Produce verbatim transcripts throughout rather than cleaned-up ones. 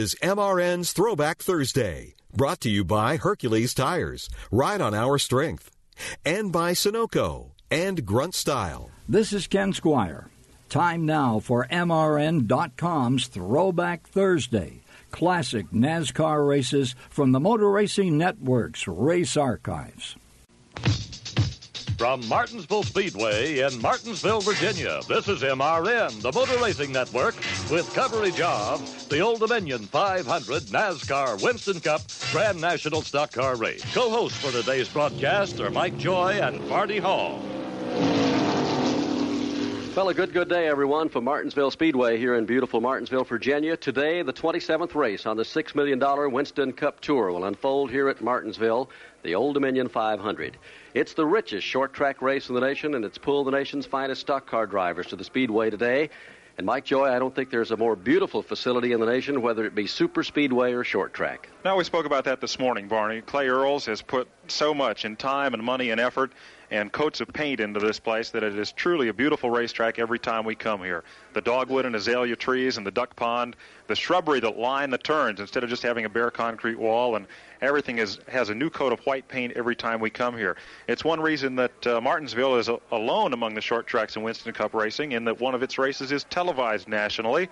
is M R N's Throwback Thursday, brought to you by Hercules Tires, ride on our strength, and by Sunoco and Grunt Style. This is Ken Squire. Time now for M R N dot com's Throwback Thursday, classic NASCAR races from the Motor Racing Network's Race Archives. From Martinsville Speedway in Martinsville, Virginia, this is M R N, the Motor Racing Network, with coverage of the Old Dominion five hundred NASCAR Winston Cup Grand National Stock Car Race. Co-hosts for today's broadcast are Mike Joy and Marty Hall. Well, a good, good day, everyone, from Martinsville Speedway here in beautiful Martinsville, Virginia. Today, the twenty-seventh race on the six million dollars Winston Cup Tour will unfold here at Martinsville, the Old Dominion five hundred. It's the richest short track race in the nation, and it's pulled the nation's finest stock car drivers to the speedway today. And, Mike Joy, I don't think there's a more beautiful facility in the nation, whether it be super speedway or short track. Now, we spoke about that this morning, Barney. Clay Earls has put so much in time and money and effort and coats of paint into this place that it is truly a beautiful racetrack every time we come here. The dogwood and azalea trees and the duck pond, the shrubbery that line the turns instead of just having a bare concrete wall, and everything is, has a new coat of white paint every time we come here. It's one reason that uh, Martinsville is a, alone among the short tracks in Winston Cup racing, in that one of its races is televised nationally.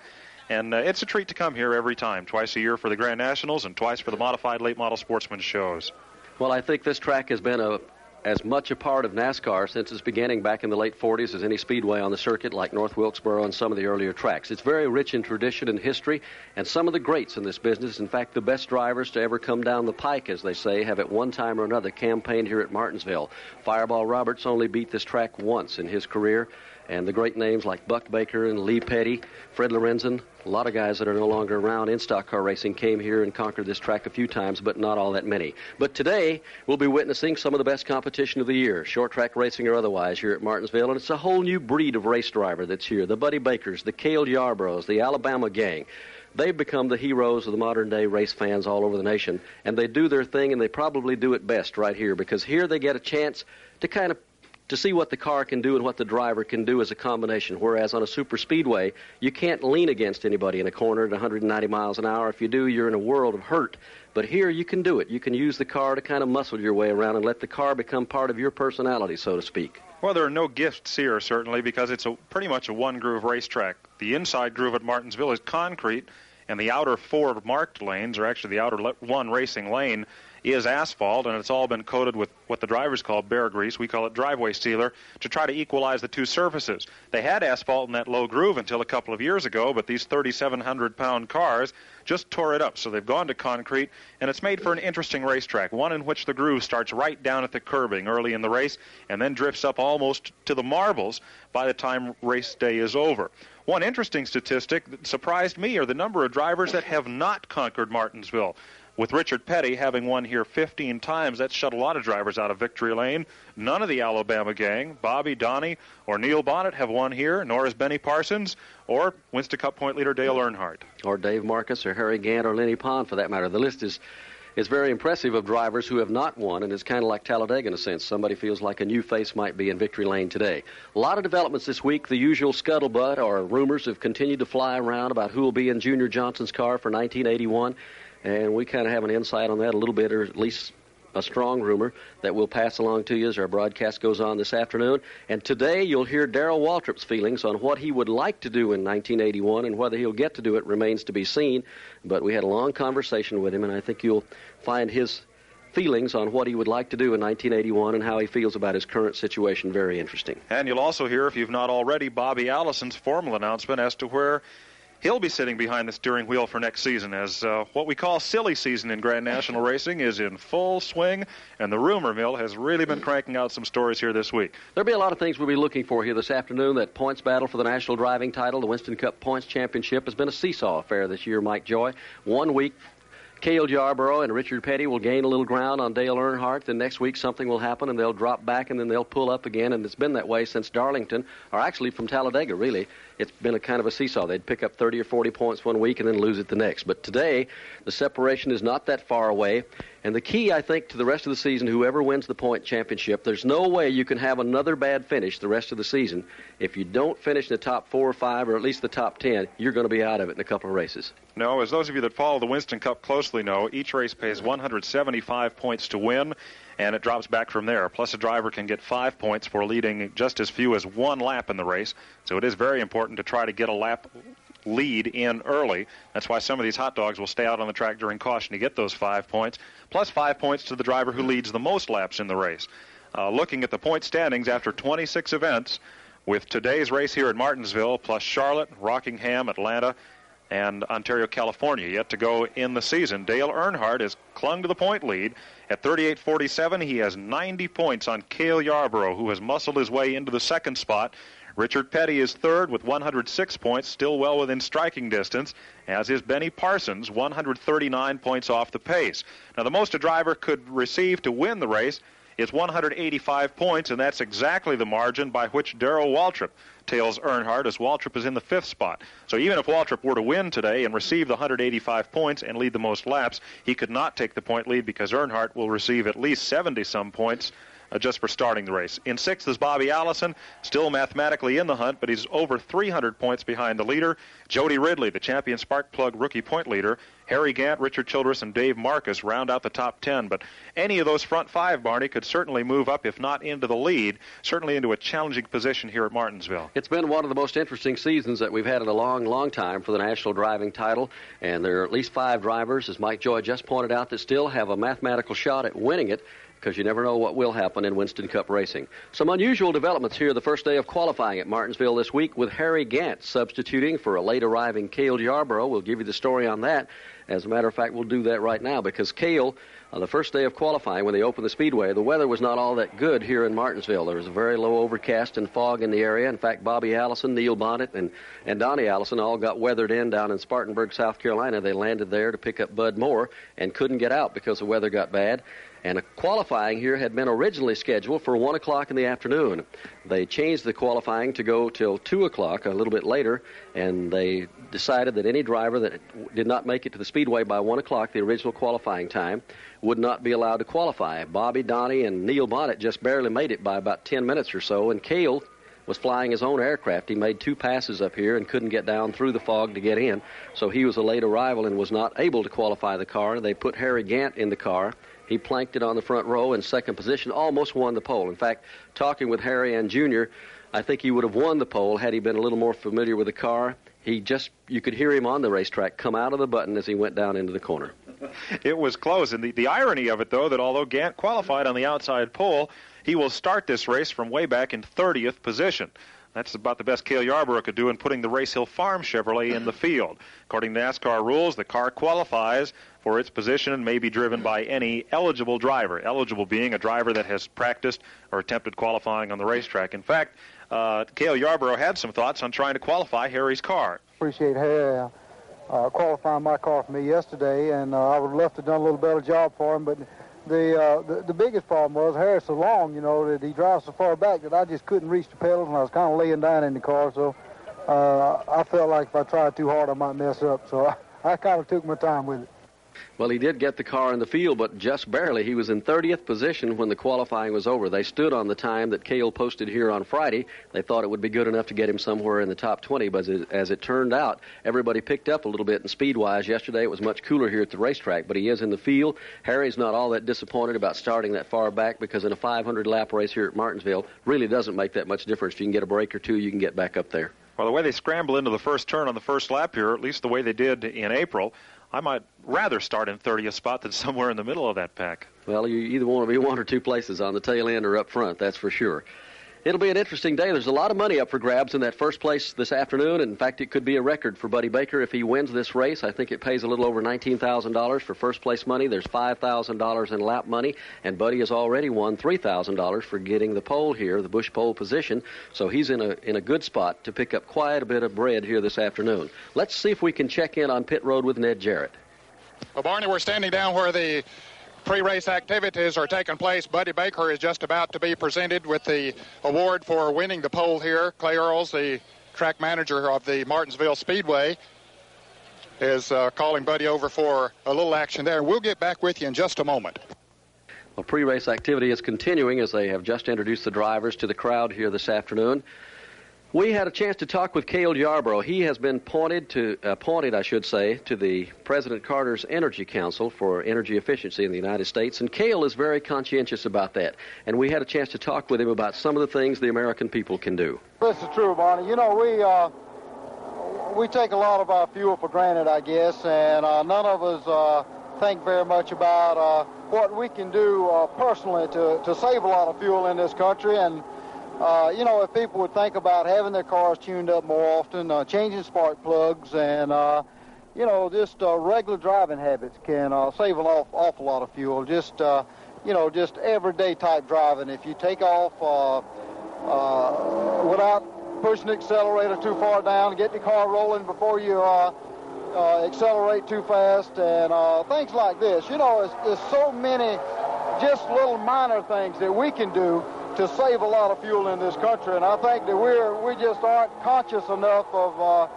And uh, it's a treat to come here every time, twice a year for the Grand Nationals and twice for the Modified Late Model Sportsman shows. Well, I think this track has been a as much a part of NASCAR since its beginning back in the late forties as any speedway on the circuit like North Wilkesboro and some of the earlier tracks. It's very rich in tradition and history, and some of the greats in this business, in fact the best drivers to ever come down the pike, as they say, have at one time or another campaigned here at Martinsville. Fireball Roberts only beat this track once in his career, and the great names like Buck Baker and Lee Petty, Fred Lorenzen, a lot of guys that are no longer around in stock car racing came here and conquered this track a few times, but not all that many. But today, we'll be witnessing some of the best competition of the year, short track racing or otherwise, here at Martinsville. And it's a whole new breed of race driver that's here. The Buddy Bakers, the Cale Yarboroughs, the Alabama gang. They've become the heroes of the modern-day race fans all over the nation. And they do their thing, and they probably do it best right here, because here they get a chance to kind of to see what the car can do and what the driver can do as a combination, whereas on a super speedway, you can't lean against anybody in a corner at one hundred ninety miles an hour. If you do, you're in a world of hurt. But here you can do it. You can use the car to kind of muscle your way around and let the car become part of your personality, so to speak. Well, there are no gifts here, certainly, because it's a, pretty much a one-groove racetrack. The inside groove at Martinsville is concrete, and the outer four marked lanes, or actually the outer le- one racing lane, is asphalt, and it's all been coated with what the drivers call bear grease. We call it driveway sealer, to try to equalize the two surfaces. They had asphalt in that low groove until a couple of years ago, but these thirty-seven hundred pound cars just tore it up, so they've gone to concrete, and it's made for an interesting racetrack, one in which the groove starts right down at the curbing early in the race and then drifts up almost to the marbles by the time race day is over. One interesting statistic that surprised me are the number of drivers that have not conquered Martinsville. With Richard Petty having won here fifteen times, that shut a lot of drivers out of victory lane. None of the Alabama gang, Bobby, Donnie, or Neil Bonnet, have won here, nor has Benny Parsons, or Winston Cup point leader Dale Earnhardt. Or Dave Marcus, or Harry Gant, or Lenny Pond, for that matter. The list is, is very impressive of drivers who have not won, and it's kind of like Talladega in a sense. Somebody feels like a new face might be in victory lane today. A lot of developments this week. The usual scuttlebutt or rumors have continued to fly around about who will be in Junior Johnson's car for nineteen eighty-one. And we kind of have an insight on that a little bit, or at least a strong rumor that we'll pass along to you as our broadcast goes on this afternoon. And today you'll hear Darrell Waltrip's feelings on what he would like to do in nineteen eighty-one, and whether he'll get to do it remains to be seen. But we had a long conversation with him, and I think you'll find his feelings on what he would like to do in nineteen eighty-one and how he feels about his current situation very interesting. And you'll also hear, if you've not already, Bobby Allison's formal announcement as to where he'll be sitting behind the steering wheel for next season, as uh, what we call silly season in Grand National racing is in full swing, and the rumor mill has really been cranking out some stories here this week. There'll be a lot of things we'll be looking for here this afternoon. That points battle for the national driving title, the Winston Cup Points Championship, has been a seesaw affair this year, Mike Joy. One week, Cale Yarborough and Richard Petty will gain a little ground on Dale Earnhardt. Then next week something will happen, and they'll drop back, and then they'll pull up again. And it's been that way since Darlington, or actually from Talladega, really. it's been a kind of a seesaw. They'd pick up thirty or forty points one week and then lose it the next. But today, the separation is not that far away. And the key, I think, to the rest of the season, whoever wins the point championship, there's no way you can have another bad finish the rest of the season. If you don't finish in the top four or five, or at least the top ten, you're going to be out of it in a couple of races. No, as those of you that follow the Winston Cup closely know, each race pays one hundred seventy-five points to win, and it drops back from there. Plus, a driver can get five points for leading just as few as one lap in the race. So it is very important to try to get a lap lead in early. That's why some of these hot dogs will stay out on the track during caution to get those five points, plus five points to the driver who leads the most laps in the race. Uh, looking at the point standings after twenty-six events, with today's race here at Martinsville, plus Charlotte, Rockingham, Atlanta, and Ontario, California, yet to go in the season. Dale Earnhardt has clung to the point lead. At thirty-eight forty-seven, he has ninety points on Cale Yarborough, who has muscled his way into the second spot. Richard Petty is third with one hundred six points, still well within striking distance, as is Benny Parsons, one hundred thirty-nine points off the pace. Now, the most a driver could receive to win the race is one hundred eighty-five points, and that's exactly the margin by which Darrell Waltrip tails Earnhardt, as Waltrip is in the fifth spot. So even if Waltrip were to win today and receive the one hundred eighty-five points and lead the most laps, he could not take the point lead because Earnhardt will receive at least seventy-some points Uh, just for starting the race. In sixth is Bobby Allison, still mathematically in the hunt, but he's over three hundred points behind the leader. Jody Ridley, the champion spark plug rookie point leader. Harry Gant, Richard Childress, and Dave Marcus round out the top ten. But any of those front five, Barney, could certainly move up, if not into the lead, certainly into a challenging position here at Martinsville. It's been one of the most interesting seasons that we've had in a long, long time for the national driving title. And there are at least five drivers, as Mike Joy just pointed out, that still have a mathematical shot at winning it, because you never know what will happen in Winston Cup racing. Some unusual developments here the first day of qualifying at Martinsville this week, with Harry Gant substituting for a late-arriving Cale Yarborough. We'll give you the story on that. As a matter of fact, we'll do that right now, because Cale, on the first day of qualifying, when they opened the speedway, the weather was not all that good here in Martinsville. There was a very low overcast and fog in the area. In fact, Bobby Allison, Neil Bonnet, and, and Donnie Allison all got weathered in down in Spartanburg, South Carolina. They landed there to pick up Bud Moore and couldn't get out because the weather got bad. And a qualifying here had been originally scheduled for one o'clock in the afternoon. They changed the qualifying to go till two o'clock, a little bit later, and they decided that any driver that did not make it to the speedway by one o'clock, the original qualifying time, would not be allowed to qualify. Bobby, Donnie, and Neil Bonnet just barely made it by about ten minutes or so, and Cale was flying his own aircraft. He made two passes up here and couldn't get down through the fog to get in, so he was a late arrival and was not able to qualify the car. They put Harry Gant in the car. He planked it on the front row in second position, almost won the pole. In fact, talking with Harry and Junior, I think he would have won the pole had he been a little more familiar with the car. He just, you could hear him on the racetrack come out of the button as he went down into the corner. It was close, and the, the irony of it, though, that although Gant qualified on the outside pole, he will start this race from way back in thirtieth position. That's about the best Cale Yarborough could do in putting the Race Hill Farm Chevrolet in the field. According to NASCAR rules, the car qualifies for its position and may be driven by any eligible driver, eligible being a driver that has practiced or attempted qualifying on the racetrack. In fact, uh, Cale Yarborough had some thoughts on trying to qualify Harry's car. Appreciate Harry uh, qualifying my car for me yesterday, and uh, I would have left to done a little better job for him, but The, uh, the the biggest problem was Harry's so long, you know, that he drives so far back that I just couldn't reach the pedals, and I was kind of laying down in the car, so uh, I felt like if I tried too hard, I might mess up, so I, I kind of took my time with it. Well, he did get the car in the field, but just barely. He was in thirtieth position when the qualifying was over. They stood on the time that Cale posted here on Friday. They thought it would be good enough to get him somewhere in the top twenty, but as it, as it turned out, everybody picked up a little bit in speed-wise. Yesterday it was much cooler here at the racetrack, but he is in the field. Harry's not all that disappointed about starting that far back, because in a five hundred lap race here at Martinsville, really doesn't make that much difference. If you can get a break or two, you can get back up there. Well, the way they scramble into the first turn on the first lap here, at least the way they did in April, I might rather start in thirtieth spot than somewhere in the middle of that pack. Well, you either want to be one or two places on the tail end or up front, that's for sure. It'll be an interesting day. There's a lot of money up for grabs in that first place this afternoon. In fact, it could be a record for Buddy Baker if he wins this race. I think it pays a little over nineteen thousand dollars for first place money. There's five thousand dollars in lap money, and Buddy has already won three thousand dollars for getting the pole here, the Busch pole position. So he's in a in a good spot to pick up quite a bit of bread here this afternoon. Let's see if we can check in on pit road with Ned Jarrett. Well, Barney, we're standing down where the pre-race activities are taking place. Buddy Baker is just about to be presented with the award for winning the pole here. Clay Earls, the track manager of the Martinsville Speedway, is uh, calling Buddy over for a little action there. We'll get back with you in just a moment. Well, pre-race activity is continuing as they have just introduced the drivers to the crowd here this afternoon. We had a chance to talk with Cale Yarbrough. He has been appointed, to, appointed, I should say, to the President Carter's Energy Council for Energy Efficiency in the United States, and Cale is very conscientious about that. And we had a chance to talk with him about some of the things the American people can do. This is true, Bonnie. You know, we uh, we take a lot of our fuel for granted, I guess, and uh, none of us uh, think very much about uh, what we can do uh, personally to, to save a lot of fuel in this country. And Uh, you know, if people would think about having their cars tuned up more often, uh, changing spark plugs, and, uh, you know, just uh, regular driving habits can uh, save an awful, awful lot of fuel. Just, uh, you know, just everyday type driving. If you take off uh, uh, without pushing the accelerator too far down, get the car rolling before you uh, uh, accelerate too fast, and uh, things like this. You know, it's, there's so many just little minor things that we can do to save a lot of fuel in this country, and I think that we're we just aren't conscious enough of uh,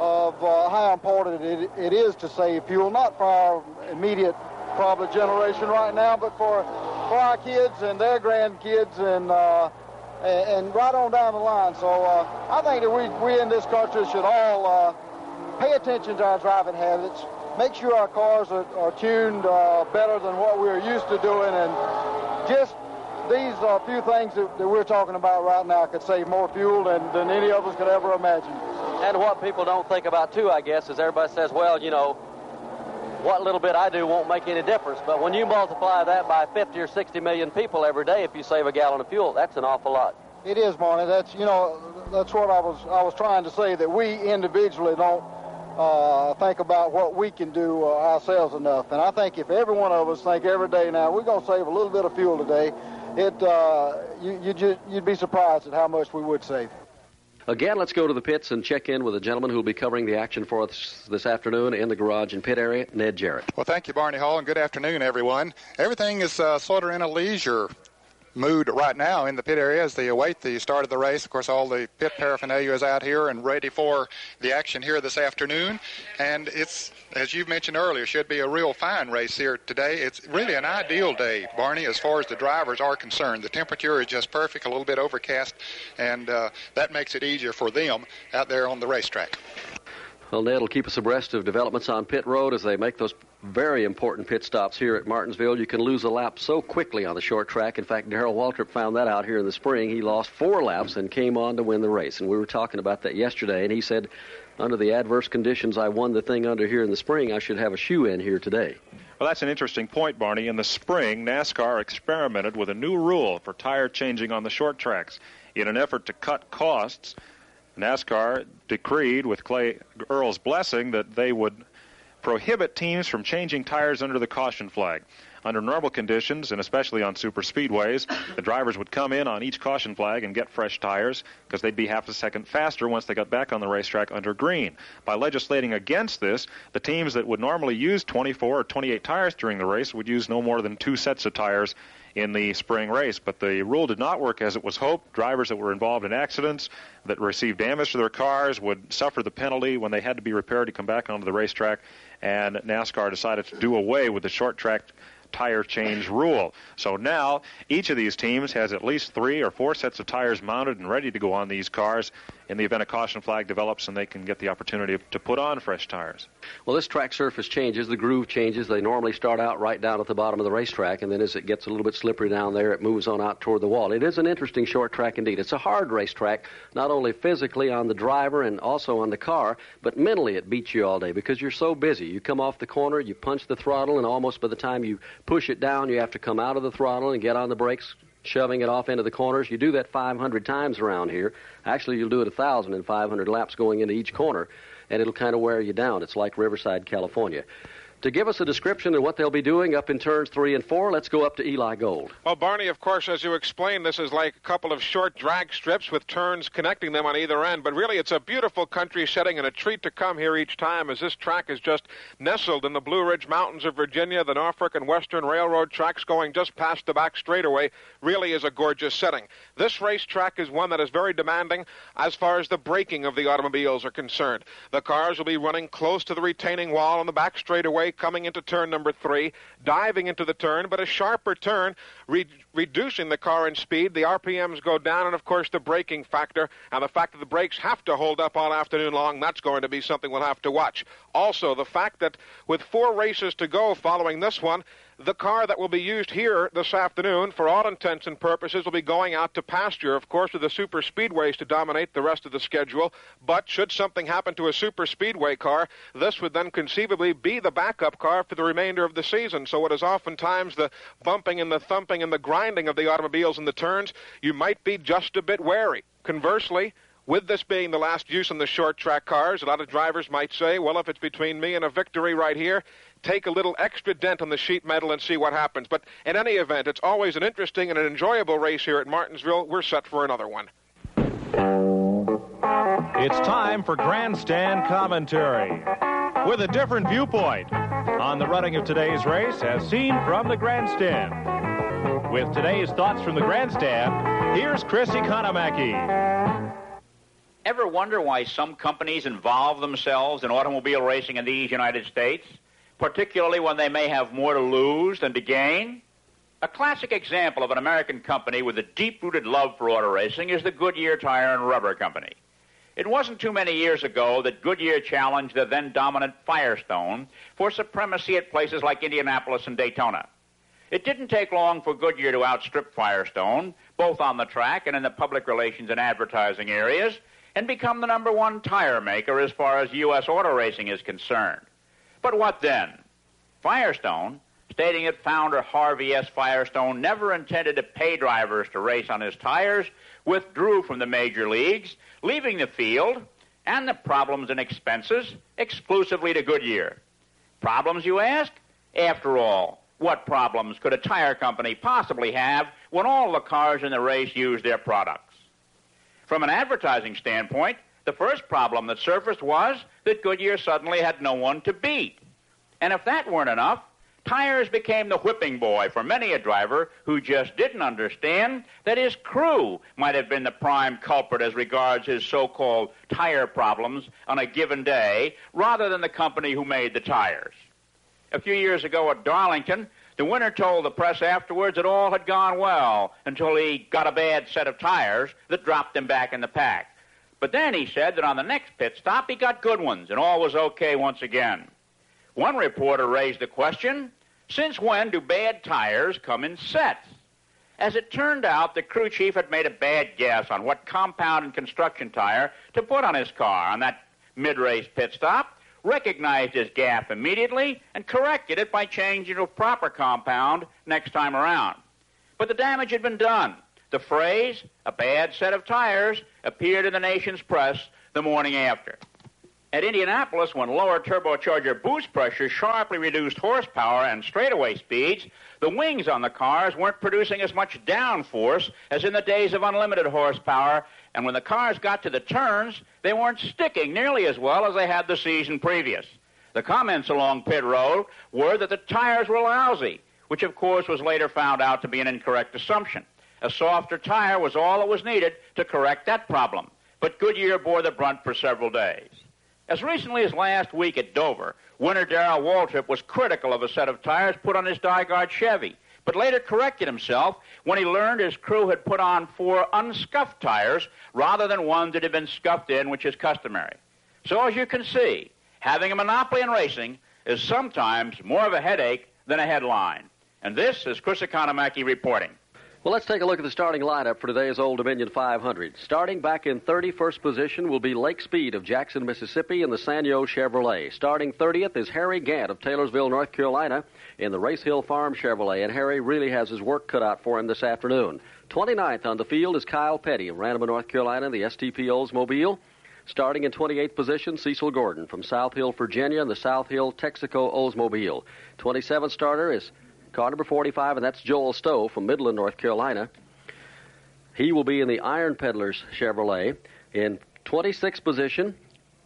of uh, how important it, it is to save fuel, not for our immediate probably generation right now, but for for our kids and their grandkids and uh, and, and right on down the line. So uh, I think that we we in this country should all uh, pay attention to our driving habits, make sure our cars are, are tuned uh, better than what we're used to doing, and just these uh, few things that, that we're talking about right now could save more fuel than, than any of us could ever imagine. And what people don't think about, too, I guess, is everybody says, well, you know, what little bit I do won't make any difference. But when you multiply that by fifty or sixty million people every day, if you save a gallon of fuel, that's an awful lot. It is, Barney. That's, you know, that's what I was, I was trying to say, that we individually don't uh, think about what we can do uh, ourselves enough. And I think if every one of us think every day now, we're going to save a little bit of fuel today, It, uh, you, you'd, just, you'd be surprised at how much we would save. Again, let's go to the pits and check in with a gentleman who will be covering the action for us this afternoon in the garage and pit area, Ned Jarrett. Well, thank you, Barney Hall, and good afternoon, everyone. Everything is uh, sort of in a leisure mood right now in the pit area as they await the start of the race. Of course, all the pit paraphernalia is out here and ready for the action here this afternoon. And it's, as you've mentioned earlier, should be a real fine race here today. It's really an ideal day, Barney, as far as the drivers are concerned. The temperature is just perfect, a little bit overcast, and uh, that makes it easier for them out there on the racetrack. Well, Ned will keep us abreast of developments on pit road as they make those very important pit stops here at Martinsville. You can lose a lap so quickly on the short track. In fact, Darrell Waltrip found that out here in the spring. He lost four laps and came on to win the race. And we were talking about that yesterday, and he said, under the adverse conditions I won the thing under here in the spring, I should have a shoe in here today. Well, that's an interesting point, Barney. In the spring, NASCAR experimented with a new rule for tire changing on the short tracks. In an effort to cut costs, NASCAR decreed, with Clay Earl's blessing, that they would prohibit teams from changing tires under the caution flag. Under normal conditions, and especially on super speedways, the drivers would come in on each caution flag and get fresh tires because they'd be half a second faster once they got back on the racetrack under green. By legislating against this, the teams that would normally use twenty-four or twenty-eight tires during the race would use no more than two sets of tires in the spring race. But the rule did not work as it was hoped. Drivers that were involved in accidents that received damage to their cars would suffer the penalty when they had to be repaired to come back onto the racetrack, and NASCAR decided to do away with the short track tire change rule. So now each of these teams has at least three or four sets of tires mounted and ready to go on these cars in the event a caution flag develops and they can get the opportunity to put on fresh tires. Well, this track surface changes, the groove changes. They normally start out right down at the bottom of the racetrack, and then as it gets a little bit slippery down there, it moves on out toward the wall. It is an interesting short track indeed. It's a hard racetrack, not only physically on the driver and also on the car, but mentally it beats you all day because you're so busy. You come off the corner, you punch the throttle, and almost by the time you push it down, you have to come out of the throttle and get on the brakes, shoving it off into the corners. You do that five hundred times around here. Actually, you'll do it one thousand five hundred laps going into each corner, and it'll kind of wear you down. It's like Riverside, California. to give us a description of what they'll be doing up in turns three and four. Let's go up to Eli Gold. Well, Barney, of course, as you explained, this is like a couple of short drag strips with turns connecting them on either end. But really, it's a beautiful country setting and a treat to come here each time, as this track is just nestled in the Blue Ridge Mountains of Virginia. The Norfolk and Western Railroad tracks going just past the back straightaway really is a gorgeous setting. This racetrack is one that is very demanding as far as the braking of the automobiles are concerned. The cars will be running close to the retaining wall on the back straightaway, coming into turn number three, diving into the turn, but a sharper turn, re- reducing the car in speed. The R P Ms go down, and, of course, the braking factor, and the fact that the brakes have to hold up all afternoon long, that's going to be something we'll have to watch. Also, the fact that with four races to go following this one, the car that will be used here this afternoon, for all intents and purposes, will be going out to pasture, of course, with the super speedways to dominate the rest of the schedule. But should something happen to a super speedway car, this would then conceivably be the backup car for the remainder of the season. So it is oftentimes the bumping and the thumping and the grinding of the automobiles in the turns. You might be just a bit wary. Conversely, with this being the last use on the short track cars, a lot of drivers might say, well, if it's between me and a victory right here, take a little extra dent on the sheet metal and see what happens. But in any event, it's always an interesting and an enjoyable race here at Martinsville. We're set for another one. It's time for Grandstand Commentary, with a different viewpoint on the running of today's race as seen from the grandstand. With today's thoughts from the grandstand, here's Chris Economaki. Ever wonder why some companies involve themselves in automobile racing in these United States, particularly when they may have more to lose than to gain? A classic example of an American company with a deep-rooted love for auto racing is the Goodyear Tire and Rubber Company. It wasn't too many years ago that Goodyear challenged the then-dominant Firestone for supremacy at places like Indianapolis and Daytona. It didn't take long for Goodyear to outstrip Firestone, both on the track and in the public relations and advertising areas, and become the number one tire maker as far as U S auto racing is concerned. But what then? Firestone, stating that founder Harvey S. Firestone never intended to pay drivers to race on his tires, withdrew from the major leagues, leaving the field and the problems and expenses exclusively to Goodyear. Problems, you ask? After all, what problems could a tire company possibly have when all the cars in the race use their product? From an advertising standpoint, the first problem that surfaced was that Goodyear suddenly had no one to beat. And if that weren't enough, tires became the whipping boy for many a driver who just didn't understand that his crew might have been the prime culprit as regards his so-called tire problems on a given day, rather than the company who made the tires. A few years ago at Darlington, the winner told the press afterwards that all had gone well until he got a bad set of tires that dropped him back in the pack. But then he said that on the next pit stop he got good ones and all was okay once again. One reporter raised the question, since when do bad tires come in sets? As it turned out, the crew chief had made a bad guess on what compound and construction tire to put on his car on that mid-race pit stop, recognized his gaffe immediately, and corrected it by changing to a proper compound next time around. But the damage had been done. The phrase, a bad set of tires, appeared in the nation's press the morning after. At Indianapolis, when lower turbocharger boost pressure sharply reduced horsepower and straightaway speeds, the wings on the cars weren't producing as much downforce as in the days of unlimited horsepower, and when the cars got to the turns, they weren't sticking nearly as well as they had the season previous. The comments along pit road were that the tires were lousy, which of course was later found out to be an incorrect assumption. A softer tire was all that was needed to correct that problem, but Goodyear bore the brunt for several days. As recently as last week at Dover, winner Darrell Waltrip was critical of a set of tires put on his Dygard Chevy, but later corrected himself when he learned his crew had put on four unscuffed tires rather than one that had been scuffed in, which is customary. So as you can see, having a monopoly in racing is sometimes more of a headache than a headline. And this is Chris Economaki reporting. Well, let's take a look at the starting lineup for today's Old Dominion five hundred. Starting back in thirty-first position will be Lake Speed of Jackson, Mississippi in the Sanyo Chevrolet. Starting thirtieth is Harry Gant of Taylorsville, North Carolina in the Race Hill Farm Chevrolet, and Harry really has his work cut out for him this afternoon. twenty-ninth on the field is Kyle Petty of Randolph, North Carolina in the S T P Oldsmobile. Starting in twenty-eighth position, Cecil Gordon from South Hill, Virginia, and the South Hill Texaco Oldsmobile. twenty-seventh starter is car number forty-five, and that's Joel Stowe from Midland, North Carolina. He will be in the Iron Peddlers Chevrolet. In twenty-sixth position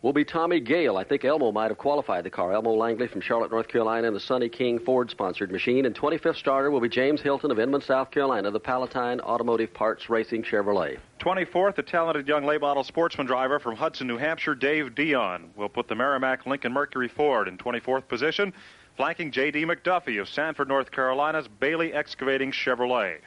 will be Tommy Gale. I think Elmo might have qualified the car. Elmo Langley from Charlotte, North Carolina, and the Sonny King Ford-sponsored machine. And twenty-fifth starter will be James Hilton of Inman, South Carolina, the Palatine Automotive Parts Racing Chevrolet. twenty-fourth, the talented young lay model sportsman driver from Hudson, New Hampshire, Dave Dion. We'll put the Merrimack Lincoln Mercury Ford in twenty-fourth position, flanking J D. McDuffie of Sanford, North Carolina's Bailey Excavating Chevrolet.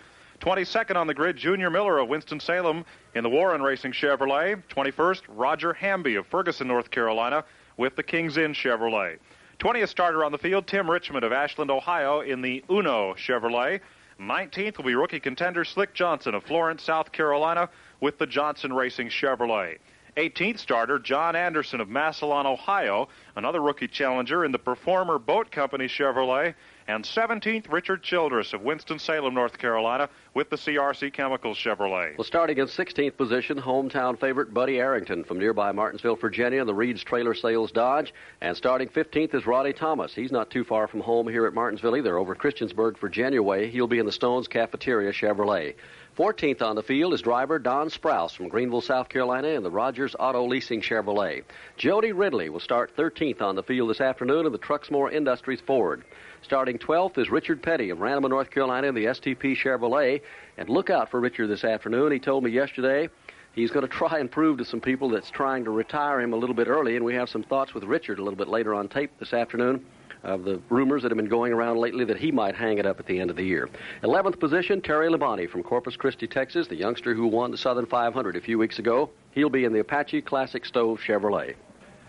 twenty-second on the grid, Junior Miller of Winston-Salem in the Warren Racing Chevrolet. twenty-first, Roger Hamby of Ferguson, North Carolina, with the Kings Inn Chevrolet. twentieth starter on the field, Tim Richmond of Ashland, Ohio, in the Uno Chevrolet. nineteenth will be rookie contender Slick Johnson of Florence, South Carolina, with the Johnson Racing Chevrolet. eighteenth starter, John Anderson of Massillon, Ohio, another rookie challenger in the Performer Boat Company Chevrolet. And seventeenth, Richard Childress of Winston-Salem, North Carolina, with the C R C Chemicals Chevrolet. Well, starting in sixteenth position, hometown favorite Buddy Arrington from nearby Martinsville, Virginia, in the Reed's Trailer Sales Dodge. And starting fifteenth is Roddy Thomas. He's not too far from home here at Martinsville either. Over Christiansburg, Virginia way, he'll be in the Stone's Cafeteria Chevrolet. fourteenth on the field is driver Don Sprouse from Greenville, South Carolina, in the Rogers Auto Leasing Chevrolet. Jody Ridley will start thirteenth on the field this afternoon in the Truxmore Industries Ford. Starting twelfth is Richard Petty of Ranoma, North Carolina, in the S T P Chevrolet. And look out for Richard this afternoon. He told me yesterday he's going to try and prove to some people that's trying to retire him a little bit early, and we have some thoughts with Richard a little bit later on tape this afternoon of the rumors that have been going around lately that he might hang it up at the end of the year. eleventh position, Terry Labonte from Corpus Christi, Texas, the youngster who won the Southern five hundred a few weeks ago. He'll be in the Apache Classic Stove Chevrolet.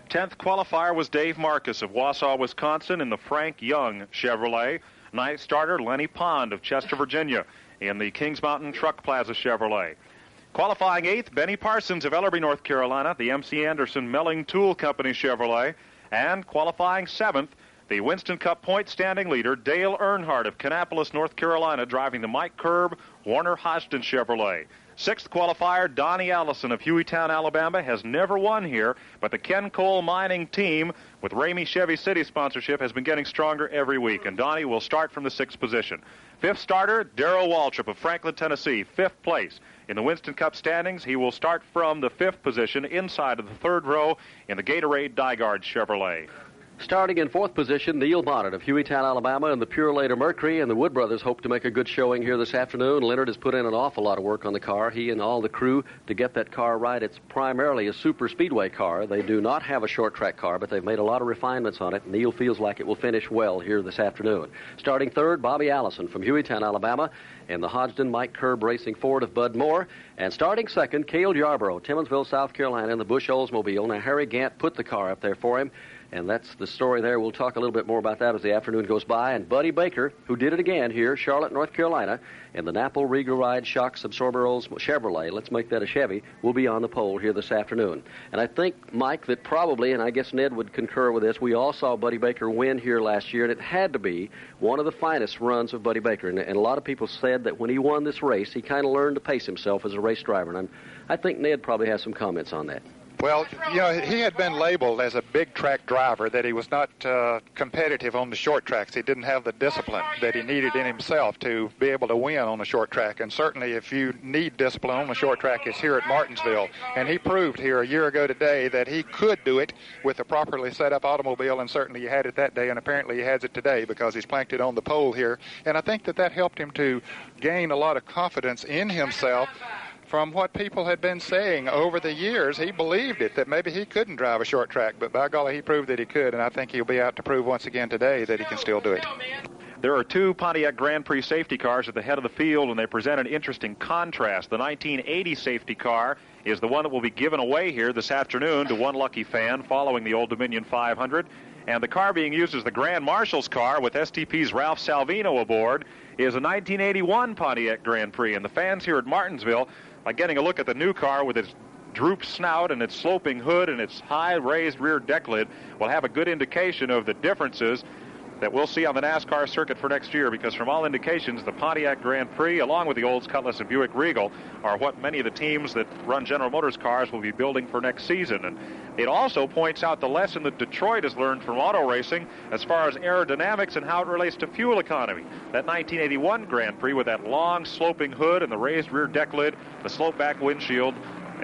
tenth qualifier was Dave Marcus of Wausau, Wisconsin, in the Frank Young Chevrolet. ninth starter, Lenny Pond of Chester, Virginia, in the Kings Mountain Truck Plaza Chevrolet. Qualifying eighth, Benny Parsons of Ellerby, North Carolina, the M C Anderson Melling Tool Company Chevrolet. And qualifying seventh, the Winston Cup point standing leader, Dale Earnhardt of Kannapolis, North Carolina, driving the Mike Curb Warner Hodgson Chevrolet. Sixth qualifier, Donnie Allison of Hueytown, Alabama, has never won here, but the Ken Cole Mining team with Ramey Chevy City sponsorship has been getting stronger every week, and Donnie will start from the sixth position. Fifth starter, Darrell Waltrip of Franklin, Tennessee, fifth place. In the Winston Cup standings, he will start from the fifth position inside of the third row in the Gatorade Dygard Chevrolet. Starting in fourth position, Neil Bonnet of Hueytown, Alabama, and the Purelator Mercury, and the Wood Brothers hope to make a good showing here this afternoon. Leonard has put in an awful lot of work on the car, he and all the crew, to get that car right. It's primarily a super speedway car. They do not have a short track car, but they've made a lot of refinements on it. Neil feels like it will finish well here this afternoon. Starting third, Bobby Allison from Hueytown, Alabama, and the Hodgdon Mike Curb Racing Ford of Bud Moore. And starting second, Cale Yarborough, Timmonsville, South Carolina, in the Bush Oldsmobile. Now, Harry Gant put the car up there for him, and that's the story there. We'll talk a little bit more about that as the afternoon goes by. And Buddy Baker, who did it again here, Charlotte, North Carolina, and the Napple Regal-Ride Shocks Absorber Chevrolet, let's make that a Chevy, will be on the pole here this afternoon. And I think, Mike, that probably, and I guess Ned would concur with this, we all saw Buddy Baker win here last year, and it had to be one of the finest runs of Buddy Baker. And, and a lot of people said that when he won this race, he kind of learned to pace himself as a race driver. And I'm, I think Ned probably has some comments on that. Well, you know, he had been labeled as a big track driver, that he was not uh, competitive on the short tracks. He didn't have the discipline that he needed in himself to be able to win on a short track. And certainly if you need discipline on the short track, it's here at Martinsville. And he proved here a year ago today that he could do it with a properly set up automobile, and certainly he had it that day, and apparently he has it today because he's planked it on the pole here. And I think that that helped him to gain a lot of confidence in himself. From what people had been saying over the years, he believed it, that maybe he couldn't drive a short track, but by golly, he proved that he could, and I think he'll be out to prove once again today that he can still do it. There are two Pontiac Grand Prix safety cars at the head of the field, and they present an interesting contrast. The nineteen eighty safety car is the one that will be given away here this afternoon to one lucky fan following the Old Dominion five hundred, and the car being used as the Grand Marshal's car with S T P's Ralph Salvino aboard is a nineteen eighty-one Pontiac Grand Prix, and the fans here at Martinsville, by getting a look at the new car with its drooped snout and its sloping hood and its high raised rear deck lid, will have a good indication of the differences that we'll see on the NASCAR circuit for next year, because from all indications, the Pontiac Grand Prix, along with the Olds Cutlass and Buick Regal, are what many of the teams that run General Motors cars will be building for next season. And it also points out the lesson that Detroit has learned from auto racing as far as aerodynamics and how it relates to fuel economy. That nineteen eighty-one Grand Prix, with that long sloping hood and the raised rear deck lid, the slope back windshield,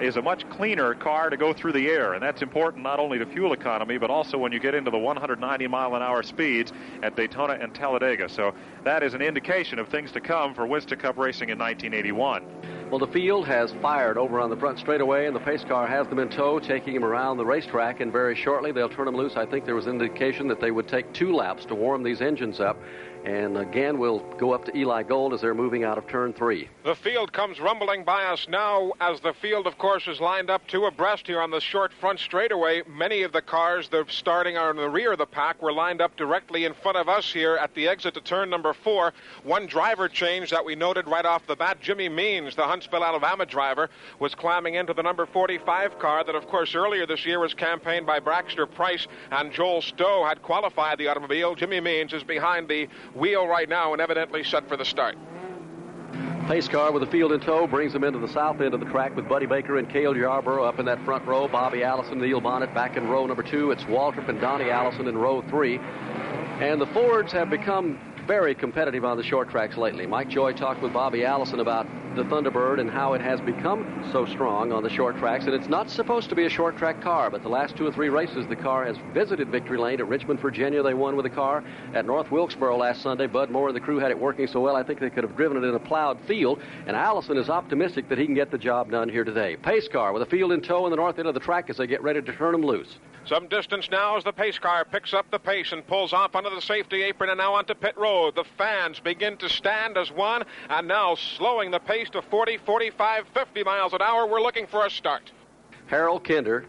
is a much cleaner car to go through the air, and that's important not only to fuel economy, but also when you get into the one hundred ninety mile an hour speeds at Daytona and Talladega. So that is an indication of things to come for Winston Cup racing in nineteen eighty-one. Well, the field has fired over on the front straightaway, and the pace car has them in tow, taking them around the racetrack, and very shortly they'll turn them loose. I think there was indication that they would take two laps to warm these engines up. And again, we'll go up to Eli Gold as they're moving out of turn three. The field comes rumbling by us now, as the field, of course, is lined up two abreast here on the short front straightaway. Many of the cars that are starting are in the rear of the pack were lined up directly in front of us here at the exit to turn number four. One driver change that we noted right off the bat, Jimmy Means, the Huntsville, Alabama driver, was climbing into the number forty-five car that, of course, earlier this year was campaigned by Braxton Price, and Joel Stowe had qualified the automobile. Jimmy Means is behind the wheel right now and evidently set for the start. Pace car with the field in tow brings them into the south end of the track with Buddy Baker and Cale Yarborough up in that front row. Bobby Allison, Neil Bonnet back in row number two. It's Waltrip and Donnie Allison in row three. And the Fords have become very competitive on the short tracks lately. Mike Joy talked with Bobby Allison about the Thunderbird and how it has become so strong on the short tracks. And it's not supposed to be a short track car, but the last two or three races the car has visited victory lane. At Richmond, Virginia, they won with a car. At North Wilkesboro last Sunday, Bud Moore and the crew had it working so well I think they could have driven it in a plowed field. And Allison is optimistic that he can get the job done here today. Pace car with a field in tow in the north end of the track as they get ready to turn them loose. Some distance now as the pace car picks up the pace and pulls off onto the safety apron and now onto pit road. The fans begin to stand as one, and now slowing the pace to forty, forty-five, fifty miles an hour. We're looking for a start. Harold Kinder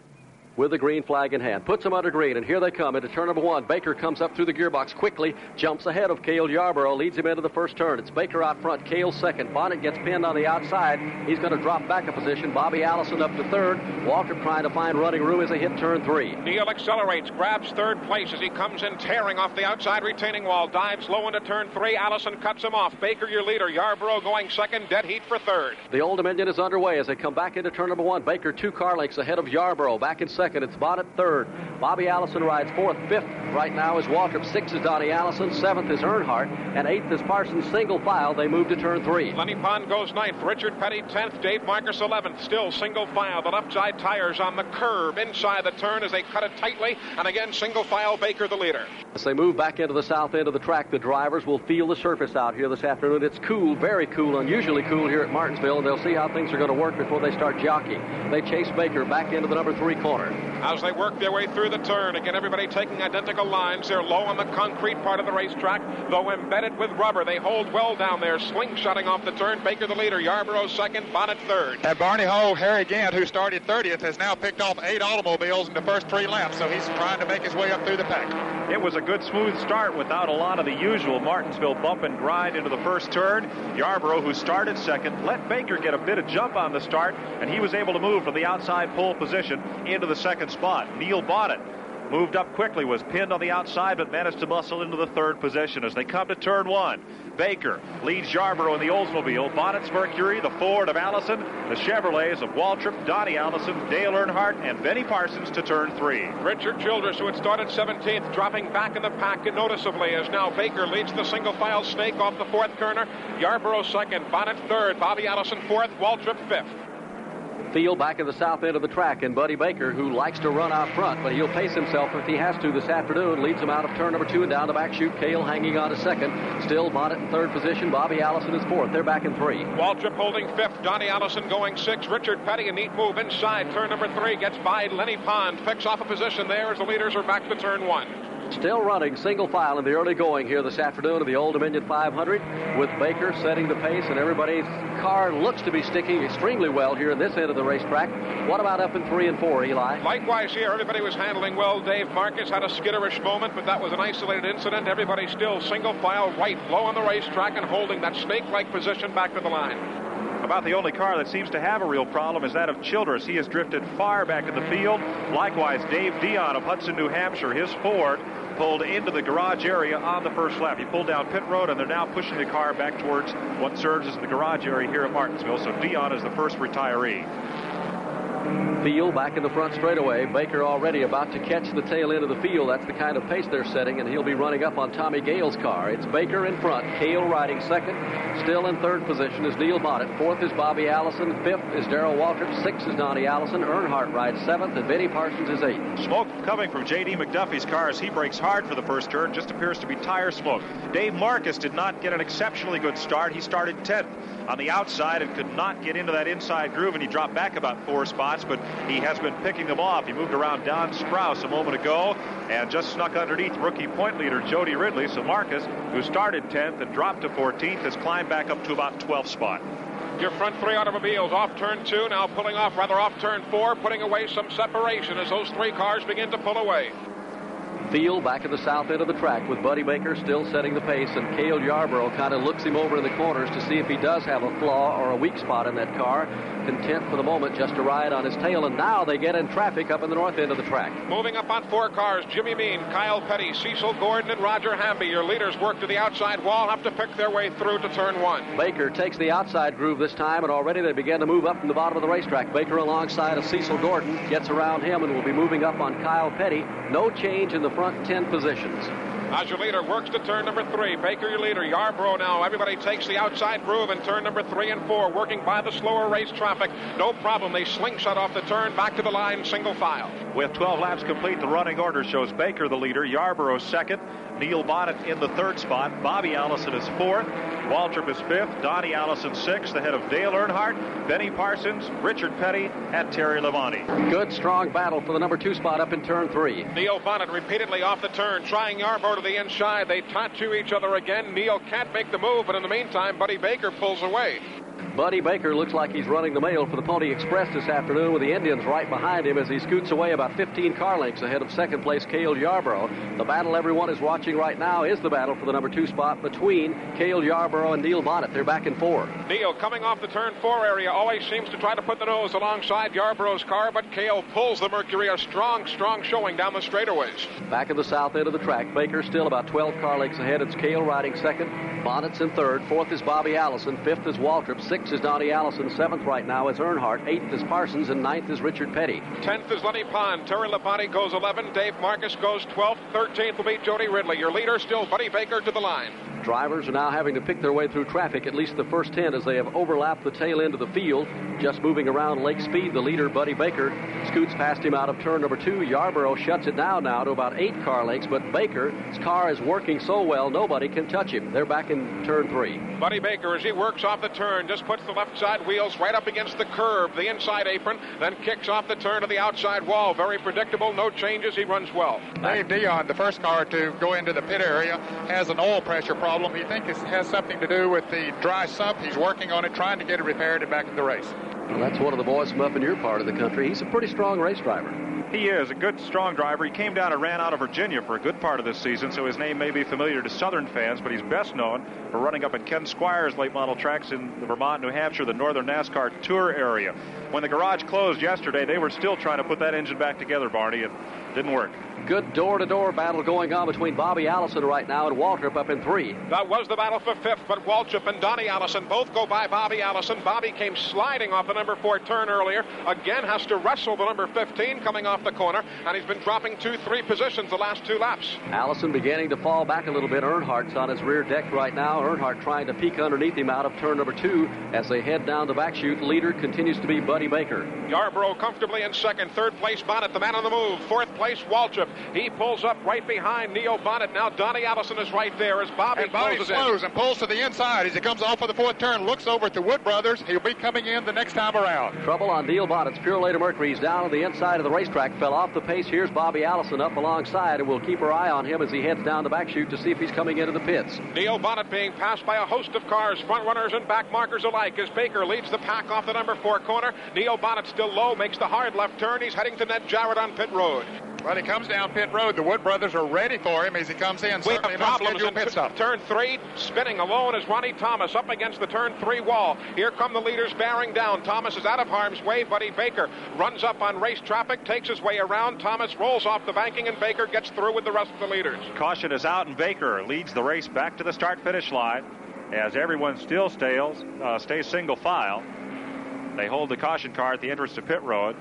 with the green flag in hand puts them under green, and here they come into turn number one. Baker comes up through the gearbox quickly, jumps ahead of Cale Yarborough, leads him into the first turn. It's Baker out front, Cale second. Bonnet gets pinned on the outside. He's going to drop back a position. Bobby Allison up to third. Walter trying to find running room as they hit turn three. Neal accelerates, grabs third place as he comes in tearing off the outside retaining wall, dives low into turn three. Allison cuts him off. Baker your leader, Yarborough going second, dead heat for third. The Old Dominion is underway as they come back into turn number one. Baker two car lengths ahead of Yarborough, back in second. It's Bonnet third. Bobby Allison rides fourth. Fifth right now is Waltrip. Sixth is Donnie Allison. Seventh is Earnhardt. And eighth is Parsons. Single file. They move to turn three. Lenny Pond goes ninth. Richard Petty tenth. Dave Marcus eleventh. Still single file. The left side tires on the curb inside the turn as they cut it tightly. And again, single file. Baker the leader. As they move back into the south end of the track, the drivers will feel the surface out here this afternoon. It's cool, very cool, unusually cool here at Martinsville. And they'll see how things are going to work before they start jockeying. They chase Baker back into the number three corner. As they work their way through the turn, again, everybody taking identical lines. They're low on the concrete part of the racetrack, though embedded with rubber. They hold well down there, slingshotting off the turn. Baker the leader, Yarborough second, Bonnet third. At Barney Ho, Harry Gant, who started thirtieth, has now picked off eight automobiles in the first three laps, so he's trying to make his way up through the pack. It was a good, smooth start without a lot of the usual Martinsville bump and grind into the first turn. Yarborough, who started second, let Baker get a bit of jump on the start, and he was able to move from the outside pole position into the second spot. Neil Bonnet moved up quickly, was pinned on the outside, but managed to muscle into the third position as they come to turn one. Baker leads Yarborough in the Oldsmobile, Bonnet's Mercury, the Ford of Allison, the Chevrolets of Waltrip, Donnie Allison, Dale Earnhardt, and Benny Parsons to turn three. Richard Childress, who had started seventeenth, dropping back in the pack noticeably as now Baker leads the single file snake off the fourth corner. Yarborough second, Bonnet third, Bobby Allison fourth, Waltrip fifth. Field back at the south end of the track, and Buddy Baker, who likes to run out front, but he'll pace himself if he has to this afternoon, leads him out of turn number two and down the back chute. Cale hanging on to second. Still Bonnet in third position. Bobby Allison is fourth. They're back in three. Waltrip holding fifth. Donnie Allison going sixth. Richard Petty, a neat move inside. Turn number three gets by Lenny Pond. Picks off a position there as the leaders are back to turn one. Still running single file in the early going here this afternoon of the Old Dominion five hundred, with Baker setting the pace, and everybody's car looks to be sticking extremely well here in this end of the racetrack. What about up in three and four, Eli? Likewise here, everybody was handling well. Dave Marcus had a skitterish moment, but that was an isolated incident. Everybody still single file right, low on the racetrack, and holding that snake-like position back to the line. About the only car that seems to have a real problem is that of Childress. He has drifted far back in the field. Likewise, Dave Dion of Hudson, New Hampshire, his Ford pulled into the garage area on the first lap. He pulled down pit road, and they're now pushing the car back towards what serves as the garage area here at Martinsville. So Dion is the first retiree. Field back in the front straightaway. Baker already about to catch the tail end of the field. That's the kind of pace they're setting, and he'll be running up on Tommy Gale's car. It's Baker in front, Gale riding second. Still in third position is Neil Bonnet. Fourth is Bobby Allison. Fifth is Darrell Waltrip. Sixth is Donnie Allison. Earnhardt rides seventh, and Benny Parsons is eighth. Smoke coming from J D McDuffie's car as he brakes hard for the first turn. Just appears to be tire smoke. Dave Marcus did not get an exceptionally good start. He started tenth on the outside and could not get into that inside groove, and he dropped back about four spots, but he has been picking them off. He moved around Don Sprouse a moment ago and just snuck underneath rookie point leader Jody Ridley. So Marcus, who started tenth and dropped to fourteenth, has climbed back up to about twelfth spot. Your front three automobiles off turn two, now pulling off, rather off turn four, putting away some separation as those three cars begin to pull away. Field back at the south end of the track with Buddy Baker still setting the pace, and Cale Yarborough kind of looks him over in the corners to see if he does have a flaw or a weak spot in that car, content for the moment just to ride on his tail. And now they get in traffic up in the north end of the track. Moving up on four cars, Jimmy Mean, Kyle Petty, Cecil Gordon, and Roger Hamby. Your leaders work to the outside wall, have to pick their way through to turn one. Baker takes the outside groove this time, and already they begin to move up from the bottom of the racetrack. Baker alongside of Cecil Gordon gets around him and will be moving up on Kyle Petty. No change in the front ten positions. As your leader works to turn number three, Baker your leader, Yarbrough now. Everybody takes the outside groove in turn number three and four, working by the slower race traffic. No problem. They slingshot off the turn, back to the line, single file. With twelve laps complete, the running order shows Baker the leader, Yarbrough second, Neil Bonnet in the third spot, Bobby Allison is fourth, Waltrip is fifth, Donnie Allison sixth, ahead of Dale Earnhardt, Benny Parsons, Richard Petty, and Terry Labonte. Good, strong battle for the number two spot up in turn three. Neil Bonnet repeatedly off the turn, trying Yarbrough to the inside. They tattoo each other again. Neil can't make the move, but in the meantime, Buddy Baker pulls away. Buddy Baker looks like he's running the mail for the Pony Express this afternoon, with the Indians right behind him as he scoots away about fifteen car lengths ahead of second place Cale Yarbrough. The battle everyone is watching right now is the battle for the number two spot between Cale Yarbrough and Neil Bonnet. They're back and forth. Neil coming off the turn four area always seems to try to put the nose alongside Yarbrough's car, but Cale pulls the Mercury. A strong, strong showing down the straightaways. Back at the south end of the track, Baker still about twelve car lengths ahead. It's Cale riding second, Bonnet's in third, fourth is Bobby Allison, fifth is Waltrip, sixth is Donnie Allison, seventh right now is Earnhardt, eighth is Parsons, and ninth is Richard Petty. tenth is Lenny Pond. Terry Labonte goes eleven, Dave Marcus goes twelfth, thirteenth will be Jody Ridley. Your leader still Buddy Baker to the line. Drivers are now having to pick their way through traffic, at least the first ten, as they have overlapped the tail end of the field. Just moving around Lake Speed, the leader, Buddy Baker, scoots past him out of turn number two. Yarborough shuts it down now to about eight car lengths, but Baker's car is working so well, nobody can touch him. They're back in turn three. Buddy Baker, as he works off the turn, just puts the left side wheels right up against the curb, the inside apron, then kicks off the turn to the outside wall. Very predictable, no changes, he runs well. Dave Dion, the first car to go into the pit area, has an oil pressure problem. He thinks it has something to do with the dry sump. He's working on it, trying to get it repaired and back in the race. Well, that's one of the boys from up in your part of the country. He's a pretty strong race driver. He is a good, strong driver. He came down and ran out of Virginia for a good part of this season, so his name may be familiar to Southern fans, but he's best known for running up at Ken Squire's late model tracks in the Vermont, New Hampshire, the Northern NASCAR Tour area. When the garage closed yesterday, they were still trying to put that engine back together, Barney. It didn't work. Good door-to-door battle going on between Bobby Allison right now and Waltrip up in three. That was the battle for fifth, but Waltrip and Donnie Allison both go by Bobby Allison. Bobby came sliding off the number four turn earlier. Again has to wrestle the number fifteen coming off the corner, and he's been dropping two, three positions the last two laps. Allison beginning to fall back a little bit. Earnhardt's on his rear deck right now. Earnhardt trying to peek underneath him out of turn number two as they head down the back chute. Leader continues to be Buddy Baker. Yarbrough comfortably in second. Third place Bonnet, the man on the move. Fourth place Waltrip. He pulls up right behind Neil Bonnet. Now Donnie Allison is right there as Bobby and Bobby slows in. And pulls to the inside as he comes off of the fourth turn, looks over at the Wood brothers. He'll be coming in the next time around. Trouble on Neil Bonnet's Purolator Mercury. He's down on the inside of the racetrack, fell off the pace. Here's Bobby Allison up alongside, and we'll keep our eye on him as he heads down the back chute to see if he's coming into the pits. Neil Bonnet being passed by a host of cars, front runners and back markers alike, as Baker leads the pack off the number four corner. Neil Bonnet still low, makes the hard left turn. He's heading to Ned Jarrett on pit road. Well, he comes down pit road. The Wood brothers are ready for him as he comes in. We have problems in pit stop. Turn three, spinning alone is Ronnie Thomas up against the turn three wall. Here come the leaders bearing down. Thomas is out of harm's way. Buddy Baker runs up on race traffic, takes his way around. Thomas rolls off the banking, and Baker gets through with the rest of the leaders. Caution is out, and Baker leads the race back to the start-finish line as everyone still stays, uh, stays single file. They hold the caution car at the entrance to pit road.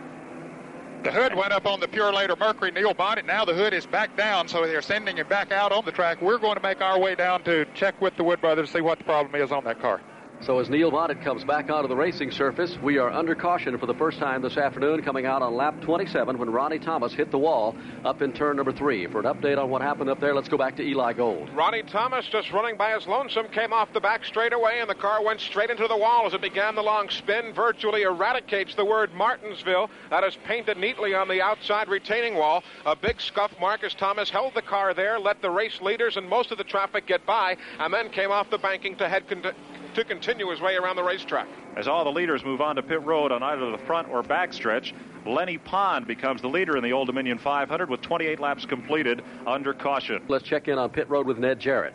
The hood went up on the Pure Later Mercury Neil Bonnet. Now the hood is back down, so they're sending him back out on the track. We're going to make our way down to check with the Wood brothers, see what the problem is on that car. So as Neil Bonnet comes back onto the racing surface, we are under caution for the first time this afternoon, coming out on lap twenty-seven when Ronnie Thomas hit the wall up in turn number three. For an update on what happened up there, let's go back to Eli Gold. Ronnie Thomas, just running by his lonesome, came off the back straightaway, and the car went straight into the wall as it began the long spin. Virtually eradicates the word Martinsville. That is painted neatly on the outside retaining wall. A big scuff mark as Thomas held the car there, let the race leaders and most of the traffic get by, and then came off the banking to head con- to continue his way around the racetrack. As all the leaders move on to pit road on either the front or back stretch, Lenny Pond becomes the leader in the Old Dominion five hundred with twenty-eight laps completed under caution. Let's check in on pit road with Ned Jarrett.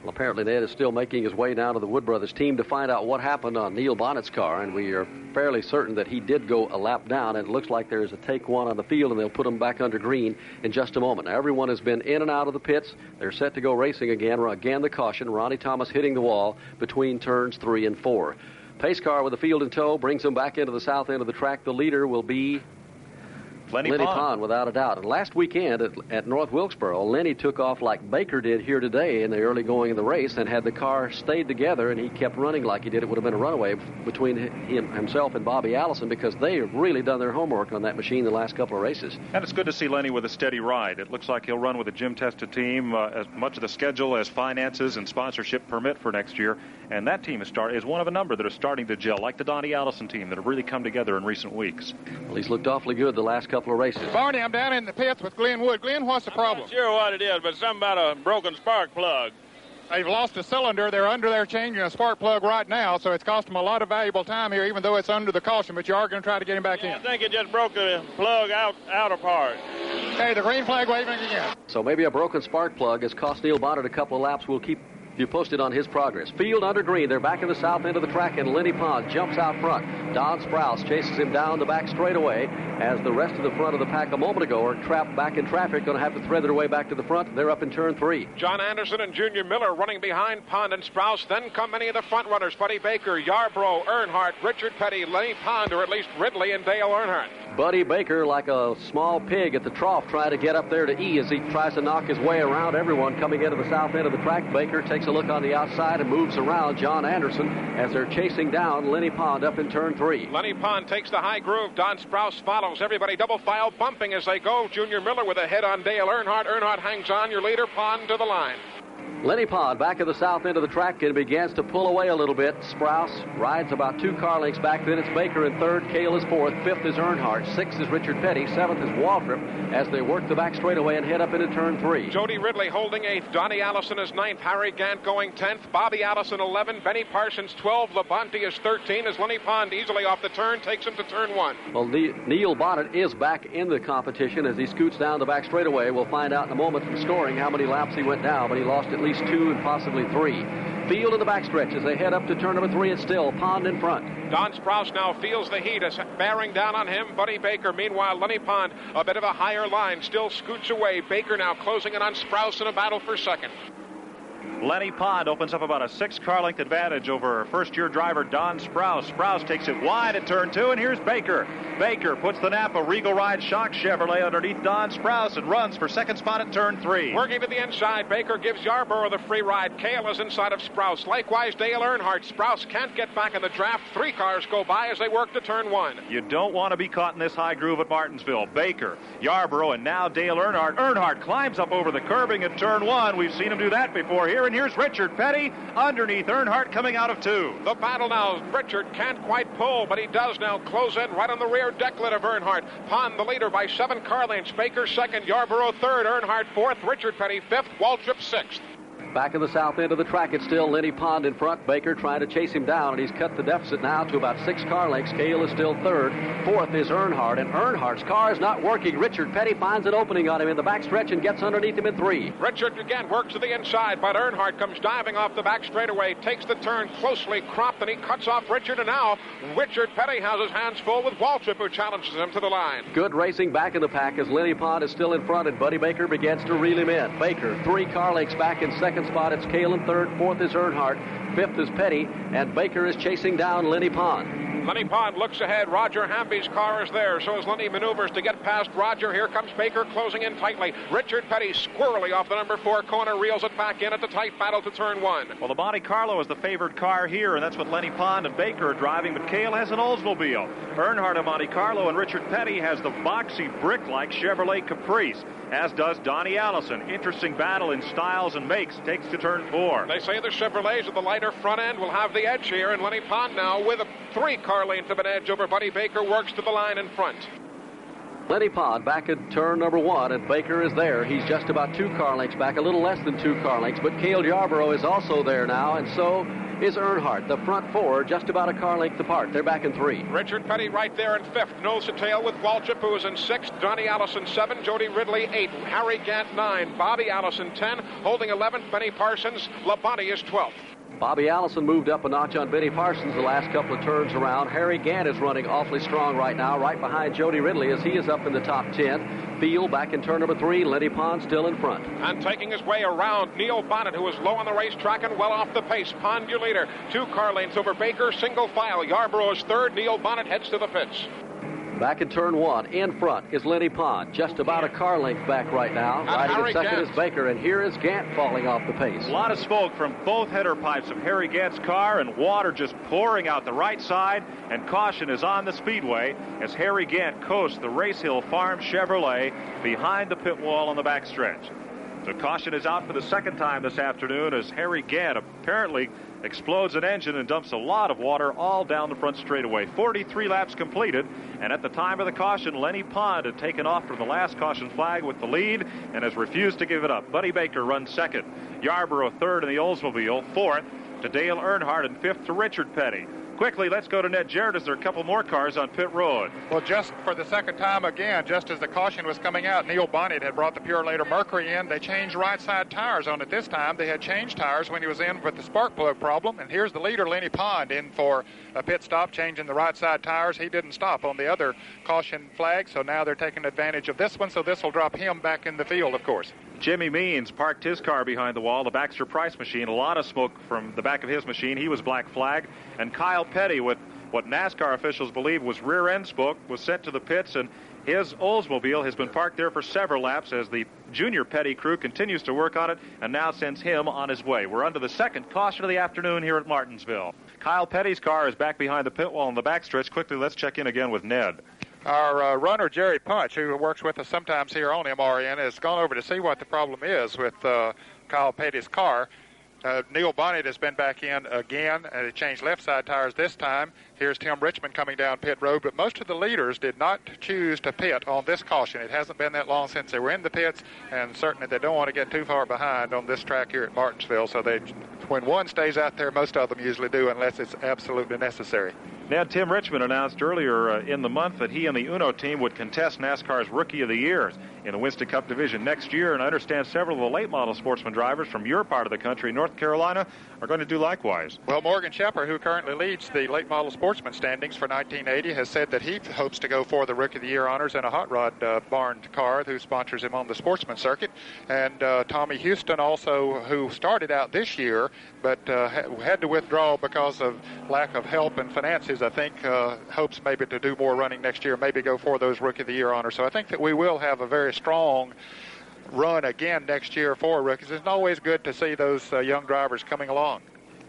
Well, apparently Ned is still making his way now to the Wood Brothers team to find out what happened on Neil Bonnet's car, and we are fairly certain that he did go a lap down, and it looks like there is a take one on the field, and they'll put him back under green in just a moment. Now, everyone has been in and out of the pits. They're set to go racing again. Again, the caution. Ronnie Thomas hitting the wall between turns three and four. Pace car with the field in tow brings him back into the south end of the track. The leader will be Lenny, Lenny Pond. Pond, without a doubt. And last weekend at, at North Wilkesboro, Lenny took off like Baker did here today in the early going of the race, and had the car stayed together and he kept running like he did, it would have been a runaway between him, himself and Bobby Allison, because they have really done their homework on that machine the last couple of races. And it's good to see Lenny with a steady ride. It looks like he'll run with a gym-tested team, uh, as much of the schedule as finances and sponsorship permit for next year. And that team is, start, is one of a number that are starting to gel, like the Donnie Allison team that have really come together in recent weeks. Well, he's looked awfully good the last couple of races. Barney, I'm down in the pits with Glenn Wood. Glenn, what's the I'm problem? I'm not sure what it is, but something about a broken spark plug. They've lost a cylinder. They're under their changing a spark plug right now, so it's cost them a lot of valuable time here, even though it's under the caution, but you are going to try to get him back yeah, in. I think it just broke the plug out, out apart. Okay, the green flag waving again. So maybe a broken spark plug has cost Neil Bonnet a couple of laps. We'll keep you posted on his progress. Field under green. They're back in the south end of the track, and Lenny Pond jumps out front. Don Sprouse chases him down the back straightaway as the rest of the front of the pack a moment ago are trapped back in traffic, going to have to thread their way back to the front. They're up in turn three. John Anderson and Junior Miller running behind Pond and Sprouse. Then come many of the front runners. Buddy Baker, Yarbrough, Earnhardt, Richard Petty, Lenny Pond, or at least Ridley and Dale Earnhardt. Buddy Baker, like a small pig at the trough, trying to get up there to E as he tries to knock his way around everyone coming into the south end of the track. Baker takes a look on the outside and moves around John Anderson as they're chasing down Lenny Pond up in turn three. Lenny Pond takes the high groove. Don Sprouse follows. Everybody double file bumping as they go. Junior Miller with a head on Dale Earnhardt. Earnhardt hangs on. Your leader, Pond, to the line. Lenny Pond back at the south end of the track and begins to pull away a little bit. Sprouse rides about two car lengths back. Then it's Baker in third. Cale is fourth. Fifth is Earnhardt. Sixth is Richard Petty. Seventh is Waltrip as they work the back straightaway and head up into turn three. Jody Ridley holding eighth. Donnie Allison is ninth. Harry Gant going tenth. Bobby Allison eleven. Benny Parsons twelve. Labonte is thirteen as Lenny Pond easily off the turn takes him to turn one. Well, ne- Neil Bonnet is back in the competition as he scoots down the back straightaway. We'll find out in a moment from scoring how many laps he went down, but he lost at least two and possibly three. Field in the backstretch as they head up to turn number three. It's still Pond in front. Don Sprouse now feels the heat as bearing down on him. Buddy Baker, meanwhile, Lenny Pond, a bit of a higher line, still scoots away. Baker now closing in on Sprouse in a battle for second. Lenny Pond opens up about a six-car length advantage over first-year driver Don Sprouse. Sprouse takes it wide at turn two, and here's Baker. Baker puts the Napa Regal Ride Shock Chevrolet underneath Don Sprouse and runs for second spot at turn three. Working to the inside, Baker gives Yarborough the free ride. Cale is inside of Sprouse. Likewise, Dale Earnhardt. Sprouse can't get back in the draft. Three cars go by as they work to turn one. You don't want to be caught in this high groove at Martinsville. Baker, Yarborough, and now Dale Earnhardt. Earnhardt climbs up over the curbing at turn one. We've seen him do that before here. And here's Richard Petty underneath Earnhardt coming out of two. The battle now. Richard can't quite pull, but he does now close in right on the rear decklet of Earnhardt. Pond, the leader by seven car lengths. Baker second, Yarborough third, Earnhardt fourth, Richard Petty fifth, Waltrip sixth. Back in the south end of the track, it's still Lenny Pond in front. Baker trying to chase him down, and he's cut the deficit now to about six car lengths. Cale is still third. Fourth is Earnhardt, and Earnhardt's car is not working. Richard Petty finds an opening on him in the backstretch and gets underneath him in three. Richard again works to the inside, but Earnhardt comes diving off the back straightaway, takes the turn closely cropped, and he cuts off Richard, and now Richard Petty has his hands full with Waltrip, who challenges him to the line. Good racing back in the pack as Lenny Pond is still in front, and Buddy Baker begins to reel him in. Baker, three car lengths back in second spot. It's Cale in third, fourth is Earnhardt, fifth is Petty, and Baker is chasing down Lenny Pond. Lenny Pond looks ahead. Roger Hamby's car is there. So as Lenny maneuvers to get past Roger, here comes Baker closing in tightly. Richard Petty squirrely off the number four corner, reels it back in at the tight battle to turn one. Well, the Monte Carlo is the favored car here, and that's what Lenny Pond and Baker are driving, but Cale has an Oldsmobile. Earnhardt a Monte Carlo, and Richard Petty has the boxy brick-like Chevrolet Caprice, as does Donnie Allison. Interesting battle in styles and makes. Takes to turn four. They say the Chevrolets with the lighter front end will have the edge here, and Lenny Pond now with a three-car length of an edge over Buddy Baker works to the line in front. Lenny Pond back at turn number one, and Baker is there. He's just about two car lengths back, a little less than two car lengths, but Cale Yarborough is also there now, and so is Earnhardt. The front four are just about a car length apart. They're back in three. Richard Petty right there in fifth. Nose to tail with Waltrip, who is in sixth. Donnie Allison seven. Jody Ridley eight. Harry Gant nine. Bobby Allison ten. Holding eleventh, Benny Parsons. Labonte is twelfth. Bobby Allison moved up a notch on Benny Parsons the last couple of turns around. Harry Gant is running awfully strong right now, right behind Jody Ridley as he is up in the top ten. Beal back in turn number three. Lenny Pond still in front. And taking his way around, Neil Bonnet, who is low on the racetrack and well off the pace. Pond, your leader. Two car lengths over Baker, single file. Yarborough is third. Neil Bonnet heads to the pits. Back in turn one, in front is Lenny Pond, just about a car length back right now. Riding in second is Baker, and here is Gant falling off the pace. A lot of smoke from both header pipes of Harry Gant's car, and water just pouring out the right side, and caution is on the speedway as Harry Gant coasts the Race Hill Farm Chevrolet behind the pit wall on the backstretch. So caution is out for the second time this afternoon as Harry Gant apparently explodes an engine and dumps a lot of water all down the front straightaway. forty-three laps completed, and at the time of the caution, Lenny Pond had taken off from the last caution flag with the lead and has refused to give it up. Buddy Baker runs second. Yarborough third in the Oldsmobile, fourth to Dale Earnhardt, and fifth to Richard Petty. Quickly, let's go to Ned Jarrett as there are a couple more cars on pit road. Well, just for the second time again, just as the caution was coming out, Neil Bonnet had brought the Pure Later Mercury in. They changed right side tires on it this time. They had changed tires when he was in with the spark plug problem. And here's the leader, Lenny Pond, in for a pit stop, changing the right side tires. He didn't stop on the other caution flag, so now they're taking advantage of this one. So this will drop him back in the field, of course. Jimmy Means parked his car behind the wall, the Baxter Price machine. A lot of smoke from the back of his machine. He was black flagged. And Kyle Petty, with what NASCAR officials believe was rear end smoke, was sent to the pits, and his Oldsmobile has been parked there for several laps as the junior Petty crew continues to work on it and now sends him on his way. We're under the second caution of the afternoon here at Martinsville. Kyle Petty's car is back behind the pit wall in the backstretch. Quickly, let's check in again with Ned. Our uh, runner, Jerry Punch, who works with us sometimes here on M R N, has gone over to see what the problem is with uh, Kyle Petty's car. Uh, Neil Bonnet has been back in again, and he changed left side tires this time. Here's Tim Richmond coming down pit road, but most of the leaders did not choose to pit on this caution. It hasn't been that long since they were in the pits, and certainly they don't want to get too far behind on this track here at Martinsville. So they, when one stays out there, most of them usually do, unless it's absolutely necessary. Now, Tim Richmond announced earlier uh, in the month that he and the Uno team would contest NASCAR's Rookie of the Year in the Winston Cup division next year, and I understand several of the late model sportsman drivers from your part of the country, North Carolina, are going to do likewise. Well, Morgan Shepherd, who currently leads the late model sports sportsman standings for nineteen eighty, has said that he hopes to go for the Rookie of the Year honors in a hot rod uh, barn car, who sponsors him on the sportsman circuit. And uh, Tommy Houston also, who started out this year but uh, had to withdraw because of lack of help and finances, I think uh, hopes maybe to do more running next year, maybe go for those Rookie of the Year honors. So I think that we will have a very strong run again next year for rookies. It's always good to see those uh, young drivers coming along.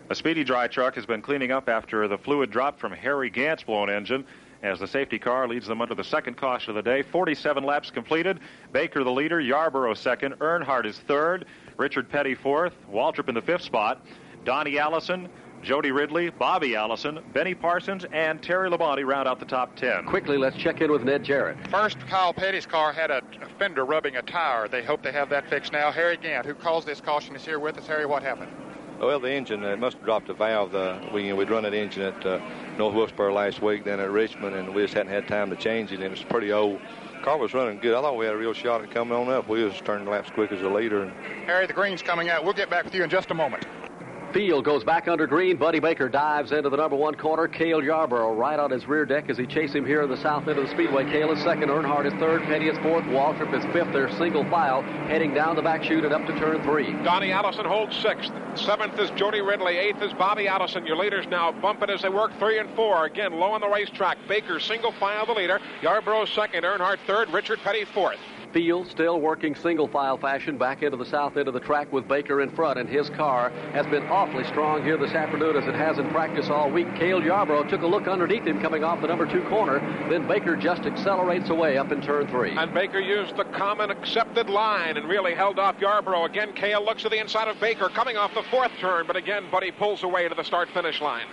A Speedy Dry truck has been cleaning up after the fluid dropped from Harry Gant's blown engine as the safety car leads them under the second caution of the day. forty-seven laps completed. Baker the leader, Yarborough second, Earnhardt is third, Richard Petty fourth, Waltrip in the fifth spot, Donnie Allison, Jody Ridley, Bobby Allison, Benny Parsons, and Terry Labonte round out the top ten. Quickly, let's check in with Ned Jarrett. First, Kyle Petty's car had a fender rubbing a tire. They hope they have that fixed now. Harry Gant, who caused this caution, is here with us. Harry, what happened? Well, the engine, it must have dropped a valve. The, we, you know, we'd run that engine at uh, North Wilkesboro last week, then at Richmond, and we just hadn't had time to change it, and it was pretty old. The car was running good. I thought we had a real shot at coming on up. We was turning laps quick as a leader. And Harry, the green's coming out. We'll get back with you in just a moment. Field goes back under green. Buddy Baker dives into the number one corner. Cale Yarborough right on his rear deck as he chases him here in the south end of the speedway. Cale is second. Earnhardt is third. Petty is fourth. Waltrip is fifth. They're single file heading down the back chute and up to turn three. Donnie Allison holds sixth. Seventh is Jody Ridley. Eighth is Bobby Allison. Your leaders now bumping as they work three and four. Again, low on the racetrack. Baker single file the leader. Yarborough second. Earnhardt third. Richard Petty fourth. Field still working single file fashion back into the south end of the track with Baker in front, and his car has been awfully strong here this afternoon as it has in practice all week. Cale Yarborough took a look underneath him coming off the number two corner, then Baker just accelerates away up in turn three. And Baker used the common accepted line and really held off Yarborough. Again, Cale looks to the inside of Baker coming off the fourth turn, but again, Buddy pulls away to the start-finish line.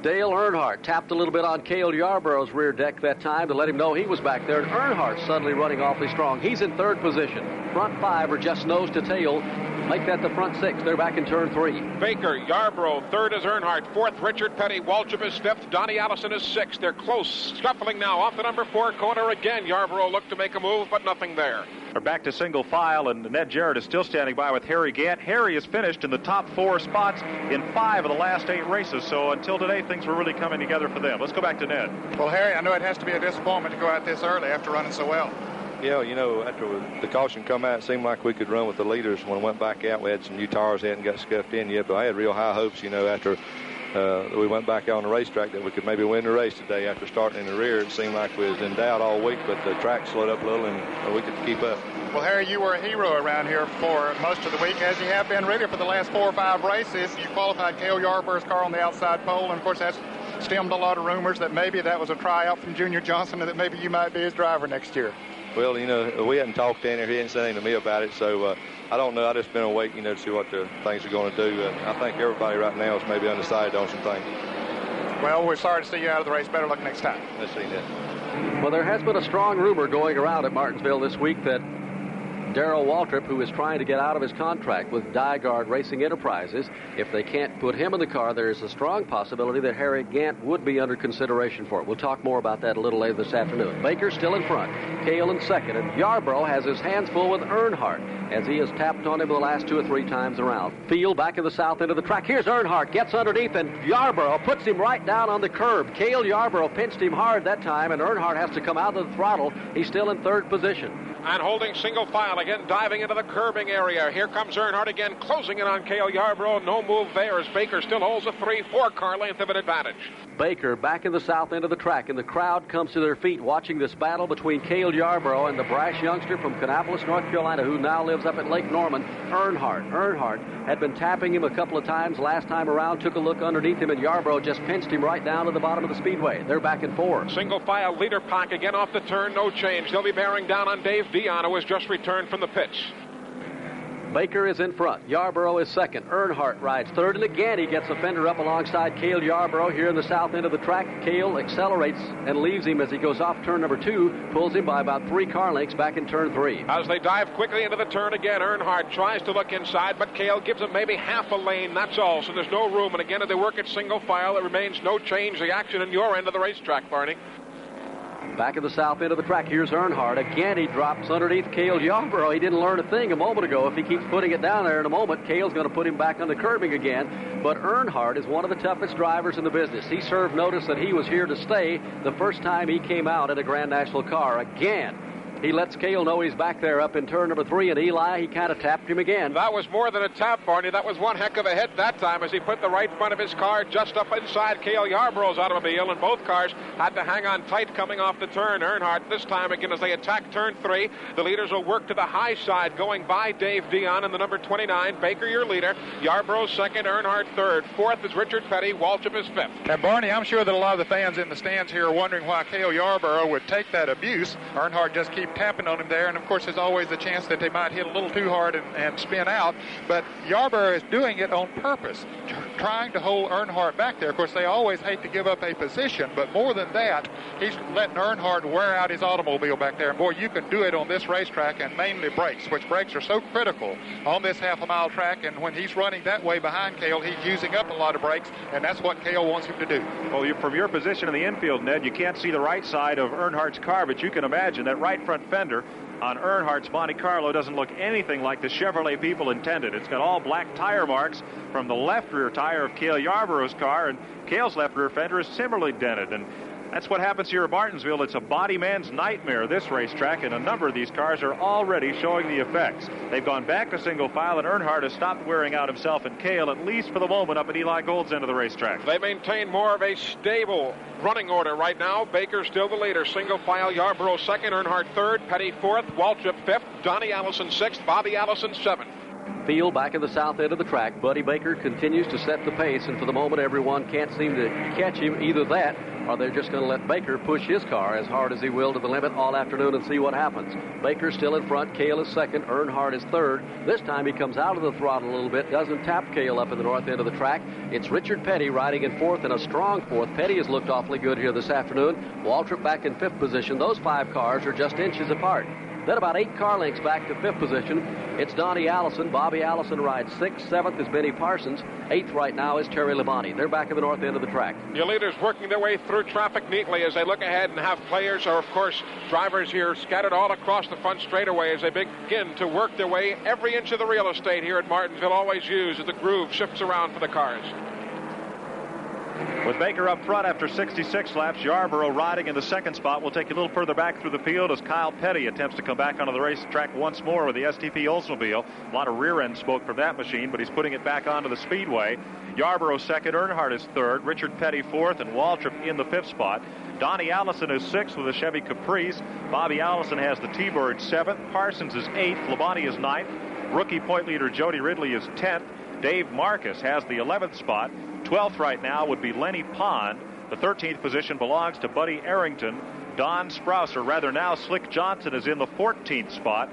Dale Earnhardt tapped a little bit on Cale Yarborough's rear deck that time to let him know he was back there. And Earnhardt suddenly running awfully strong. He's in third position. Front five are just nose to tail. Make that the front six. They're back in turn three. Baker, Yarborough, third is Earnhardt, fourth Richard Petty, Waltrip is fifth, Donnie Allison is sixth. They're close, scuffling now off the number four corner again. Yarborough looked to make a move, but nothing there. They're back to single file, and Ned Jarrett is still standing by with Harry Gant. Harry has finished in the top four spots in five of the last eight races, so until today, things were really coming together for them. Let's go back to Ned. Well, Harry, I know it has to be a disappointment to go out this early after running so well. Yeah, you know, after the caution come out, it seemed like we could run with the leaders. When we went back out, we had some new tires that hadn't got scuffed in yet, but I had real high hopes, you know, after uh, we went back out on the racetrack that we could maybe win the race today. After starting in the rear, it seemed like we was in doubt all week, but the track slowed up a little and we could keep up. Well, Harry, you were a hero around here for most of the week, as you have been really for the last four or five races. You qualified Cale Yarborough's car on the outside pole, and, of course, that's stemmed a lot of rumors that maybe that was a tryout from Junior Johnson and that maybe you might be his driver next year. Well, you know, we hadn't talked to him. He hadn't said anything to me about it, so uh, I don't know. I've just been awake, you know, to see what the things are going to do. Uh, I think everybody right now is maybe undecided on some things. Well, we're sorry to see you out of the race. Better luck next time. Let's see that. Well, there has been a strong rumor going around at Martinsville this week that Darrell Waltrip, who is trying to get out of his contract with Dygaard Racing Enterprises, if they can't put him in the car, there is a strong possibility that Harry Gant would be under consideration for it. We'll talk more about that a little later this afternoon. Baker still in front, Cale in second, and Yarborough has his hands full with Earnhardt as he has tapped on him the last two or three times around. Field back in the south end of the track. Here's Earnhardt, gets underneath, and Yarborough puts him right down on the curb. Cale Yarborough pinched him hard that time, and Earnhardt has to come out of the throttle. He's still in third position. And holding single file again, diving into the curbing area. Here comes Earnhardt again, closing in on Cale Yarborough. No move there as Baker still holds a three four car length of an advantage. Baker back in the south end of the track, and the crowd comes to their feet watching this battle between Cale Yarborough and the brash youngster from Kannapolis, North Carolina, who now lives up at Lake Norman, Earnhardt. Earnhardt had been tapping him a couple of times last time around, took a look underneath him, and Yarborough just pinched him right down to the bottom of the speedway. They're back and forth. Single file leader pack again off the turn, no change. They'll be bearing down on Dave Dion, who has just returned from the pits. Baker is in front. Yarborough is second. Earnhardt rides third, and again he gets the fender up alongside Cale Yarborough here in the south end of the track. Cale accelerates and leaves him as he goes off turn number two, pulls him by about three car lengths back in turn three. As they dive quickly into the turn again, Earnhardt tries to look inside, but Cale gives him maybe half a lane, that's all, so there's no room. And again, if they work at single file, it remains no change. The action in your end of the racetrack, Barney. Back at the south end of the track, here's Earnhardt. Again, he drops underneath Cale Yarborough. He didn't learn a thing a moment ago. If he keeps putting it down there in a moment, Cale's going to put him back on the curbing again. But Earnhardt is one of the toughest drivers in the business. He served notice that he was here to stay the first time he came out in a Grand National car. Again, he lets Cale know he's back there up in turn number three, and Eli, he kind of tapped him again. That was more than a tap, Barney. That was one heck of a hit that time as he put the right front of his car just up inside Cale Yarborough's automobile, and both cars had to hang on tight coming off the turn. Earnhardt, this time again, as they attack turn three, the leaders will work to the high side, going by Dave Dion and the number twenty-nine. Baker, your leader. Yarborough second, Earnhardt third. Fourth is Richard Petty. Waltrip is fifth. Now, Barney, I'm sure that a lot of the fans in the stands here are wondering why Cale Yarborough would take that abuse. Earnhardt just keeps tapping on him there, and of course there's always the chance that they might hit a little too hard and, and spin out, but Yarborough is doing it on purpose. trying to hold Earnhardt back there. Of course, they always hate to give up a position, but more than that, he's letting Earnhardt wear out his automobile back there. And boy, you can do it on this racetrack, and mainly brakes, which brakes are so critical on this half-a-mile track. And when he's running that way behind Cale, he's using up a lot of brakes, and that's what Cale wants him to do. Well, you, from your position in the infield, Ned, you can't see the right side of Earnhardt's car, but you can imagine that right front fender on Earnhardt's Monte Carlo doesn't look anything like the Chevrolet people intended. It's got all black tire marks from the left rear tire of Cale Yarborough's car, and Cale's left rear fender is similarly dented. And that's what happens here at Martinsville. It's a body man's nightmare, this racetrack, and a number of these cars are already showing the effects. They've gone back to single file, and Earnhardt has stopped wearing out himself and Cale, at least for the moment, up at Eli Gold's end of the racetrack. They maintain more of a stable running order right now. Baker still the leader. Single file, Yarborough second, Earnhardt third, Petty fourth, Waltrip fifth, Donnie Allison sixth, Bobby Allison seventh. Field back in the south end of the track. Buddy Baker continues to set the pace, and for the moment everyone can't seem to catch him. Either that, or they're just going to let Baker push his car as hard as he will to the limit all afternoon and see what happens. Baker still in front. Cale is second. Earnhardt is third. This time he comes out of the throttle a little bit, doesn't tap Cale up in the north end of the track. It's Richard Petty riding in fourth, and a strong fourth. Petty has looked awfully good here this afternoon. Waltrip back in fifth position. Those five cars are just inches apart. Then about eight car lengths back to fifth position, it's Donnie Allison. Bobby Allison rides sixth. Seventh is Benny Parsons. Eighth right now is Terry Labonte. They're back at the north end of the track. Your leaders working their way through traffic neatly as they look ahead and have players, or of course drivers here, scattered all across the front straightaway as they begin to work their way. Every inch of the real estate here at Martinsville always used as the groove shifts around for the cars. With Baker up front after sixty-six laps, Yarborough riding in the second spot. We'll take you a little further back through the field as Kyle Petty attempts to come back onto the racetrack once more with the S T P Oldsmobile. A lot of rear-end smoke from that machine, but he's putting it back onto the speedway. Yarborough second, Earnhardt is third, Richard Petty fourth, and Waltrip in the fifth spot. Donnie Allison is sixth with a Chevy Caprice. Bobby Allison has the T-Bird seventh. Parsons is eighth. Labonte is ninth. Rookie point leader Jody Ridley is tenth. Dave Marcus has the eleventh spot. twelfth right now would be Lenny Pond. The thirteenth position belongs to Buddy Arrington. Don Sprouse, or rather now Slick Johnson, is in the fourteenth spot.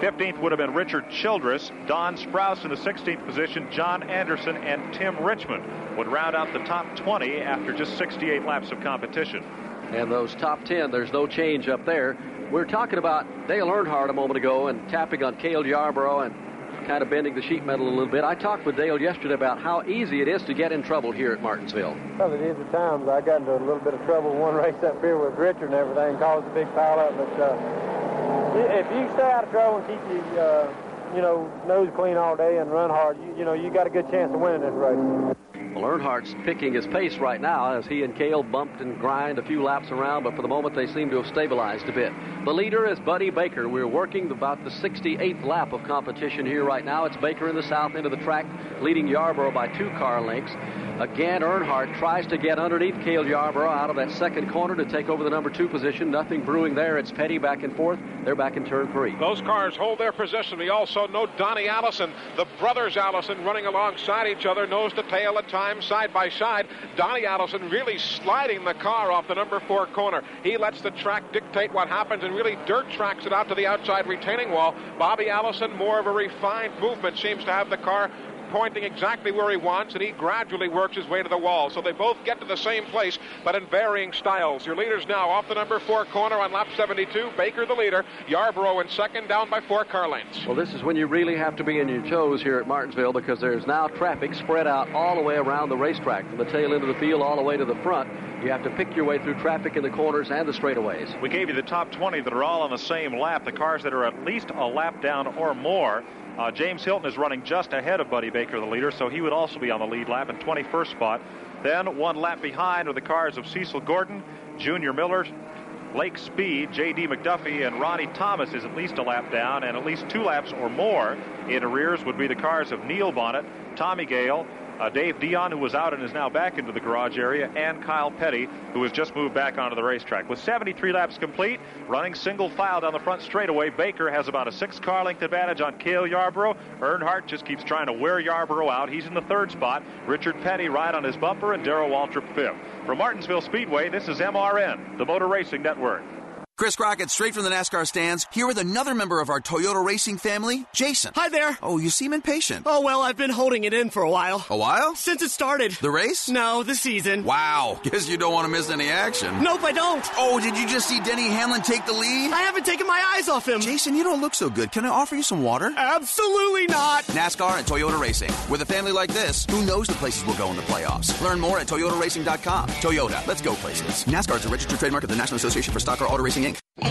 fifteenth would have been Richard Childress. Don Sprouse in the sixteenth position. John Anderson and Tim Richmond would round out the top twenty after just sixty-eight laps of competition. And those top ten, there's no change up there. We're talking about Dale Earnhardt a moment ago and tapping on Cale Yarborough and kind of bending the sheet metal a little bit. I talked with Dale yesterday about how easy it is to get in trouble here at Martinsville. Well, it is at times. I got into a little bit of trouble one race up here with Richard and everything, caused a big pileup. But uh, if you stay out of trouble and keep your uh, you know, nose clean all day and run hard, you, you know, you got a good chance of winning this race. Well, Earnhardt's picking his pace right now as he and Cale bumped and grind a few laps around, but for the moment they seem to have stabilized a bit. The leader is Buddy Baker. We're working about the sixty-eighth lap of competition here right now. It's Baker in the south end of the track, leading Yarborough by two car lengths. Again, Earnhardt tries to get underneath Cale Yarborough out of that second corner to take over the number two position. Nothing brewing there. It's Petty back and forth. They're back in turn three. Those cars hold their position. We also know Donnie Allison, the brothers Allison, running alongside each other, nose to tail at time, side by side. Donnie Allison really sliding the car off the number four corner. He lets the track dictate what happens and really dirt tracks it out to the outside retaining wall. Bobby Allison, more of a refined movement, seems to have the car pointing exactly where he wants, and he gradually works his way to the wall. So they both get to the same place, but in varying styles. Your leaders now off the number four corner on lap seventy-two. Baker the leader, Yarborough in second, down by four car lengths. Well, this is when you really have to be in your toes here at Martinsville, because there's now traffic spread out all the way around the racetrack, from the tail end of the field all the way to the front. You have to pick your way through traffic in the corners and the straightaways. We gave you the top twenty that are all on the same lap, the cars that are at least a lap down or more. Uh, James Hilton is running just ahead of Buddy Baker, the leader, so he would also be on the lead lap in twenty-first spot. Then one lap behind are the cars of Cecil Gordon, Junior Miller, Lake Speed, J D. McDuffie, and Ronnie Thomas is at least a lap down, and at least two laps or more in arrears would be the cars of Neil Bonnet, Tommy Gale, Uh, Dave Dion, who was out and is now back into the garage area, and Kyle Petty, who has just moved back onto the racetrack. With seventy-three laps complete, running single file down the front straightaway, Baker has about a six-car length advantage on Cale Yarborough. Earnhardt just keeps trying to wear Yarborough out. He's in the third spot. Richard Petty right on his bumper, and Darrell Waltrip fifth. From Martinsville Speedway, this is M R N, the Motor Racing Network. Chris Crockett, straight from the NASCAR stands, here with another member of our Toyota racing family, Jason. Hi there. Oh, you seem impatient. Oh, well, I've been holding it in for a while. A while? Since it started. The race? No, the season. Wow. Guess you don't want to miss any action. Nope, I don't. Oh, did you just see Denny Hamlin take the lead? I haven't taken my eyes off him. Jason, you don't look so good. Can I offer you some water? Absolutely not. NASCAR and Toyota Racing. With a family like this, who knows the places we'll go in the playoffs? Learn more at Toyota Racing dot com. Toyota, let's go places. NASCAR is a registered trademark of the National Association for Stock Car Auto Racing, Incorporated.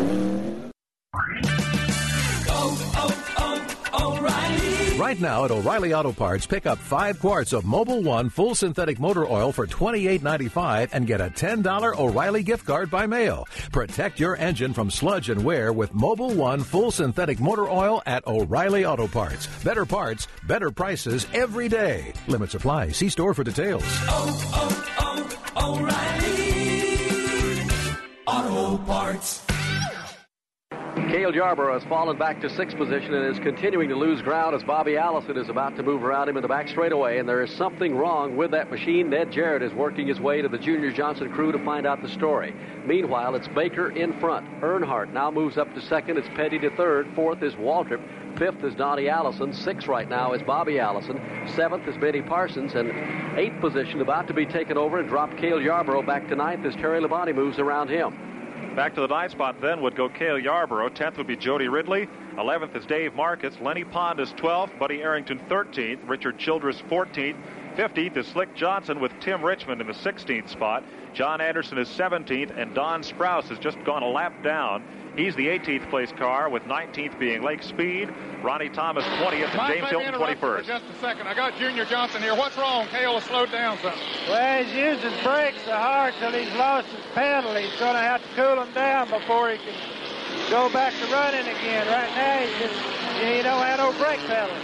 Right now at O'Reilly Auto Parts, pick up five quarts of Mobil one full synthetic motor oil for twenty-eight ninety-five and get a ten dollar O'Reilly gift card by mail. Protect your engine from sludge and wear with Mobil one full synthetic motor oil at O'Reilly Auto Parts. Better parts, better prices every day. Limits apply. See store for details. Oh, oh, oh, O'Reilly Auto Parts. Cale Yarborough has fallen back to sixth position and is continuing to lose ground as Bobby Allison is about to move around him in the back straightaway, and there is something wrong with that machine. Ned Jarrett is working his way to the Junior Johnson crew to find out the story. Meanwhile, it's Baker in front. Earnhardt now moves up to second. It's Petty to third. Fourth is Waltrip. Fifth is Donnie Allison. Sixth right now is Bobby Allison. Seventh is Benny Parsons. And eighth position about to be taken over and drop Cale Yarborough back to ninth as Terry Labonte moves around him. Back to the ninth spot then would go Cale Yarborough. tenth would be Jody Ridley. eleventh is Dave Marcus. Lenny Pond is twelfth. Buddy Arrington thirteenth. Richard Childress fourteenth. fifteenth is Slick Johnson with Tim Richmond in the sixteenth spot. John Anderson is seventeenth. And Don Sprouse has just gone a lap down. He's the eighteenth place car, with nineteenth being Lake Speed. Ronnie Thomas twentieth and Mike, James Hilton twenty-first. For just a second. I got Junior Johnson here. What's wrong? Cale has slowed down some. Well, he's used his brakes so hard till he's lost his pedal. He's going to have to cool him down before he can go back to running again. Right now, he, just, he don't have no brake pedal.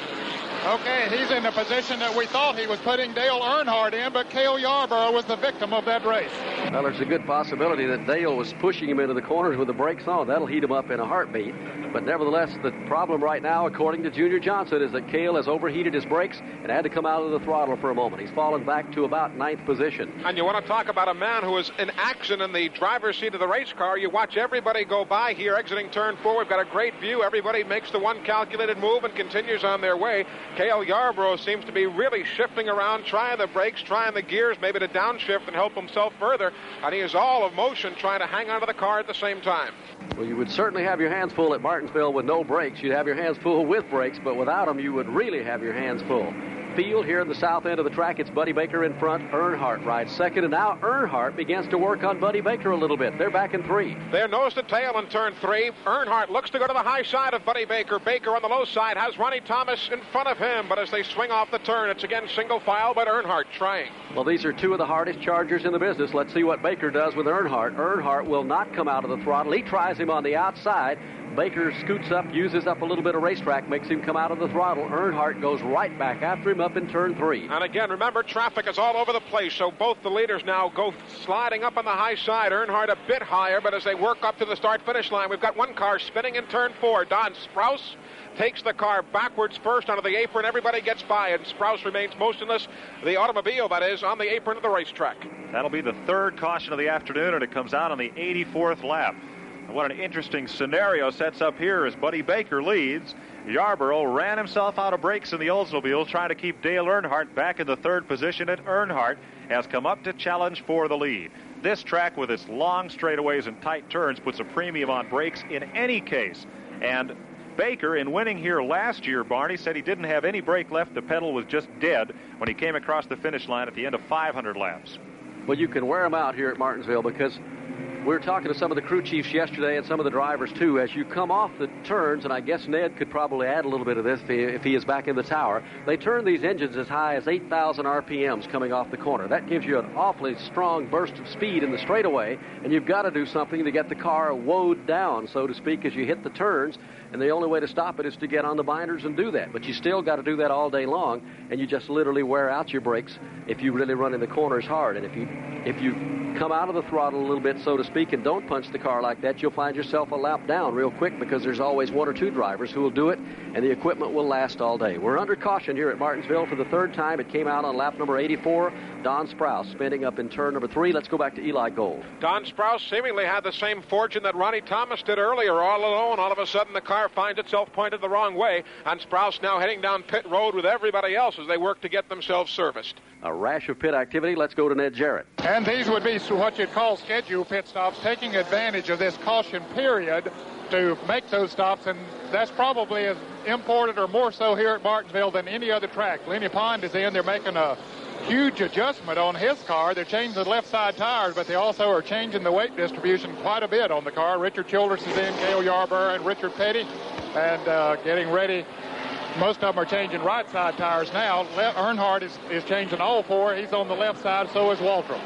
Okay, he's in the position that we thought he was putting Dale Earnhardt in, but Cale Yarborough was the victim of that race. Well, there's a good possibility that Dale was pushing him into the corners with the brakes on. That'll heat him up in a heartbeat. But nevertheless, the problem right now, according to Junior Johnson, is that Cale has overheated his brakes and had to come out of the throttle for a moment. He's fallen back to about ninth position. And you want to talk about a man who is in action in the driver's seat of the race car. You watch everybody go by here, exiting turn four. We've got a great view. Everybody makes the one calculated move and continues on their way. Cale Yarborough seems to be really shifting around, trying the brakes, trying the gears, maybe to downshift and help himself further. And he is all of motion, trying to hang onto the car at the same time. Well, you would certainly have your hands full at Martinsville with no brakes. You'd have your hands full with brakes, but without them, you would really have your hands full. Field here in the south end of the track, it's Buddy Baker in front. Earnhardt rides second, and now Earnhardt begins to work on Buddy Baker a little bit. They're back in three. They're nose to tail in turn three. Earnhardt looks to go to the high side of Buddy Baker. Baker on the low side has Ronnie Thomas in front of him, but as they swing off the turn, it's again single file, but Earnhardt trying. Well, these are two of the hardest chargers in the business. Let's see what Baker does with Earnhardt. Earnhardt will not come out of the throttle. He tries him on the outside. Baker scoots up, uses up a little bit of racetrack, makes him come out of the throttle. Earnhardt goes right back after him up in turn three. And again, remember, traffic is all over the place, so both the leaders now go sliding up on the high side. Earnhardt a bit higher, but as they work up to the start-finish line, we've got one car spinning in turn four. Don Sprouse takes the car backwards first onto the apron. Everybody gets by, and Sprouse remains motionless. The automobile, that is, on the apron of the racetrack. That'll be the third caution of the afternoon, and it comes out on the eighty-fourth lap. What an interesting scenario sets up here as Buddy Baker leads. Yarborough ran himself out of brakes in the Oldsmobile, trying to keep Dale Earnhardt back in the third position, and Earnhardt has come up to challenge for the lead. This track, with its long straightaways and tight turns, puts a premium on brakes in any case. And Baker, in winning here last year, Barney, said he didn't have any brake left. The pedal was just dead when he came across the finish line at the end of five hundred laps. Well, you can wear them out here at Martinsville because we're talking to some of the crew chiefs yesterday and some of the drivers, too. As you come off the turns, and I guess Ned could probably add a little bit of this if he, if he is back in the tower, they turn these engines as high as eight thousand R P Ms coming off the corner. That gives you an awfully strong burst of speed in the straightaway, and you've got to do something to get the car woed down, so to speak, as you hit the turns. And the only way to stop it is to get on the binders and do that. But you still got to do that all day long, and you just literally wear out your brakes if you really run in the corners hard. And if you if you come out of the throttle a little bit, so to speak, and don't punch the car like that, you'll find yourself a lap down real quick, because there's always one or two drivers who will do it, and the equipment will last all day. We're under caution here at Martinsville for the third time. It came out on lap number eighty-four. Don Sprouse spinning up in turn number three. Let's go back to Eli Gold. Don Sprouse seemingly had the same fortune that Ronnie Thomas did earlier, all alone. All of a sudden, the car finds itself pointed the wrong way, and Sprouse now heading down pit road with everybody else as they work to get themselves serviced. A rash of pit activity. Let's go to Ned Jarrett. And these would be what you'd call schedule pit stops, taking advantage of this caution period to make those stops, and that's probably as imported or more so here at Martinsville than any other track. Lenny Pond is in. They're making a huge adjustment on his car. They're changing the left side tires, but they also are changing the weight distribution quite a bit on the car. Richard Childress is in, Gale Yarborough, and Richard Petty, and uh, getting ready. Most of them are changing right side tires now. Le- Earnhardt is, is changing all four. He's on the left side, so is Waltrip.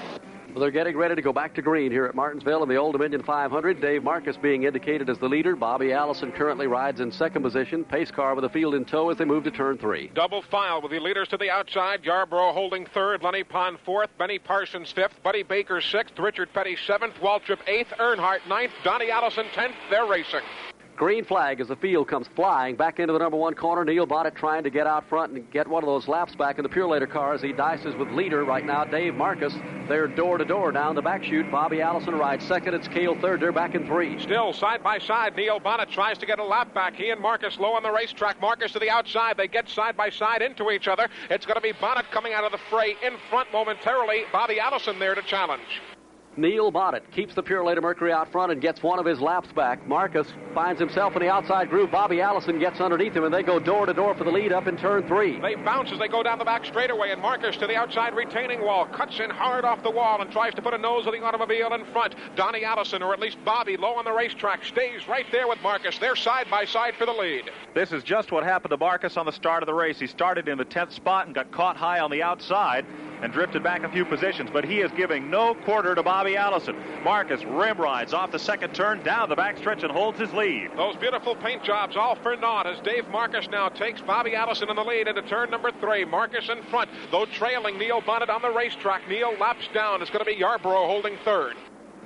Well, they're getting ready to go back to green here at Martinsville in the Old Dominion five hundred. Dave Marcus being indicated as the leader. Bobby Allison currently rides in second position. Pace car with a field in tow as they move to turn three. Double file with the leaders to the outside. Yarborough holding third. Lenny Pond fourth. Benny Parsons fifth. Buddy Baker sixth. Richard Petty seventh. Waltrip eighth. Earnhardt ninth. Donnie Allison tenth. They're racing. Green flag as the field comes flying back into the number one corner. Neil Bonnet trying to get out front and get one of those laps back in the Purelator car as he dices with leader right now, Dave Marcus. They're door-to-door down the back chute. Bobby Allison rides second. It's Cale third. They're back in three. Still side-by-side. Neil Bonnet tries to get a lap back. He and Marcus low on the racetrack. Marcus to the outside. They get side-by-side into each other. It's going to be Bonnet coming out of the fray in front momentarily. Bobby Allison there to challenge. Neil Bonnet keeps the Purelator Mercury out front and gets one of his laps back. Marcus finds himself in the outside groove. Bobby Allison gets underneath him, and they go door-to-door for the lead up in turn three. They bounce as they go down the back straightaway, and Marcus to the outside retaining wall. Cuts in hard off the wall and tries to put a nose of the automobile in front. Donnie Allison, or at least Bobby, low on the racetrack, stays right there with Marcus. They're side-by-side for the lead. This is just what happened to Marcus on the start of the race. He started in the tenth spot and got caught high on the outside and drifted back a few positions, but he is giving no quarter to Bobby. Bobby Allison. Marcus rim rides off the second turn down the backstretch and holds his lead. Those beautiful paint jobs all for naught as Dave Marcus now takes Bobby Allison in the lead into turn number three. Marcus in front, though trailing Neil Bonnet on the racetrack. Neil laps down. It's going to be Yarborough holding third.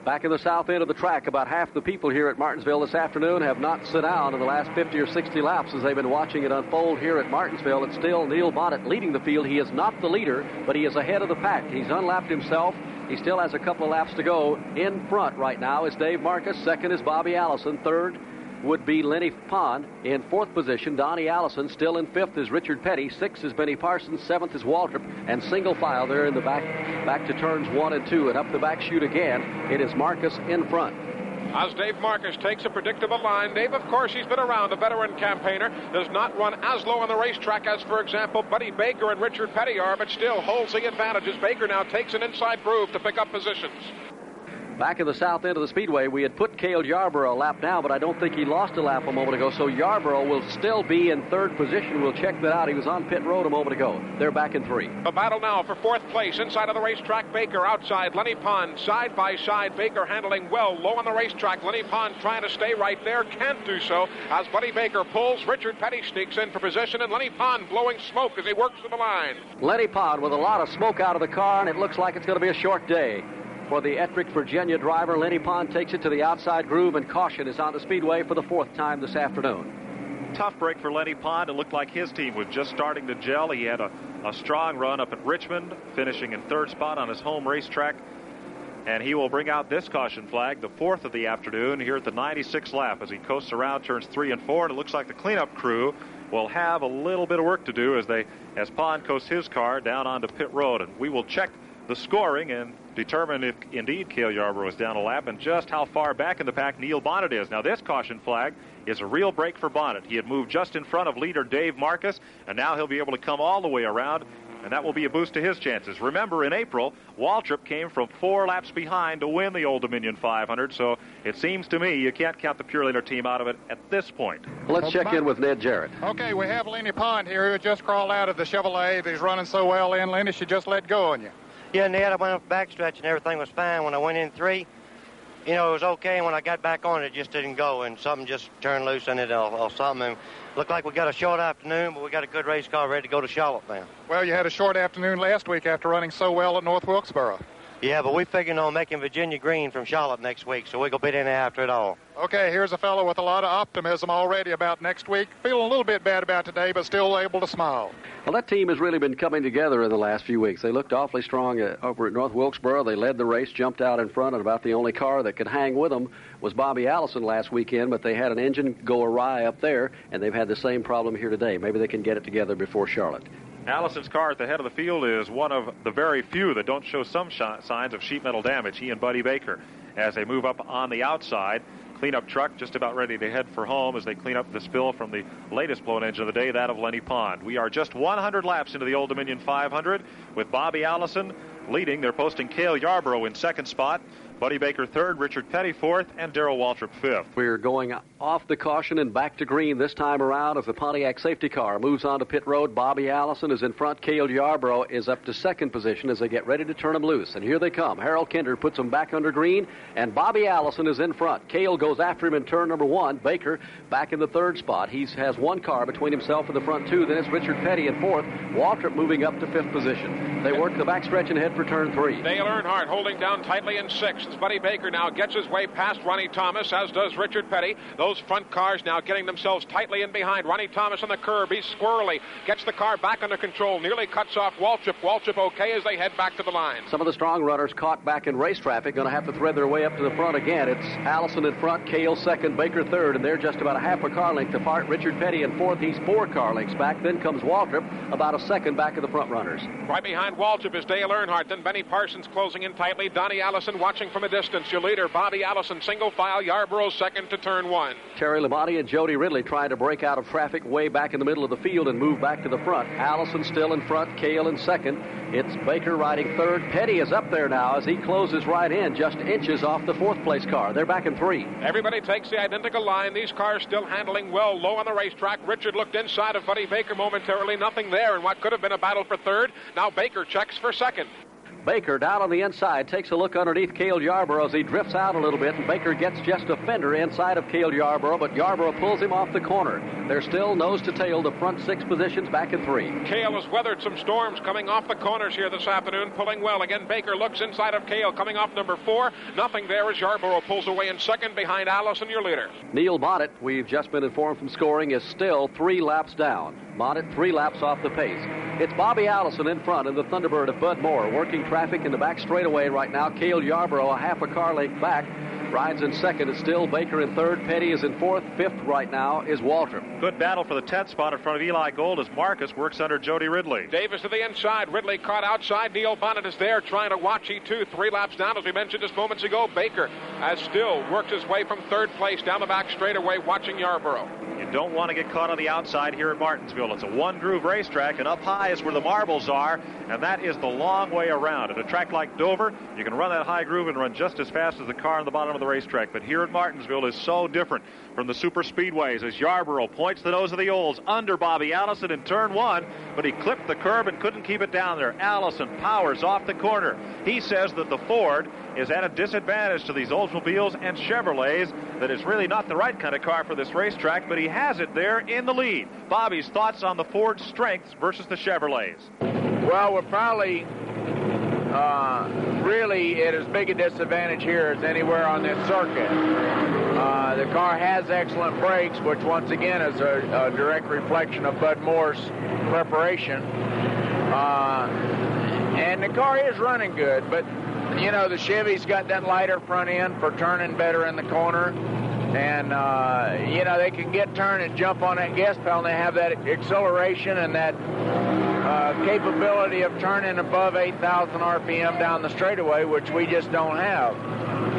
Back in the south end of the track, about half the people here at Martinsville this afternoon have not sat down in the last fifty or sixty laps as they've been watching it unfold here at Martinsville. It's still Neil Bonnet leading the field. He is not the leader, but he is ahead of the pack. He's unlapped himself. He still has a couple of laps to go. In front right now is Dave Marcus. Second is Bobby Allison. Third would be Lenny Pond. In fourth position, Donnie Allison. Still in fifth is Richard Petty. Sixth is Benny Parsons. Seventh is Waltrip. And single file there in the back, back to turns one and two. And up the back chute again, it is Marcus in front. As Dave Marcus takes a predictable line, Dave, of course, he's been around, a veteran campaigner, does not run as low on the racetrack as, for example, Buddy Baker and Richard Petty are, but still holds the advantage as Baker now takes an inside groove to pick up positions. Back in the south end of the speedway, we had put Cale Yarborough a lap down, but I don't think he lost a lap a moment ago, so Yarborough will still be in third position. We'll check that out. He was on pit road a moment ago. They're back in three. A battle now for fourth place. Inside of the racetrack, Baker outside. Lenny Pond side by side. Baker handling well. Low on the racetrack. Lenny Pond trying to stay right there. Can't do so as Buddy Baker pulls. Richard Petty sneaks in for position, and Lenny Pond blowing smoke as he works to the line. Lenny Pond with a lot of smoke out of the car, and it looks like it's going to be a short day for the Ettrick, Virginia driver. Lenny Pond takes it to the outside groove, and caution is on the speedway for the fourth time this afternoon. Tough break for Lenny Pond. It looked like his team was just starting to gel. He had a, a strong run up at Richmond, finishing in third spot on his home racetrack. And he will bring out this caution flag, the fourth of the afternoon, here at the ninety-sixth lap as he coasts around turns three and four. And it looks like the cleanup crew will have a little bit of work to do as they as Pond coasts his car down onto pit road. And we will check the scoring and determine if indeed Cale Yarborough is down a lap and just how far back in the pack Neil Bonnet is. Now this caution flag is a real break for Bonnet. He had moved just in front of leader Dave Marcus, and now he'll be able to come all the way around and that will be a boost to his chances. Remember, in April, Waltrip came from four laps behind to win the Old Dominion five hundred, so it seems to me you can't count the Pure Leaner team out of it at this point. Let's check in with Ned Jarrett. Okay, we have Lenny Pond here, who just crawled out of the Chevrolet. He's running so well in. Lenny should just let go on you. Yeah, Ned, I went up the backstretch and everything was fine. When I went in three, you know, it was okay, and when I got back on, it just didn't go, and something just turned loose in it or, or something. And looked like we got a short afternoon, but we got a good race car ready to go to Charlotte now. Well, you had a short afternoon last week after running so well at North Wilkesboro. Yeah, but we're figuring on making Virginia green from Charlotte next week, so we're going to be in there after it all. Okay, here's a fellow with a lot of optimism already about next week. Feeling a little bit bad about today, but still able to smile. Well, that team has really been coming together in the last few weeks. They looked awfully strong uh, over at North Wilkesboro. They led the race, jumped out in front, and about the only car that could hang with them was Bobby Allison last weekend, but they had an engine go awry up there, and they've had the same problem here today. Maybe they can get it together before Charlotte. Allison's car at the head of the field is one of the very few that don't show some sh- signs of sheet metal damage, he and Buddy Baker, as they move up on the outside. Cleanup truck just about ready to head for home as they clean up the spill from the latest blown engine of the day, that of Lenny Pond. We are just one hundred laps into the Old Dominion five hundred with Bobby Allison leading. They're posting Cale Yarborough in second spot, Buddy Baker third, Richard Petty fourth, and Darrell Waltrip fifth. We're going off the caution and back to green this time around as the Pontiac safety car moves on to pit road. Bobby Allison is in front. Cale Yarborough is up to second position as they get ready to turn them loose. And here they come. Harold Kinder puts them back under green, and Bobby Allison is in front. Cale goes after him in turn number one. Baker back in the third spot. He has one car between himself and the front two. Then it's Richard Petty in fourth. Waltrip moving up to fifth position. They work the backstretch and head for turn three. Dale Earnhardt holding down tightly in sixth. Buddy Baker now gets his way past Ronnie Thomas, as does Richard Petty. Those front cars now getting themselves tightly in behind. Ronnie Thomas on the curb. He's squirrely. Gets the car back under control. Nearly cuts off Waltrip. Waltrip okay as they head back to the line. Some of the strong runners caught back in race traffic. Going to have to thread their way up to the front again. It's Allison in front, Cale second, Baker third, and they're just about a half a car length apart. Richard Petty in fourth. He's four car lengths back. Then comes Waltrip, about a second back of the front runners. Right behind Waltrip is Dale Earnhardt. Then Benny Parsons closing in tightly. Donnie Allison watching from a distance. Your leader, Bobby Allison, single file. Yarborough second to turn one. Terry Labonte and Jody Ridley trying to break out of traffic way back in the middle of the field and move back to the front. Allison still in front, Cale in second. It's Baker riding third. Petty is up there now as he closes right in, just inches off the fourth place car. They're back in three. Everybody takes the identical line. These cars still handling well low on the racetrack. Richard looked inside of Buddy Baker momentarily. Nothing there in what could have been a battle for third. Now Baker checks for second. Baker down on the inside, takes a look underneath Cale Yarborough as he drifts out a little bit, and Baker gets just a fender inside of Cale Yarborough, but Yarborough pulls him off the corner. They're still nose to tail, the front six positions back in three. Cale has weathered some storms coming off the corners here this afternoon, pulling well. Again, Baker looks inside of Cale, coming off number four. Nothing there as Yarborough pulls away in second behind Allison, your leader. Neil Bonnet, we've just been informed from scoring, is still three laps down. Bonnet three laps off the pace. It's Bobby Allison in front and the Thunderbird of Bud Moore working traffic in the back straightaway right now. Cale Yarborough a half a car length back. Rides in second is still Baker in third. Petty is in fourth. Fifth right now is Waltrip. Good battle for the tenth spot in front of Eli Gold as Marcus works under Jody Ridley. Davis to the inside. Ridley caught outside. Neil Bonnet is there trying to watch. He too three laps down, as we mentioned just moments ago. Baker has still worked his way from third place down the back straightaway, watching Yarborough. You don't want to get caught on the outside here at Martinsville. It's a one-groove racetrack, and up high is where the marbles are, and that is the long way around. At a track like Dover, you can run that high groove and run just as fast as the car on the bottom of the racetrack, but here at Martinsville is so different from the super speedways as Yarborough points the nose of the Olds under Bobby Allison in turn one, but he clipped the curb and couldn't keep it down there. Allison powers off the corner. He says that the Ford is at a disadvantage to these Oldsmobiles and Chevrolets, that it's really not the right kind of car for this racetrack, but he has it there in the lead. Bobby's thoughts on the Ford strengths versus the Chevrolets. Well, we're probably uh, really at as big a disadvantage here as anywhere on this circuit. Uh, the car has excellent brakes, which once again is a, a direct reflection of Bud Moore's preparation. Uh, and the car is running good, but you know, the Chevy's got that lighter front end for turning better in the corner. And, uh, you know, they can get turned and jump on that gas pedal, and they have that acceleration and that uh, capability of turning above eight thousand R P M down the straightaway, which we just don't have.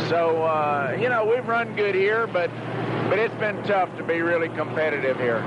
So, uh, you know, we've run good here, but But it's been tough to be really competitive here.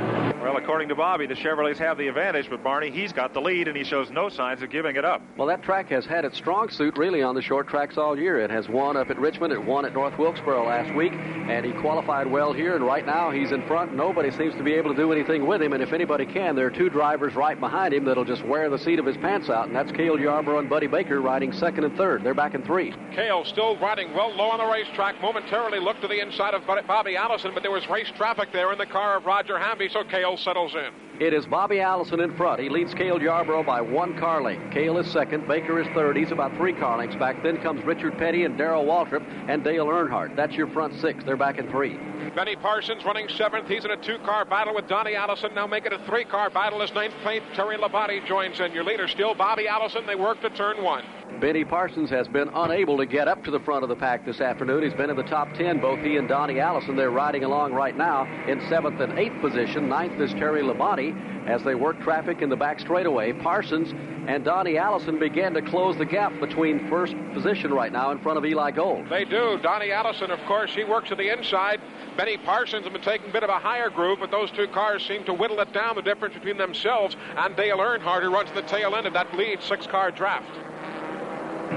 Well, according to Bobby, the Chevrolets have the advantage, but Barney, he's got the lead, and he shows no signs of giving it up. Well, that track has had its strong suit really on the short tracks all year. It has won up at Richmond. It won at North Wilkesboro last week, and he qualified well here, and right now he's in front. Nobody seems to be able to do anything with him, and if anybody can, there are two drivers right behind him that'll just wear the seat of his pants out, and that's Cale Yarborough and Buddy Baker riding second and third. They're back in three. Cale still riding well low on the racetrack, momentarily looked to the inside of Bobby Allison, but there was race traffic there in the car of Roger Hamby, so Cale settles in. It is Bobby Allison in front. He leads Cale Yarborough by one car length. Cale is second. Baker is third. He's about three car lengths back. Then comes Richard Petty and Darrell Waltrip and Dale Earnhardt. That's your front six. They're back in three. Benny Parsons running seventh. He's in a two-car battle with Donnie Allison. Now make it a three-car battle as ninth place Terry Labonte joins in. Your leader still Bobby Allison. They work to turn one. Benny Parsons has been unable to get up to the front of the pack this afternoon. He's been in the top ten, both he and Donnie Allison. They're riding along right now in seventh and eighth position. Ninth is Terry Labonte as they work traffic in the back straightaway. Parsons and Donnie Allison began to close the gap between first position right now in front of Eli Gold. They do. Donnie Allison, of course, he works to the inside. Benny Parsons has been taking a bit of a higher groove, but those two cars seem to whittle it down, the difference between themselves and Dale Earnhardt, who runs the tail end of that lead six-car draft.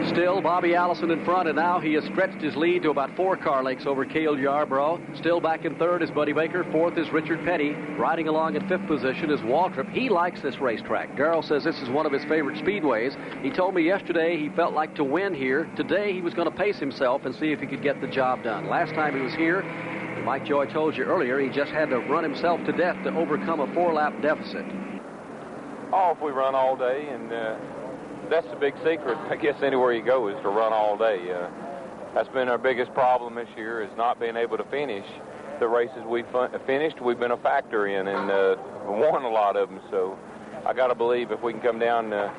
Still Bobby Allison in front, and now he has stretched his lead to about four car lengths over Cale Yarborough. Still back in third is Buddy Baker. Fourth is Richard Petty. Riding along in fifth position is Waltrip. He likes this racetrack. Darrell says this is one of his favorite speedways. He told me yesterday he felt like to win here. Today he was going to pace himself and see if he could get the job done. Last time he was here, Mike Joy told you earlier, he just had to run himself to death to overcome a four-lap deficit. Oh, if we run all day and... Uh... That's the big secret, I guess, anywhere you go is to run all day. Uh, that's been our biggest problem this year, is not being able to finish. The races we've fin finished, we've been a factor in and uh, won a lot of them. So I got to believe if we can come down uh,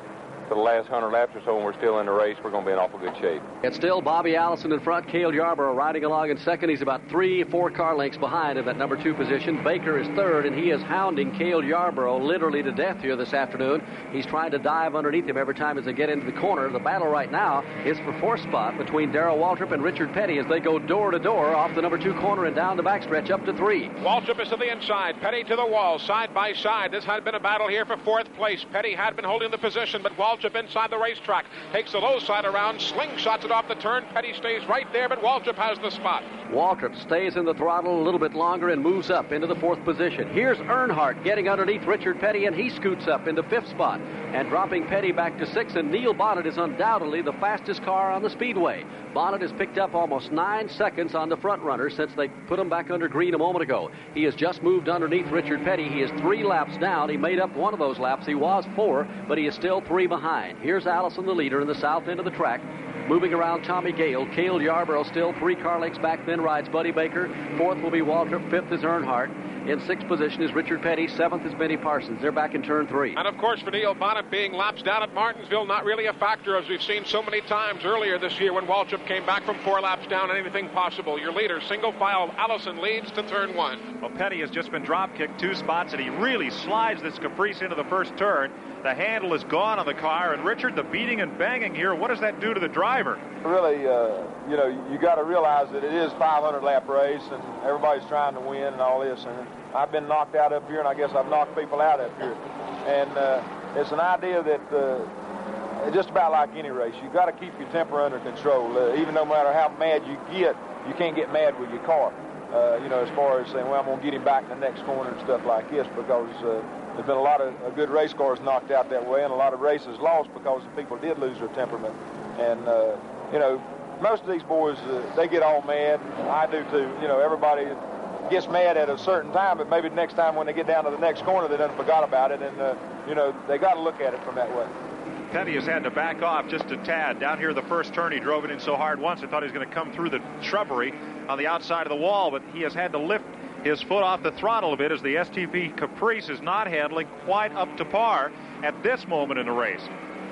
to the last one hundred laps or so and we're still in the race, we're going to be in awful good shape. It's still Bobby Allison in front, Cale Yarborough riding along in second. He's about three, four car lengths behind in that number two position. Baker is third, and he is hounding Cale Yarborough literally to death here this afternoon. He's trying to dive underneath him every time as they get into the corner. The battle right now is for fourth spot between Darrell Waltrip and Richard Petty as they go door to door off the number two corner and down the backstretch up to three. Waltrip is to the inside, Petty to the wall, side by side. This had been a battle here for fourth place. Petty had been holding the position, but Waltrip inside the racetrack, takes the low side around, slingshots it off the turn. Petty stays right there, but Waltrip has the spot. Waltrip stays in the throttle a little bit longer and moves up into the fourth position. Here's Earnhardt getting underneath Richard Petty, and he scoots up into fifth spot and dropping Petty back to sixth. And Neil Bonnet is undoubtedly the fastest car on the speedway. Bonnet has picked up almost nine seconds on the front runner since they put him back under green a moment ago. He has just moved underneath Richard Petty. He is three laps down. He made up one of those laps. He was four, but he is still three behind. Here's Allison, the leader, in the south end of the track. Moving around Tommy Gale. Cale Yarborough still three car lengths back, then rides Buddy Baker. Fourth will be Waltrip. Fifth is Earnhardt. In sixth position is Richard Petty. Seventh is Benny Parsons. They're back in turn three. And, of course, for Neil Bonnet, being laps down at Martinsville, not really a factor, as we've seen so many times earlier this year when Waltrip came back from four laps down, anything possible. Your leader, single file, Allison leads to turn one. Well, Petty has just been drop-kicked two spots, and he really slides this Caprice into the first turn. The handle is gone on the car, and Richard, the beating and banging here, what does that do to the driver? Really, uh, you know, you got to realize that it is a five hundred lap race, and everybody's trying to win and all this. And I've been knocked out up here, and I guess I've knocked people out up here. And uh, it's an idea that uh, just about like any race, you got to keep your temper under control. Uh, even no matter how mad you get, you can't get mad with your car. Uh, you know, as far as saying, well, I'm going to get him back in the next corner and stuff like this, because uh, there's been a lot of uh, good race cars knocked out that way, and a lot of races lost because people did lose their temperament. And, uh, you know, most of these boys, uh, they get all mad. I do, too. You know, everybody gets mad at a certain time, but maybe next time when they get down to the next corner, they done forgot about it. And, uh, you know, they got to look at it from that way. Petty has had to back off just a tad. Down here the first turn, he drove it in so hard once, I thought he was going to come through the shrubbery on the outside of the wall, but he has had to lift his foot off the throttle a bit as the S T P Caprice is not handling quite up to par at this moment in the race.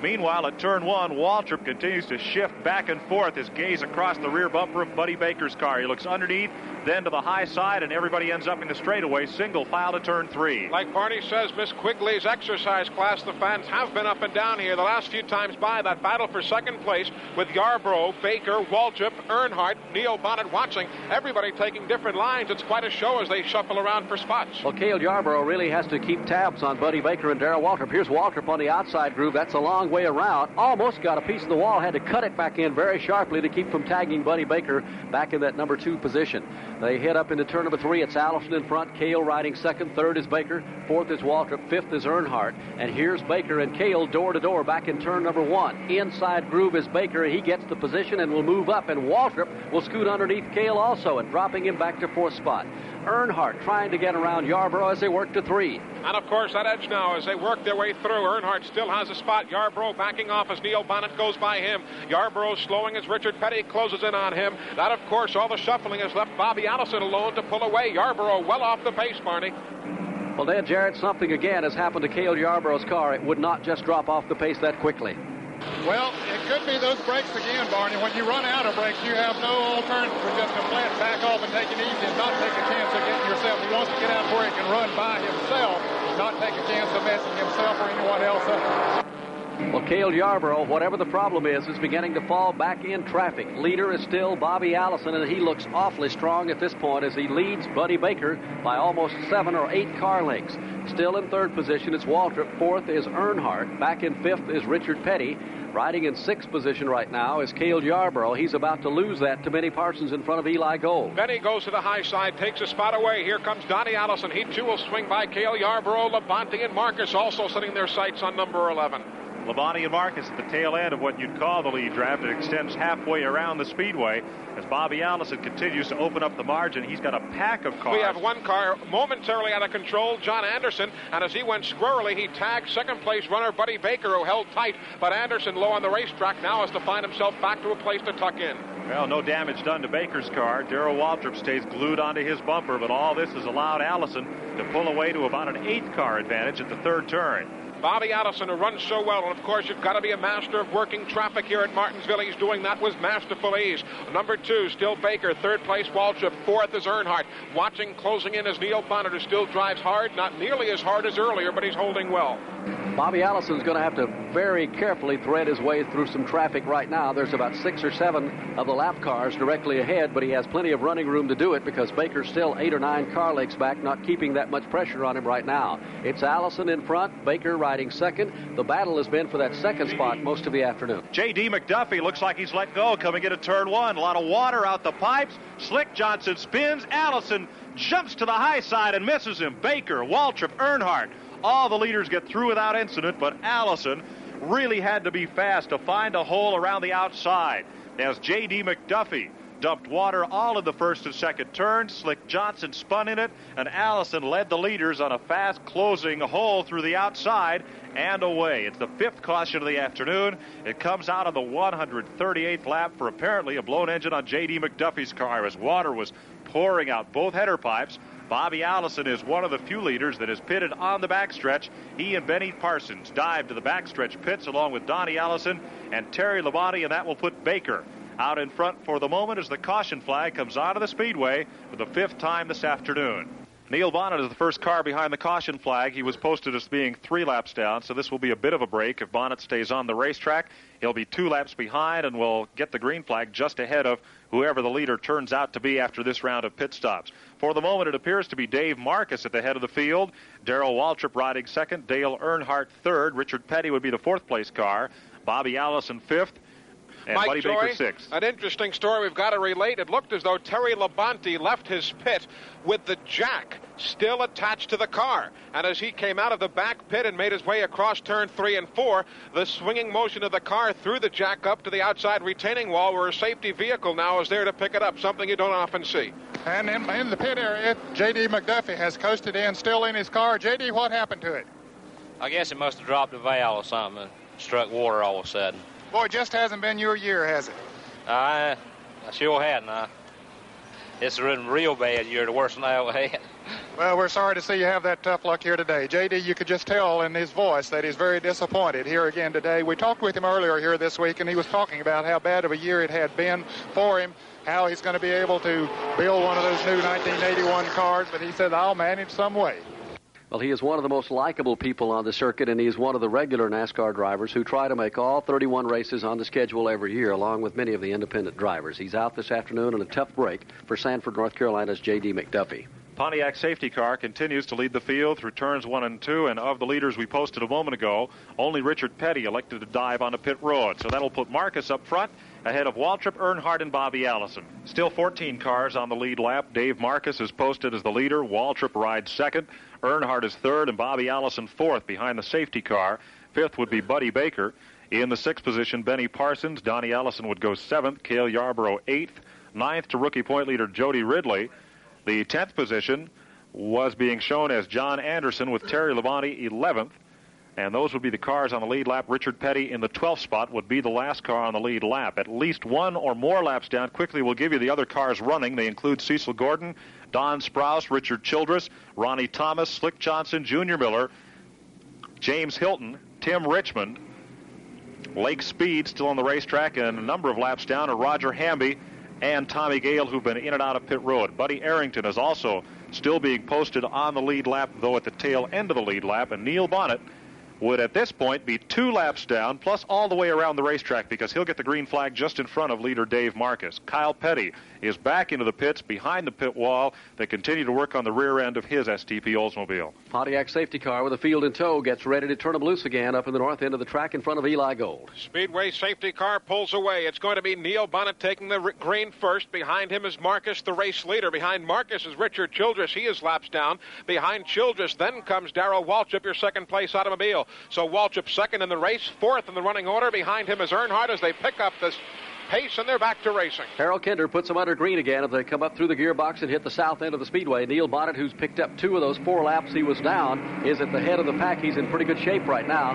Meanwhile, at turn one, Waltrip continues to shift back and forth, his gaze across the rear bumper of Buddy Baker's car. He looks underneath, then to the high side, and everybody ends up in the straightaway, single file to turn three. Like Barney says, Miss Quigley's exercise class, the fans have been up and down here the last few times by. That battle for second place with Yarbrough, Baker, Waltrip, Earnhardt, Neil Bonnet watching, everybody taking different lines. It's quite a show as they shuffle around for spots. Well, Cale Yarbrough really has to keep tabs on Buddy Baker and Darrell Waltrip. Here's Waltrip on the outside groove. That's a long way around. Almost got a piece of the wall, had to cut it back in very sharply to keep from tagging Buddy Baker back in that number two position. They head up into turn number three. It's Allison in front, Cale riding second, third is Baker, fourth is Waltrip, fifth is Earnhardt, and here's Baker and Cale door to door back in turn number one. Inside groove is Baker. He gets the position and will move up, and Waltrip will scoot underneath Cale also and dropping him back to fourth spot. Earnhardt trying to get around Yarbrough as they work to three. And of course that edge now as they work their way through. Earnhardt still has a spot. Yarbrough backing off as Neil Bonnet goes by him. Yarbrough slowing as Richard Petty closes in on him. That of course all the shuffling has left Bobby Allison alone to pull away. Yarbrough well off the pace, Barney. Well then, Jared, something again has happened to Cale Yarbrough's car. It would not just drop off the pace that quickly. Well, it could be those brakes again, Barney. When you run out of brakes, you have no alternative but just to flat back off and take it easy and not take a chance of getting yourself. He wants to get out where he can run by himself, not take a chance of messing himself or anyone else up. Well, Cale Yarbrough, whatever the problem is, is beginning to fall back in traffic. Leader is still Bobby Allison, and he looks awfully strong at this point as he leads Buddy Baker by almost seven or eight car lengths. Still in third position, it's Waltrip. Fourth is Earnhardt. Back in fifth is Richard Petty. Riding in sixth position right now is Cale Yarbrough. He's about to lose that to Benny Parsons in front of Eli Gold. Benny goes to the high side, takes a spot away. Here comes Donnie Allison. He too will swing by Cale Yarbrough. Labonte and Marcus also setting their sights on number eleven. Labonte and Marcus at the tail end of what you'd call the lead draft. It extends halfway around the speedway as Bobby Allison continues to open up the margin. He's got a pack of cars. We have one car momentarily out of control, John Anderson, and as he went squirrely, he tagged second-place runner Buddy Baker, who held tight, but Anderson low on the racetrack now has to find himself back to a place to tuck in. Well, no damage done to Baker's car. Darrell Waltrip stays glued onto his bumper, but all this has allowed Allison to pull away to about an eighth-car advantage at the third turn. Bobby Allison, who runs so well, and of course you've got to be a master of working traffic here at Martinsville. He's doing that with masterful ease. Number two, still Baker. Third place, Waltrip. Fourth is Earnhardt. Watching, closing in is Neil Bonnet, who still drives hard. Not nearly as hard as earlier, but he's holding well. Bobby Allison's going to have to very carefully thread his way through some traffic right now. There's about six or seven of the lap cars directly ahead, but he has plenty of running room to do it because Baker's still eight or nine car lengths back, not keeping that much pressure on him right now. It's Allison in front, Baker riding second. The battle has been for that second spot most of the afternoon. J D. McDuffie looks like he's let go coming into turn one. A lot of water out the pipes. Slick Johnson spins. Allison jumps to the high side and misses him. Baker, Waltrip, Earnhardt. All the leaders get through without incident, but Allison really had to be fast to find a hole around the outside. As J D. McDuffie dumped water all in the first and second turn, Slick Johnson spun in it, and Allison led the leaders on a fast closing hole through the outside and away. It's the fifth caution of the afternoon. It comes out on the one hundred thirty-eighth lap for apparently a blown engine on J D. McDuffie's car as water was pouring out both header pipes. Bobby Allison is one of the few leaders that is pitted on the backstretch. He and Benny Parsons dive to the backstretch pits along with Donnie Allison and Terry Labonte, and that will put Baker out in front for the moment as the caution flag comes out of the speedway for the fifth time this afternoon. Neil Bonnet is the first car behind the caution flag. He was posted as being three laps down, so this will be a bit of a break. If Bonnet stays on the racetrack, he'll be two laps behind and will get the green flag just ahead of whoever the leader turns out to be after this round of pit stops. For the moment, it appears to be Dave Marcus at the head of the field. Darrell Waltrip riding second, Dale Earnhardt third. Richard Petty would be the fourth-place car. Bobby Allison fifth. And Mike Buddy Joy, Baker sixth. An interesting story we've got to relate. It looked as though Terry Labonte left his pit with the jack still attached to the car. And as he came out of the back pit and made his way across turn three and four, the swinging motion of the car threw the jack up to the outside retaining wall where a safety vehicle now is there to pick it up, something you don't often see. And in, in the pit area, J D. McDuffie has coasted in, still in his car. J D, what happened to it? I guess it must have dropped a valve or something and struck water all of a sudden. Boy, it just hasn't been your year, has it? I, I sure hadn't. I. It's been a real bad year, the worst one I ever had. Well, we're sorry to see you have that tough luck here today. J D, you could just tell in his voice that he's very disappointed here again today. We talked with him earlier here this week, and he was talking about how bad of a year it had been for him, how he's going to be able to build one of those new nineteen eighty-one cars, but he said, I'll manage some way. Well, he is one of the most likable people on the circuit, and he is one of the regular NASCAR drivers who try to make all thirty-one races on the schedule every year, along with many of the independent drivers. He's out this afternoon on a tough break for Sanford, North Carolina's J D McDuffie. Pontiac safety car continues to lead the field through turns one and two, and of the leaders we posted a moment ago, only Richard Petty elected to dive onto pit road. So that'll put Marcus up front ahead of Waltrip, Earnhardt, and Bobby Allison. Still fourteen cars on the lead lap. Dave Marcus is posted as the leader. Waltrip rides second. Earnhardt is third, and Bobby Allison fourth behind the safety car. Fifth would be Buddy Baker. In the sixth position, Benny Parsons. Donnie Allison would go seventh. Cale Yarborough eighth. Ninth to rookie point leader Jody Ridley. The tenth position was being shown as John Anderson with Terry Labonte eleventh. And those would be the cars on the lead lap. Richard Petty in the twelfth spot would be the last car on the lead lap. At least one or more laps down quickly will give you the other cars running. They include Cecil Gordon, Don Sprouse, Richard Childress, Ronnie Thomas, Slick Johnson, Junior Miller, James Hilton, Tim Richmond, Lake Speed still on the racetrack, and a number of laps down are Roger Hamby and Tommy Gale, who've been in and out of pit road. Buddy Arrington is also still being posted on the lead lap, though at the tail end of the lead lap, and Neil Bonnet would at this point be two laps down, plus all the way around the racetrack, because he'll get the green flag just in front of leader Dave Marcus. Kyle Petty is back into the pits behind the pit wall. They continue to work on the rear end of his S T P Oldsmobile. Pontiac safety car with a field in tow gets ready to turn them loose again up in the north end of the track in front of Eli Gold. Speedway safety car pulls away. It's going to be Neil Bonnet taking the green first. Behind him is Marcus, the race leader. Behind Marcus is Richard Childress. He is laps down. Behind Childress then comes Darrell Waltrip, your second place automobile. So Waltrip second in the race, fourth in the running order. Behind him is Earnhardt as they pick up this pace, and they're back to racing. Harold Kinder puts them under green again as they come up through the gearbox and hit the south end of the speedway. Neil Bonnet, who's picked up two of those four laps he was down, is at the head of the pack. He's in pretty good shape right now.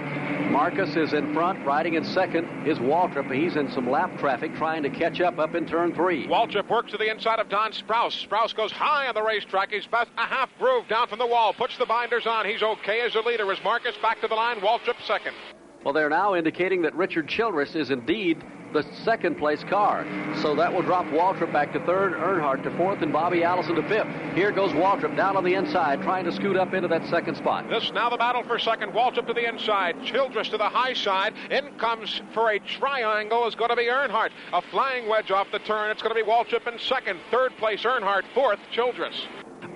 Marcus is in front, riding in second is Waltrip. He's in some lap traffic trying to catch up up in turn three. Waltrip works to the inside of Don Sprouse. Sprouse goes high on the racetrack. He's about a half groove down from the wall, puts the binders on. He's okay as a leader as Marcus back to the line, Waltrip second. Well, they're now indicating that Richard Childress is indeed the second-place car. So that will drop Waltrip back to third, Earnhardt to fourth, and Bobby Allison to fifth. Here goes Waltrip down on the inside, trying to scoot up into that second spot. This now the battle for second. Waltrip to the inside, Childress to the high side. In comes for a triangle is going to be Earnhardt. A flying wedge off the turn. It's going to be Waltrip in second. Third place, Earnhardt. Fourth, Childress.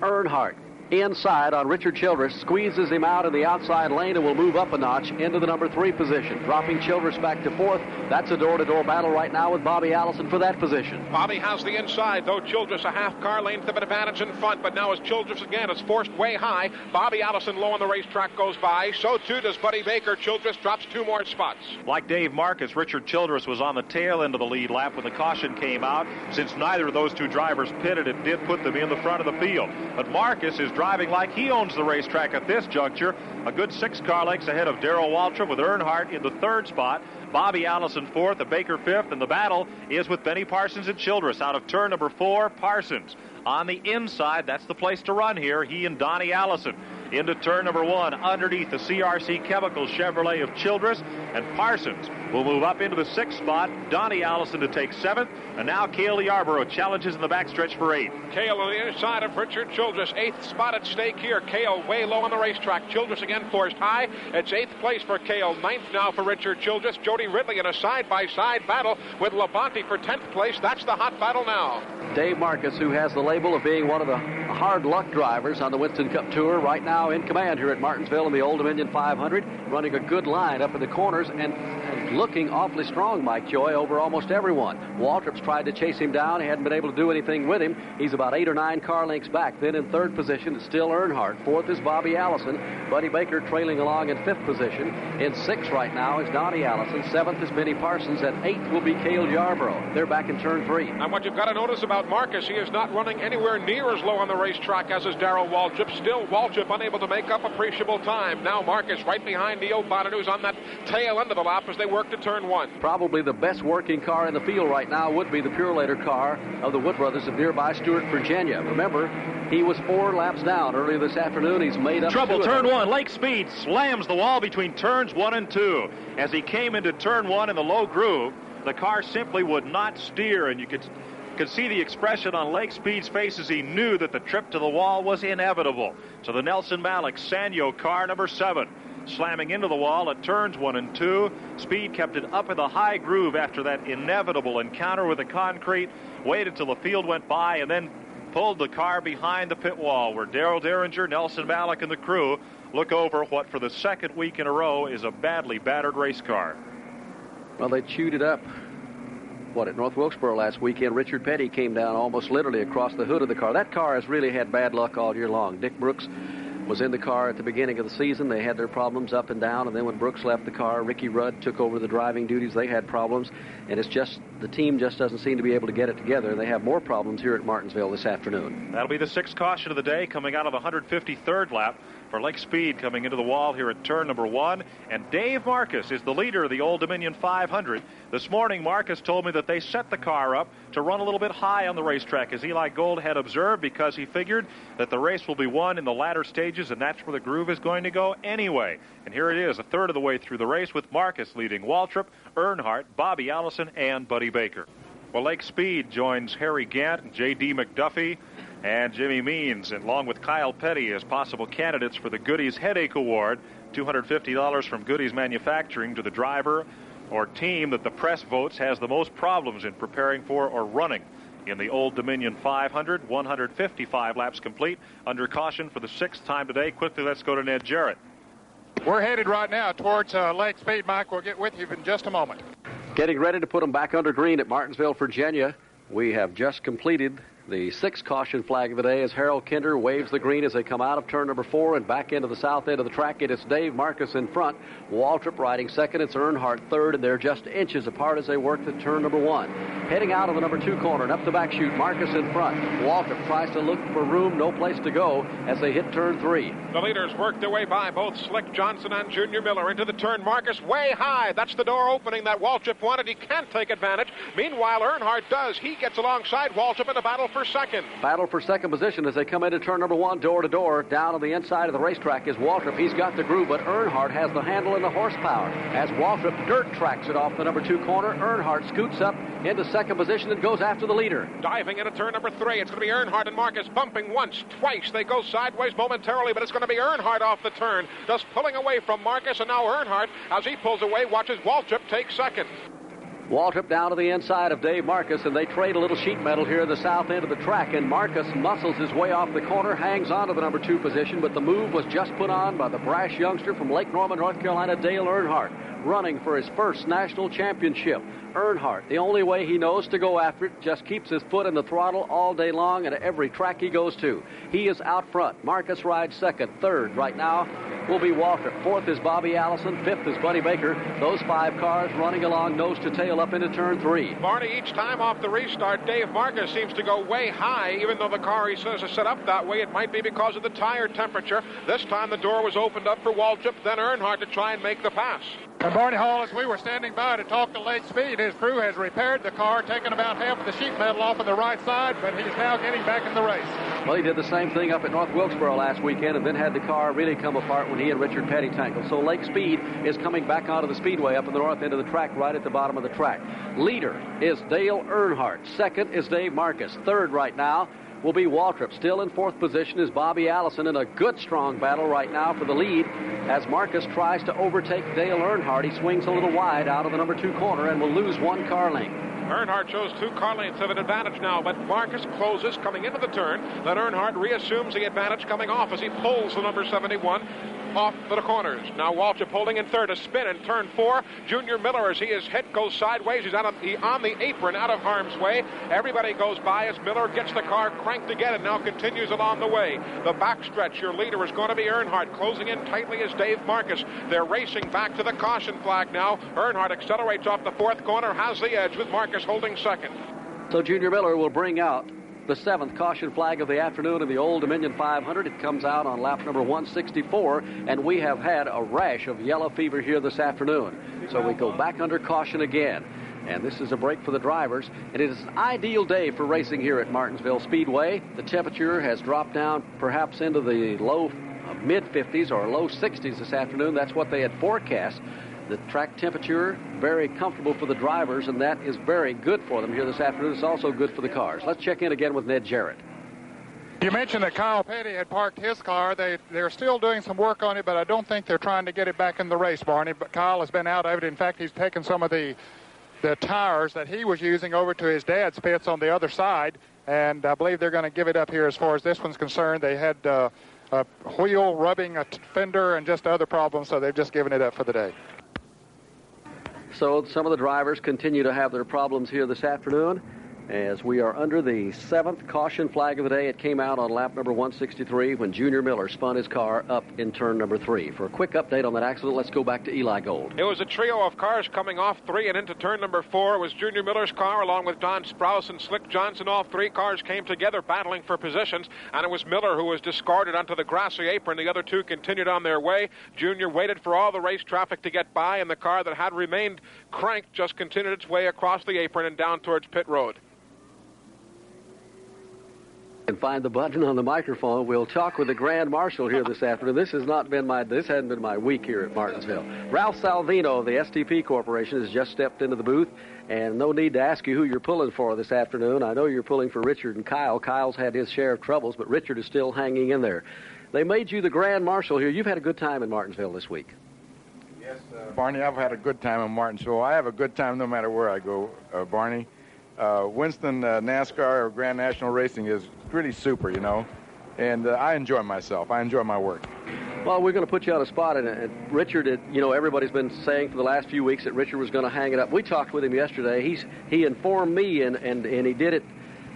Earnhardt inside on Richard Childress, squeezes him out in the outside lane and will move up a notch into the number three position, dropping Childress back to fourth. That's a door-to-door battle right now with Bobby Allison for that position. Bobby has the inside, though Childress a half car length of an advantage in front, but now as Childress again is forced way high, Bobby Allison low on the racetrack goes by. So too does Buddy Baker. Childress drops two more spots. Like Dave Marcus, Richard Childress was on the tail end of the lead lap when the caution came out. Since neither of those two drivers pitted, it did put them in the front of the field. But Marcus is driving like he owns the racetrack at this juncture. A good six car lengths ahead of Darrell Waltrip, with Earnhardt in the third spot, Bobby Allison fourth, and Baker fifth, and the battle is with Benny Parsons and Childress. Out of turn number four, Parsons. On the inside, that's the place to run here, he and Donnie Allison. Into turn number one, underneath the C R C Chemical Chevrolet of Childress, and Parsons will move up into the sixth spot. Donnie Allison to take seventh, and now Cale Yarborough challenges in the backstretch for eighth. Cale on the inside of Richard Childress, eighth spot at stake here. Cale way low on the racetrack. Childress again forced high. It's eighth place for Cale, ninth now for Richard Childress. Jody Ridley in a side-by-side battle with Labonte for tenth place. That's the hot battle now. Dave Marcus, who has the label of being one of the hard luck drivers on the Winston Cup Tour, right now in command here at Martinsville in the Old Dominion five hundred, running a good line up in the corners and, and looking awfully strong, Mike Joy, over almost everyone. Waltrip's tried to chase him down. He hadn't been able to do anything with him. He's about eight or nine car lengths back. Then in third position is still Earnhardt. Fourth is Bobby Allison. Buddy Baker trailing along in fifth position. In sixth right now is Donnie Allison. Seventh is Benny Parsons, and eighth will be Cale Yarborough. They're back in turn three. And what you've got to notice about Marcus, he is not running anywhere near as low on the racetrack, as is Darrell Waltrip. Still, Waltrip unable to make up appreciable time. Now Marcus right behind Neil Bonnet, who's on that tail end of the lap as they work to turn one. Probably the best working car in the field right now would be the Purelator car of the Wood Brothers of nearby Stuart, Virginia. Remember, he was four laps down earlier this afternoon. He's made up trouble. Turn one, Lake Speed slams the wall between turns one and two. As he came into turn one in the low groove, the car simply would not steer, and you could could see the expression on Lake Speed's face as he knew that the trip to the wall was inevitable. So the Nelson Malik Sanyo car, number seven, slamming into the wall at turns one and two. Speed kept it up in the high groove after that inevitable encounter with the concrete, waited till the field went by, and then pulled the car behind the pit wall, where Darrell Derringer, Nelson Malik, and the crew look over what for the second week in a row is a badly battered race car. Well, they chewed it up. What, at North Wilkesboro last weekend, Richard Petty came down almost literally across the hood of the car. That car has really had bad luck all year long. Dick Brooks was in the car at the beginning of the season. They had their problems up and down, and then when Brooks left the car, Ricky Rudd took over the driving duties. They had problems, and it's just the team just doesn't seem to be able to get it together. They have more problems here at Martinsville this afternoon. That'll be the sixth caution of the day, coming out of the one hundred fifty-third lap for Lake Speed, coming into the wall here at turn number one. And Dave Marcus is the leader of the Old Dominion five hundred. This morning, Marcus told me that they set the car up to run a little bit high on the racetrack, as Eli Gold had observed, because he figured that the race will be won in the latter stages, and that's where the groove is going to go anyway. And here it is, a third of the way through the race, with Marcus leading Waltrip, Earnhardt, Bobby Allison, and Buddy Baker. Well, Lake Speed joins Harry Gant and J D. McDuffie and Jimmy Means, and along with Kyle Petty, as possible candidates for the Goodies Headache Award, two hundred fifty dollars from Goodies Manufacturing to the driver or team that the press votes has the most problems in preparing for or running in the Old Dominion five hundred. one hundred fifty-five laps complete, under caution for the sixth time today. Quickly, let's go to Ned Jarrett. We're headed right now towards uh, Lake Speed, Mike. We'll get with you in just a moment. Getting ready to put them back under green at Martinsville, Virginia. We have just completed the sixth caution flag of the day as Harold Kinder waves the green as they come out of turn number four and back into the south end of the track. It is Dave Marcus in front, Waltrip riding second, it's Earnhardt third, and they're just inches apart as they work to turn number one. Heading out of the number two corner and up the back chute, Marcus in front. Waltrip tries to look for room, no place to go as they hit turn three. The leaders work their way by both Slick Johnson and Junior Miller into the turn. Marcus way high. That's the door opening that Waltrip wanted. He can't take advantage. Meanwhile, Earnhardt does. He gets alongside Waltrip in a battle for second. Battle for second position as they come into turn number one, door to door. Down on the inside of the racetrack is Waltrip. He's got the groove, but Earnhardt has the handle and the horsepower. As Waltrip dirt tracks it off the number two corner, Earnhardt scoots up into second position and goes after the leader. Diving into turn number three, it's going to be Earnhardt and Marcus bumping once, twice. They go sideways momentarily, but it's going to be Earnhardt off the turn, just pulling away from Marcus, and now Earnhardt, as he pulls away, watches Waltrip take second. Waltrip down to the inside of Dave Marcus, and they trade a little sheet metal here in the south end of the track, and Marcus muscles his way off the corner, hangs on to the number two position, but the move was just put on by the brash youngster from Lake Norman, North Carolina, Dale Earnhardt, running for his first national championship. Earnhardt, the only way he knows to go after it, just keeps his foot in the throttle all day long and at every track he goes to. He is out front. Marcus rides second. Third right now will be Waltrip. Fourth is Bobby Allison. Fifth is Buddy Baker. Those five cars running along nose to tail up into turn three. Barney, each time off the restart, Dave Marcus seems to go way high, even though the car, he says, is set up that way. It might be because of the tire temperature. This time the door was opened up for Waltrip, then Earnhardt to try and make the pass. And Barney Hall, as we were standing by to talk to Lake Speed, his crew has repaired the car, taken about half of the sheet metal off of the right side, but he's now getting back in the race. Well, he did the same thing up at North Wilkesboro last weekend and then had the car really come apart when he and Richard Petty tangled. So Lake Speed is coming back onto the speedway up in the north end of the track, right at the bottom of the track. Leader is Dale Earnhardt. Second is Dave Marcus. Third right now will be Waltrip. Still in fourth position is Bobby Allison in a good, strong battle right now for the lead as Marcus tries to overtake Dale Earnhardt. He swings a little wide out of the number two corner and will lose one car length. Earnhardt shows two car lengths of an advantage now, but Marcus closes coming into the turn. Then Earnhardt reassumes the advantage coming off as he pulls the number seventy-one off to the corners. Now Waltrip holding in third, a spin in turn four. Junior Miller, as he is hit, goes sideways. He's out of, he, on the apron, out of harm's way. Everybody goes by as Miller gets the car cranked again and now continues along the way. The backstretch, your leader is going to be Earnhardt. Closing in tightly is Dave Marcus. They're racing back to the caution flag now. Earnhardt accelerates off the fourth corner, has the edge with Marcus holding second. So Junior Miller will bring out the seventh caution flag of the afternoon in the Old Dominion five hundred. It comes out on lap number one sixty-four, and we have had a rash of yellow fever here this afternoon. So we go back under caution again. And this is a break for the drivers. And it is an ideal day for racing here at Martinsville Speedway. The temperature has dropped down perhaps into the low uh, mid fifties or low sixties this afternoon. That's what they had forecast. The track temperature, very comfortable for the drivers, and that is very good for them here this afternoon. It's also good for the cars. Let's check in again with Ned Jarrett. You mentioned that Kyle Petty had parked his car. They, they're still doing some work on it, but I don't think they're trying to get it back in the race, Barney. But Kyle has been out of it. In fact, he's taken some of the the tires that he was using over to his dad's pits on the other side, and I believe they're going to give it up here as far as this one's concerned. They had uh, a wheel rubbing a fender and just other problems, so they've just given it up for the day. So some of the drivers continue to have their problems here this afternoon as we are under the seventh caution flag of the day. It came out on lap number one sixty-three when Junior Miller spun his car up in turn number three. For a quick update on that accident, let's go back to Eli Gold. It was a trio of cars coming off three and into turn number four. It was Junior Miller's car along with Don Sprouse and Slick Johnson. All three cars came together battling for positions, and it was Miller who was discarded onto the grassy apron. The other two continued on their way. Junior waited for all the race traffic to get by, and the car that had remained cranked just continued its way across the apron and down towards pit road. And find the button on the microphone. We'll talk with the Grand Marshal here this afternoon. This has not been my, this hasn't been my week here at Martinsville. Ralph Salvino of the S T P Corporation has just stepped into the booth, and no need to ask you who you're pulling for this afternoon. I know you're pulling for Richard and Kyle. Kyle's had his share of troubles, but Richard is still hanging in there. They made you the Grand Marshal here. You've had a good time in Martinsville this week. Yes, uh, Barney, I've had a good time in Martinsville. I have a good time no matter where I go, uh, Barney. Uh, Winston uh, NASCAR or Grand National Racing is really super, you know, and uh, I enjoy myself. I enjoy my work. Well, we're going to put you on a spot, and, and Richard, it, you know, everybody's been saying for the last few weeks that Richard was going to hang it up. We talked with him yesterday. He's he informed me, and, and, and he did it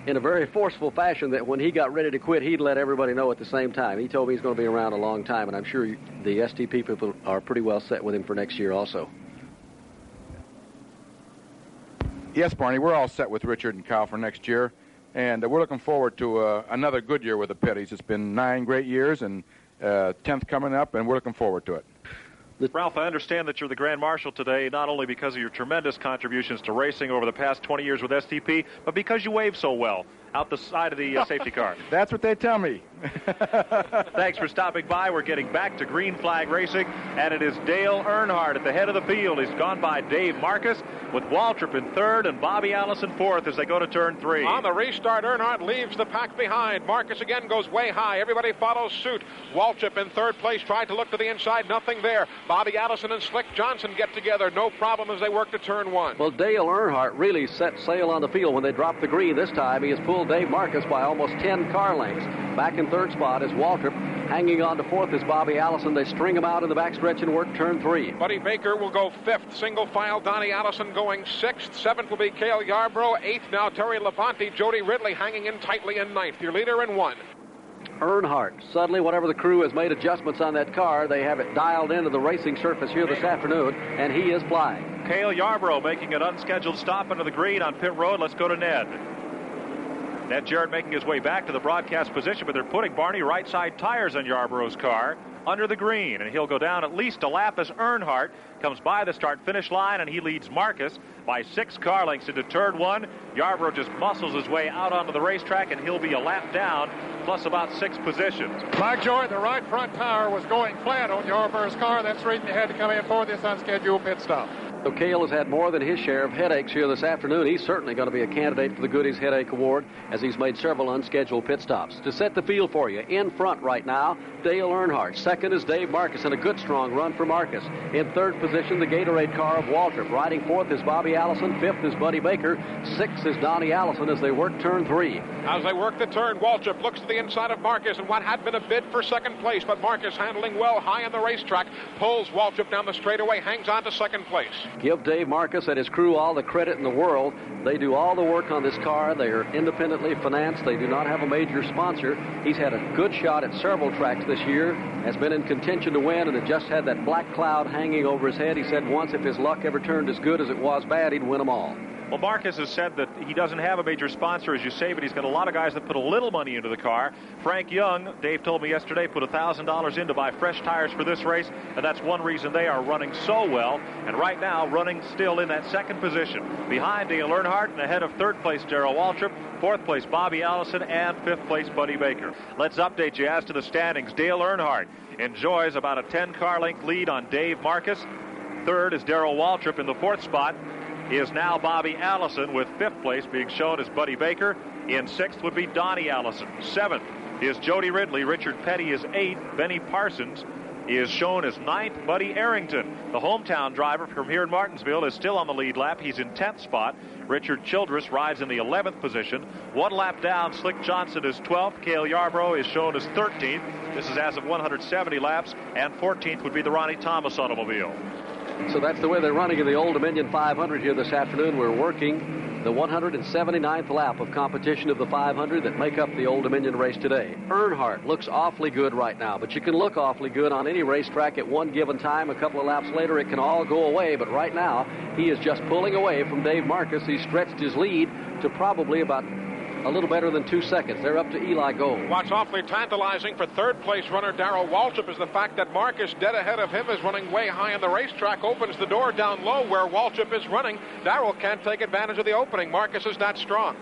in a very forceful fashion that when he got ready to quit, he'd let everybody know at the same time. He told me he's going to be around a long time, and I'm sure the S T P people are pretty well set with him for next year also. Yes, Barney, we're all set with Richard and Kyle for next year, and uh, we're looking forward to uh, another good year with the Pitties. It's been nine great years, and uh, tenth coming up, and we're looking forward to it. Ralph, I understand that you're the Grand Marshal today, not only because of your tremendous contributions to racing over the past twenty years with S T P, but because you wave so well out the side of the uh, safety car. That's what they tell me. Thanks for stopping by. We're getting back to green flag racing, and it is Dale Earnhardt at the head of the field. He's gone by Dave Marcus, with Waltrip in third and Bobby Allison fourth as they go to turn three. On the restart, Earnhardt leaves the pack behind. Marcus again goes way high. Everybody follows suit. Waltrip in third place tried to look to the inside. Nothing there. Bobby Allison and Slick Johnson get together. No problem as they work to turn one. Well, Dale Earnhardt really set sail on the field when they dropped the green this time. He has pulled Dave Marcus by almost ten car lengths. Back in third spot is Waltrip. Hanging on to fourth is Bobby Allison. They string him out in the backstretch and work turn three. Buddy Baker will go fifth. Single file Donnie Allison going sixth. Seventh will be Cale Yarbrough. Eighth now Terry Labonte. Jody Ridley hanging in tightly in ninth. Your leader in one. Earnhardt. Suddenly, whatever the crew has made adjustments on that car, they have it dialed into the racing surface here this afternoon, and he is flying. Cale Yarbrough making an unscheduled stop under the green on pit road. Let's go to Ned. Ned Jarrett making his way back to the broadcast position, but they're putting, Barney, right side tires on Yarborough's car under the green, and he'll go down at least a lap as Earnhardt comes by the start-finish line, and he leads Marcus by six car lengths into turn one. Yarbrough just muscles his way out onto the racetrack, and he'll be a lap down, plus about six positions. By Joy, the right front tire was going flat on Yarborough's car. That's the reason he had to come in for this unscheduled pit stop. So Cale has had more than his share of headaches here this afternoon. He's certainly going to be a candidate for the Goodies Headache Award as he's made several unscheduled pit stops. To set the field for you, in front right now, Dale Earnhardt. Second is Dave Marcus, and a good strong run for Marcus. In third position, the Gatorade car of Waltrip. Riding fourth is Bobby Allison. Fifth is Buddy Baker. Sixth is Donnie Allison as they work turn three. As they work the turn, Waltrip looks to the inside of Marcus and what had been a bid for second place, but Marcus handling well high on the racetrack, pulls Waltrip down the straightaway, hangs on to second place. Give Dave Marcus and his crew all the credit in the world. They do all the work on this car. They are independently financed. They do not have a major sponsor. He's had a good shot at several tracks this year, has been in contention to win, and had just had that black cloud hanging over his head. He said once if his luck ever turned as good as it was bad, he'd win them all. Well, Marcus has said that he doesn't have a major sponsor, as you say, but he's got a lot of guys that put a little money into the car. Frank Young, Dave told me yesterday, put one thousand dollars in to buy fresh tires for this race, and that's one reason they are running so well. And right now, running still in that second position, behind Dale Earnhardt and ahead of third place Darrell Waltrip, fourth place Bobby Allison, and fifth place Buddy Baker. Let's update you as to the standings. Dale Earnhardt enjoys about a ten-car length lead on Dave Marcus. Third is Darrell Waltrip in the fourth spot. Is now Bobby Allison, with fifth place being shown as Buddy Baker. In sixth would be Donnie Allison. Seventh is Jody Ridley. Richard Petty is eighth. Benny Parsons is shown as ninth. Buddy Arrington, the hometown driver from here in Martinsville, is still on the lead lap. He's in tenth spot. Richard Childress rides in the eleventh position. One lap down, Slick Johnson is twelfth. Cale Yarbrough is shown as thirteenth. This is as of one hundred seventy laps, and fourteenth would be the Ronnie Thomas automobile. So that's the way they're running in the Old Dominion five hundred here this afternoon. We're working the one hundred seventy-ninth lap of competition of the five hundred that make up the Old Dominion race today. Earnhardt looks awfully good right now, but you can look awfully good on any racetrack at one given time. A couple of laps later, it can all go away, but right now, he is just pulling away from Dave Marcus. He stretched his lead to probably about a little better than two seconds. They're up to Eli Gold. What's awfully tantalizing for third-place runner Darrell Waltrip is the fact that Marcus, dead ahead of him, is running way high on the racetrack, opens the door down low where Waltrip is running. Darrell can't take advantage of the opening. Marcus is not strong.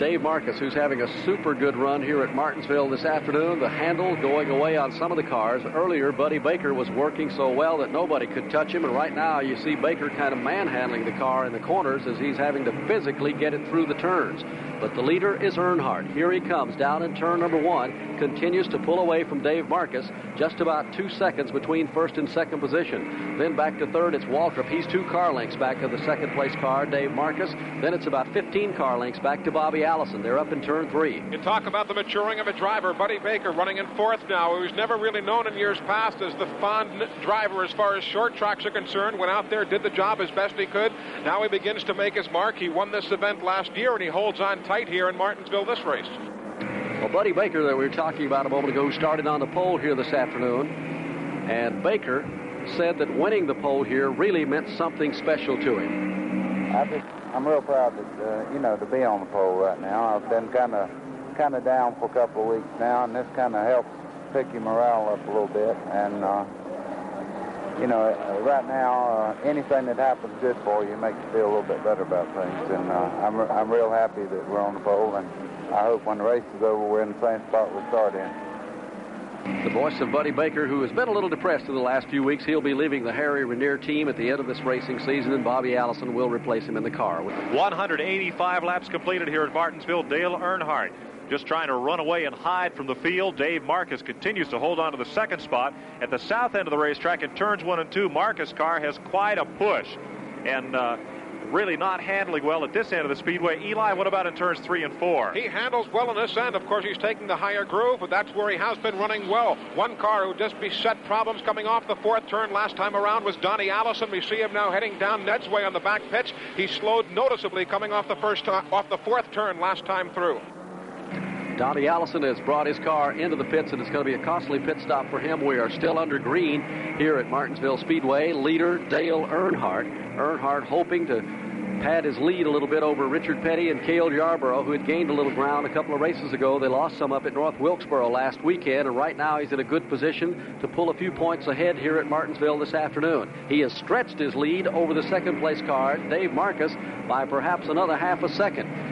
Dave Marcus, who's having a super good run here at Martinsville this afternoon, the handle going away on some of the cars. Earlier, Buddy Baker was working so well that nobody could touch him, and right now you see Baker kind of manhandling the car in the corners as he's having to physically get it through the turns. But the leader is Earnhardt. Here he comes down in turn number one, continues to pull away from Dave Marcus, just about two seconds between first and second position. Then back to third, it's Waltrip. He's two car lengths back of the second place car, Dave Marcus. Then it's about fifteen car lengths back to Bobby Allison. They're up in turn three. You talk about the maturing of a driver. Buddy Baker running in fourth now, who's never really known in years past as the fond driver as far as short tracks are concerned. Went out there, did the job as best he could. Now he begins to make his mark. He won this event last year, and he holds on tight here in Martinsville this race. Well, Buddy Baker that we were talking about a moment ago started on the pole here this afternoon, and Baker said that winning the pole here really meant something special to him. I just, I'm real proud that, uh, you know, to be on the pole right now. I've been kind of kind of down for a couple of weeks now, and this kind of helps pick your morale up a little bit. And uh, you know, right now, uh, anything that happens good for you makes you feel a little bit better about things, and uh, I'm, re I'm real happy that we're on the pole, and I hope when the race is over, we're in the same spot we started in. The voice of Buddy Baker, who has been a little depressed in the last few weeks. He'll be leaving the Harry Regnier team at the end of this racing season, and Bobby Allison will replace him in the car. one hundred eighty-five laps completed here at Martinsville. Dale Earnhardt just trying to run away and hide from the field. Dave Marcus continues to hold on to the second spot. At the south end of the racetrack, in turns one and two, Marcus' car has quite a push, and uh, really not handling well at this end of the speedway. Eli, what about in turns three and four? He handles well in this end. Of course, he's taking the higher groove, but that's where he has been running well. One car who just beset problems coming off the fourth turn last time around was Donnie Allison. We see him now heading down Ned's way on the back pitch. He slowed noticeably coming off the first off the fourth turn last time through. Donnie Allison has brought his car into the pits, and it's going to be a costly pit stop for him. We are still under green here at Martinsville Speedway. Leader Dale Earnhardt. Earnhardt hoping to pad his lead a little bit over Richard Petty and Cale Yarbrough, who had gained a little ground a couple of races ago. They lost some up at North Wilkesboro last weekend, and right now he's in a good position to pull a few points ahead here at Martinsville this afternoon. He has stretched his lead over the second-place car, Dave Marcus, by perhaps another half a second.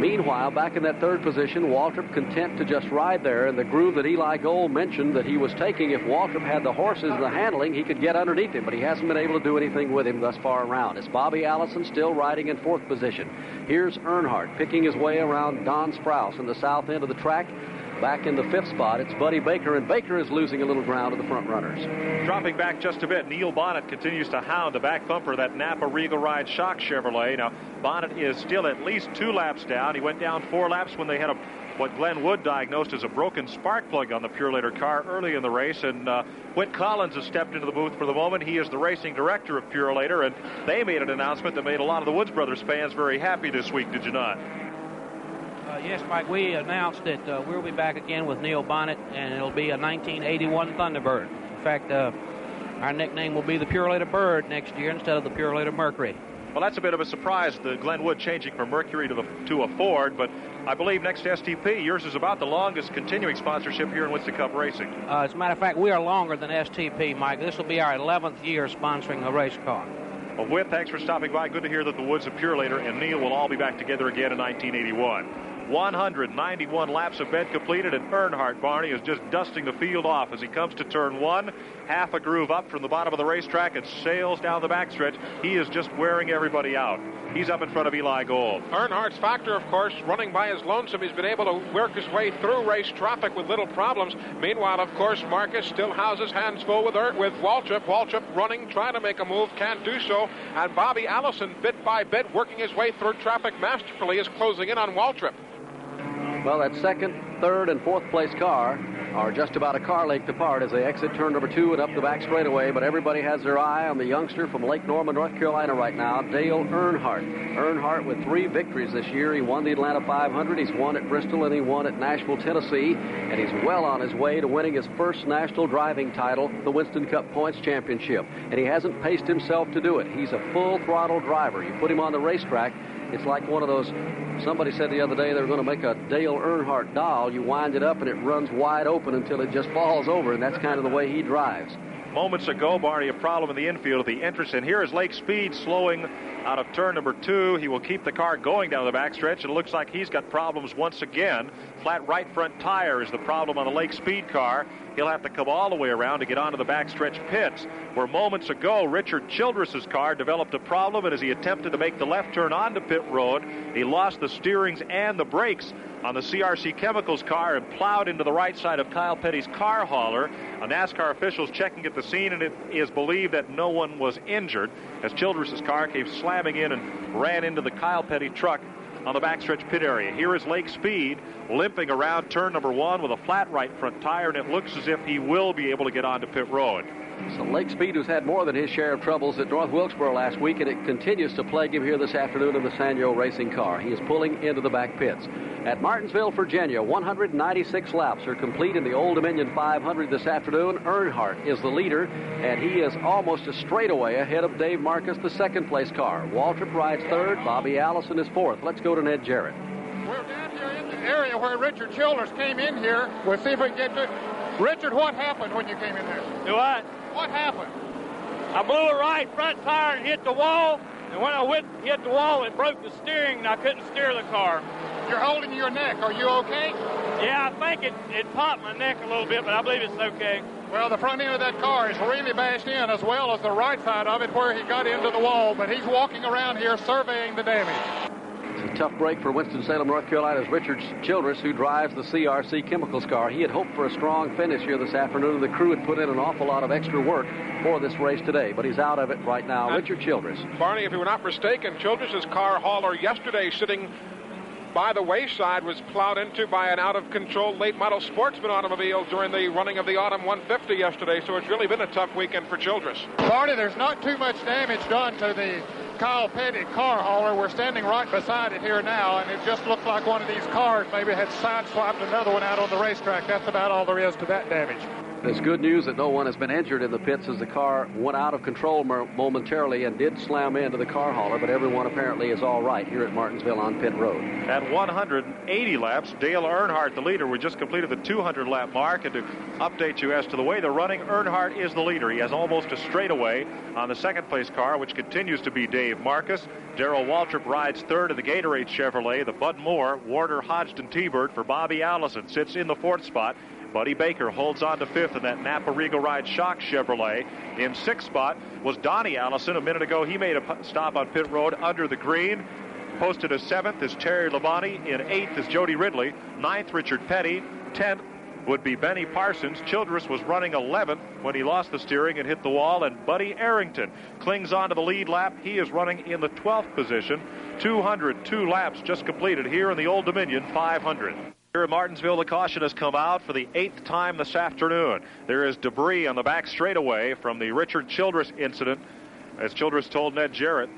Meanwhile, back in that third position, Waltrip content to just ride there in the groove that Eli Gold mentioned that he was taking. If Waltrip had the horses and the handling, he could get underneath him, but he hasn't been able to do anything with him thus far around. It's Bobby Allison still riding in fourth position. Here's Earnhardt picking his way around Don Sprouse in the south end of the track. Back in the fifth spot, it's Buddy Baker, and Baker is losing a little ground to the front runners. Dropping back just a bit, Neil Bonnet continues to hound the back bumper, that Napa Regal Ride Shock Chevrolet. Now, Bonnet is still at least two laps down. He went down four laps when they had a, what Glenn Wood diagnosed as a broken spark plug on the Purelator car early in the race, and uh, Whit Collins has stepped into the booth for the moment. He is the racing director of Purelator, and they made an announcement that made a lot of the Woods Brothers fans very happy this week, did you not? Uh, yes, Mike, we announced that uh, we'll be back again with Neil Bonnet, and it'll be a nineteen eighty-one Thunderbird. In fact, uh, our nickname will be the Purelator Bird next year instead of the Purelator Mercury. Well, that's a bit of a surprise, the Glenwood changing from Mercury to, the, to a Ford, but I believe next to S T P, yours is about the longest continuing sponsorship here in Winston Cup Racing. Uh, as a matter of fact, we are longer than S T P, Mike. This will be our eleventh year sponsoring a race car. Well, Whit, thanks for stopping by. Good to hear that the Woods of Purelator and Neal will all be back together again in nineteen eighty-one. one hundred ninety-one laps of bed completed, and Earnhardt, Barney, is just dusting the field off as he comes to turn one. Half a groove up from the bottom of the racetrack and sails down the backstretch. He is just wearing everybody out. He's up in front of Eli Gold. Earnhardt's factor, of course, running by his lonesome. He's been able to work his way through race traffic with little problems. Meanwhile, of course, Marcus still has his hands full with, er- with Waltrip. Waltrip running, trying to make a move, can't do so. And Bobby Allison, bit by bit, working his way through traffic masterfully, is closing in on Waltrip. Well, that second, third, and fourth place car are just about a car length apart as they exit turn number two and up the back straightaway, but everybody has their eye on the youngster from Lake Norman, North Carolina right now, Dale Earnhardt. Earnhardt with three victories this year. He won the Atlanta five hundred, he's won at Bristol, and he won at Nashville, Tennessee, and he's well on his way to winning his first national driving title, the Winston Cup Points Championship, and he hasn't paced himself to do it. He's a full-throttle driver. You put him on the racetrack, it's like one of those, somebody said the other day they were going to make a Dale Earnhardt doll. You wind it up and it runs wide open until it just falls over, and that's kind of the way he drives. Moments ago, Barney, a problem in the infield at the entrance, and here is Lake Speed slowing out of turn number two. He will keep the car going down the backstretch, and it looks like he's got problems once again. Flat right front tire is the problem on the Lake Speed car. He'll have to come all the way around to get onto the backstretch pits, where moments ago Richard Childress's car developed a problem, and as he attempted to make the left turn onto pit road, he lost the steerings and the brakes on the C R C Chemicals car and plowed into the right side of Kyle Petty's car hauler. A NASCAR official's checking at the scene, and it is believed that no one was injured as Childress's car came slamming in and ran into the Kyle Petty truck on the backstretch pit area. Here is Lake Speed limping around turn number one with a flat right front tire, and it looks as if he will be able to get onto pit road. So Lake Speed, who's had more than his share of troubles at North Wilkesboro last week, and it continues to plague him here this afternoon in the Sanyo Racing car. He is pulling into the back pits. At Martinsville, Virginia, one hundred ninety-six laps are complete in the Old Dominion five hundred this afternoon. Earnhardt is the leader, and he is almost a straightaway ahead of Dave Marcus, the second-place car. Waltrip rides third. Bobby Allison is fourth. Let's go to Ned Jarrett. We're down here in the area where Richard Childress came in here. We'll see if we can get to... Richard, what happened when you came in there? Do I? What happened? I blew a right front tire and hit the wall, and when I went hit the wall, it broke the steering, and I couldn't steer the car. You're holding your neck. Are you okay? Yeah, I think it, it popped my neck a little bit, but I believe it's okay. Well, the front end of that car is really bashed in, as well as the right side of it where he got into the wall, but he's walking around here surveying the damage. A tough break for Winston-Salem, North Carolina's Richard Childress, who drives the C R C Chemicals car. He had hoped for a strong finish here this afternoon. The crew had put in an awful lot of extra work for this race today, but he's out of it right now. Uh, Richard Childress. Barney, if you were not mistaken, Childress's car hauler yesterday sitting by the wayside was plowed into by an out-of-control late-model sportsman automobile during the running of the Autumn one fifty yesterday, so it's really been a tough weekend for Childress. Barney, there's not too much damage done to the Kyle Petty car hauler. We're standing right beside it here now, and it just looked like one of these cars maybe had sideswiped another one out on the racetrack. That's about all there is to that damage. It's good news that no one has been injured in the pits, as the car went out of control momentarily and did slam into the car hauler, but everyone apparently is all right here at Martinsville on pit road. At one hundred eighty laps, Dale Earnhardt, the leader, we just completed the two hundred lap mark, and to update you as to the way they're running, Earnhardt is the leader. He has almost a straightaway on the second place car, which continues to be Dave Marcus. Darrell Waltrip rides third in the Gatorade Chevrolet. The Bud Moore, Warder, Hodgson, T-Bird for Bobby Allison sits in the fourth spot. Buddy Baker holds on to fifth in that Napa Regal Ride Shock Chevrolet. In sixth spot was Donnie Allison. A minute ago, he made a stop on pit road under the green. Posted as seventh is Terry Labonte. In eighth is Jody Ridley. Ninth, Richard Petty. Tenth would be Benny Parsons. Childress was running eleventh when he lost the steering and hit the wall. And Buddy Arrington clings on to the lead lap. He is running in the twelfth position. two hundred two laps just completed here in the Old Dominion five hundred. Here in Martinsville, the caution has come out for the eighth time this afternoon. There is debris on the back straightaway from the Richard Childress incident. As Childress told Ned Jarrett,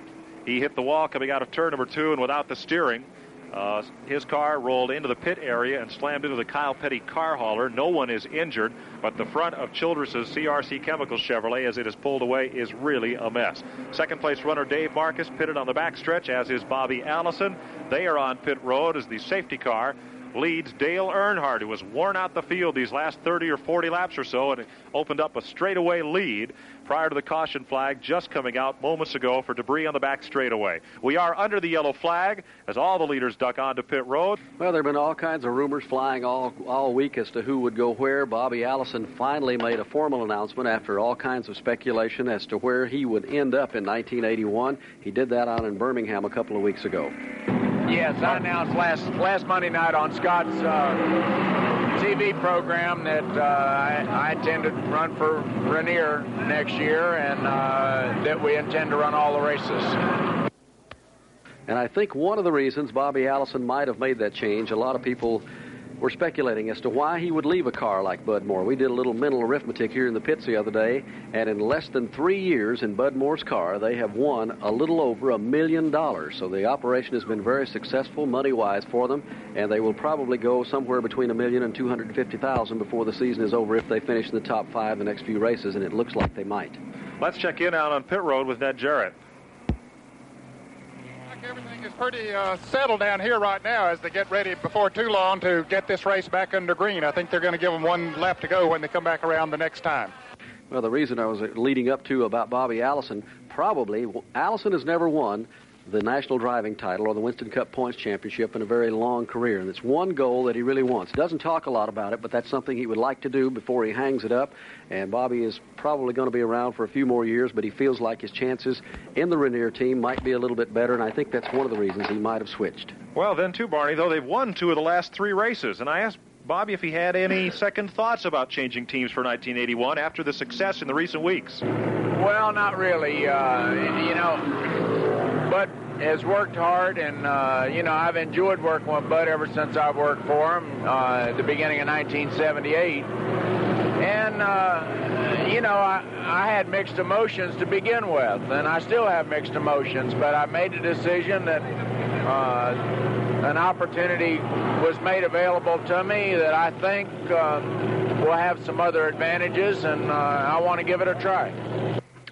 he hit the wall coming out of turn number two and without the steering. Uh, his car rolled into the pit area and slammed into the Kyle Petty car hauler. No one is injured, but the front of Childress's C R C Chemical Chevrolet as it is pulled away is really a mess. Second place runner Dave Marcus pitted on the backstretch, as is Bobby Allison. They are on pit road as the safety car leads Dale Earnhardt, who has worn out the field these last thirty or forty laps or so, and opened up a straightaway lead prior to the caution flag just coming out moments ago for debris on the back straightaway. We are under the yellow flag as all the leaders duck onto pit road. Well, there have been all kinds of rumors flying all, all week as to who would go where. Bobby Allison finally made a formal announcement after all kinds of speculation as to where he would end up in nineteen eighty-one. He did that out in Birmingham a couple of weeks ago. Yes, I announced last last Monday night on Scott's uh, T V program that uh, I, I intend to run for Rainier next year, and uh, that we intend to run all the races. And I think one of the reasons Bobby Allison might have made that change, a lot of people were speculating as to why he would leave a car like Bud Moore. We did a little mental arithmetic here in the pits the other day, and in less than three years in Bud Moore's car, they have won a little over a million dollars. So the operation has been very successful money-wise for them, and they will probably go somewhere between a million and two hundred fifty thousand before the season is over if they finish in the top five the next few races, and it looks like they might. Let's check in out on pit road with Ned Jarrett. Everything is pretty uh, settled down here right now as they get ready before too long to get this race back under green. I think they're going to give them one lap to go when they come back around the next time. Well, the reason I was leading up to about Bobby Allison, probably Allison has never won the national driving title or the Winston Cup Points Championship in a very long career, and it's one goal that he really wants. Doesn't talk a lot about it, but that's something he would like to do before he hangs it up, and Bobby is probably going to be around for a few more years, but he feels like his chances in the Rainier team might be a little bit better, and I think that's one of the reasons he might have switched. Well, then, too, Barney, though, they've won two of the last three races, and I asked Bobby if he had any second thoughts about changing teams for nineteen eighty-one after the success in the recent weeks. Well, not really. Uh, you know... Bud has worked hard, and, uh, you know, I've enjoyed working with Bud ever since I've worked for him uh, at the beginning of nineteen seventy-eight. And, uh, you know, I, I had mixed emotions to begin with, and I still have mixed emotions, but I made a decision that uh, an opportunity was made available to me that I think uh, will have some other advantages, and uh, I want to give it a try.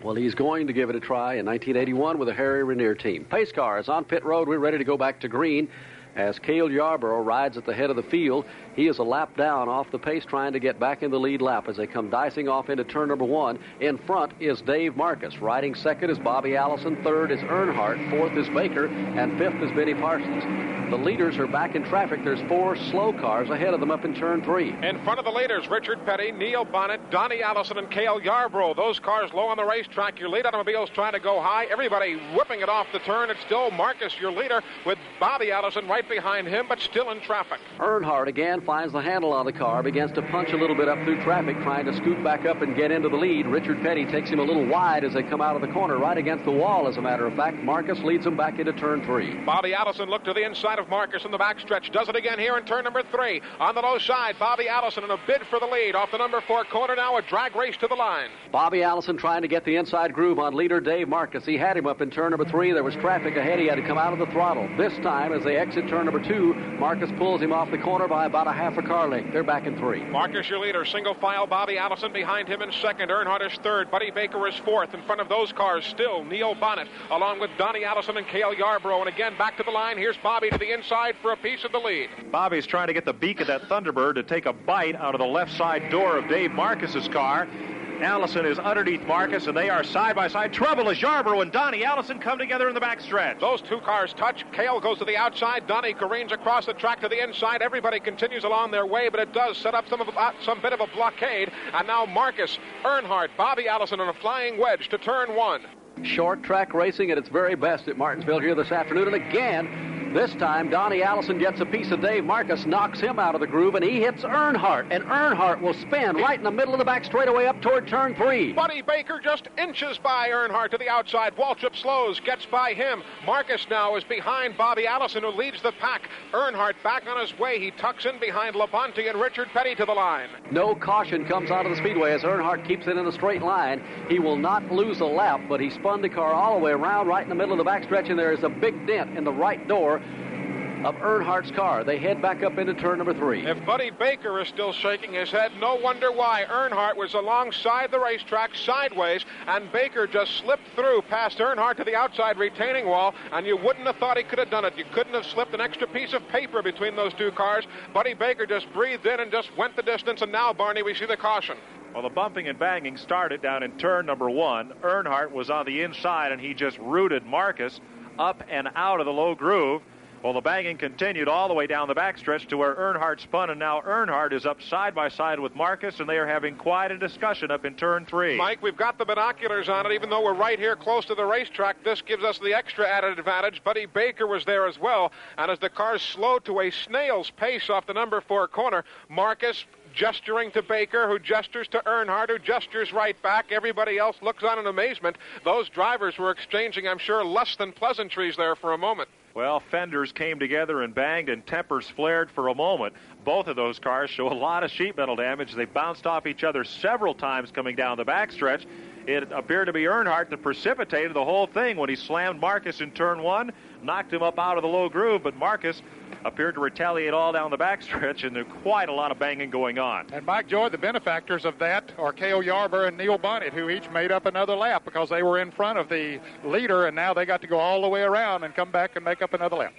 Well, he's going to give it a try in nineteen eighty-one with a Harry Rainier team. Pace car is on pit road. We're ready to go back to green as Cale Yarborough rides at the head of the field. He is a lap down off the pace, trying to get back in the lead lap as they come dicing off into turn number one. In front is Dave Marcus. Riding second is Bobby Allison. Third is Earnhardt. Fourth is Baker. And fifth is Benny Parsons. The leaders are back in traffic. There's four slow cars ahead of them up in turn three. In front of the leaders, Richard Petty, Neil Bonnet, Donnie Allison, and Cale Yarborough. Those cars low on the racetrack. Your lead automobile's trying to go high. Everybody whipping it off the turn. It's still Marcus, your leader, with Bobby Allison right behind him, but still in traffic. Earnhardt again finds the handle on the car, begins to punch a little bit up through traffic, trying to scoot back up and get into the lead. Richard Petty takes him a little wide as they come out of the corner, right against the wall, as a matter of fact. Marcus leads him back into turn three. Bobby Allison looked to the inside of Marcus in the backstretch, does it again here in turn number three. On the low side, Bobby Allison in a bid for the lead off the number four corner. Now a drag race to the line. Bobby Allison trying to get the inside groove on leader Dave Marcus. He had him up in turn number three. There was traffic ahead. He had to come out of the throttle. This time, as they exit turn number two, Marcus pulls him off the corner by about a half a car length. They're back in three. Marcus, your leader, single file. Bobby Allison behind him in second. Earnhardt is third. Buddy Baker is fourth. In front of those cars still Neil Bonnet, along with Donnie Allison and Cale Yarborough. And again, back to the line. Here's Bobby to the inside for a piece of the lead. Bobby's trying to get the beak of that Thunderbird to take a bite out of the left side door of Dave Marcus's car. Allison is underneath Marcus, and they are side by side. Trouble as Yarborough and Donnie Allison come together in the backstretch. Those two cars touch. Cale goes to the outside. Donnie careens across the track to the inside. Everybody continues along their way, but it does set up some of a, some bit of a blockade. And now Marcus, Earnhardt, Bobby Allison on a flying wedge to turn one. Short track racing at its very best at Martinsville here this afternoon, and again. This time, Donnie Allison gets a piece of Dave Marcus, knocks him out of the groove, and he hits Earnhardt. And Earnhardt will spin right in the middle of the back straightaway up toward turn three. Buddy Baker just inches by Earnhardt to the outside. Waltrip slows, gets by him. Marcus now is behind Bobby Allison, who leads the pack. Earnhardt back on his way. He tucks in behind Labonte and Richard Petty to the line. No caution comes out of the speedway as Earnhardt keeps it in a straight line. He will not lose a lap, but he spun the car all the way around right in the middle of the backstretch, and there is a big dent in the right door. of Earnhardt's car. They head back up into turn number three. If Buddy Baker is still shaking his head, no wonder why. Earnhardt was alongside the racetrack sideways, and Baker just slipped through past Earnhardt to the outside retaining wall, and you wouldn't have thought he could have done it. You couldn't have slipped an extra piece of paper between those two cars. Buddy Baker just breathed in and just went the distance, and now, Barney, we see the caution. Well, the bumping and banging started down in turn number one. Earnhardt was on the inside, and he just rooted Marcus up and out of the low groove. Well, the banging continued all the way down the backstretch to where Earnhardt spun, and now Earnhardt is up side by side with Marcus, and they are having quite a discussion up in turn three. Mike, we've got the binoculars on it. Even though we're right here close to the racetrack, this gives us the extra added advantage. Buddy Baker was there as well, and as the cars slowed to a snail's pace off the number four corner, Marcus gesturing to Baker, who gestures to Earnhardt, who gestures right back. Everybody else looks on in amazement. Those drivers were exchanging, I'm sure, less than pleasantries there for a moment. Well, fenders came together and banged, and tempers flared for a moment. Both of those cars show a lot of sheet metal damage. They bounced off each other several times coming down the backstretch. It appeared to be Earnhardt that precipitated the whole thing when he slammed Marcus in turn one, knocked him up out of the low groove, but Marcus appeared to retaliate all down the backstretch, and there's quite a lot of banging going on. And Mike Joy, the benefactors of that are Cale Yarber and Neil Bonnet, who each made up another lap because they were in front of the leader, and now they got to go all the way around and come back and make up another lap.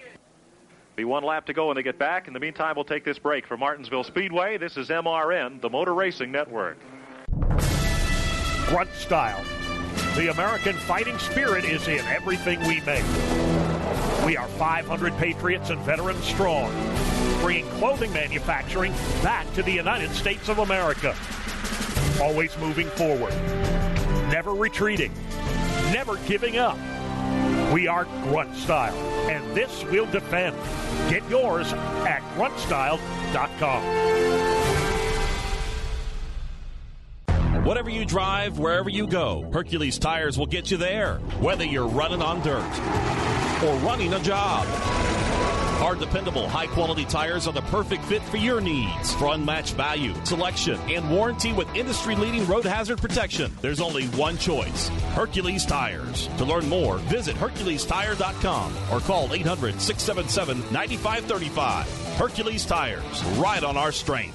Be one lap to go when they get back. In the meantime, we'll take this break. From Martinsville Speedway, this is M R N, the Motor Racing Network. Grunt style. The American fighting spirit is in everything we make. We are five hundred patriots and veterans strong, bringing clothing manufacturing back to the United States of America. Always moving forward, never retreating, never giving up. We are Grunt Style, and this we'll defend. Get yours at grunt style dot com. Whatever you drive, wherever you go, Hercules Tires will get you there. Whether you're running on dirt or running a job. Our dependable, high-quality tires are the perfect fit for your needs. For unmatched value, selection, and warranty with industry-leading road hazard protection, there's only one choice, Hercules Tires. To learn more, visit hercules tire dot com or call eight hundred, six seven seven, nine five three five. Hercules Tires, right on our strength.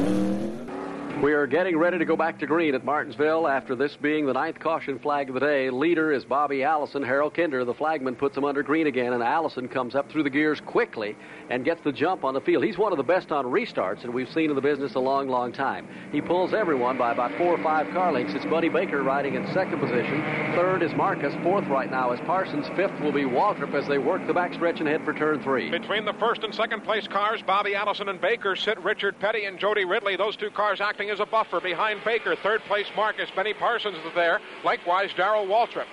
We are getting ready to go back to green at Martinsville after this being the ninth caution flag of the day. Leader is Bobby Allison. Harold Kinder, the flagman, puts him under green again, and Allison comes up through the gears quickly and gets the jump on the field. He's one of the best on restarts that we've seen in the business a long, long time. He pulls everyone by about four or five car lengths. It's Buddy Baker riding in second position. Third is Marcus. Fourth right now is Parsons. Fifth will be Waltrip as they work the backstretch and head for turn three. Between the first and second place cars, Bobby Allison and Baker, sit Richard Petty and Jody Ridley. Those two cars acting as a buffer behind Baker. Third place Marcus. Benny Parsons is there. Likewise, Darrell Waltrip.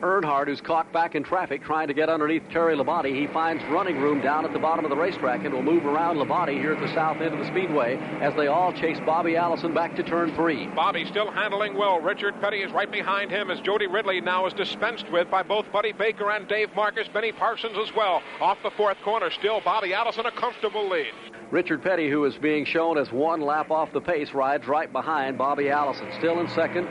Earnhardt, who's caught back in traffic trying to get underneath Terry Labonte, he finds running room down at the bottom of the racetrack and will move around Labonte here at the south end of the speedway as they all chase Bobby Allison back to turn three. Bobby still handling well. Richard Petty is right behind him as Jody Ridley now is dispensed with by both Buddy Baker and Dave Marcus. Benny Parsons as well. Off the fourth corner, still Bobby Allison a comfortable lead. Richard Petty, who is being shown as one lap off the pace, rides right behind Bobby Allison. Still in second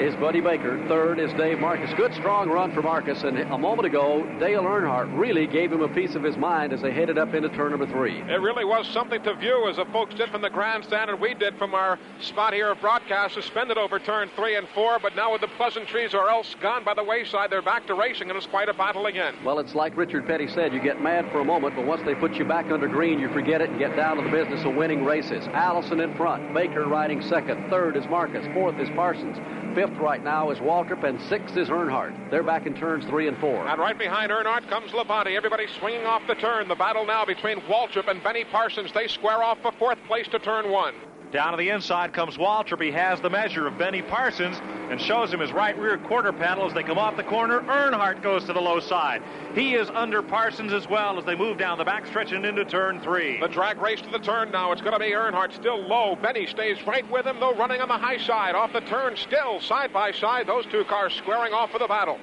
is Buddy Baker. Third is Dave Marcus. Good strong run for Marcus, and a moment ago Dale Earnhardt really gave him a piece of his mind as they headed up into turn number three. It really was something to view as the folks did from the grandstand and we did from our spot here of broadcast, suspended over turn three and four, but now with the pleasantries or else gone by the wayside, they're back to racing, and it's quite a battle again. Well, it's like Richard Petty said, you get mad for a moment, but once they put you back under green, you forget it and get down to the business of winning races. Allison in front, Baker riding second, third is Marcus, fourth is Parsons, fifth right now is Waltrip, and sixth is Earnhardt. They're back in turns three and four. And right behind Earnhardt comes Labonte. Everybody swinging off the turn. The battle now between Waltrip and Benny Parsons. They square off for fourth place to turn one. Down to the inside comes Waltrip. He has the measure of Benny Parsons and shows him his right rear quarter panel as they come off the corner. Earnhardt goes to the low side. He is under Parsons as well as they move down the back stretch and into turn three. The drag race to the turn now. It's going to be Earnhardt still low. Benny stays right with him, though, running on the high side. Off the turn still, side by side. Those two cars squaring off for the battle.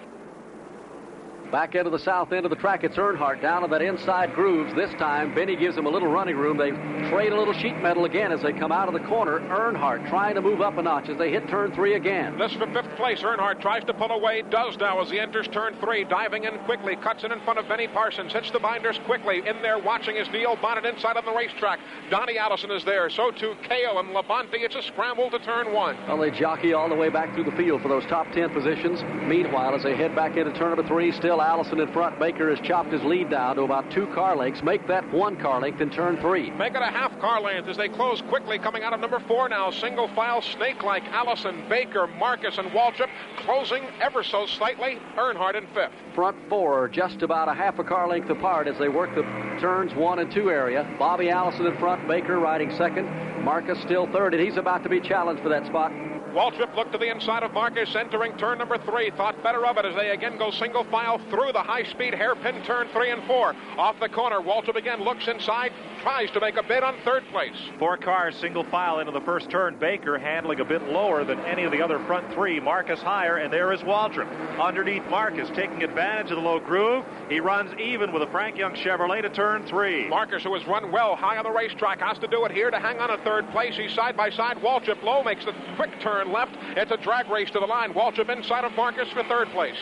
Back into the south end of the track, it's Earnhardt down on that inside grooves. This time, Benny gives him a little running room. They trade a little sheet metal again as they come out of the corner. Earnhardt trying to move up a notch as they hit turn three again. This for fifth place. Earnhardt tries to pull away, does now as he enters turn three, diving in quickly, cuts in in front of Benny Parsons, hits the binders quickly. In there watching is Neil Bonnet inside of the racetrack. Donnie Allison is there. So too K O and Labonte. It's a scramble to turn one. Well, they jockey all the way back through the field for those top ten positions. Meanwhile, as they head back into turn number three, still Allison in front. Baker has chopped his lead down to about two car lengths. Make that one car length in turn three. Make it a half car length as they close quickly. Coming out of number four now, single file, snake-like. Allison, Baker, Marcus, and Waltrip closing ever so slightly. Earnhardt in fifth. Front four just about a half a car length apart as they work the turns one and two area. Bobby Allison in front. Baker riding second. Marcus still third, and he's about to be challenged for that spot. Waltrip looked to the inside of Marcus entering turn number three. Thought better of it as they again go single file through the high-speed hairpin turn three and four. Off the corner, Waltrip again looks inside, tries to make a bid on third place. Four cars single file into the first turn. Baker handling a bit lower than any of the other front three. Marcus higher, and there is Waltrip. Underneath Marcus, taking advantage of the low groove. He runs even with a Frank Young Chevrolet to turn three. Marcus, who has run well high on the racetrack, has to do it here to hang on to third place. He's side by side. Waltrip low makes the quick turn left. It's a drag race to the line. Waltrip inside of Marcus for third place.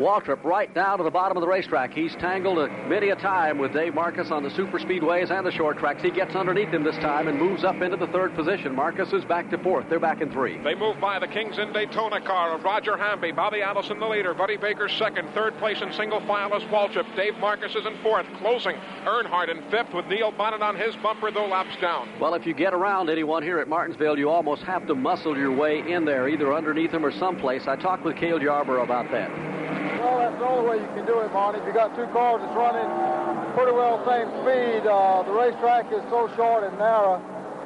Waltrip right down to the bottom of the racetrack. He's tangled a, many a time with Dave Marcus on the super speedways and the short tracks. He gets underneath him this time and moves up into the third position. Marcus is back to fourth. They're back in three. They move by the Kings in Daytona car of Roger Hamby. Bobby Allison the leader. Buddy Baker second. Third place in single file is Waltrip. Dave Marcus is in fourth. Closing Earnhardt in fifth with Neil Bonnet on his bumper, though laps down. Well, if you get around anyone here at Martinsville, you almost have to muscle your way in there, either underneath them or someplace. I talked with Cale Yarborough about that. Well, that's the only way you can do it, Monty. If you got two cars that's running pretty well same speed, uh, the racetrack is so short and narrow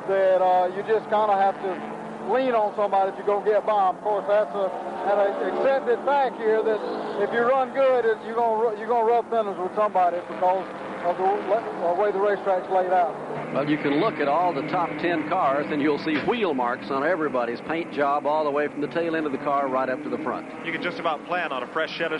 that uh, you just kind of have to lean on somebody if you're going to get by. Of course, that's a, an accepted fact here that if you run good, it, you're going you're going to rub fenders with somebody because of the uh, way the racetrack's laid out. Well, you can look at all the top ten cars, and you'll see wheel marks on everybody's paint job all the way from the tail end of the car right up to the front. You can just about plan on a fresh set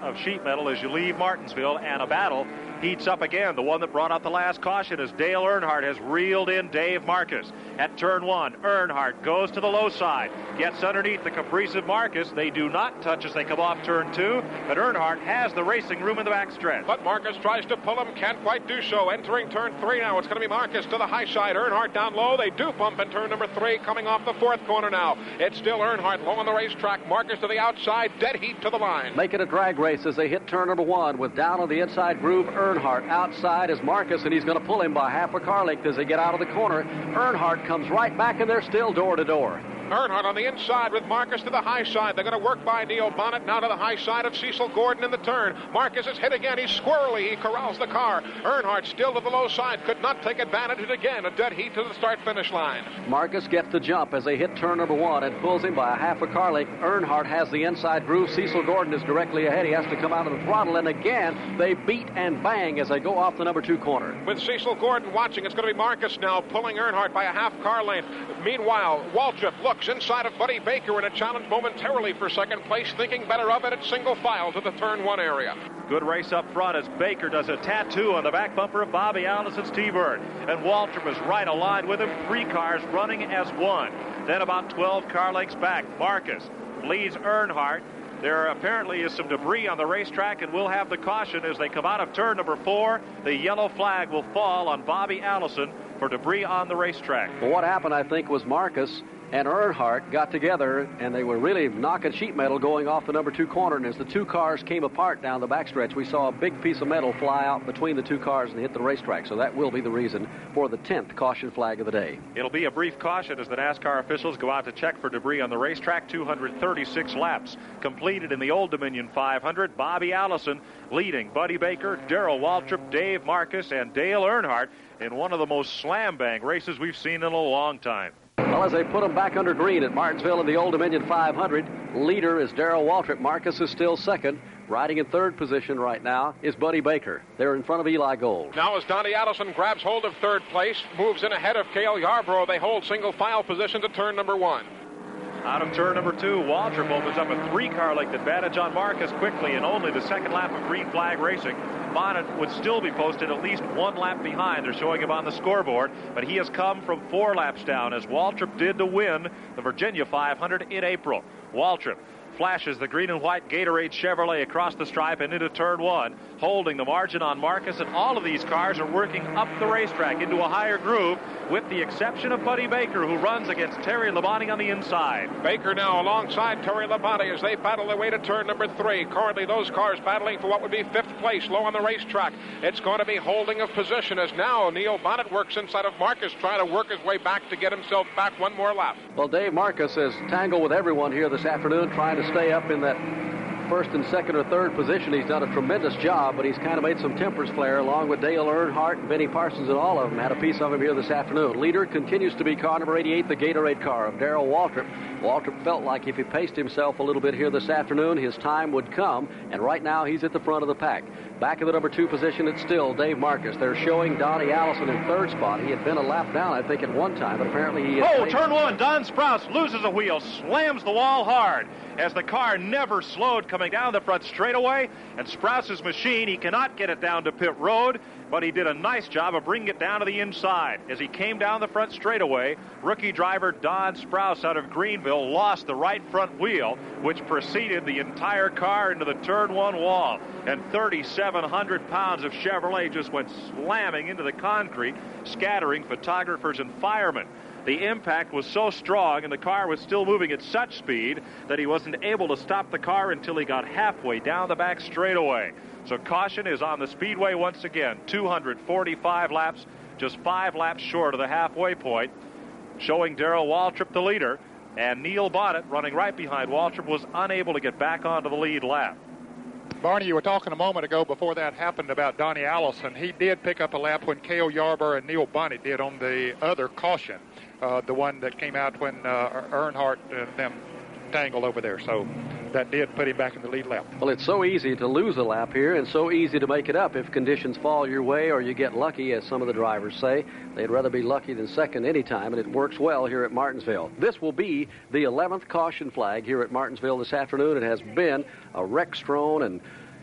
of sheet metal as you leave Martinsville, and a battle heats up again. The one that brought out the last caution is Dale Earnhardt has reeled in Dave Marcus. At turn one, Earnhardt goes to the low side, gets underneath the caprice of Marcus. They do not touch as they come off turn two, but Earnhardt has the racing room in the backstretch. But Marcus tries to pull him, can't quite do so. Entering turn three now, it's going to be Marcus to the high side. Earnhardt down low. They do bump in turn number three, coming off the fourth corner now. It's still Earnhardt low on the racetrack. Marcus to the outside, dead heat to the line. Make it a drag race as they hit turn number one with down on the inside groove. Earnhardt outside is Marcus, and he's going to pull him by half a car length as they get out of the corner. Earnhardt comes right back, and they're still door to door. Earnhardt on the inside with Marcus to the high side. They're going to work by Neil Bonnet now to the high side of Cecil Gordon in the turn. Marcus is hit again. He's squirrely. He corrals the car. Earnhardt still to the low side. Could not take advantage of it again. A dead heat to the start-finish line. Marcus gets the jump as they hit turn number one and pulls him by a half a car length. Earnhardt has the inside groove. Cecil Gordon is directly ahead. He has to come out of the throttle, and again they beat and bang as they go off the number two corner. With Cecil Gordon watching, it's going to be Marcus now pulling Earnhardt by a half car length. Meanwhile, Waltrip looks inside of Buddy Baker in a challenge momentarily for second place, thinking better of it at single file to the turn one area. Good race up front as Baker does a tattoo on the back bumper of Bobby Allison's T-Bird, and Waltrip is right aligned with him, three cars running as one. Then about twelve car lengths back, Marcus leads Earnhardt. There apparently is some debris on the racetrack, and we'll have the caution as they come out of turn number four. The yellow flag will fall on Bobby Allison for debris on the racetrack. Well, what happened, I think, was Marcus and Earnhardt got together, and they were really knocking sheet metal going off the number two corner, and as the two cars came apart down the backstretch, we saw a big piece of metal fly out between the two cars and hit the racetrack, so that will be the reason for the tenth caution flag of the day. It'll be a brief caution as the NASCAR officials go out to check for debris on the racetrack. Two hundred thirty-six laps completed in the Old Dominion five hundred. Bobby Allison leading Buddy Baker, Darrell Waltrip, Dave Marcus, and Dale Earnhardt in one of the most slam-bang races we've seen in a long time. Well, as they put them back under green at Martinsville in the Old Dominion five hundred, leader is Darrell Waltrip. Marcus is still second. Riding in third position right now is Buddy Baker. They're in front of Eli Gold. Now as Donnie Adelson grabs hold of third place, moves in ahead of Cale Yarbrough, they hold single file position to turn number one. Out of turn number two, Waltrip opens up a three-car length advantage on Marcus quickly in only the second lap of green flag racing. Bonnet would still be posted at least one lap behind. They're showing him on the scoreboard, but he has come from four laps down, as Waltrip did to win the Virginia five hundred in April. Waltrip flashes the green and white Gatorade Chevrolet across the stripe and into turn one, holding the margin on Marcus, and all of these cars are working up the racetrack into a higher groove, with the exception of Buddy Baker, who runs against Terry Labonte on the inside. Baker now alongside Terry Labonte as they battle their way to turn number three. Currently those cars battling for what would be fifth place low on the racetrack. It's going to be holding of position as now Neil Bonnet works inside of Marcus, trying to work his way back to get himself back one more lap. Well, Dave Marcus has tangled with everyone here this afternoon, trying to stay up in that first and second or third position. He's done a tremendous job, but he's kind of made some tempers flare, along with Dale Earnhardt and Benny Parsons, and all of them had a piece of him here this afternoon. Leader continues to be car number eighty-eight, the Gatorade car of Darrell Waltrip. Waltrip felt like if he paced himself a little bit here this afternoon, his time would come, and right now he's at the front of the pack. Back in the number two position, it's still Dave Marcus. They're showing Donnie Allison in third spot. He had been a lap down, I think, at one time, but apparently he... Oh, turn one, Don Sprouse loses a wheel, slams the wall hard, as the car never slowed coming down the front straightaway, and Sprouse's machine, he cannot get it down to pit road, but he did a nice job of bringing it down to the inside. As he came down the front straightaway, rookie driver Don Sprouse out of Greenville lost the right front wheel, which preceded the entire car into the turn one wall, and thirty-seven hundred pounds of Chevrolet just went slamming into the concrete, scattering photographers and firemen. The impact was so strong, and the car was still moving at such speed, that he wasn't able to stop the car until he got halfway down the back straightaway. So caution is on the speedway once again. two hundred forty-five laps, just five laps short of the halfway point, showing Darrell Waltrip the leader, and Neil Bonnet running right behind Waltrip was unable to get back onto the lead lap. Barney, you were talking a moment ago before that happened about Donnie Allison. He did pick up a lap when Cale Yarbrough and Neil Bonnet did on the other caution, uh, the one that came out when uh, Earnhardt and them tangled over there. So that did put him back in the lead lap. Well, it's so easy to lose a lap here and so easy to make it up if conditions fall your way or you get lucky, as some of the drivers say. They'd rather be lucky than second anytime, and it works well here at Martinsville. This will be the eleventh caution flag here at Martinsville this afternoon. It has been a wreck-strewn and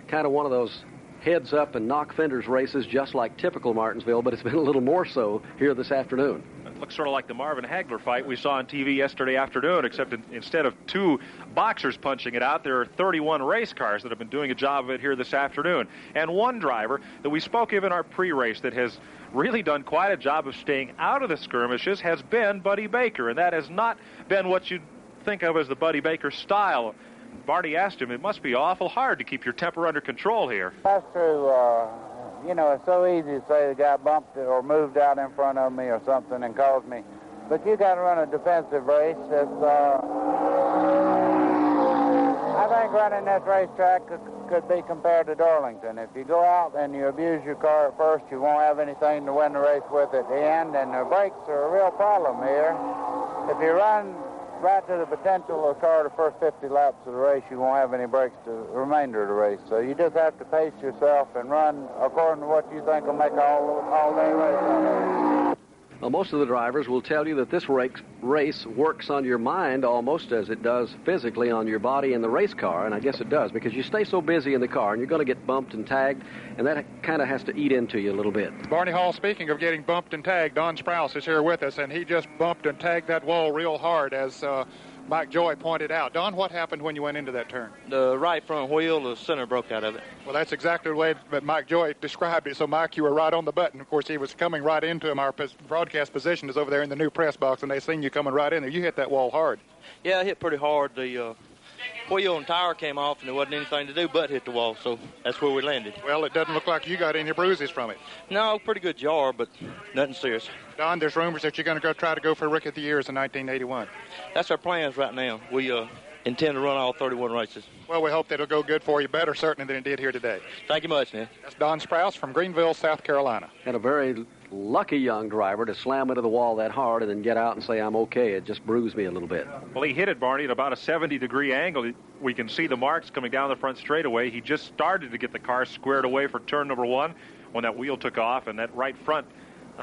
kind of one of those heads-up and knock-fenders races, just like typical Martinsville, but it's been a little more so here this afternoon. Looks sort of like the Marvin Hagler fight we saw on T V yesterday afternoon, except in, instead of two boxers punching it out, there are thirty-one race cars that have been doing a job of it here this afternoon. And one driver that we spoke of in our pre-race that has really done quite a job of staying out of the skirmishes has been Buddy Baker, and that has not been what you'd think of as the Buddy Baker style. Barney asked him, it must be awful hard to keep your temper under control here. That's true. Uh... You know, it's so easy to say the guy bumped or moved out in front of me or something and caused me. But you got to run a defensive race. It's, uh, I think running that racetrack could, could be compared to Darlington. If you go out and you abuse your car at first, you won't have anything to win the race with at the end, and the brakes are a real problem here. If you run right to the potential of the car the first fifty laps of the race, you won't have any breaks the remainder of the race. So you just have to pace yourself and run according to what you think will make all, all day race. Well, most of the drivers will tell you that this race works on your mind almost as it does physically on your body in the race car, and I guess it does, because you stay so busy in the car and you're going to get bumped and tagged, and that kind of has to eat into you a little bit. Barney Hall, speaking of getting bumped and tagged, Don Sprouse is here with us, and he just bumped and tagged that wall real hard, as uh, Mike Joy pointed out. Don, what happened when you went into that turn? The right front wheel, the center broke out of it. Well, that's exactly the way that Mike Joy described it. So, Mike, you were right on the button. Of course, he was coming right into him. Our broadcast position is over there in the new press box, and they seen you coming right in there. You hit that wall hard. Yeah, I hit pretty hard. The uh, wheel and tire came off, and there wasn't anything to do but hit the wall, so that's where we landed. Well, it doesn't look like you got any bruises from it. No, pretty good jar, but nothing serious. Don, there's rumors that you're going to go try to go for Rookie of the Year in nineteen eighty-one. That's our plans right now. We uh, intend to run all thirty-one races. Well, we hope that it'll go good for you, better certainly than it did here today. Thank you much, man. That's Don Sprouse from Greenville, South Carolina. And a very lucky young driver to slam into the wall that hard and then get out and say, I'm okay. It just bruised me a little bit. Well, he hit it, Barney, at about a seventy-degree angle. We can see the marks coming down the front straightaway. He just started to get the car squared away for turn number one when that wheel took off, and that right front,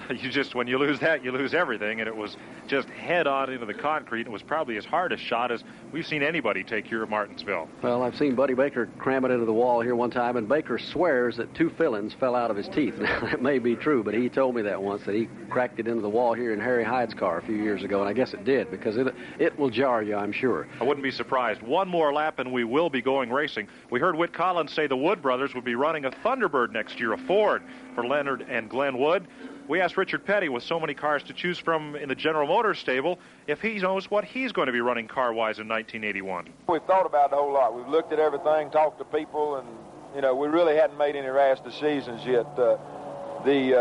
you just, when you lose that, you lose everything, and it was just head on into the concrete. It was probably as hard a shot as we've seen anybody take here at Martinsville. Well, I've seen Buddy Baker cram it into the wall here one time, and Baker swears that two fillings fell out of his teeth. Now, that may be true, but he told me that once, that he cracked it into the wall here in Harry Hyde's car a few years ago, and I guess it did, because it, it will jar you, I'm sure. I wouldn't be surprised. One more lap, and we will be going racing. We heard Whit Collins say the Wood brothers would be running a Thunderbird next year, a Ford, for Leonard and Glenn Wood. We asked Richard Petty, with so many cars to choose from in the General Motors stable, if he knows what he's going to be running car-wise in nineteen eighty-one. We've thought about it a whole lot. We've looked at everything, talked to people, and, you know, we really hadn't made any rash decisions yet. Uh, the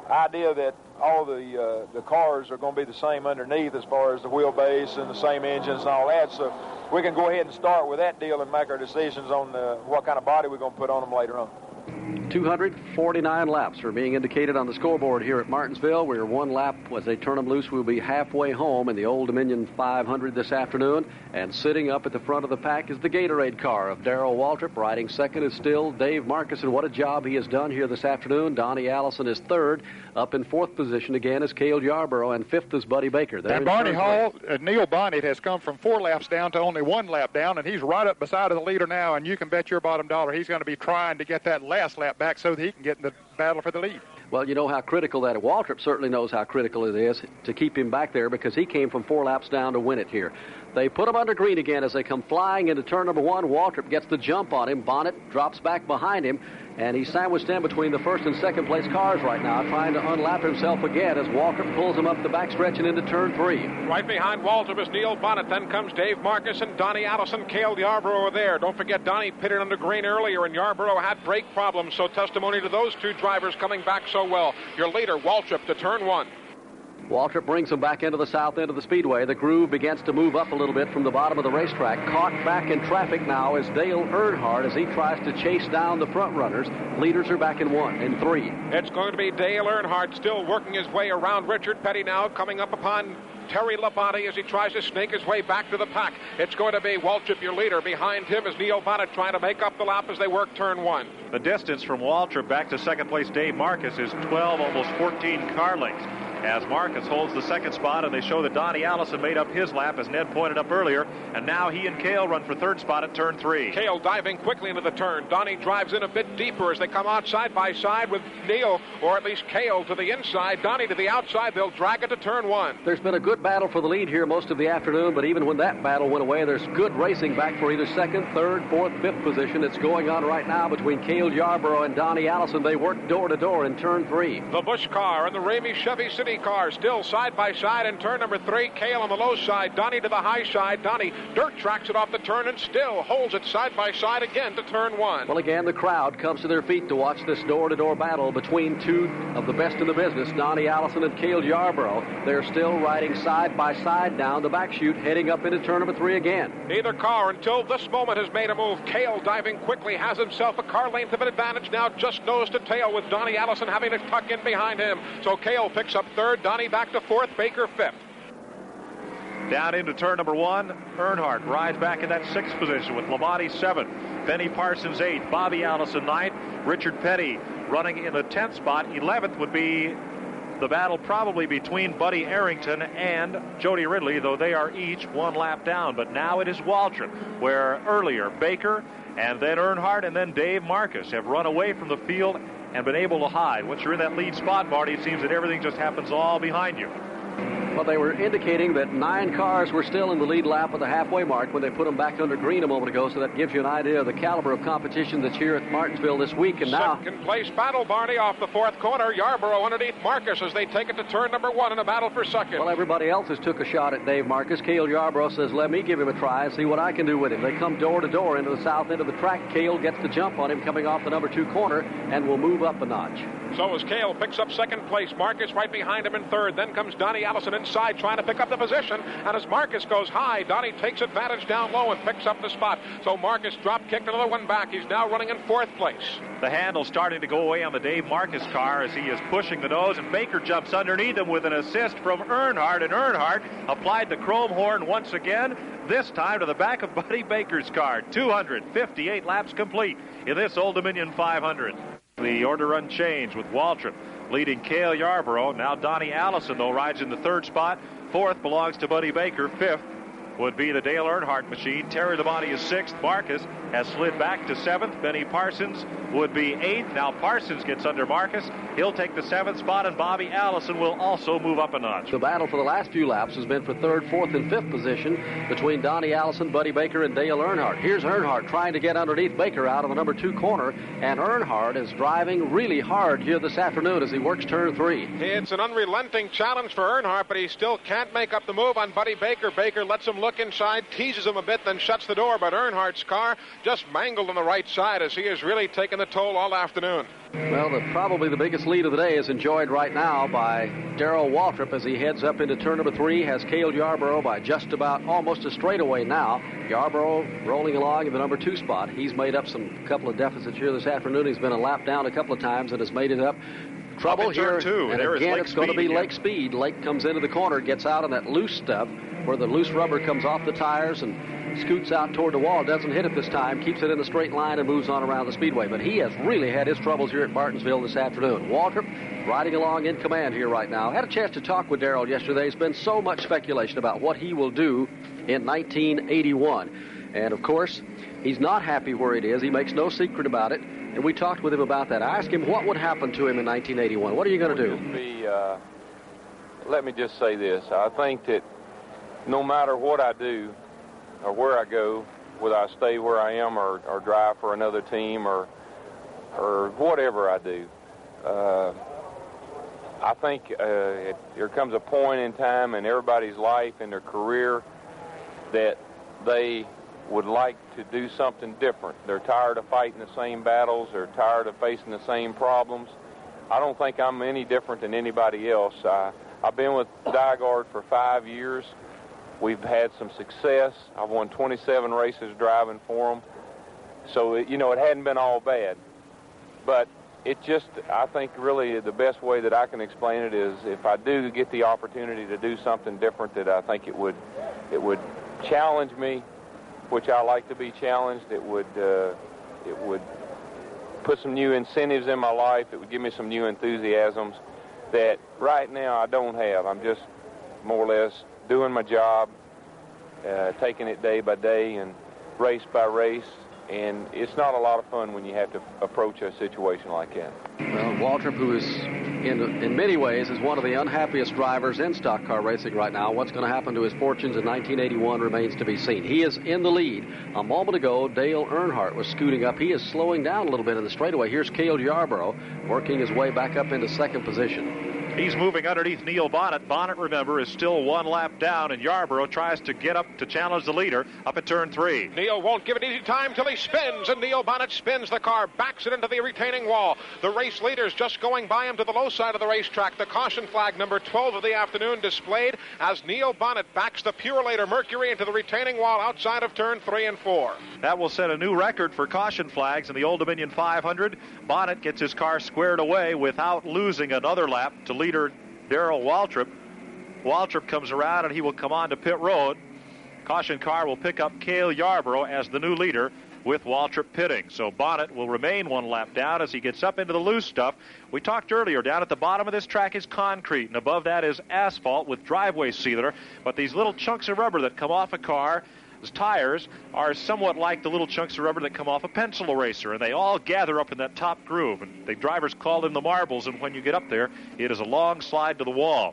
uh, idea that all the uh, the cars are going to be the same underneath as far as the wheelbase and the same engines and all that, so we can go ahead and start with that deal and make our decisions on uh, what kind of body we're going to put on them later on. two hundred forty-nine laps are being indicated on the scoreboard here at Martinsville. We're one lap as they turn them loose. We'll be halfway home in the Old Dominion five hundred this afternoon. And sitting up at the front of the pack is the Gatorade car of Darrell Waltrip. Riding second is still Dave Marcus, and what a job he has done here this afternoon. Donnie Allison is third. Up in fourth position again is Cale Yarborough, and fifth is Buddy Baker. They're and Barney Hall, uh, Neil Bonnet has come from four laps down to only one lap down, and he's right up beside of the leader now, and you can bet your bottom dollar he's going to be trying to get that last lap back so that he can get in the battle for the lead. Well, you know how critical that is. Waltrip certainly knows how critical it is to keep him back there, because he came from four laps down to win it here. They put him under green again as they come flying into turn number one. Waltrip gets the jump on him. Bonnet drops back behind him, and he's sandwiched in between the first and second place cars right now, trying to unlap himself again as Waltrip pulls him up the backstretch and into turn three. Right behind Waltrip is Neil Bonnet. Then comes Dave Marcus and Donnie Allison. Cale Yarborough are there. Don't forget, Donnie pitted under green earlier, and Yarborough had brake problems, so testimony to those two drivers coming back so well. Your leader, Waltrip, to turn one. Waltrip brings him back into the south end of the speedway. The groove begins to move up a little bit from the bottom of the racetrack. Caught back in traffic now is Dale Earnhardt as he tries to chase down the front runners. Leaders are back in one and three. It's going to be Dale Earnhardt still working his way around Richard Petty now, coming up upon Terry Labonte as he tries to snake his way back to the pack. It's going to be Waltrip, your leader. Behind him is Neil Bonnet trying to make up the lap as they work turn one. The distance from Waltrip back to second place Dave Marcus is twelve, almost fourteen car lengths, as Marcus holds the second spot, and they show that Donnie Allison made up his lap, as Ned pointed up earlier, and now he and Cale run for third spot at turn three. Cale diving quickly into the turn. Donnie drives in a bit deeper as they come out side by side with Neil, or at least Cale to the inside, Donnie to the outside. They'll drag it to turn one. There's been a good battle for the lead here most of the afternoon, but even when that battle went away, there's good racing back for either second, third, fourth, fifth position. It's going on right now between Cale Yarborough and Donnie Allison. They work door to door in turn three. The Busch car and the Ramey Chevy City car still side by side in turn number three. Cale on the low side, Donnie to the high side. Donnie dirt tracks it off the turn and still holds it side by side again to turn one. Well, again, the crowd comes to their feet to watch this door-to-door battle between two of the best in the business, Donnie Allison and Cale Yarborough. They're still riding side by side down the back chute, heading up into turn number three again. Neither car until this moment has made a move. Cale diving quickly has himself a car length of an advantage now, just nose to tail, with Donnie Allison having to tuck in behind him. So Cale picks up third, Donnie back to fourth, Baker fifth. Down into turn number one, Earnhardt rides back in that sixth position with Labonte seventh, Benny Parsons eighth, Bobby Allison ninth, Richard Petty running in the tenth spot. eleventh would be the battle probably between Buddy Arrington and Jody Ridley, though they are each one lap down. But now it is Waltrip, where earlier Baker and then Earnhardt and then Dave Marcus have run away from the field and been able to hide. Once you're in that lead spot, Marty, it seems that everything just happens all behind you. Well, they were indicating that nine cars were still in the lead lap at the halfway mark when they put them back under green a moment ago, so that gives you an idea of the caliber of competition that's here at Martinsville this week. And now, second place battle, Barney, off the fourth corner. Yarborough underneath Marcus as they take it to turn number one in a battle for second. Well, everybody else has took a shot at Dave Marcus. Cale Yarborough says, let me give him a try and see what I can do with him. They come door to door into the south end of the track. Cale gets the jump on him coming off the number two corner and will move up a notch. So as Cale picks up second place, Marcus right behind him in third. Then comes Donnie Allison in side trying to pick up the position, and as Marcus goes high, Donnie takes advantage down low and picks up the spot. So Marcus drop kicked another one back. He's now running in fourth place. The handle starting to go away on the Dave Marcus car as he is pushing the nose, and Baker jumps underneath him with an assist from Earnhardt, and Earnhardt applied the chrome horn once again, this time to the back of Buddy Baker's car. two hundred fifty-eight laps complete in this Old Dominion five hundred. The order unchanged with Waltrip leading Cale Yarborough. Now Donnie Allison, though, rides in the third spot. Fourth belongs to Buddy Baker. Fifth would be the Dale Earnhardt machine. Terry Labonte is sixth. Marcus has slid back to seventh. Benny Parsons would be eighth. Now Parsons gets under Marcus. He'll take the seventh spot, and Bobby Allison will also move up a notch. The battle for the last few laps has been for third, fourth, and fifth position between Donnie Allison, Buddy Baker, and Dale Earnhardt. Here's Earnhardt trying to get underneath Baker out of the number two corner, and Earnhardt is driving really hard here this afternoon as he works turn three. It's an unrelenting challenge for Earnhardt, but he still can't make up the move on Buddy Baker. Baker lets him look inside, teases him a bit, then shuts the door, but Earnhardt's car just mangled on the right side as he has really taken the toll all afternoon. Well, the, probably the biggest lead of the day is enjoyed right now by Darrell Waltrip as he heads up into turn number three, has Cale Yarborough by just about almost a straightaway now. Yarborough rolling along in the number two spot. He's made up some couple of deficits here this afternoon. He's been a lap down a couple of times and has made it up. Trouble up here, two. And there again, it's going to be again. Lake Speed. Lake comes into the corner, gets out on that loose stuff where the loose rubber comes off the tires and scoots out toward the wall, doesn't hit it this time, keeps it in the straight line and moves on around the speedway. But he has really had his troubles here at Martinsville this afternoon. Waltrip riding along in command here right now. Had a chance to talk with Darrell yesterday. There's been so much speculation about what he will do in nineteen eighty-one. And, of course, he's not happy where it is. He makes no secret about it. And we talked with him about that. I asked him what would happen to him in nineteen eighty-one. What are you going to do? Be, uh, let me just say this. I think that no matter what I do, or where I go, whether I stay where I am or, or drive for another team or or whatever I do. Uh, I think uh, it, there comes a point in time in everybody's life and their career that they would like to do something different. They're tired of fighting the same battles. They're tired of facing the same problems. I don't think I'm any different than anybody else. I, I've been with Dygaard for five years. We've had some success. I've won twenty-seven races driving for them. So, it, you know, it hadn't been all bad. But it just, I think really the best way that I can explain it is if I do get the opportunity to do something different, that I think it would it would challenge me, which I like to be challenged. It would, uh, it would put some new incentives in my life. It would give me some new enthusiasms that right now I don't have. I'm just more or less doing my job, uh, taking it day by day and race by race, and it's not a lot of fun when you have to approach a situation like that. Well, Waltrip, who is in, in many ways is one of the unhappiest drivers in stock car racing right now. What's going to happen to his fortunes in nineteen eighty-one remains to be seen. He is in the lead. A moment ago, Dale Earnhardt was scooting up. He is slowing down a little bit in the straightaway. Here's Cale Yarborough working his way back up into second position. He's moving underneath Neil Bonnet. Bonnet, remember, is still one lap down, and Yarborough tries to get up to challenge the leader up at turn three. Neil won't give it easy time till he spins, and Neil Bonnet spins the car, backs it into the retaining wall. The race leader's just going by him to the low side of the racetrack. The caution flag, number twelve of the afternoon, displayed as Neil Bonnet backs the Purelator Mercury into the retaining wall outside of turn three and four. That will set a new record for caution flags in the Old Dominion five hundred. Bonnet gets his car squared away without losing another lap to leader Darrell Waltrip. Waltrip comes around and he will come on to pit road. Caution car will pick up Cale Yarborough as the new leader with Waltrip pitting. So Bonnet will remain one lap down as he gets up into the loose stuff. We talked earlier, down at the bottom of this track is concrete, and above that is asphalt with driveway sealer. But these little chunks of rubber that come off a car's tires are somewhat like the little chunks of rubber that come off a pencil eraser, and they all gather up in that top groove, and the drivers call them the marbles, and when you get up there it is a long slide to the wall.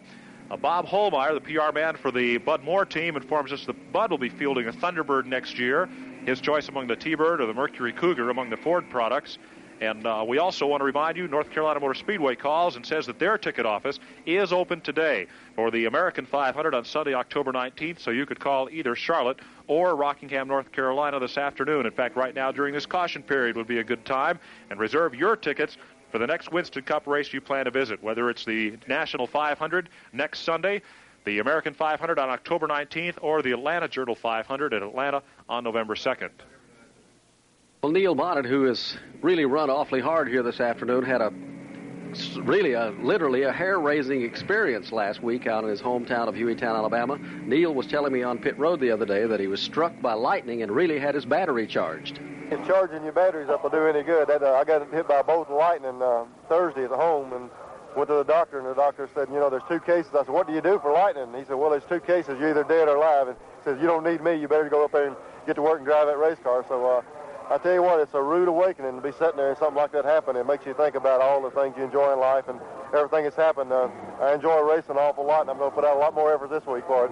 Uh, Bob Holmeyer, the P R man for the Bud Moore team, informs us that Bud will be fielding a Thunderbird next year, his choice among the T-Bird or the Mercury Cougar among the Ford products. And uh, we also want to remind you, North Carolina Motor Speedway calls and says that their ticket office is open today for the American five hundred on Sunday, October nineteenth, so you could call either Charlotte or Rockingham, North Carolina this afternoon. In fact, right now during this caution period would be a good time, and reserve your tickets for the next Winston Cup race you plan to visit, whether it's the National five hundred next Sunday, the American five hundred on October nineteenth, or the Atlanta Journal five hundred in Atlanta on November second. Well, Neil Bonnet, who has really run awfully hard here this afternoon, had a really, a, literally a hair-raising experience last week out in his hometown of Hueytown, Alabama. Neil was telling me on pit road the other day that he was struck by lightning and really had his battery charged. If charging your batteries up will do any good. That, uh, I got hit by a bolt of lightning uh, Thursday at home and went to the doctor, and the doctor said, you know, there's two cases. I said, what do you do for lightning? And he said, well, there's two cases. You're either dead or alive. And he says, you don't need me. You better go up there and get to work and drive that race car. So, uh, I tell you what, it's a rude awakening to be sitting there and something like that happen. It makes you think about all the things you enjoy in life and everything that's happened. Uh, I enjoy racing an awful lot, and I'm going to put out a lot more effort this week for it.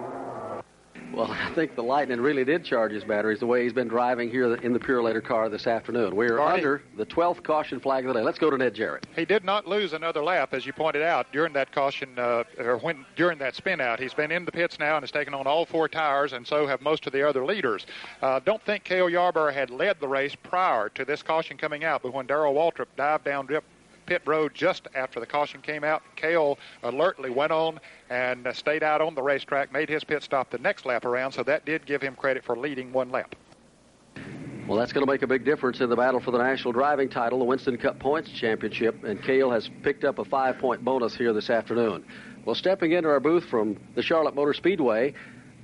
Well, I think the lightning really did charge his batteries the way he's been driving here in the Purolator car this afternoon. We're Barney, under the twelfth caution flag of the day. Let's go to Ned Jarrett. He did not lose another lap, as you pointed out, during that caution, uh, or when during that spin out. He's been in the pits now and has taken on all four tires, and so have most of the other leaders. I uh, don't think Cale Yarborough had led the race prior to this caution coming out, but when Darrell Waltrip dived down drip, pit road just after the caution came out, Cale alertly went on and uh, stayed out on the racetrack, made his pit stop the next lap around, so that did give him credit for leading one lap. Well, that's going to make a big difference in the battle for the national driving title, the Winston Cup Points Championship, and Cale has picked up a five-point bonus here this afternoon. Well, stepping into our booth from the Charlotte Motor Speedway,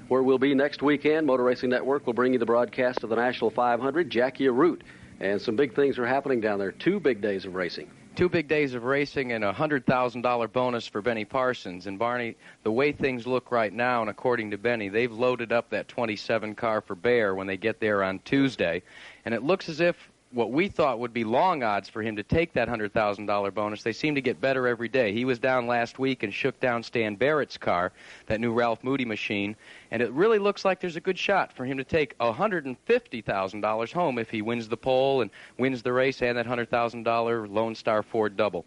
where we'll be next weekend, Motor Racing Network will bring you the broadcast of the National five hundred, Jackie Arute, and some big things are happening down there, two big days of racing. Two big days of racing and a one hundred thousand dollars bonus for Benny Parsons. And, Barney, the way things look right now, and according to Benny, they've loaded up that twenty-seven car for Bear when they get there on Tuesday. And it looks as if what we thought would be long odds for him to take that one hundred thousand dollars bonus, they seem to get better every day. He was down last week and shook down Stan Barrett's car, that new Ralph Moody machine. And it really looks like there's a good shot for him to take one hundred fifty thousand dollars home if he wins the pole and wins the race and that one hundred thousand dollars Lone Star Ford double.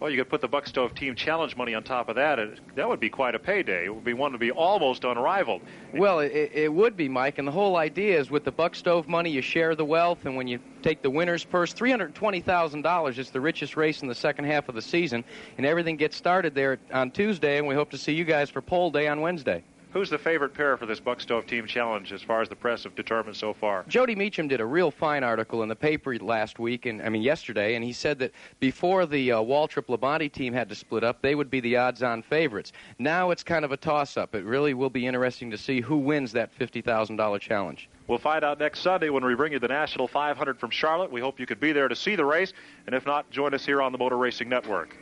Well, you could put the Buck Stove Team Challenge money on top of that. And that would be quite a payday. It would be one to be almost unrivaled. Well, it, it would be, Mike, and the whole idea is with the Buck Stove money, you share the wealth, and when you take the winner's purse, three hundred twenty thousand dollars is the richest race in the second half of the season, and everything gets started there on Tuesday, and we hope to see you guys for poll day on Wednesday. Who's the favorite pair for this Buck Stove Team Challenge as far as the press have determined so far? Jody Meacham did a real fine article in the paper last week, and I mean yesterday, and he said that before the uh, Waltrip Labonte team had to split up, they would be the odds-on favorites. Now it's kind of a toss-up. It really will be interesting to see who wins that fifty thousand dollars challenge. We'll find out next Sunday when we bring you the National five hundred from Charlotte. We hope you could be there to see the race, and if not, join us here on the Motor Racing Network.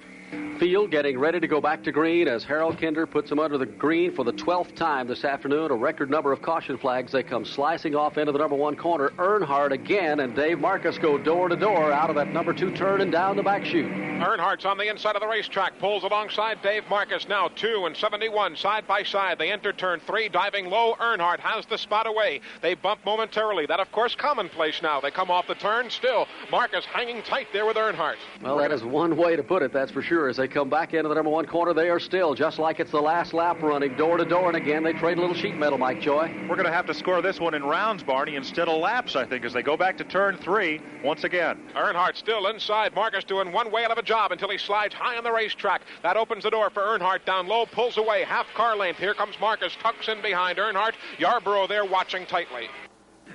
Field getting ready to go back to green as Harold Kinder puts them under the green for the twelfth time this afternoon. A record number of caution flags. They come slicing off into the number one corner. Earnhardt again, and Dave Marcus go door to door out of that number two turn and down the back chute. Earnhardt's on the inside of the racetrack, pulls alongside Dave Marcus now, two and seventy-one side by side. They enter turn three, diving low. Earnhardt has the spot away. They bump momentarily. That, of course, commonplace now. They come off the turn still. Marcus hanging tight there with Earnhardt. Well, that is one way to put it, that's for sure. As they come back into the number one corner, they are still, just like it's the last lap, running door to door, and again, they trade a little sheet metal, Mike Joy. We're going to have to score this one in rounds, Barney, instead of laps, I think, as they go back to turn three once again. Earnhardt still inside. Marcus doing one way out of a job until he slides high on the racetrack. That opens the door for Earnhardt. Down low, pulls away, half car length. Here comes Marcus, tucks in behind Earnhardt. Yarborough there watching tightly.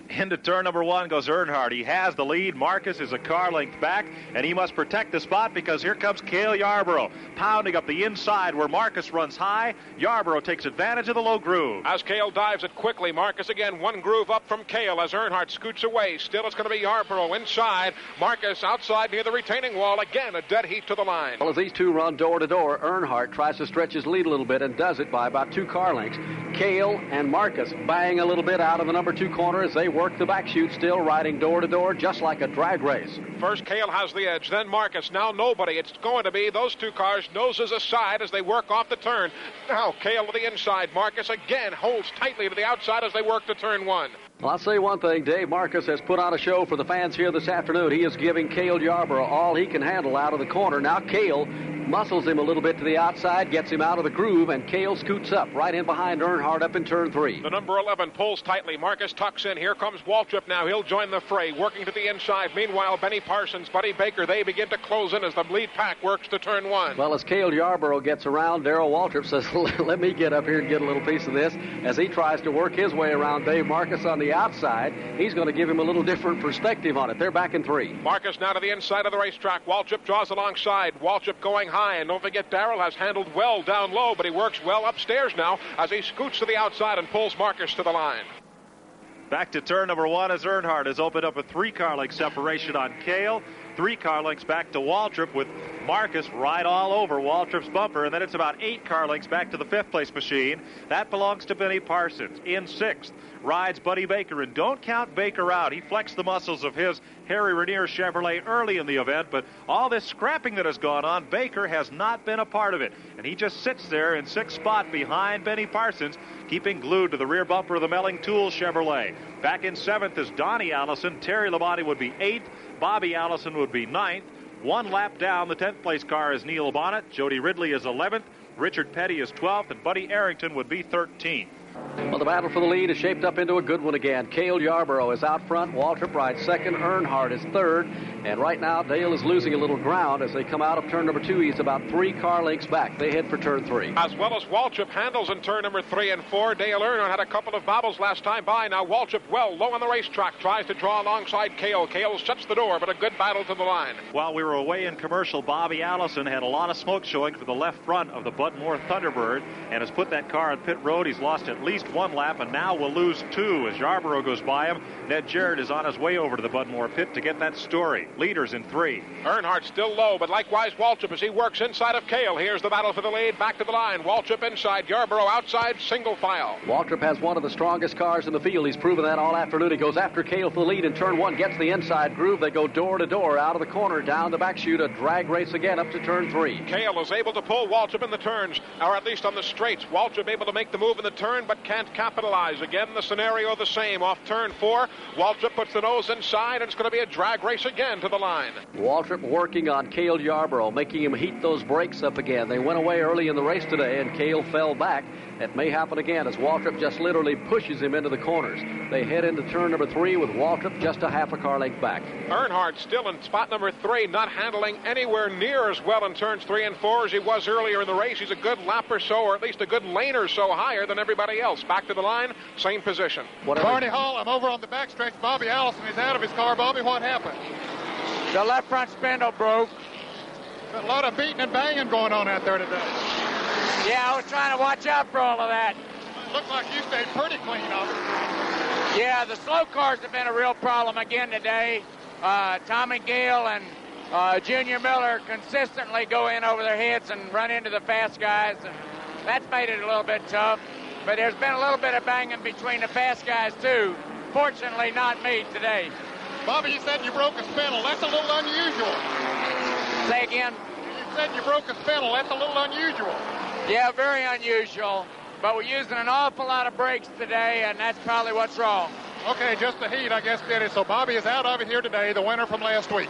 Into turn number one goes Earnhardt. He has the lead. Marcus is a car length back, and he must protect the spot because here comes Cale Yarborough, pounding up the inside where Marcus runs high. Yarborough takes advantage of the low groove. As Cale dives it quickly, Marcus again one groove up from Cale as Earnhardt scoots away. Still, it's going to be Yarborough inside. Marcus outside near the retaining wall. Again, a dead heat to the line. Well, as these two run door to door, Earnhardt tries to stretch his lead a little bit and does it by about two car lengths. Cale and Marcus bang a little bit out of the number two corner as they work the back chute, still riding door to door, just like a drag race. First, Cale has the edge, then Marcus. Now nobody. It's going to be those two cars noses aside as they work off the turn. Now Cale to the inside. Marcus again holds tightly to the outside as they work to turn one. Well, I'll say one thing. Dave Marcus has put on a show for the fans here this afternoon. He is giving Cale Yarborough all he can handle out of the corner. Now Cale muscles him a little bit to the outside, gets him out of the groove, and Cale scoots up right in behind Earnhardt up in turn three. The number eleven pulls tightly. Marcus tucks in. Here comes Waltrip now. He'll join the fray, working to the inside. Meanwhile, Benny Parsons, Buddy Baker, they begin to close in as the lead pack works to turn one. Well, as Cale Yarborough gets around, Darrell Waltrip says, let me get up here and get a little piece of this, as he tries to work his way around Dave Marcus on the outside. He's going to give him a little different perspective on it. They're back in three. Marcus now to the inside of the racetrack. Waltrip draws alongside. Waltrip going high, and don't forget, Darrell has handled well down low, but he works well upstairs now as he scoots to the outside and pulls Marcus to the line. Back to turn number one as Earnhardt has opened up a three-car length separation on Cale. Three car lengths back to Waltrip, with Marcus right all over Waltrip's bumper, and then it's about eight car lengths back to the fifth place machine. That belongs to Benny Parsons. In sixth rides Buddy Baker, and don't count Baker out. He flexed the muscles of his Harry Renier Chevrolet early in the event, but all this scrapping that has gone on, Baker has not been a part of it, and he just sits there in sixth spot behind Benny Parsons, keeping glued to the rear bumper of the Melling Tool Chevrolet. Back in seventh is Donnie Allison. Terry Labonte would be eighth. Bobby Allison would be ninth. One lap down, the tenth place car is Neil Bonnet. Jody Ridley is eleventh. Richard Petty is twelfth. And Buddy Arrington would be thirteenth. Well, the battle for the lead is shaped up into a good one again. Cale Yarborough is out front. Waltrip rides second. Earnhardt is third. And right now, Dale is losing a little ground as they come out of turn number two. He's about three car lengths back. They head for turn three. As well as Waltrip handles in turn number three and four. Dale Earnhardt had a couple of bobbles last time by. Now Waltrip, well, low on the racetrack, tries to draw alongside Cale. Cale shuts the door, but a good battle to the line. While we were away in commercial, Bobby Allison had a lot of smoke showing for the left front of the Bud Moore Thunderbird and has put that car on pit road. He's lost at least one lap and now will lose two as Yarborough goes by him. Ned Jarrett is on his way over to the Bud Moore pit to get that story. Leaders in three. Earnhardt still low, but likewise Waltrip as he works inside of Cale. Here's the battle for the lead. Back to the line. Waltrip inside. Yarborough outside. Single file. Waltrip has one of the strongest cars in the field. He's proven that all afternoon. He goes after Cale for the lead in turn one. Gets the inside groove. They go door to door out of the corner. Down the back chute. A drag race again up to turn three. Cale is able to pull Waltrip in the turns, or at least on the straights. Waltrip able to make the move in the turn, but can't capitalize. Again, the scenario the same. Off turn four. Waltrip puts the nose inside, and it's going to be a drag race again to the line. Waltrip working on Cale Yarborough, making him heat those brakes up again. They went away early in the race today, and Cale fell back. That may happen again as Waltrip just literally pushes him into the corners. They head into turn number three with Waltrip just a half a car length back. Earnhardt still in spot number three, not handling anywhere near as well in turns three and four as he was earlier in the race. He's a good lap or so, or at least a good lane or so higher than everybody else. Back to the line, same position. Whatever. Barney Hall, I'm over on the backstretch. Bobby Allison is out of his car. Bobby, what happened? The left front spindle broke. A lot of beating and banging going on out there today. Yeah, I was trying to watch out for all of that. It looked like you stayed pretty clean on it. Yeah, the slow cars have been a real problem again today. Uh, Tommy Gale and uh, Junior Miller consistently go in over their heads and run into the fast guys. And that's made it a little bit tough. But there's been a little bit of banging between the fast guys, too. Fortunately, not me today. Bobby, you said you broke a spindle. That's a little unusual. Say again? You said you broke a spindle. That's a little unusual. Yeah, very unusual. But we're using an awful lot of brakes today, and that's probably what's wrong. Okay, just the heat, I guess, did it. So Bobby is out of it here today, the winner from last week.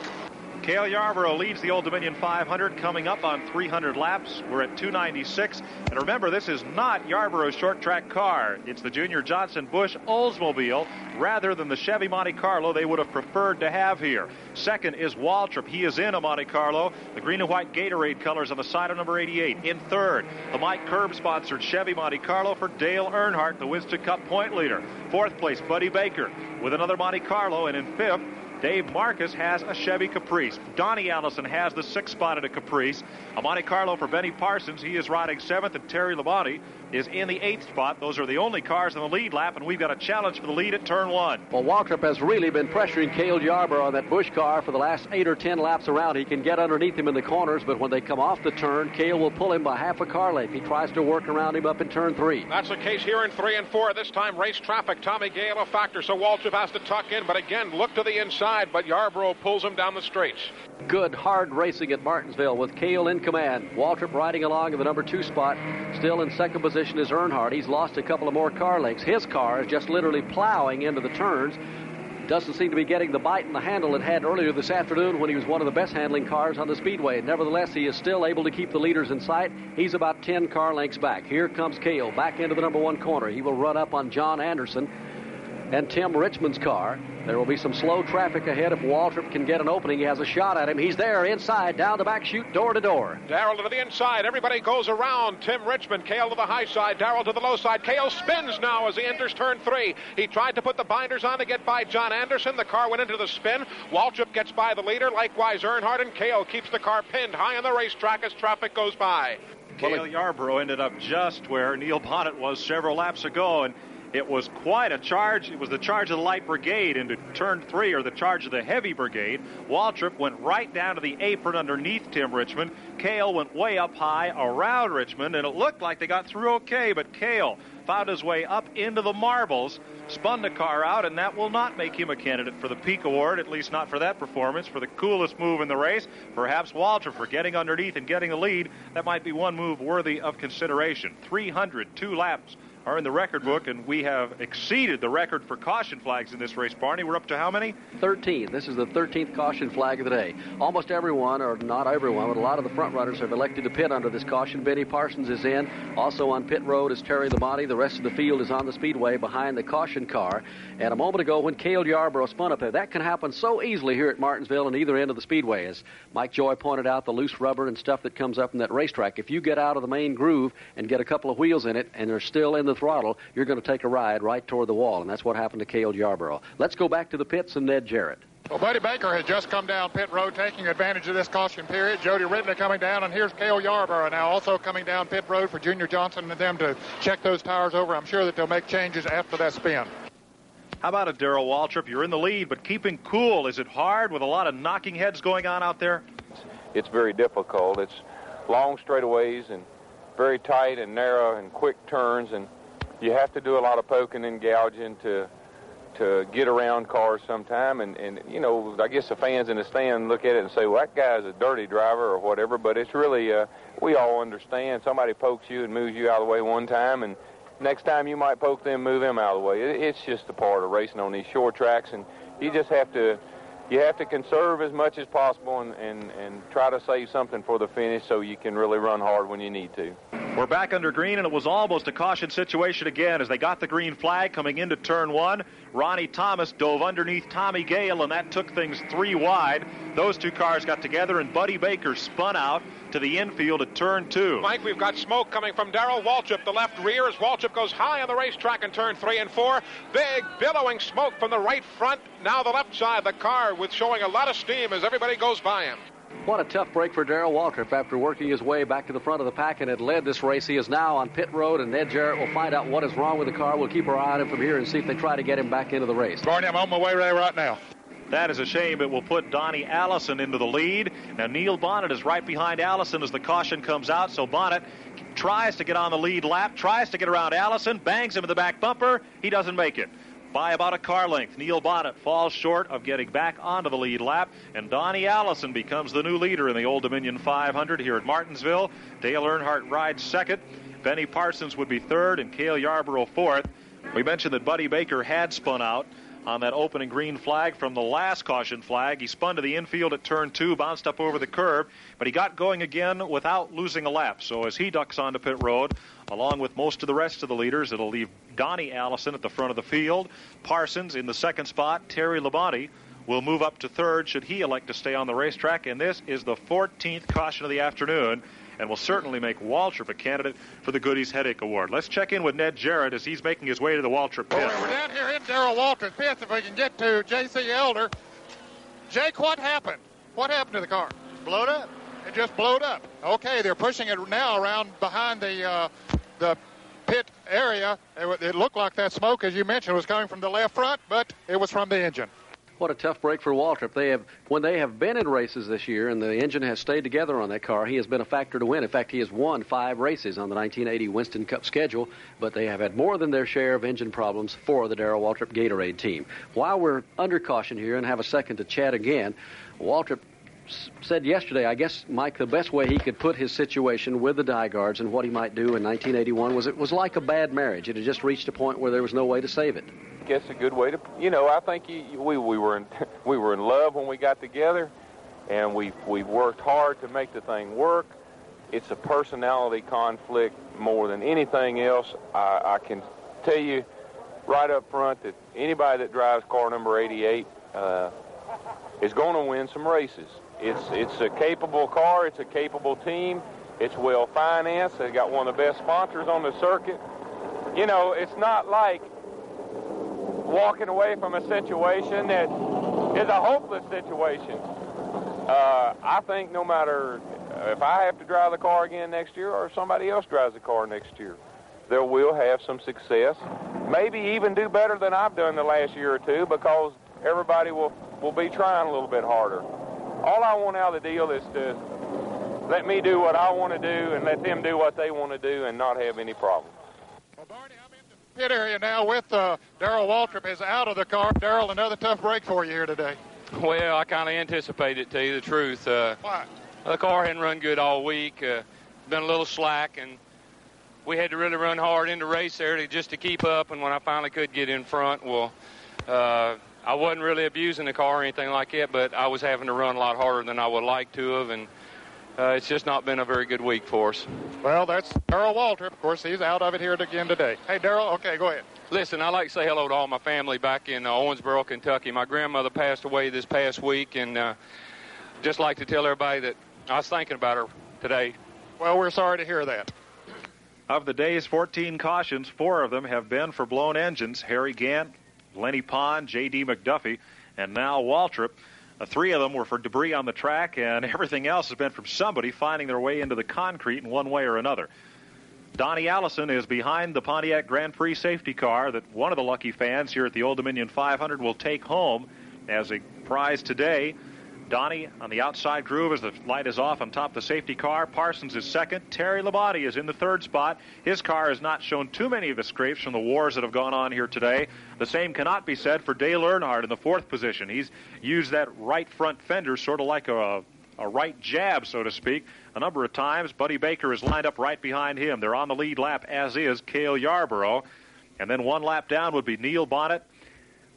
Cale Yarborough leads the Old Dominion five hundred, coming up on three hundred laps. We're at two ninety-six. And remember, this is not Yarborough's short track car. It's the Junior Johnson Bush Oldsmobile rather than the Chevy Monte Carlo they would have preferred to have here. Second is Waltrip. He is in a Monte Carlo. The green and white Gatorade colors on the side of number eighty-eight. In third, the Mike Curb-sponsored Chevy Monte Carlo for Dale Earnhardt, the Winston Cup point leader. Fourth place, Buddy Baker with another Monte Carlo. And in fifth, Dave Marcus has a Chevy Caprice. Donnie Allison has the sixth spot at a Caprice. A Monte Carlo for Benny Parsons. He is riding seventh, and Terry Labonte is in the eighth spot. Those are the only cars in the lead lap, and we've got a challenge for the lead at turn one. Well, Waltrip has really been pressuring Cale Yarborough on that Bush car for the last eight or ten laps around. He can get underneath him in the corners, but when they come off the turn, Cale will pull him by half a car length. He tries to work around him up in turn three. That's the case here in three and four. This time, race traffic. Tommy Gale a factor, so Waltrip has to tuck in, but again, look to the inside, but Yarborough pulls him down the straights. Good, hard racing at Martinsville with Cale in command. Waltrip riding along in the number two spot, still in second position is Earnhardt. He's lost a couple of more car lengths. His car is just literally plowing into the turns. Doesn't seem to be getting the bite and the handle it had earlier this afternoon when he was one of the best handling cars on the speedway. Nevertheless, he is still able to keep the leaders in sight. He's about ten car lengths back. Here comes Cale back into the number one corner. He will run up on John Anderson and Tim Richmond's car. There will be some slow traffic ahead. If Waltrip can get an opening, he has a shot at him. He's there inside, down the back chute, door to door. Darrell to the inside. Everybody goes around. Tim Richmond, Cale to the high side, Darrell to the low side. Cale spins now as he enters turn three. He tried to put the binders on to get by John Anderson. The car went into the spin. Waltrip gets by the leader. Likewise, Earnhardt, and Cale keeps the car pinned high on the racetrack as traffic goes by. Cale Yarborough ended up just where Neil Bonnet was several laps ago, and it was quite a charge. It was the charge of the light brigade into turn three, or the charge of the heavy brigade. Waltrip went right down to the apron underneath Tim Richmond. Cale went way up high around Richmond, and it looked like they got through okay, but Cale found his way up into the marbles, spun the car out, and that will not make him a candidate for the Peak Award, at least not for that performance, for the coolest move in the race. Perhaps Waltrip, for getting underneath and getting the lead, that might be one move worthy of consideration. three hundred two laps are in the record book, and we have exceeded the record for caution flags in this race, Barney. We're up to how many? thirteen. This is the thirteenth caution flag of the day. Almost everyone, or not everyone, but a lot of the front runners have elected to pit under this caution. Benny Parsons is in. Also on pit road is Terry Labonte. The rest of the field is on the speedway behind the caution car. And a moment ago, when Cale Yarborough spun up there, that can happen so easily here at Martinsville on either end of the speedway. As Mike Joy pointed out, the loose rubber and stuff that comes up in that racetrack, if you get out of the main groove and get a couple of wheels in it and they're still in the The throttle, you're going to take a ride right toward the wall, and that's what happened to Cale Yarborough. Let's go back to the pits and Ned Jarrett. Well, Buddy Baker has just come down pit road, taking advantage of this caution period. Jody Ridley coming down, and here's Cale Yarborough now also coming down pit road for Junior Johnson and them to check those tires over. I'm sure that they'll make changes after that spin. How about it, Darrell Waltrip? You're in the lead, but keeping cool, is it hard with a lot of knocking heads going on out there? It's very difficult. It's long straightaways and very tight and narrow and quick turns, and you have to do a lot of poking and gouging to to get around cars sometime, and, and, you know, I guess the fans in the stand look at it and say, well, that guy's a dirty driver or whatever, but it's really, uh, we all understand somebody pokes you and moves you out of the way one time, and next time you might poke them, move them out of the way. It, it's just a part of racing on these short tracks, and you just have to you have to conserve as much as possible and, and, and try to save something for the finish so you can really run hard when you need to. We're back under green, and it was almost a caution situation again as they got the green flag coming into turn one. Ronnie Thomas dove underneath Tommy Gale, and that took things three wide. Those two cars got together, and Buddy Baker spun out to the infield at turn two. Mike, we've got smoke coming from Darrell Waltrip, the left rear, as Waltrip goes high on the racetrack in turn three and four. Big billowing smoke from the right front. Now the left side of the car with showing a lot of steam as everybody goes by him. What a tough break for Darrell Waltrip after working his way back to the front of the pack and had led this race. He is now on pit road, and Ned Jarrett will find out what is wrong with the car. We'll keep our eye on him from here and see if they try to get him back into the race. Barney, I'm on my way right, right now. That is a shame. It will put Donnie Allison into the lead. Now, Neil Bonnet is right behind Allison as the caution comes out, so Bonnet tries to get on the lead lap, tries to get around Allison, bangs him in the back bumper. He doesn't make it. By about a car length, Neil Bonnet falls short of getting back onto the lead lap, and Donnie Allison becomes the new leader in the Old Dominion five hundred here at Martinsville. Dale Earnhardt rides second. Benny Parsons would be third, and Cale Yarborough fourth. We mentioned that Buddy Baker had spun out on that opening green flag from the last caution flag. He spun to the infield at turn two, bounced up over the curb, but he got going again without losing a lap. So as he ducks onto pit road, along with most of the rest of the leaders, it'll leave Donnie Allison at the front of the field. Parsons in the second spot. Terry Labonte will move up to third should he elect to stay on the racetrack. And this is the fourteenth caution of the afternoon, and will certainly make Waltrip a candidate for the Goodies Headache Award. Let's check in with Ned Jarrett as he's making his way to the Waltrip pit. Well, we're down here in Darrell Waltrip's pit. If we can get to J C Elder. Jake, what happened? What happened to the car? Blowed up. It just blowed up. Okay, they're pushing it now around behind the uh, the pit area. It, it looked like that smoke, as you mentioned, was coming from the left front, but it was from the engine. What a tough break for Waltrip. They have, when they have been in races this year and the engine has stayed together on that car, he has been a factor to win. In fact, he has won five races on the nineteen eighty Winston Cup schedule, but they have had more than their share of engine problems for the Darrell Waltrip Gatorade team. While we're under caution here and have a second to chat again, Waltrip said yesterday, I guess, Mike, the best way he could put his situation with the Dieguards and what he might do in nineteen eighty-one was it was like a bad marriage. It had just reached a point where there was no way to save it. that's a good way to, you know, I think you, we, we were in, we were in love when we got together, and we we worked hard to make the thing work. It's a personality conflict more than anything else. I, I can tell you right up front that anybody that drives car number eighty-eight uh, is going to win some races. It's it's a capable car. It's a capable team. It's well financed. They got one of the best sponsors on the circuit. You know, it's not like walking away from a situation that is a hopeless situation. Uh, I think no matter if I have to drive the car again next year or somebody else drives the car next year, there will have some success. Maybe even do better than I've done the last year or two because everybody will, will be trying a little bit harder. All I want out of the deal is to let me do what I want to do and let them do what they want to do and not have any problems. Well, Barney, I'm in the pit area now with uh, Darrell Waltrip is out of the car. Darrell, another tough break for you here today. Well, I kind of anticipated, to tell you the truth. Uh, Why? The car hadn't run good all week. Uh, been a little slack, and we had to really run hard in the race there to, just to keep up. And when I finally could get in front, well, uh, I wasn't really abusing the car or anything like that, but I was having to run a lot harder than I would like to have, and Uh, it's just not been a very good week for us. Well, that's Darrell Waltrip. Of course, he's out of it here again today. Hey, Darrell, okay, go ahead. Listen, I'd like to say hello to all my family back in uh, Owensboro, Kentucky. My grandmother passed away this past week, and uh, just like to tell everybody that I was thinking about her today. Well, we're sorry to hear that. Of the day's fourteen cautions, four of them have been for blown engines. Harry Gant, Lenny Pond, J D. McDuffie, and now Waltrip. Uh, three of them were for debris on the track, and everything else has been from somebody finding their way into the concrete in one way or another. Donnie Allison is behind the Pontiac Grand Prix safety car that one of the lucky fans here at the Old Dominion five hundred will take home as a prize today. Donnie on the outside groove as the light is off on top of the safety car. Parsons is second. Terry Labonte is in the third spot. His car has not shown too many of the scrapes from the wars that have gone on here today. The same cannot be said for Dale Earnhardt in the fourth position. He's used that right front fender sort of like a, a right jab, so to speak, a number of times. Buddy Baker is lined up right behind him. They're on the lead lap, as is Cale Yarborough. And then one lap down would be Neil Bonnet,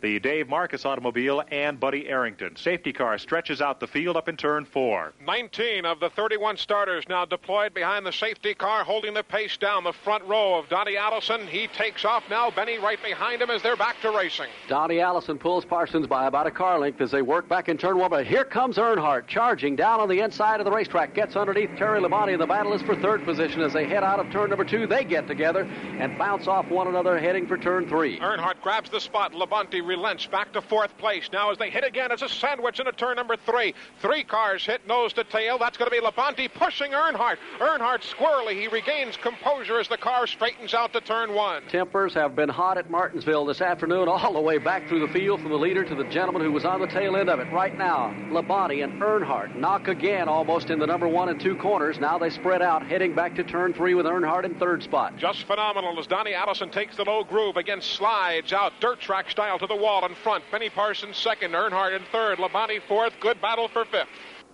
the Dave Marcus automobile, and Buddy Arrington. Safety car stretches out the field up in turn four. nineteen of the thirty-one starters now deployed behind the safety car, holding the pace down the front row of Donnie Allison. He takes off now. Benny right behind him as they're back to racing. Donnie Allison pulls Parsons by about a car length as they work back in turn one. But here comes Earnhardt charging down on the inside of the racetrack. Gets underneath Terry Labonte, and the battle is for third position as they head out of turn number two. They get together and bounce off one another heading for turn three. Earnhardt grabs the spot. Labonte really Lentz back to fourth place. Now as they hit again, it's a sandwich into turn number three. Three cars hit nose to tail. That's going to be Labonte pushing Earnhardt. Earnhardt squirrely. He regains composure as the car straightens out to turn one. Tempers have been hot at Martinsville this afternoon, all the way back through the field from the leader to the gentleman who was on the tail end of it. Right now, Labonte and Earnhardt knock again almost in the number one and two corners. Now they spread out, heading back to turn three with Earnhardt in third spot. Just phenomenal as Donnie Allison takes the low groove, again slides out dirt track style to the wall in front. Benny Parsons second, Earnhardt in third, Labonte fourth. Good battle for fifth.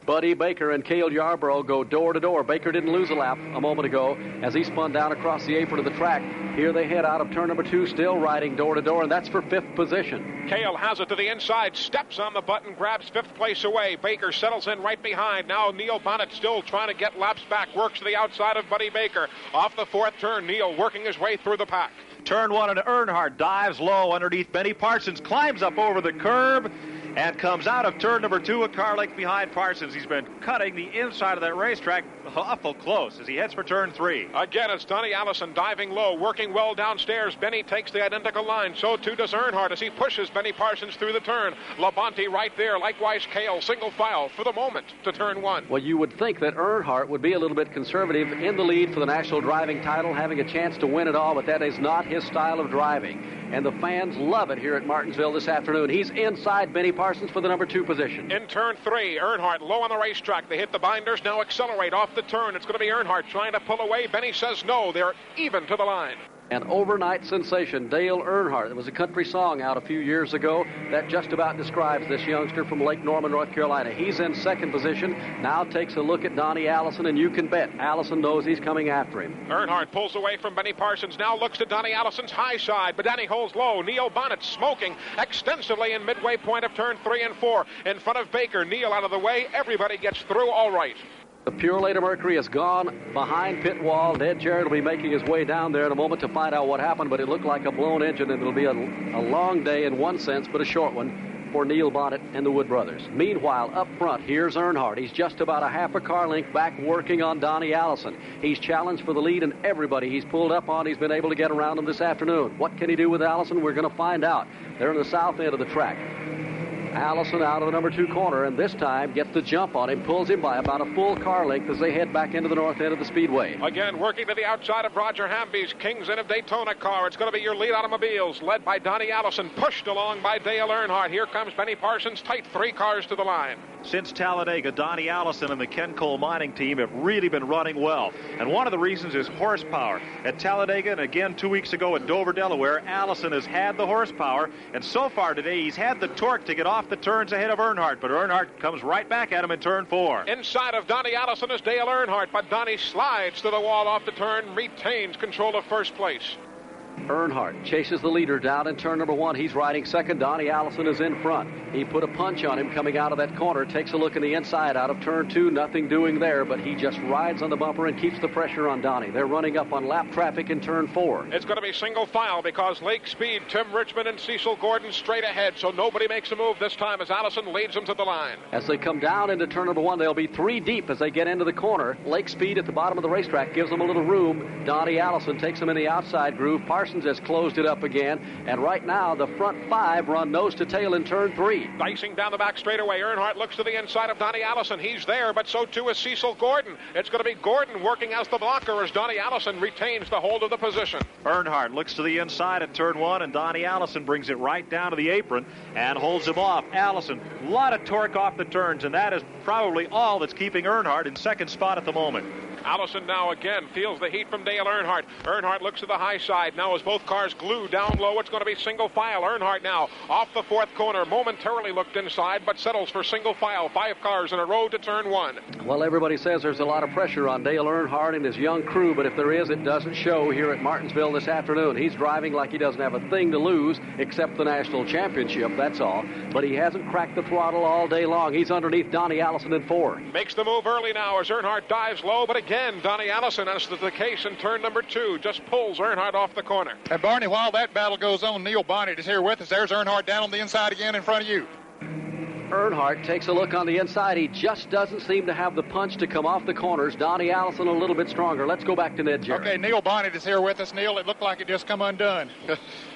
Buddy Baker and Cale Yarborough go door to door. Baker didn't lose a lap a moment ago as he spun down across the apron of the track. Here they head out of turn number two, still riding door to door, and that's for fifth position. Cale has it to the inside, steps on the button, grabs fifth place away. Baker settles in right behind. Now Neil Bonnet still trying to get laps back, works to the outside of Buddy Baker. Off the fourth turn, Neil working his way through the pack. Turn one, and Earnhardt dives low underneath Benny Parsons, climbs up over the curb, and comes out of turn number two a car length behind Parsons. He's been cutting the inside of that racetrack awful close as he heads for turn three. Again, it's Donnie Allison diving low, working well downstairs. Benny takes the identical line. So too does Earnhardt as he pushes Benny Parsons through the turn. Labonte right there. Likewise, Cale, single file for the moment to turn one. Well, you would think that Earnhardt would be a little bit conservative in the lead for the national driving title, having a chance to win it all, but that is not his style of driving. And the fans love it here at Martinsville this afternoon. He's inside Benny Parsons for the number two position. In turn three, Earnhardt low on the racetrack. They hit the binders, now accelerate off the turn. It's going to be Earnhardt trying to pull away. Benny says no. They're even to the line. an overnight sensation, Dale Earnhardt. It was a country song out a few years ago that just about describes this youngster from Lake Norman, North Carolina. He's in second position, now takes a look at Donnie Allison, and you can bet Allison knows he's coming after him. Earnhardt pulls away from Benny Parsons, now looks to Donnie Allison's high side, but Donnie holds low. Neil Bonnet smoking extensively in midway point of turn three and four. In front of Baker, Neil out of the way. Everybody gets through all right. The Purolator Mercury has gone behind pit wall. Ned Jarrett will be making his way down there in a moment to find out what happened, but it looked like a blown engine, and it'll be a, a long day in one sense, but a short one for Neil Bonnet and the Wood brothers. Meanwhile, up front, here's Earnhardt. He's just about a half a car length back working on Donnie Allison. He's challenged for the lead, and everybody he's pulled up on, he's been able to get around him this afternoon. What can he do with Allison? We're going to find out. They're in the south end of the track. Allison out of the number two corner, and this time gets the jump on him, pulls him by about a full car length as they head back into the north end of the speedway. Again, working to the outside of Roger Hamby's Kings Inn of Daytona car. It's going to be your lead automobiles, led by Donnie Allison, pushed along by Dale Earnhardt. Here comes Benny Parsons, tight three cars to the line. Since Talladega, Donnie Allison and the Ken Cole Mining team have really been running well, and one of the reasons is horsepower. At Talladega, and again two weeks ago at Dover, Delaware, Allison has had the horsepower, and so far today he's had the torque to get off the turns ahead of Earnhardt, but Earnhardt comes right back at him in turn four. Inside of Donnie Allison is Dale Earnhardt, but Donnie slides to the wall off the turn, retains control of first place. Earnhardt chases the leader down in turn number one. He's riding second. Donnie Allison is in front. He put a punch on him coming out of that corner. Takes a look in the inside out of turn two. Nothing doing there, but he just rides on the bumper and keeps the pressure on Donnie. They're running up on lap traffic in turn four. It's going to be single file because Lake Speed, Tim Richmond, and Cecil Gordon straight ahead, so nobody makes a move this time as Allison leads them to the line. As they come down into turn number one, they'll be three deep as they get into the corner. Lake Speed at the bottom of the racetrack gives them a little room. Donnie Allison takes them in the outside groove. Parsons has closed it up again, and right now the front five run nose to tail in turn three. Dicing down the back straightaway, Earnhardt looks to the inside of Donnie Allison. He's there, but so too is Cecil Gordon. It's going to be Gordon working as the blocker as Donnie Allison retains the hold of the position. Earnhardt looks to the inside at turn one, and Donnie Allison brings it right down to the apron and holds him off. Allison, a lot of torque off the turns, and that is probably all that's keeping Earnhardt in second spot at the moment. Allison now again feels the heat from Dale Earnhardt. Earnhardt looks to the high side. Now as both cars glue down low, it's going to be single file. Earnhardt now off the fourth corner. Momentarily looked inside, but settles for single file. Five cars in a row to turn one. Well, everybody says there's a lot of pressure on Dale Earnhardt and his young crew, but if there is, it doesn't show here at Martinsville this afternoon. He's driving like he doesn't have a thing to lose except the national championship, that's all. But he hasn't cracked the throttle all day long. He's underneath Donnie Allison in four. Makes the move early now as Earnhardt dives low, but again, Again, Donnie Allison, as the case in turn number two, just pulls Earnhardt off the corner. And Barney, while that battle goes on, Neil Bonnet is here with us. There's Earnhardt down on the inside again in front of you. Earnhardt takes a look on the inside. He just doesn't seem to have the punch to come off the corners. Donnie Allison a little bit stronger. Let's go back to Ned Jarrett. Okay, Neil Bonnet is here with us. Neil, it looked like it just come undone.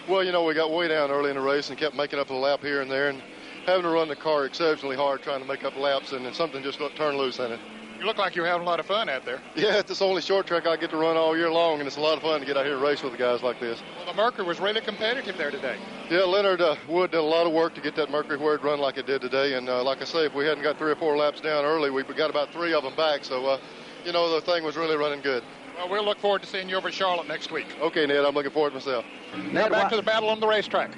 Well, you know, we got way down early in the race and kept making up a lap here and there and having to run the car exceptionally hard trying to make up laps, and then something just turned loose in it. You look like you're having a lot of fun out there. Yeah, it's the only short track I get to run all year long, and it's a lot of fun to get out here and race with the guys like this. Well, the Mercury was really competitive there today. Yeah, Leonard uh, Wood did a lot of work to get that Mercury where it run like it did today, and uh, like I say, if we hadn't got three or four laps down early, we got about three of them back, so, uh, you know, the thing was really running good. Well, we'll look forward to seeing you over at Charlotte next week. Okay, Ned, I'm looking forward to myself. Now back to the battle on the racetrack.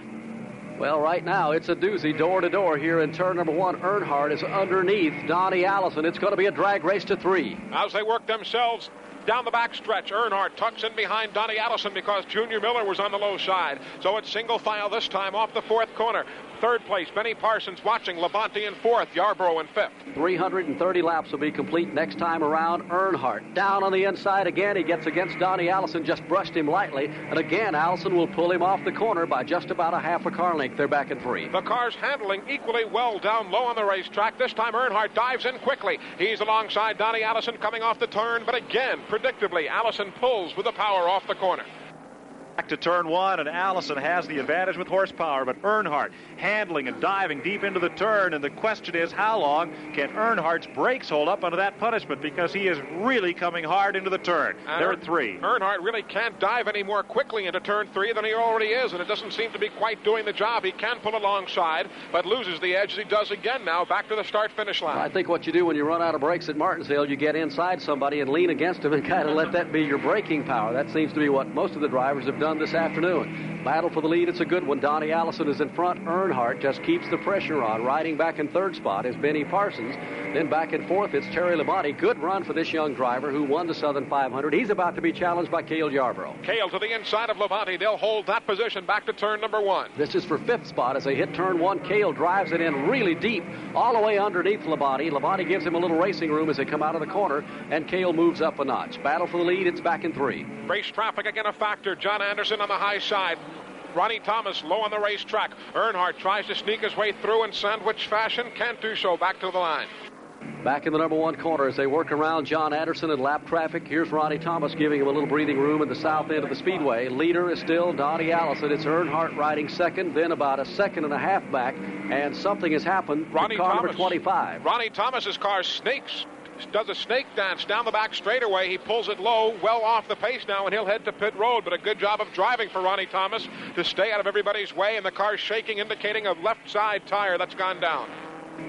Well, right now, it's a doozy door-to-door here in turn number one. Earnhardt is underneath Donnie Allison. It's going to be a drag race to three. As they work themselves down the back stretch, Earnhardt tucks in behind Donnie Allison because Junior Miller was on the low side. So it's single file this time off the fourth corner. Third place, Benny Parsons watching, Labonte in fourth, Yarbrough in fifth. three hundred thirty laps will be complete next time around. Earnhardt down on the inside again. He gets against Donnie Allison, just brushed him lightly. And again, Allison will pull him off the corner by just about a half a car length. They're back in three. The car's handling equally well down low on the racetrack. This time, Earnhardt dives in quickly. He's alongside Donnie Allison coming off the turn. But again, predictably, Allison pulls with the power off the corner. Back to turn one, and Allison has the advantage with horsepower, but Earnhardt handling and diving deep into the turn, and the question is how long can Earnhardt's brakes hold up under that punishment, because he is really coming hard into the turn. And they're at three. Earnhardt really can't dive any more quickly into turn three than he already is, and it doesn't seem to be quite doing the job. He can pull alongside, but loses the edge as he does again now, back to the start-finish line. I think what you do when you run out of brakes at Martinsville, you get inside somebody and lean against him and kind of let that be your braking power. That seems to be what most of the drivers have done done this afternoon. Battle for the lead, it's a good one. Donnie Allison is in front. Earnhardt just keeps the pressure on. Riding back in third spot is Benny Parsons. Then back and forth, it's Terry Labonte. Good run for this young driver who won the Southern five hundred. He's about to be challenged by Cale Yarborough. Cale to the inside of Labonte. They'll hold that position back to turn number one. This is for fifth spot as they hit turn one. Cale drives it in really deep, all the way underneath Labonte. Labonte gives him a little racing room as they come out of the corner, and Cale moves up a notch. Battle for the lead, it's back in three. Race traffic again a factor. John Anderson on the high side. Ronnie Thomas low on the racetrack. Earnhardt tries to sneak his way through in sandwich fashion. Can't do so. Back to the line. Back in the number one corner as they work around John Anderson in lap traffic. Here's Ronnie Thomas giving him a little breathing room at the south end of the speedway. Leader is still Donnie Allison. It's Earnhardt riding second, then about a second and a half back, and something has happened Ronnie to car Thomas. Number twenty-five. Ronnie Thomas's car snakes. Does a snake dance down the back straightaway. He pulls it low, well off the pace now, and he'll head to pit road. But a good job of driving for Ronnie Thomas to stay out of everybody's way, and the car's shaking, indicating a left side tire that's gone down.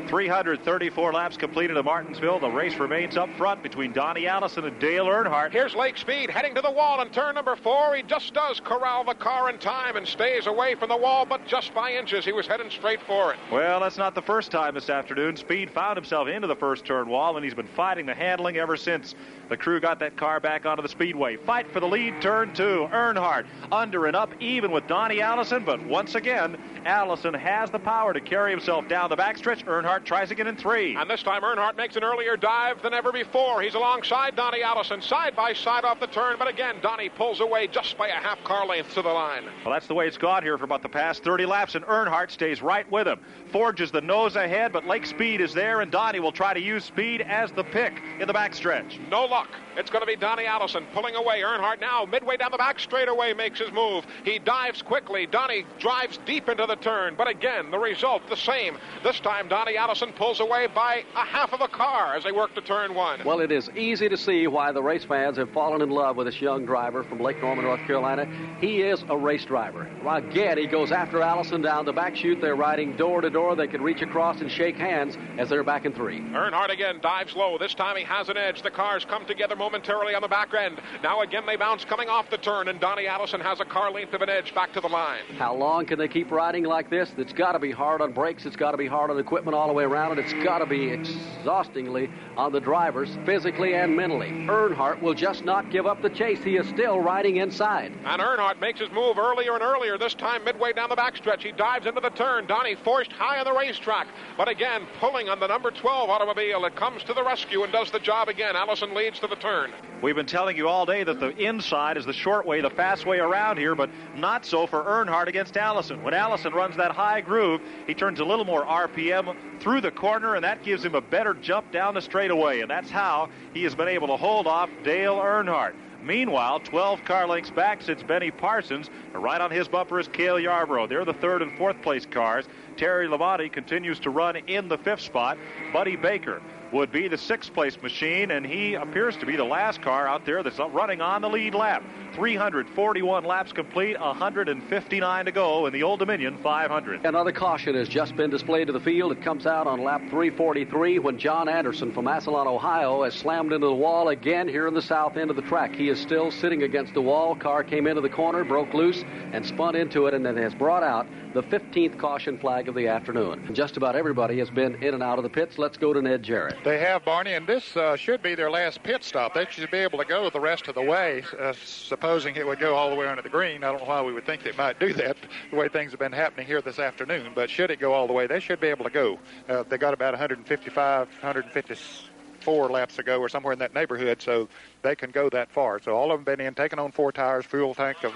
three hundred thirty-four laps completed at Martinsville. The race remains up front between Donnie Allison and Dale Earnhardt. Here's Lake Speed heading to the wall in turn number four. He just does corral the car in time and stays away from the wall, but just by inches. He was heading straight for it. Well, that's not the first time this afternoon. Speed found himself into the first turn wall, and he's been fighting the handling ever since. The crew got that car back onto the speedway. Fight for the lead, turn two. Earnhardt under and up even with Donnie Allison, but once again, Allison has the power to carry himself down the backstretch. Earnhardt tries again in three. And this time Earnhardt makes an earlier dive than ever before. He's alongside Donnie Allison, side by side off the turn, but again, Donnie pulls away just by a half car length to the line. Well, that's the way it's gone here for about the past thirty laps, and Earnhardt stays right with him. Forges the nose ahead, but Lake Speed is there, and Donnie will try to use speed as the pick in the backstretch. No luck. It's going to be Donnie Allison pulling away. Earnhardt now midway down the back straightaway makes his move. He dives quickly. Donnie drives deep into the turn, but again, the result the same. This time, Donnie Allison pulls away by a half of a car as they work to turn one. Well, it is easy to see why the race fans have fallen in love with this young driver from Lake Norman, North Carolina. He is a race driver. Again, he goes after Allison down the back chute. They're riding door to door. They can reach across and shake hands as they're back in three. Earnhardt again dives low. This time he has an edge. The cars come together momentarily on the back end. Now again they bounce coming off the turn, and Donnie Allison has a car length of an edge back to the line. How long can they keep riding like this? It's got to be hard on brakes. It's got to be hard on equipment all the way around, and it's got to be exhaustingly on the drivers, physically and mentally. Earnhardt will just not give up the chase. He is still riding inside. And Earnhardt makes his move earlier and earlier. This time midway down the backstretch, he dives into the turn. Donnie forced high on the racetrack, but again pulling on the number twelve automobile. It comes to the rescue and does the job again. Allison leads to the turn. We've been telling you all day that the inside is the short way, the fast way around here, but not so for Earnhardt against Allison. When Allison runs that high groove, he turns a little more R P M through the corner, and that gives him a better jump down the straightaway, and that's how he has been able to hold off Dale Earnhardt. Meanwhile, twelve car lengths back sits Benny Parsons. Right on his bumper is Cale Yarborough. They're the third and fourth place cars. Terry Labonte continues to run in the fifth spot. Buddy Baker would be the sixth place machine, and he appears to be the last car out there that's running on the lead lap. three hundred forty-one laps complete, one hundred fifty-nine to go in the Old Dominion five hundred. Another caution has just been displayed to the field. It comes out on lap three forty-three when John Anderson from Massillon, Ohio, has slammed into the wall again here in the south end of the track. He is still sitting against the wall. Car came into the corner, broke loose, and spun into it, and then has brought out the fifteenth caution flag of the afternoon. Just about everybody has been in and out of the pits. Let's go to Ned Jarrett. They have, Barney, and this uh, should be their last pit stop. They should be able to go the rest of the way, uh, supposing it would go all the way onto the green. I don't know why we would think they might do that, the way things have been happening here this afternoon, but should it go all the way, they should be able to go. Uh, they got about one fifty-five, one fifty-four laps ago or somewhere in that neighborhood, so they can go that far. So all of them been in, taking on four tires, fuel tank of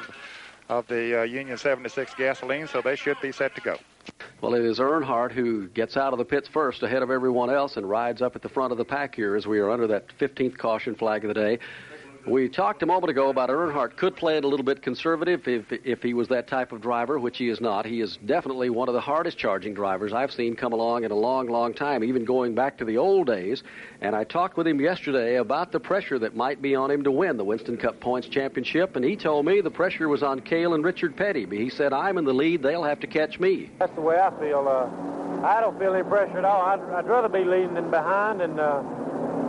of the uh, Union seventy-six gasoline, so they should be set to go. Well, it is Earnhardt who gets out of the pits first ahead of everyone else and rides up at the front of the pack here as we are under that fifteenth caution flag of the day. We talked a moment ago about Earnhardt could play it a little bit conservative if, if he was that type of driver, which he is not. He is definitely one of the hardest charging drivers I've seen come along in a long, long time, even going back to the old days. And I talked with him yesterday about the pressure that might be on him to win the Winston Cup Points Championship, and he told me the pressure was on Cale and Richard Petty. But he said, I'm in the lead. They'll have to catch me. That's the way I feel. Uh, I don't feel any pressure at all. I'd, I'd rather be leading than behind, and... Uh...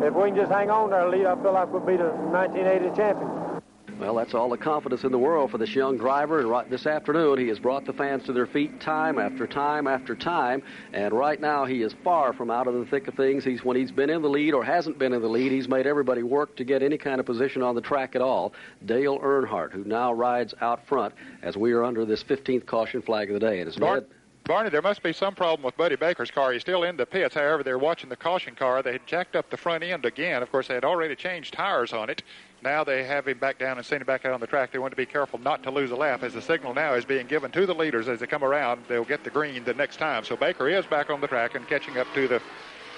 If we can just hang on to our lead, I feel like we'll be the nineteen eighty champion. Well, that's all the confidence in the world for this young driver, and right this afternoon he has brought the fans to their feet time after time after time, and right now he is far from out of the thick of things. He's when he's been in the lead or hasn't been in the lead, he's made everybody work to get any kind of position on the track at all. Dale Earnhardt, who now rides out front as we are under this fifteenth caution flag of the day. And it's Bart, Barney, there must be some problem with Buddy Baker's car. He's still in the pits. However, they're watching the caution car. They had jacked up the front end again. Of course, they had already changed tires on it. Now they have him back down and send him back out on the track. They want to be careful not to lose a lap, as the signal now is being given to the leaders as they come around. They'll get the green the next time. So Baker is back on the track and catching up to the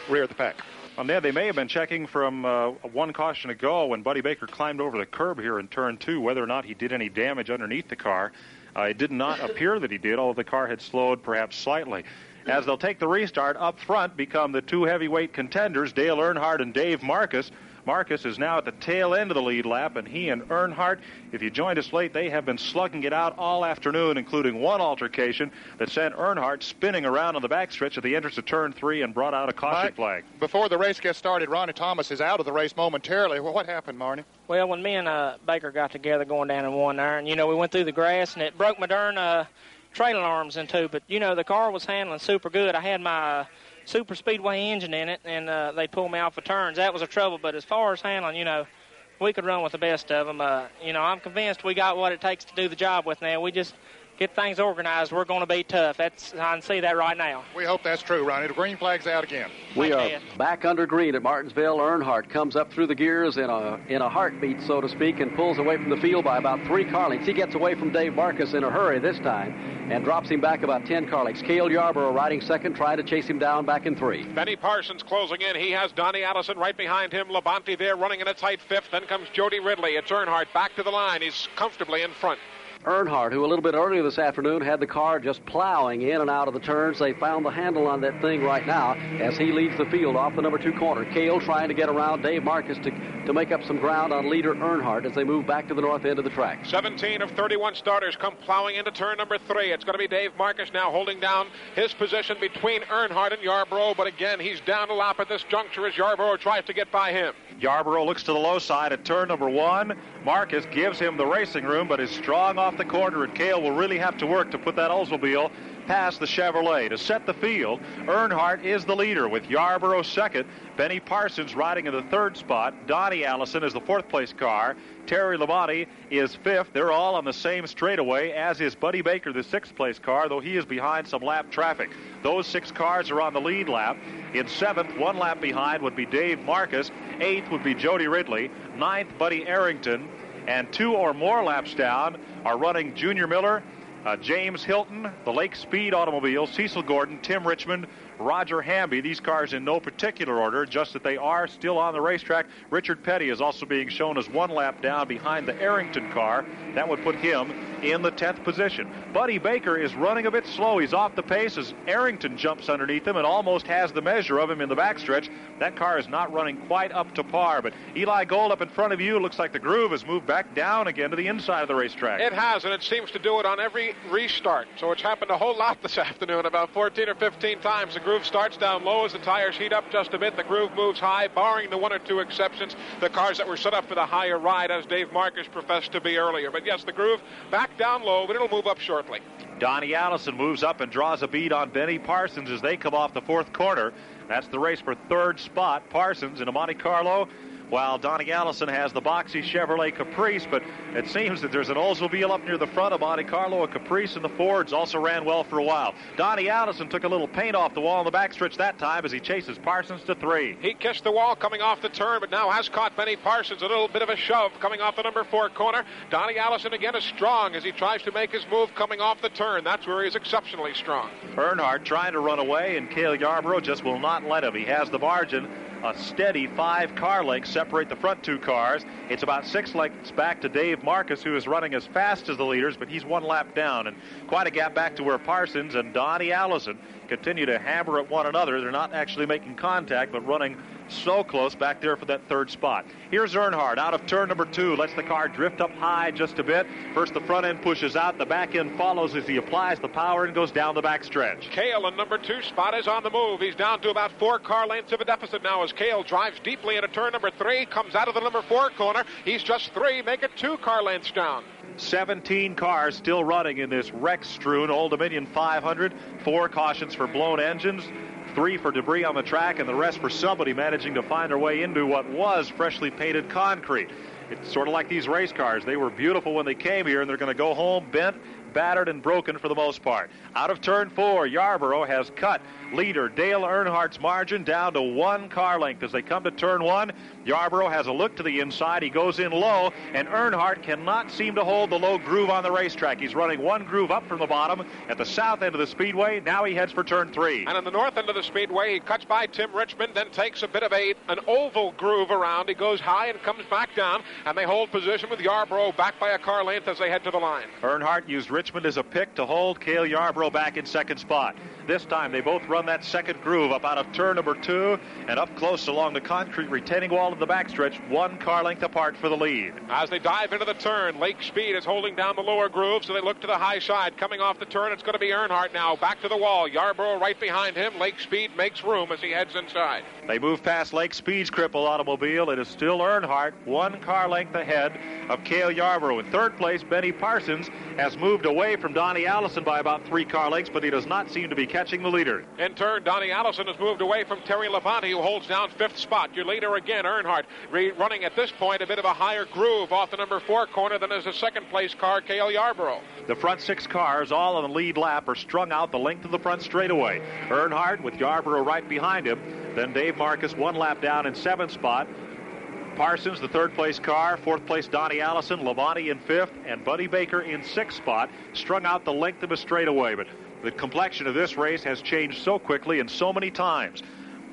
rear of the pack. Well, Ned, they may have been checking from uh, one caution ago when Buddy Baker climbed over the curb here in turn two, whether or not he did any damage underneath the car. Uh, it did not appear that he did, although the car had slowed perhaps slightly. As they'll take the restart, up front become the two heavyweight contenders, Dale Earnhardt and Dave Marcus. Marcus is now at the tail end of the lead lap, and he and Earnhardt, if you joined us late, they have been slugging it out all afternoon, including one altercation that sent Earnhardt spinning around on the backstretch at the entrance of turn three and brought out a caution Mike, flag. Before the race gets started, Ronnie Thomas is out of the race momentarily. Well, what happened, Marnie? Well, when me and uh, Baker got together going down in one iron, you know, we went through the grass, and it broke my darn uh, trailing arms in two, but, you know, the car was handling super good. I had my... Uh, super speedway engine in it, and uh, they pulled me off of turns. That was a trouble, but as far as handling, you know, we could run with the best of them. Uh, you know, I'm convinced we got what it takes to do the job with now. We just get things organized. We're going to be tough. That's I can see that right now. We hope that's true, Ronnie. The green flag's out again. We are back under green at Martinsville. Earnhardt comes up through the gears in a in a heartbeat, so to speak, and pulls away from the field by about three car lengths. He gets away from Dave Marcus in a hurry this time and drops him back about ten car lengths. Cale Yarborough riding second, trying to chase him down back in three. Benny Parsons closing in. He has Donnie Allison right behind him. Labonte there running in a tight fifth. Then comes Jody Ridley. It's Earnhardt back to the line. He's comfortably in front. Earnhardt, who a little bit earlier this afternoon had the car just plowing in and out of the turns. They found the handle on that thing right now as he leads the field off the number two corner. Cale trying to get around Dave Marcus to, to make up some ground on leader Earnhardt as they move back to the north end of the track. seventeen of thirty-one starters come plowing into turn number three. It's going to be Dave Marcus now holding down his position between Earnhardt and Yarborough, but again, he's down a lap at this juncture as Yarborough tries to get by him. Yarborough looks to the low side at turn number one. Marcus gives him the racing room, but is strong off the corner, and Cale will really have to work to put that Oldsmobile past the Chevrolet. To set the field, Earnhardt is the leader with Yarborough second, Benny Parsons riding in the third spot, Donnie Allison is the fourth place car, Terry Labonte is fifth. They're all on the same straightaway, as is Buddy Baker, the sixth place car, though he is behind some lap traffic. Those six cars are on the lead lap. In seventh, one lap behind would be Dave Marcus, eighth would be Jody Ridley, ninth Buddy Arrington, and two or more laps down are running Junior Miller, Uh, James Hilton, the Lake Speed automobile, Cecil Gordon, Tim Richmond, Roger Hamby. These cars in no particular order, just that they are still on the racetrack. Richard Petty is also being shown as one lap down behind the Arrington car. That would put him in the tenth position. Buddy Baker is running a bit slow. He's off the pace as Arrington jumps underneath him and almost has the measure of him in the backstretch. That car is not running quite up to par, but Eli Gold up in front of you. Looks like the groove has moved back down again to the inside of the racetrack. It has, and it seems to do it on every restart. So it's happened a whole lot this afternoon, about fourteen or fifteen times. The groove starts down low as the tires heat up just a bit. The groove moves high, barring the one or two exceptions, the cars that were set up for the higher ride, as Dave Marcus professed to be earlier. But yes, the groove back down low, but it'll move up shortly. Donnie Allison moves up and draws a bead on Benny Parsons as they come off the fourth corner. That's the race for third spot. Parsons in a Monte Carlo, while Donnie Allison has the boxy Chevrolet Caprice, but it seems that there's an Oldsmobile up near the front, of Monte Carlo, a Caprice, and the Fords also ran well for a while. Donnie Allison took a little paint off the wall in the backstretch that time as he chases Parsons to three. He kissed the wall coming off the turn, but now has caught Benny Parsons. A little bit of a shove coming off the number four corner. Donnie Allison again is strong as he tries to make his move coming off the turn. That's where he's exceptionally strong. Earnhardt trying to run away, and Cale Yarborough just will not let him. He has the margin. A steady five car lengths separate the front two cars. It's about six lengths back to Dave Marcus, who is running as fast as the leaders, but he's one lap down, and quite a gap back to where Parsons and Donnie Allison continue to hammer at one another. They're not actually making contact, but running So close back there for that third spot. Here's Earnhardt out of turn number two. Lets the car drift up high just a bit. First the front end pushes out. The back end follows as he applies the power and goes down the back stretch. Cale in number two spot is on the move. He's down to about four car lengths of a deficit now as Cale drives deeply into turn number three. Comes out of the number four corner. He's just three. Make it two car lengths down. seventeen cars still running in this wreck-strewn Old Dominion five hundred. Four cautions for blown engines. Three for debris on the track, and the rest for somebody managing to find their way into what was freshly painted concrete. It's sort of like these race cars. They were beautiful when they came here, and they're going to go home bent, battered, and broken for the most part. Out of turn four, Yarborough has cut leader Dale Earnhardt's margin down to one car length. As they come to turn one, Yarborough has a look to the inside. He goes in low, and Earnhardt cannot seem to hold the low groove on the racetrack. He's running one groove up from the bottom at the south end of the speedway. Now he heads for turn three. And on the north end of the speedway, he cuts by Tim Richmond, then takes a bit of a an oval groove around. He goes high and comes back down, and they hold position with Yarborough back by a car length as they head to the line. Earnhardt used Richmond as a pick to hold Cale Yarborough back in second spot. This time they both run that second groove up out of turn number two and up close along the concrete retaining wall of the backstretch, one car length apart for the lead. As they dive into the turn, Lake Speed is holding down the lower groove, so they look to the high side. Coming off the turn, it's going to be Earnhardt now. Back to the wall. Yarborough right behind him. Lake Speed makes room as he heads inside. They move past Lake Speed's crippled automobile. It is still Earnhardt, one car length ahead of Cale Yarborough. In third place, Benny Parsons has moved away from Donnie Allison by about three car lengths, but he does not seem to be catching the leader. In turn, Donnie Allison has moved away from Terry Labonte, who holds down fifth spot. Your leader again, Earnhardt, re- running at this point a bit of a higher groove off the number four corner than is the second place car, Cale Yarborough. The front six cars, all on the lead lap, are strung out the length of the front straightaway. Earnhardt with Yarborough right behind him. Then Dave Marcus one lap down in seventh spot. Parsons, the third-place car, fourth-place Donnie Allison, Labonte in fifth, and Buddy Baker in sixth spot, strung out the length of a straightaway. But the complexion of this race has changed so quickly and so many times.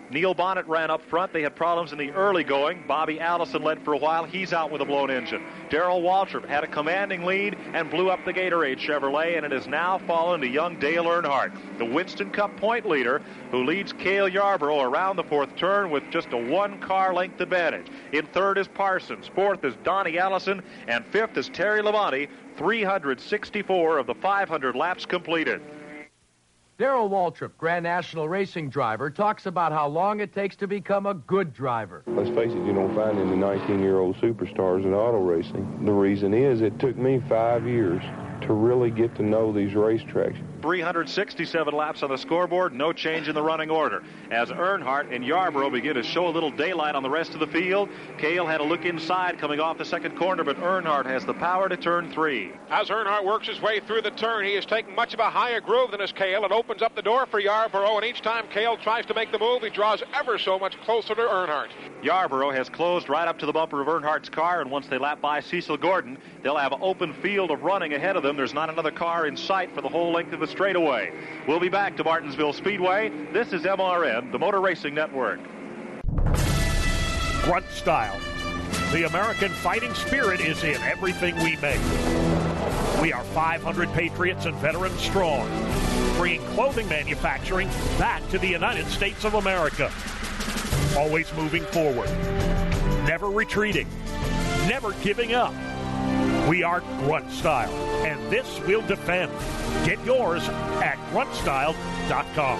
Neil Bonnet ran up front. They had problems in the early going. Bobby Allison led for a while. He's out with a blown engine. Darrell Waltrip had a commanding lead and blew up the Gatorade Chevrolet, and it has now fallen to young Dale Earnhardt, the Winston Cup point leader, who leads Cale Yarborough around the fourth turn with just a one-car length advantage. In third is Parsons, fourth is Donnie Allison, and fifth is Terry Labonte, three hundred sixty-four of the five hundred laps completed. Darrell Waltrip, Grand National Racing driver, talks about how long it takes to become a good driver. Let's face it, you don't find any nineteen-year-old superstars in auto racing. The reason is it took me five years to really get to know these racetracks. three hundred sixty-seven laps on the scoreboard, no change in the running order. As Earnhardt and Yarborough begin to show a little daylight on the rest of the field, Cale had a look inside coming off the second corner, but Earnhardt has the power to turn three. As Earnhardt works his way through the turn, he is taking much of a higher groove than his Cale. It opens up the door for Yarborough, and each time Cale tries to make the move, he draws ever so much closer to Earnhardt. Yarborough has closed right up to the bumper of Earnhardt's car, and once they lap by Cecil Gordon, they'll have an open field of running ahead of them. There's not another car in sight for the whole length of the straightaway. We'll be back to Martinsville Speedway. This is M R N, the Motor Racing Network. Grunt style. The American fighting spirit is in everything we make. We are five hundred patriots and veterans strong, bringing clothing manufacturing back to the United States of America. Always moving forward, never retreating, never giving up. We are Grunt Style, and this we'll defend. Get yours at grunt style dot com.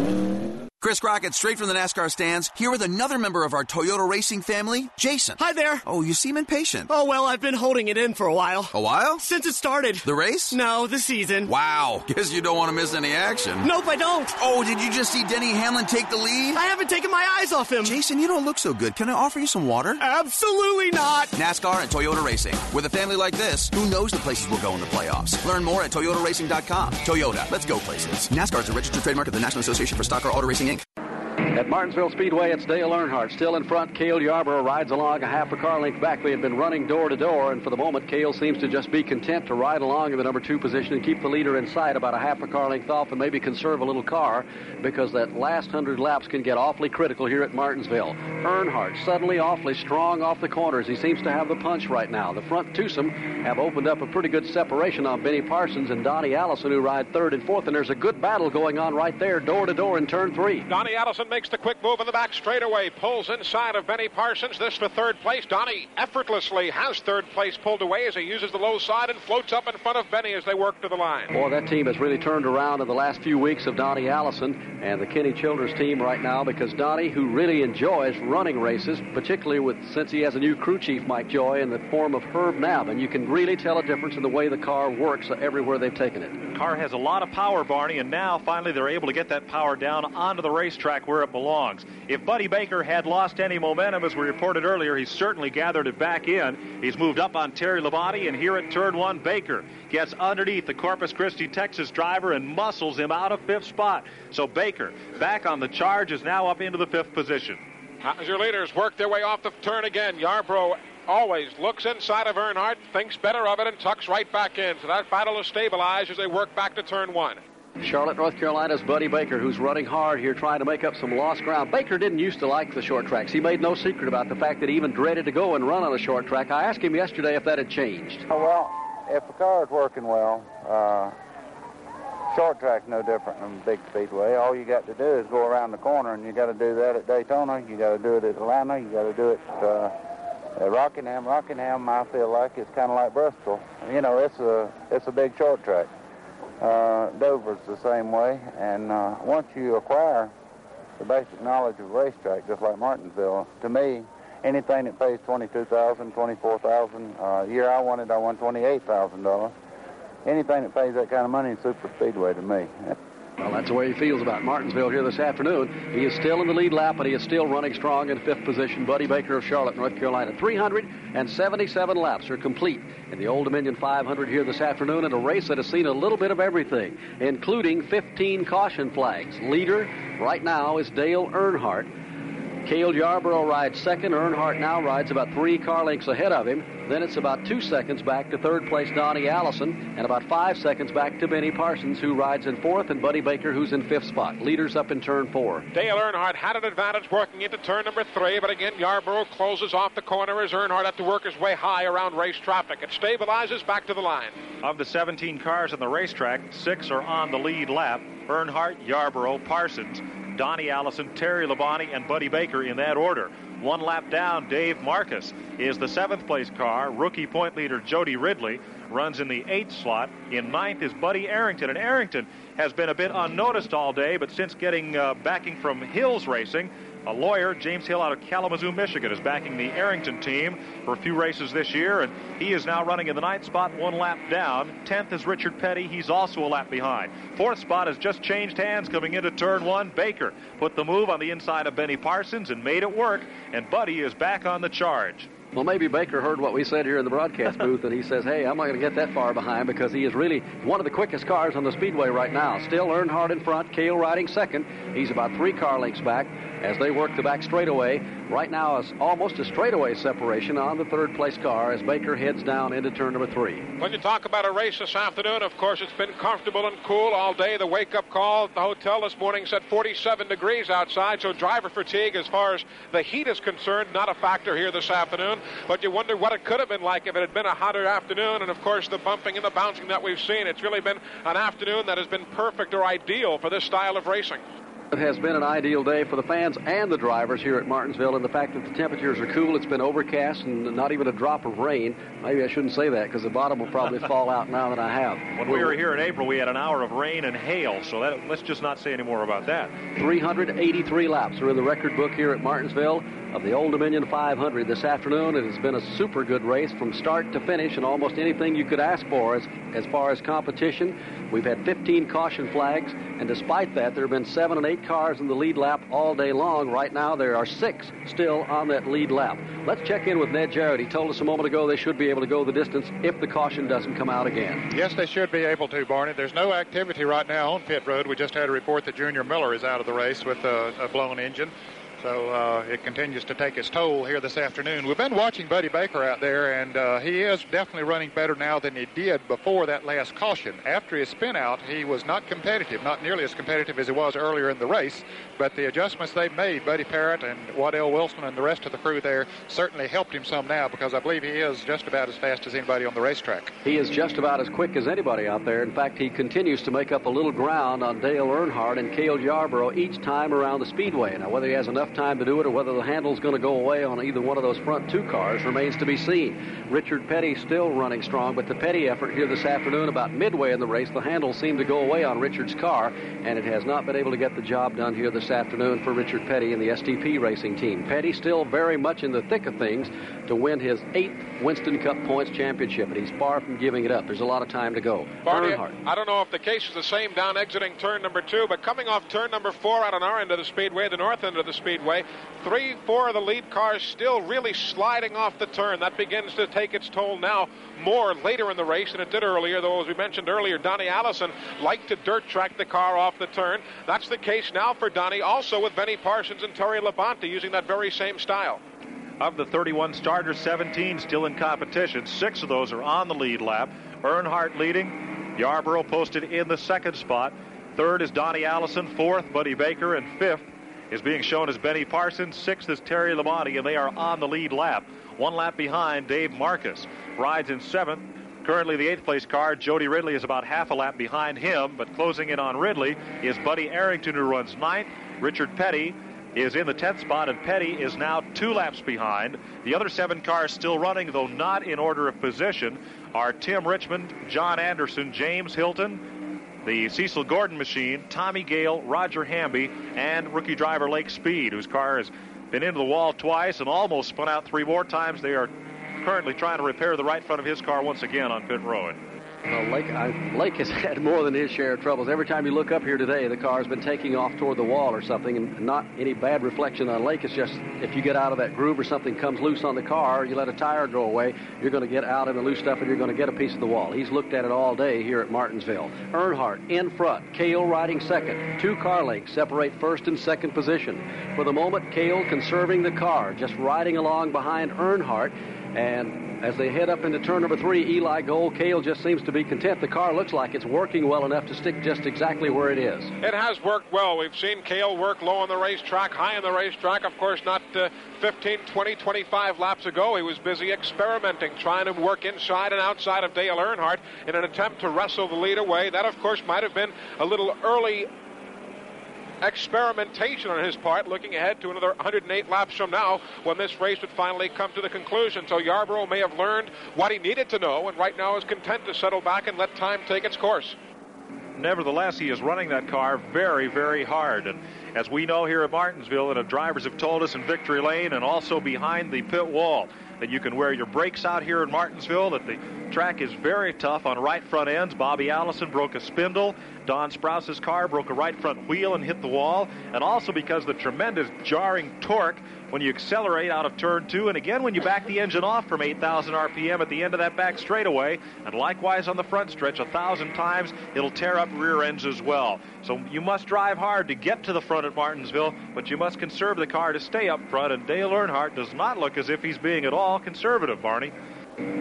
Chris Crockett, straight from the NASCAR stands, here with another member of our Toyota racing family, Jason. Hi there. Oh, you seem impatient. Oh, well, I've been holding it in for a while. A while? Since it started. The race? No, the season. Wow. Guess you don't want to miss any action. Nope, I don't. Oh, did you just see Denny Hamlin take the lead? I haven't taken my eyes off him. Jason, you don't look so good. Can I offer you some water? Absolutely not. NASCAR and Toyota Racing. With a family like this, who knows the places we'll go in the playoffs? Learn more at Toyota Racing dot com. Toyota, let's go places. NASCAR is a registered trademark of the National Association for Stock Car Auto Racing. At Martinsville Speedway, it's Dale Earnhardt still in front. Cale Yarborough rides along a half a car length back. They had been running door to door, and for the moment, Cale seems to just be content to ride along in the number two position and keep the leader inside about a half a car length off and maybe conserve a little car, because that last hundred laps can get awfully critical here at Martinsville. Earnhardt suddenly awfully strong off the corners. He seems to have the punch right now. The front twosome have opened up a pretty good separation on Benny Parsons and Donnie Allison, who ride third and fourth, and there's a good battle going on right there, door to door in turn three. Donnie Allison makes the quick move in the back straightaway, pulls inside of Benny Parsons, this for third place. Donnie effortlessly has third place pulled away as he uses the low side and floats up in front of Benny as they work to the line. Boy, that team has really turned around in the last few weeks of Donnie Allison and the Kenny Childers team right now, because Donnie, who really enjoys running races, particularly with since he has a new crew chief, Mike Joy, in the form of Herb Nabb, and you can really tell a difference in the way the car works everywhere they've taken it. The car has a lot of power, Barney, and now finally they're able to get that power down onto the racetrack where it belongs. If Buddy Baker had lost any momentum, as we reported earlier, he's certainly gathered it back in. He's moved up on Terry Labonte, and here at turn one, Baker gets underneath the Corpus Christi, Texas driver and muscles him out of fifth spot. So Baker, back on the charge, is now up into the fifth position. As your leaders work their way off the turn again, Yarbrough always looks inside of Earnhardt, thinks better of it, and tucks right back in. So that battle is stabilized as they work back to turn one. Charlotte, North Carolina's Buddy Baker, who's running hard here, trying to make up some lost ground. Baker didn't used to like the short tracks. He made no secret about the fact that he even dreaded to go and run on a short track. I asked him yesterday if that had changed. Oh, well, if a car is working well, uh, short track's no different than big speedway. All you got to do is go around the corner, and you got to do that at Daytona. You got to do it at Atlanta. You got to do it uh, at Rockingham. Rockingham, I feel like, is kind of like Bristol. You know, it's a it's a big short track. Uh, Dover's the same way, and uh, once you acquire the basic knowledge of racetrack, just like Martinsville, to me, anything that pays twenty-two thousand dollars, twenty-four thousand dollars, uh, year I wanted, I won twenty-eight thousand dollars. Anything that pays that kind of money is super speedway to me. Well, that's the way he feels about Martinsville here this afternoon. He is still in the lead lap, but he is still running strong in fifth position. Buddy Baker of Charlotte, North Carolina. three hundred seventy-seven laps are complete in the Old Dominion five hundred here this afternoon, in a race that has seen a little bit of everything, including fifteen caution flags. Leader right now is Dale Earnhardt. Cale Yarborough rides second. Earnhardt now rides about three car lengths ahead of him. Then it's about two seconds back to third place Donnie Allison, and about five seconds back to Benny Parsons, who rides in fourth, and Buddy Baker, who's in fifth spot. Leaders up in turn four. Dale Earnhardt had an advantage working into turn number three, but again Yarborough closes off the corner as Earnhardt had to work his way high around race traffic. It stabilizes back to the line. Of the seventeen cars on the racetrack, six are on the lead lap. Earnhardt, Yarborough, Parsons, Donnie Allison, Terry Labonte, and Buddy Baker in that order. One lap down, Dave Marcus is the seventh place car. Rookie point leader Jody Ridley runs in the eighth slot. In ninth is Buddy Arrington, and Arrington has been a bit unnoticed all day, but since getting uh, backing from Hills Racing, a lawyer, James Hill out of Kalamazoo, Michigan, is backing the Arrington team for a few races this year, and he is now running in the ninth spot, one lap down. Tenth is Richard Petty. He's also a lap behind. Fourth spot has just changed hands coming into turn one. Baker put the move on the inside of Benny Parsons and made it work, and Buddy is back on the charge. Well, maybe Baker heard what we said here in the broadcast booth, and he says, hey, I'm not going to get that far behind, because he is really one of the quickest cars on the speedway right now. Still Earnhardt in front, Cale riding second. He's about three car lengths back as they work the back straightaway. Right now is almost a straightaway separation on the third place car as Baker heads down into turn number three. When you talk about a race this afternoon, of course, it's been comfortable and cool all day. The wake-up call at the hotel this morning said forty-seven degrees outside, so driver fatigue as far as the heat is concerned, not a factor here this afternoon. But you wonder what it could have been like if it had been a hotter afternoon, and of course the bumping and the bouncing that we've seen. It's really been an afternoon that has been perfect or ideal for this style of racing. It has been an ideal day for the fans and the drivers here at Martinsville, and the fact that the temperatures are cool, it's been overcast and not even a drop of rain. Maybe I shouldn't say that because the bottom will probably fall out now that I have. When we were here in April, we had an hour of rain and hail, so that, let's just not say any more about that. three hundred eighty-three laps are in the record book here at Martinsville of the Old Dominion five hundred this afternoon. It has been a super good race from start to finish, and almost anything you could ask for as, as far as competition. We've had fifteen caution flags, and despite that, there have been seven and eight cars in the lead lap all day long. Right now, there are six still on that lead lap. Let's check in with Ned Jarrett. He told us a moment ago they should be able to go the distance if the caution doesn't come out again. Yes, they should be able to, Barney. There's no activity right now on pit road. We just had a report that Junior Miller is out of the race with a, a blown engine. So uh, it continues to take its toll here this afternoon. We've been watching Buddy Baker out there, and uh, he is definitely running better now than he did before that last caution. After his spin out, he was not competitive, not nearly as competitive as he was earlier in the race. But the adjustments they've made, Buddy Parrott and Waddell Wilson and the rest of the crew there, certainly helped him some now, because I believe he is just about as fast as anybody on the racetrack. He is just about as quick as anybody out there. In fact, he continues to make up a little ground on Dale Earnhardt and Cale Yarborough each time around the speedway. Now, whether he has enough time to do it or whether the handle's going to go away on either one of those front two cars remains to be seen. Richard Petty still running strong, but the Petty effort here this afternoon, about midway in the race, the handle seemed to go away on Richard's car, and it has not been able to get the job done here this afternoon for Richard Petty and the S T P racing team. Petty still very much in the thick of things to win his eighth Winston Cup Points Championship, and he's far from giving it up. There's a lot of time to go. Barney, I don't know if the case is the same down exiting turn number two, but coming off turn number four out on our end of the speedway, the north end of the speedway, Way. Three, four of the lead cars still really sliding off the turn. That begins to take its toll now more later in the race than it did earlier, though as we mentioned earlier, Donnie Allison liked to dirt track the car off the turn. That's the case now for Donnie, also with Benny Parsons and Terry Labonte using that very same style. Of the thirty-one starters, seventeen still in competition. Six of those are on the lead lap. Earnhardt leading, Yarborough posted in the second spot. Third is Donnie Allison, fourth Buddy Baker, and fifth is being shown as Benny Parsons, sixth is Terry Labonte, and they are on the lead lap. One lap behind, Dave Marcus rides in seventh. Currently the eighth place car, Jody Ridley, is about half a lap behind him, but closing in on Ridley is Buddy Arrington, who runs ninth. Richard Petty is in the tenth spot, and Petty is now two laps behind. The other seven cars still running, though not in order of position, are Tim Richmond, John Anderson, James Hilton, the Cecil Gordon machine, Tommy Gale, Roger Hamby, and rookie driver Lake Speed, whose car has been into the wall twice and almost spun out three more times. They are currently trying to repair the right front of his car once again on pit road. Well, Lake, I, Lake has had more than his share of troubles. Every time you look up here today, the car's been taking off toward the wall or something, and not any bad reflection on Lake. It's just if you get out of that groove or something comes loose on the car, you let a tire go away, you're going to get out in the loose stuff, and you're going to get a piece of the wall. He's looked at it all day here at Martinsville. Earnhardt in front, Cale riding second. Two car lengths separate first and second position. For the moment, Cale conserving the car, just riding along behind Earnhardt, and as they head up into turn number three, Eli Gold, Cale just seems to be content. The car looks like it's working well enough to stick just exactly where it is. It has worked well. We've seen Cale work low on the racetrack, high on the racetrack. Of course, not uh, fifteen, twenty, twenty-five laps ago. He was busy experimenting, trying to work inside and outside of Dale Earnhardt in an attempt to wrestle the lead away. That, of course, might have been a little early experimentation on his part, looking ahead to another one hundred eight laps from now when this race would finally come to the conclusion. So Yarborough may have learned what he needed to know, and right now is content to settle back and let time take its course. Nevertheless, he is running that car very, very hard. And as we know here at Martinsville, and drivers have told us in Victory Lane and also behind the pit wall, that you can wear your brakes out here in Martinsville, that the track is very tough on right front ends. Bobby Allison broke a spindle. Don Sprouse's car broke a right front wheel and hit the wall. And also because the tremendous jarring torque when you accelerate out of turn two, and again when you back the engine off from eight thousand R P M at the end of that back straightaway, and likewise on the front stretch a thousand times, it'll tear up rear ends as well. So you must drive hard to get to the front at Martinsville, but you must conserve the car to stay up front, and Dale Earnhardt does not look as if he's being at all conservative, Barney.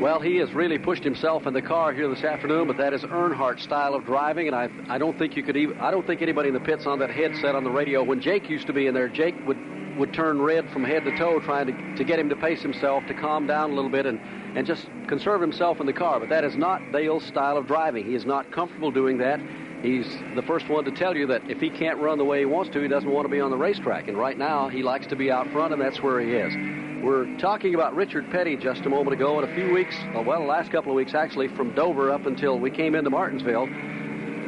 Well, he has really pushed himself in the car here this afternoon, but that is Earnhardt's style of driving, and I, I don't think you could even, I don't think anybody in the pits on that headset on the radio, when Jake used to be in there, Jake would would turn red from head to toe trying to, to get him to pace himself, to calm down a little bit and, and just conserve himself in the car, but that is not Dale's style of driving. He is not comfortable doing that. he's the first one to tell you that if he can't run the way he wants to, he doesn't want to be on the racetrack. And right now, he likes to be out front, and that's where he is. We're talking about Richard Petty just a moment ago. In a few weeks, well, the last couple of weeks, actually, from Dover up until we came into Martinsville,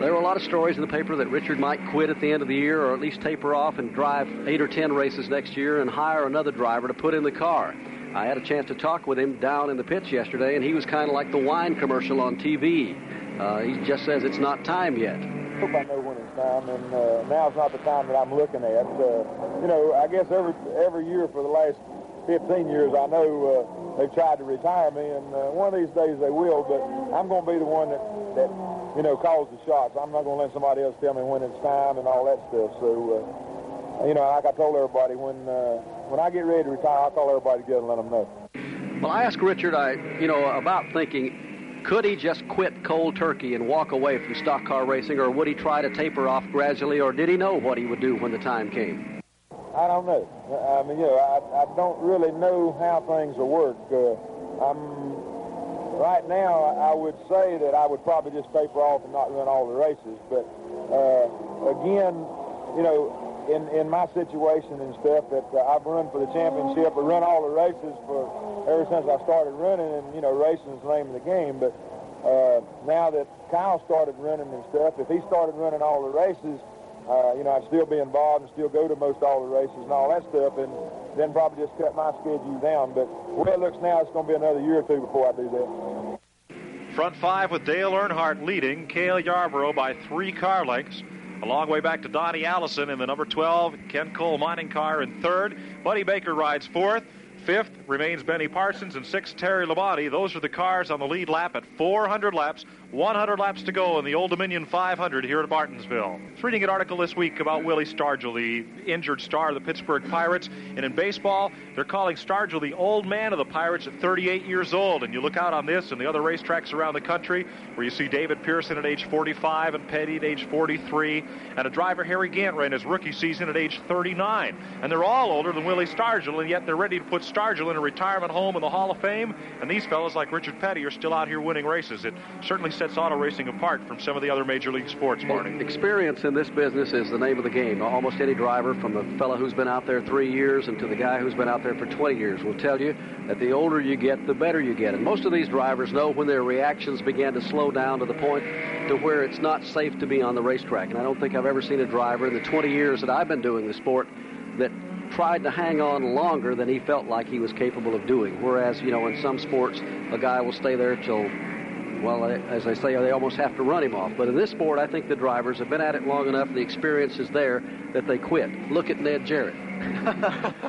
there were a lot of stories in the paper that Richard might quit at the end of the year, or at least taper off and drive eight or ten races next year and hire another driver to put in the car. I had a chance to talk with him down in the pits yesterday, and he was kind of like the wine commercial on T V. Uh, he just says it's not time yet. Everybody knows when it's time, and uh, now's not the time that I'm looking at. Uh, you know, I guess every every year for the last fifteen years, I know uh, they've tried to retire me, and uh, one of these days they will, but I'm going to be the one that, that, you know, calls the shots. I'm not going to let somebody else tell me when it's time and all that stuff. So, uh, you know, like I told everybody, when... Uh, When I get ready to retire, I'll call everybody together and let them know. Well, I asked Richard, I, you know, about thinking, could he just quit cold turkey and walk away from stock car racing, or would he try to taper off gradually, or did he know what he would do when the time came? I don't know. I mean, you know, I, I don't really know how things will work. Uh, I'm, right now, I would say that I would probably just taper off and not run all the races. But, uh, again, you know, In, in my situation and stuff, that uh, I've run for the championship, I run all the races for ever since I started running, and, you know, racing's the name of the game. But uh, now that Kyle started running and stuff, if he started running all the races, uh, you know, I'd still be involved and still go to most all the races and all that stuff, and then probably just cut my schedule down. But the way it looks now, it's going to be another year or two before I do that. Front five with Dale Earnhardt leading, Cale Yarborough by three car lengths. A long way back to Donnie Allison in the number twelve, Ken Cole mining car in third. Buddy Baker rides fourth. Fifth remains Benny Parsons, and sixth, Terry Labonte. Those are the cars on the lead lap at four hundred laps. one hundred laps to go in the Old Dominion five hundred here at Martinsville. I was reading an article this week about Willie Stargell, the injured star of the Pittsburgh Pirates. And in baseball, they're calling Stargell the old man of the Pirates at thirty-eight years old. And you look out on this and the other racetracks around the country where you see David Pearson at age forty-five and Petty at age forty-three. And a driver, Harry Gant, ran his rookie season at age thirty-nine. And they're all older than Willie Stargell, and yet they're ready to put Stargell in a retirement home in the Hall of Fame, and these fellows like Richard Petty are still out here winning races. It certainly sets auto racing apart from some of the other major league sports, Barney. Experience in this business is the name of the game. Almost any driver, from the fellow who's been out there three years and to the guy who's been out there for twenty years, will tell you that the older you get, the better you get. And most of these drivers know when their reactions begin to slow down to the point to where it's not safe to be on the racetrack. And I don't think I've ever seen a driver in the twenty years that I've been doing the sport that tried to hang on longer than he felt like he was capable of doing. Whereas, you know, in some sports, a guy will stay there till, well, as they say, they almost have to run him off. But in this sport, I think the drivers have been at it long enough, the experience is there, that they quit. Look at Ned Jarrett.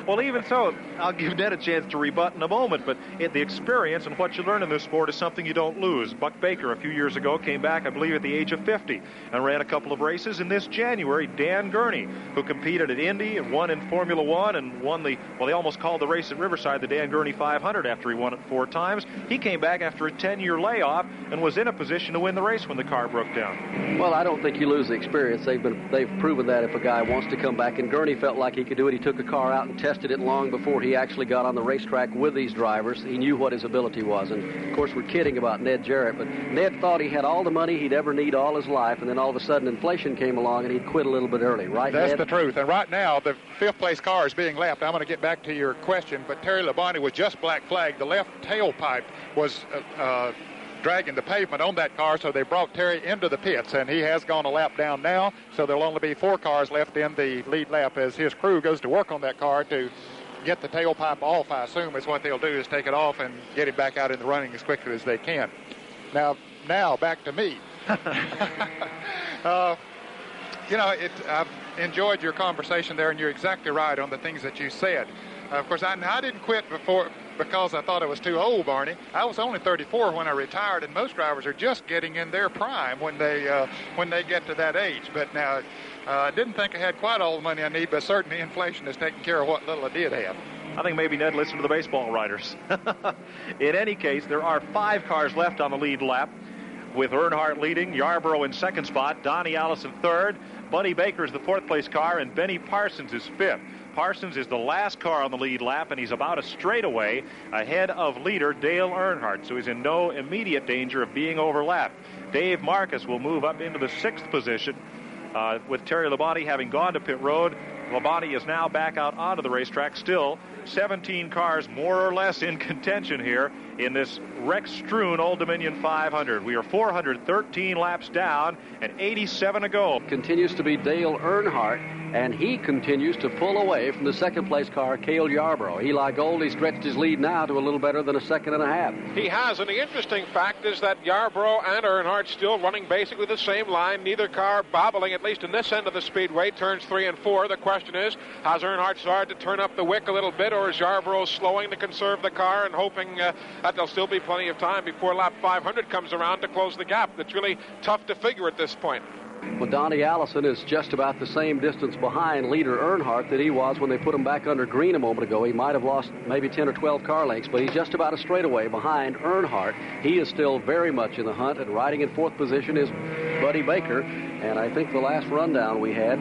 Well, even so, I'll give Ned a chance to rebut in a moment, but it, the experience and what you learn in this sport is something you don't lose. Buck Baker, a few years ago, came back, I believe, at the age of fifty and ran a couple of races. And this January, Dan Gurney, who competed at Indy and won in Formula One and won the, well, they almost called the race at Riverside the Dan Gurney five hundred after he won it four times. He came back after a ten-year layoff and was in a position to win the race when the car broke down. Well, I don't think you lose the experience. They've been, they've proven that if a guy wants to come back, and Gurney felt like he could do it. He took a car out and tested it long before he actually got on the racetrack with these drivers. He knew what his ability was. And, of course, we're kidding about Ned Jarrett, but Ned thought he had all the money he'd ever need all his life, and then all of a sudden inflation came along and he'd quit a little bit early, right, That's Ned? The truth. And right now, the fifth-place car is being lapped. I'm going to get back to your question, but Terry Labonte was just black flagged. The left tailpipe was uh, uh, dragging the pavement on that car, so they brought Terry into the pits, and he has gone a lap down now, so there'll only be four cars left in the lead lap as his crew goes to work on that car to get the tailpipe off. I assume is what they'll do, is take it off and get him back out in the running as quickly as they can. Now, now back to me. uh, you know, it, I've enjoyed your conversation there, and you're exactly right on the things that you said. Uh, of course, I, I didn't quit before because I thought I was too old, Barney. I was only thirty-four when I retired, and most drivers are just getting in their prime when they uh, when they get to that age. But now, uh, I didn't think I had quite all the money I need, but certainly inflation has taken care of what little I did have. I think maybe Ned listened to the baseball writers. In any case, there are five cars left on the lead lap, with Earnhardt leading, Yarborough in second spot, Donnie Allison third, Buddy Baker is the fourth-place car, and Benny Parsons is fifth. Parsons is the last car on the lead lap, and he's about a straightaway ahead of leader Dale Earnhardt, so he's in no immediate danger of being overlapped. Dave Marcus will move up into the sixth position uh, with Terry Labonte having gone to pit road. Labonte is now back out onto the racetrack. Still seventeen cars more or less in contention here in this wreck-strewn Old Dominion five hundred. We are four hundred thirteen laps down and eighty-seven to go. Continues to be Dale Earnhardt, and he continues to pull away from the second-place car, Cale Yarborough. Eli Goldie stretched his lead now to a little better than a second and a half. He has, and the interesting fact is that Yarborough and Earnhardt still running basically the same line, neither car bobbling, at least in this end of the speedway, turns three and four. The question is, has Earnhardt started to turn up the wick a little bit, or is Yarborough slowing to conserve the car and hoping uh, that there'll still be plenty of time before lap five hundred comes around to close the gap? That's really tough to figure at this point. Well, Donnie Allison is just about the same distance behind leader Earnhardt that he was when they put him back under green a moment ago. He might have lost maybe ten or twelve car lengths, but he's just about a straightaway behind Earnhardt. He is still very much in the hunt, and riding in fourth position is Buddy Baker. And I think the last rundown we had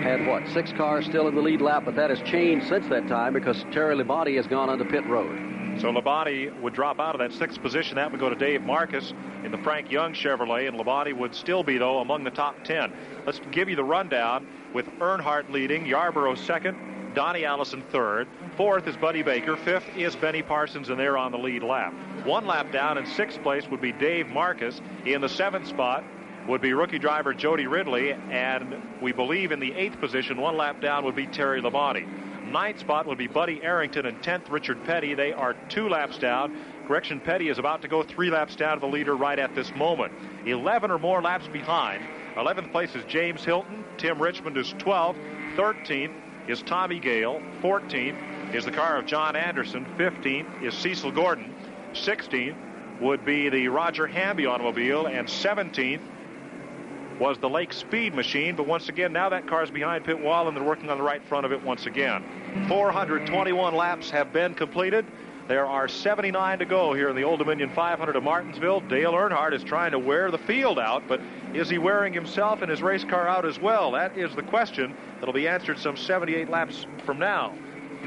had, what, six cars still in the lead lap, but that has changed since that time because Terry Labonte has gone onto pit road. So Labonte would drop out of that sixth position. That would go to Dave Marcus in the Frank Young Chevrolet, and Labonte would still be, though, among the top ten. Let's give you the rundown with Earnhardt leading, Yarborough second, Donnie Allison third, fourth is Buddy Baker, fifth is Benny Parsons, and they're on the lead lap. One lap down in sixth place would be Dave Marcus. In the seventh spot would be rookie driver Jody Ridley, and we believe in the eighth position, one lap down, would be Terry Labonte. Ninth spot would be Buddy Arrington, and tenth, Richard Petty. They are two laps down. Correction, Petty is about to go three laps down of the leader right at this moment. eleven or more laps behind. eleventh place is James Hilton. Tim Richmond is twelfth. thirteenth is Tommy Gale. fourteenth is the car of John Anderson. fifteenth is Cecil Gordon. sixteenth would be the Roger Hamby automobile, and seventeenth was the Lake Speed Machine, but once again, now that car's behind pit wall, and they're working on the right front of it once again. four hundred twenty-one laps have been completed. There are seventy-nine to go here in the Old Dominion five hundred of Martinsville. Dale Earnhardt is trying to wear the field out, but is he wearing himself and his race car out as well? That is the question that'll be answered some seventy-eight laps from now.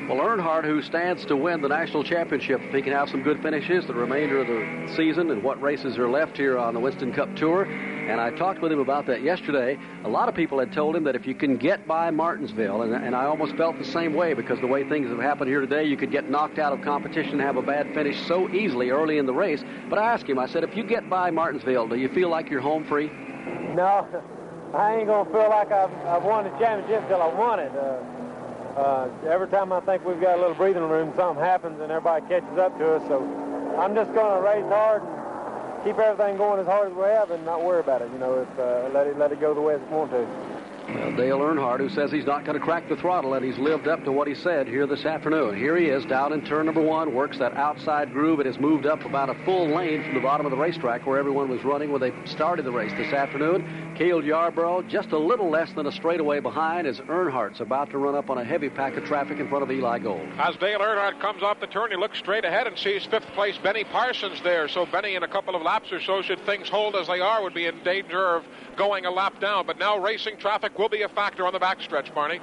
Well, Earnhardt, who stands to win the national championship, if he can have some good finishes the remainder of the season and what races are left here on the Winston Cup Tour. And I talked with him about that yesterday. A lot of people had told him that if you can get by Martinsville, and, and I almost felt the same way because the way things have happened here today, you could get knocked out of competition and have a bad finish so easily early in the race. But I asked him, I said, if you get by Martinsville, do you feel like you're home free? No, I ain't going to feel like I've, I've won the championship until I won it. Uh, Uh, every time I think we've got a little breathing room, something happens and everybody catches up to us. So I'm just going to race hard and keep everything going as hard as we have and not worry about it. You know, if, uh, let it let it go the way it's going to. Well, Dale Earnhardt, who says he's not going to crack the throttle, and he's lived up to what he said here this afternoon. Here he is down in turn number one, works that outside groove. It has moved up about a full lane from the bottom of the racetrack where everyone was running when they started the race this afternoon. Cale Yarborough just a little less than a straightaway behind as Earnhardt's about to run up on a heavy pack of traffic in front of Eli Gold. As Dale Earnhardt comes off the turn, he looks straight ahead and sees fifth place Benny Parsons there. So Benny, in a couple of laps or so, should things hold as they are, would be in danger of going a lap down. But now racing traffic will be a factor on the backstretch, Barney.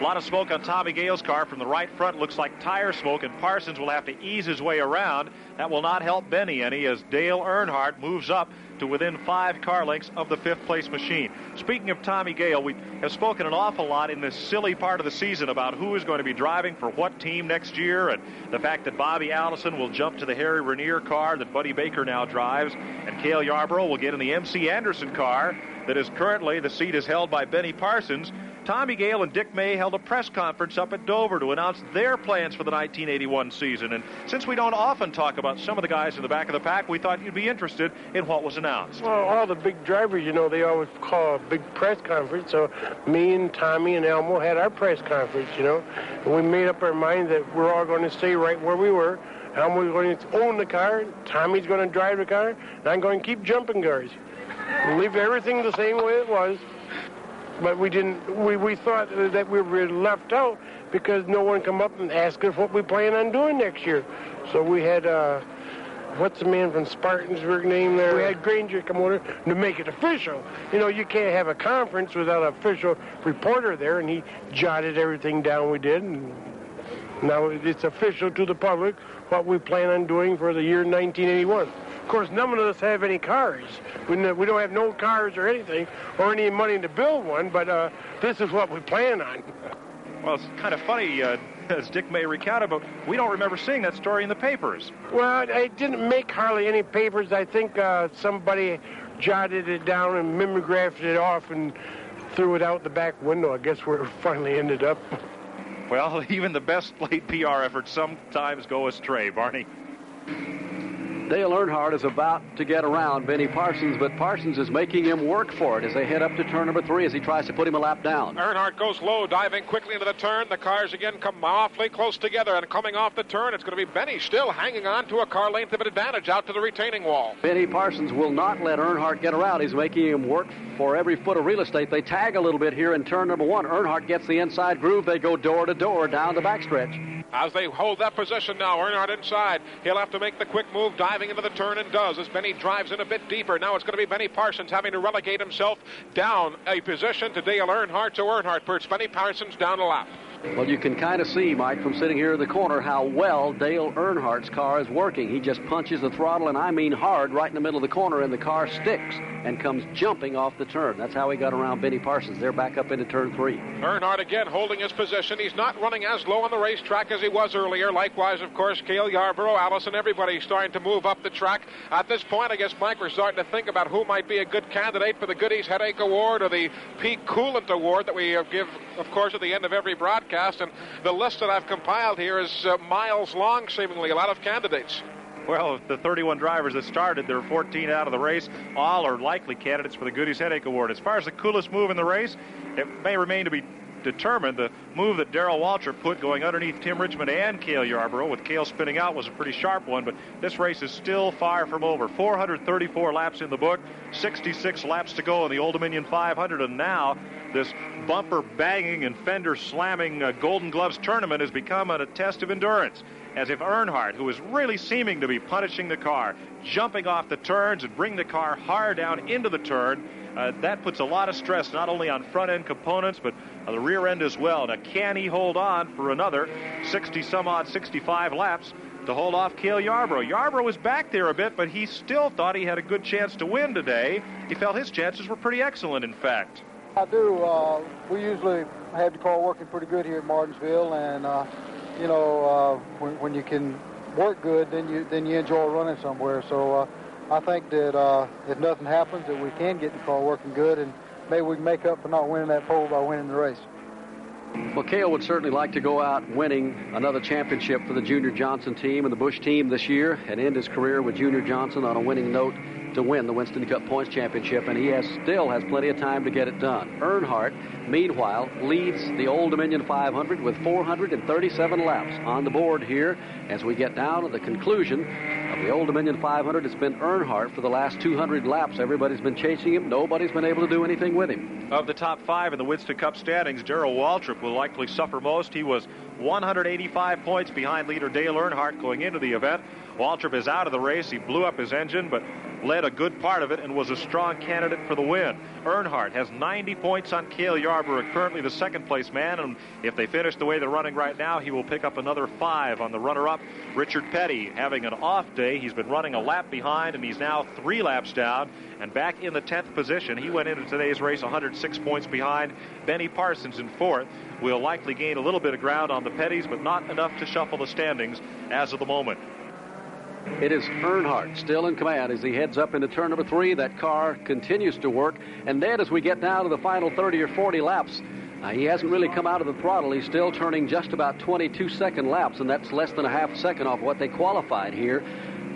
A lot of smoke on Tommy Gale's car from the right front. Looks like tire smoke, and Parsons will have to ease his way around. That will not help Benny any as Dale Earnhardt moves up to within five car lengths of the fifth place machine. Speaking of Tommy Gale, we have spoken an awful lot in this silly part of the season about who is going to be driving for what team next year, and the fact that Bobby Allison will jump to the Harry Raniere car that Buddy Baker now drives, and Cale Yarborough will get in the M C Anderson car that is currently, the seat is held by Benny Parsons. Tommy Gale and Dick May held a press conference up at Dover to announce their plans for the nineteen eighty-one season. And since we don't often talk about some of the guys in the back of the pack, we thought you'd be interested in what was announced. Well, all the big drivers, you know, they always call a big press conference. So me and Tommy and Elmo had our press conference, you know. And we made up our mind that we're all going to stay right where we were. Elmo's going to own the car. Tommy's going to drive the car. And I'm going to keep jumping cars. Leave everything the same way it was. But we didn't, we, we thought that we were left out because no one come up and asked us what we plan on doing next year. So we had, uh, what's the man from Spartansburg name there? We had Granger come over to make it official. You know, you can't have a conference without an official reporter there, and he jotted everything down we did. And now it's official to the public what we plan on doing for the year nineteen eighty-one. Of course, none of us have any cars. We don't have no cars or anything, or any money to build one, but uh, this is what we plan on. Well, it's kind of funny, uh, as Dick may recount it, but we don't remember seeing that story in the papers. Well, it didn't make hardly any papers. I think uh, somebody jotted it down and mimeographed it off and threw it out the back window, I guess, where it finally ended up. Well, even the best late P R efforts sometimes go astray, Barney. Dale Earnhardt is about to get around Benny Parsons, but Parsons is making him work for it as they head up to turn number three as he tries to put him a lap down. Earnhardt goes low, diving quickly into the turn. The cars again come awfully close together, and coming off the turn, it's going to be Benny still hanging on to a car length of an advantage out to the retaining wall. Benny Parsons will not let Earnhardt get around. He's making him work for every foot of real estate. They tag a little bit here in turn number one. Earnhardt gets the inside groove. They go door to door down the backstretch. As they hold that position now, Earnhardt inside. He'll have to make the quick move, diving into the turn, and does, as Benny drives in a bit deeper. Now it's going to be Benny Parsons having to relegate himself down a position to Dale Earnhardt. So Earnhardt puts Benny Parsons down a lap. Well, you can kind of see, Mike, from sitting here in the corner, how well Dale Earnhardt's car is working. He just punches the throttle, and I mean hard, right in the middle of the corner, and the car sticks and comes jumping off the turn. That's how he got around Benny Parsons. They're back up into turn three. Earnhardt again holding his position. He's not running as low on the racetrack as he was earlier. Likewise, of course, Cale Yarborough, Allison, everybody's starting to move up the track. At this point, I guess, Mike, we're starting to think about who might be a good candidate for the Goodies Headache Award or the Peak Coolant Award that we give, of course, at the end of every broadcast. And the list that I've compiled here is uh, miles long, seemingly, a lot of candidates. Well, the thirty-one drivers that started, there are fourteen out of the race. All are likely candidates for the Goodies Headache Award. As far as the coolest move in the race, it may remain to be determined. The move that Darrell Waltrip put going underneath Tim Richmond and Cale Yarborough, with Cale spinning out, was a pretty sharp one, but this race is still far from over. four hundred thirty-four laps in the book, sixty-six laps to go in the Old Dominion five hundred, and now this bumper banging and fender slamming uh, Golden Gloves tournament has become a test of endurance, as if Earnhardt, who is really seeming to be punishing the car, jumping off the turns and bring the car hard down into the turn, Uh, that puts a lot of stress not only on front-end components, but on the rear end as well. Now, can he hold on for another sixty-some-odd, sixty-five laps to hold off Cale Yarborough? Yarborough was back there a bit, but he still thought he had a good chance to win today. He felt his chances were pretty excellent, in fact. I do. Uh, we usually have the car working pretty good here at Martinsville, and, uh, you know, uh, when, when you can work good, then you, then you enjoy running somewhere, so... Uh, I think that uh, if nothing happens, that we can get the car working good, and maybe we can make up for not winning that pole by winning the race. Well, Cale would certainly like to go out winning another championship for the Junior Johnson team and the Busch team this year and end his career with Junior Johnson on a winning note to win the Winston Cup Points Championship, and he has still has plenty of time to get it done. Earnhardt, meanwhile, leads the Old Dominion five hundred with four hundred thirty-seven laps on the board here as we get down to the conclusion of the Old Dominion five hundred. It's been Earnhardt for the last two hundred laps. Everybody's been chasing him. Nobody's been able to do anything with him. Of the top five in the Winston Cup standings, Darrell Waltrip will likely suffer most. He was one hundred eighty-five points behind leader Dale Earnhardt going into the event. Waltrip is out of the race. He blew up his engine, but led a good part of it and was a strong candidate for the win. Earnhardt has ninety points on Cale Yarborough, currently the second-place man, and if they finish the way they're running right now, he will pick up another five on the runner-up. Richard Petty having an off day. He's been running a lap behind, and he's now three laps down and back in the tenth position. He went into today's race one hundred six points behind. Benny Parsons in fourth. Will likely gain a little bit of ground on the Petties, but not enough to shuffle the standings as of the moment. It is Earnhardt still in command as he heads up into turn number three. That car continues to work. And then as we get down to the final thirty or forty laps, uh, he hasn't really come out of the throttle. He's still turning just about twenty-two second laps, and that's less than a half second off what they qualified here.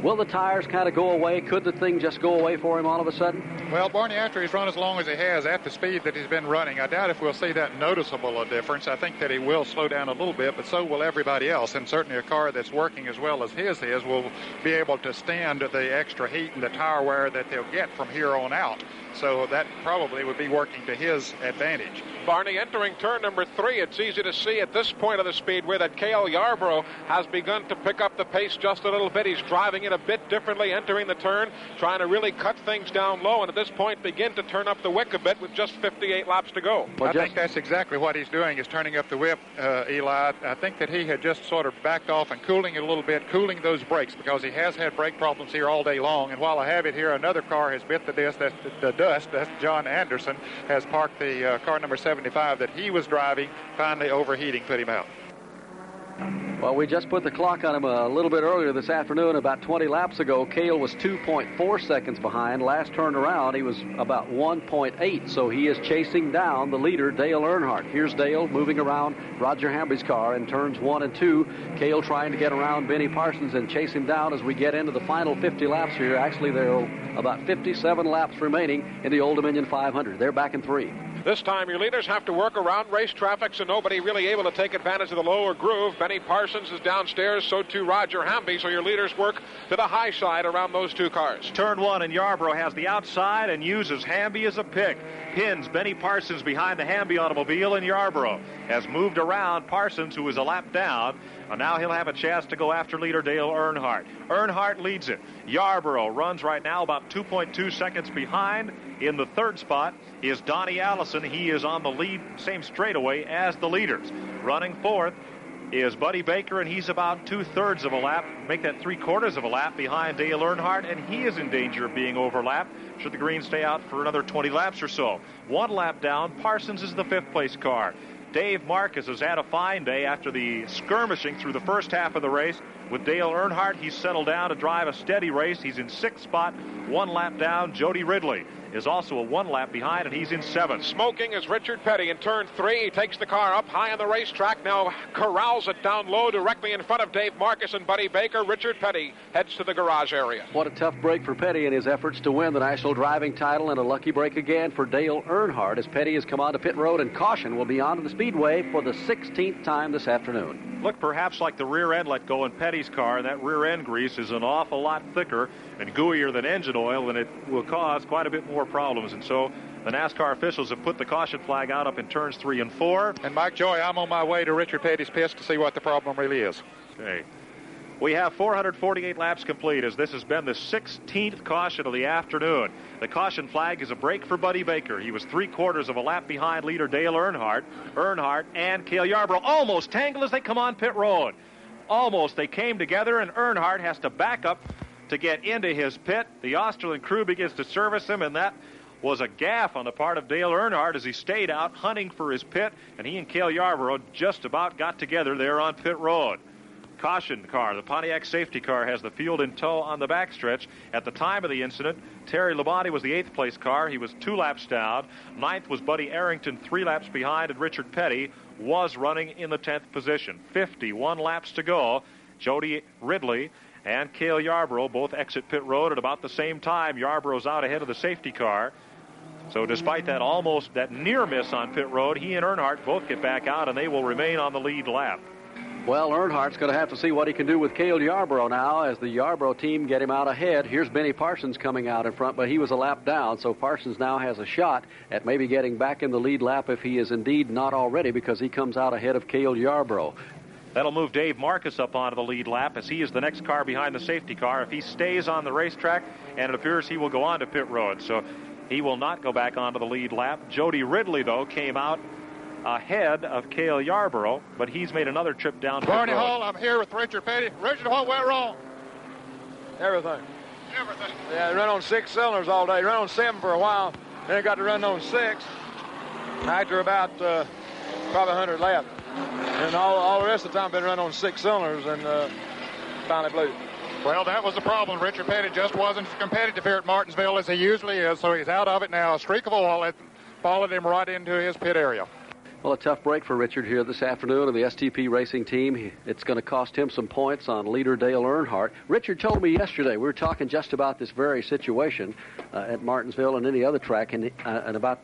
Will the tires kind of go away? Could the thing just go away for him all of a sudden? Well, Barney, after he's run as long as he has, at the speed that he's been running, I doubt if we'll see that noticeable a difference. I think that he will slow down a little bit, but so will everybody else. And certainly a car that's working as well as his is will be able to stand the extra heat and the tire wear that they'll get from here on out. So that probably would be working to his advantage. Barney, entering turn number three, it's easy to see at this point of the speedway that Cale Yarborough has begun to pick up the pace just a little bit. He's driving it a bit differently entering the turn, trying to really cut things down low and at this point begin to turn up the wick a bit with just fifty-eight laps to go. Well, I just, think that's exactly what he's doing, is turning up the whip, uh, Eli. I think that he had just sort of backed off and cooling it a little bit, cooling those brakes, because he has had brake problems here all day long. And while I have it here, another car has bit the dust. That's the, the dust. That's John Anderson has parked the uh, car number seventy-five that he was driving, finally overheating, put him out. Well, we just put the clock on him a little bit earlier this afternoon. About twenty laps ago, Cale was two point four seconds behind. Last turn around, he was about one point eight, so he is chasing down the leader, Dale Earnhardt. Here's Dale moving around Roger Hamby's car in turns one and two. Cale trying to get around Benny Parsons and chase him down as we get into the final fifty laps here. Actually, there are about fifty-seven laps remaining in the Old Dominion five hundred. They're back in three. This time, your leaders have to work around race traffic, so nobody really able to take advantage of the lower groove. Benny Parsons is downstairs, so too Roger Hamby, so your leaders work to the high side around those two cars. Turn one, and Yarborough has the outside and uses Hamby as a pick. Pins Benny Parsons behind the Hamby automobile, and Yarborough has moved around Parsons, who is a lap down. And now he'll have a chance to go after leader Dale Earnhardt. Earnhardt leads it. Yarborough runs right now about two point two seconds behind. In the third spot is Donnie Allison. He is on the lead, same straightaway as the leaders. Running fourth is Buddy Baker, and he's about two-thirds of a lap, make that three-quarters of a lap behind Dale Earnhardt, and he is in danger of being overlapped should the greens stay out for another twenty laps or so. One lap down, Parsons is the fifth-place car. Dave Marcus has had a fine day after the skirmishing through the first half of the race with Dale Earnhardt. He's settled down to drive a steady race. He's in sixth spot, one lap down. Jody Ridley is also a one lap behind, and he's in seventh. Smoking is Richard Petty in turn three. He takes the car up high on the racetrack, now corrals it down low directly in front of Dave Marcus and Buddy Baker. Richard Petty heads to the garage area. What a tough break for Petty in his efforts to win the national driving title, and a lucky break again for Dale Earnhardt as Petty has come onto pit road, and caution will be onto the speedway for the sixteenth time this afternoon. Look perhaps like the rear end let go in Petty's car, and that rear end grease is an awful lot thicker and gooier than engine oil, and it will cause quite a bit more More problems, and so the NASCAR officials have put the caution flag out up in turns three and four. And Mike Joy, I'm on my way to Richard Petty's pits to see what the problem really is. Okay. We have four hundred forty-eight laps complete as this has been the sixteenth caution of the afternoon. The caution flag is a break for Buddy Baker. He was three-quarters of a lap behind leader Dale Earnhardt. Earnhardt and Cale Yarborough almost tangle as they come on pit road. Almost. They came together, and Earnhardt has to back up to get into his pit. The Australian crew begins to service him, and that was a gaffe on the part of Dale Earnhardt as he stayed out hunting for his pit, and he and Cale Yarborough just about got together there on pit road. Caution car, the Pontiac safety car, has the field in tow on the backstretch. At the time of the incident, Terry Labonte was the eighth place car. He was two laps down. Ninth was Buddy Arrington, three laps behind, and Richard Petty was running in the tenth position. fifty-one laps to go. Jody Ridley and Cale Yarborough both exit pit road at about the same time. Yarborough's out ahead of the safety car. So despite that almost, that near miss on pit road, he and Earnhardt both get back out, and they will remain on the lead lap. Well, Earnhardt's going to have to see what he can do with Cale Yarborough now as the Yarborough team get him out ahead. Here's Benny Parsons coming out in front, but he was a lap down, so Parsons now has a shot at maybe getting back in the lead lap if he is indeed not already, because he comes out ahead of Cale Yarborough. That'll move Dave Marcus up onto the lead lap as he is the next car behind the safety car. If he stays on the racetrack, and it appears he will go on to pit road, so he will not go back onto the lead lap. Jody Ridley, though, came out ahead of Cale Yarborough, but he's made another trip down pit road. Barney Hall, I'm here with Richard Petty. Richard, what went wrong? Everything. Everything? Yeah, they ran on six cylinders all day. They ran on seven for a while, then got to run on six after about uh, probably one hundred laps. And all, all the rest of the time been run on six cylinders, and uh, finally blew. Well, that was the problem. Richard Petty just wasn't competitive here at Martinsville as he usually is, so he's out of it now. A streak of oil that followed him right into his pit area. Well, a tough break for Richard here this afternoon, and the S T P Racing team, it's going to cost him some points on leader Dale Earnhardt. Richard told me yesterday, we were talking just about this very situation uh, at Martinsville and any other track, and, uh, and about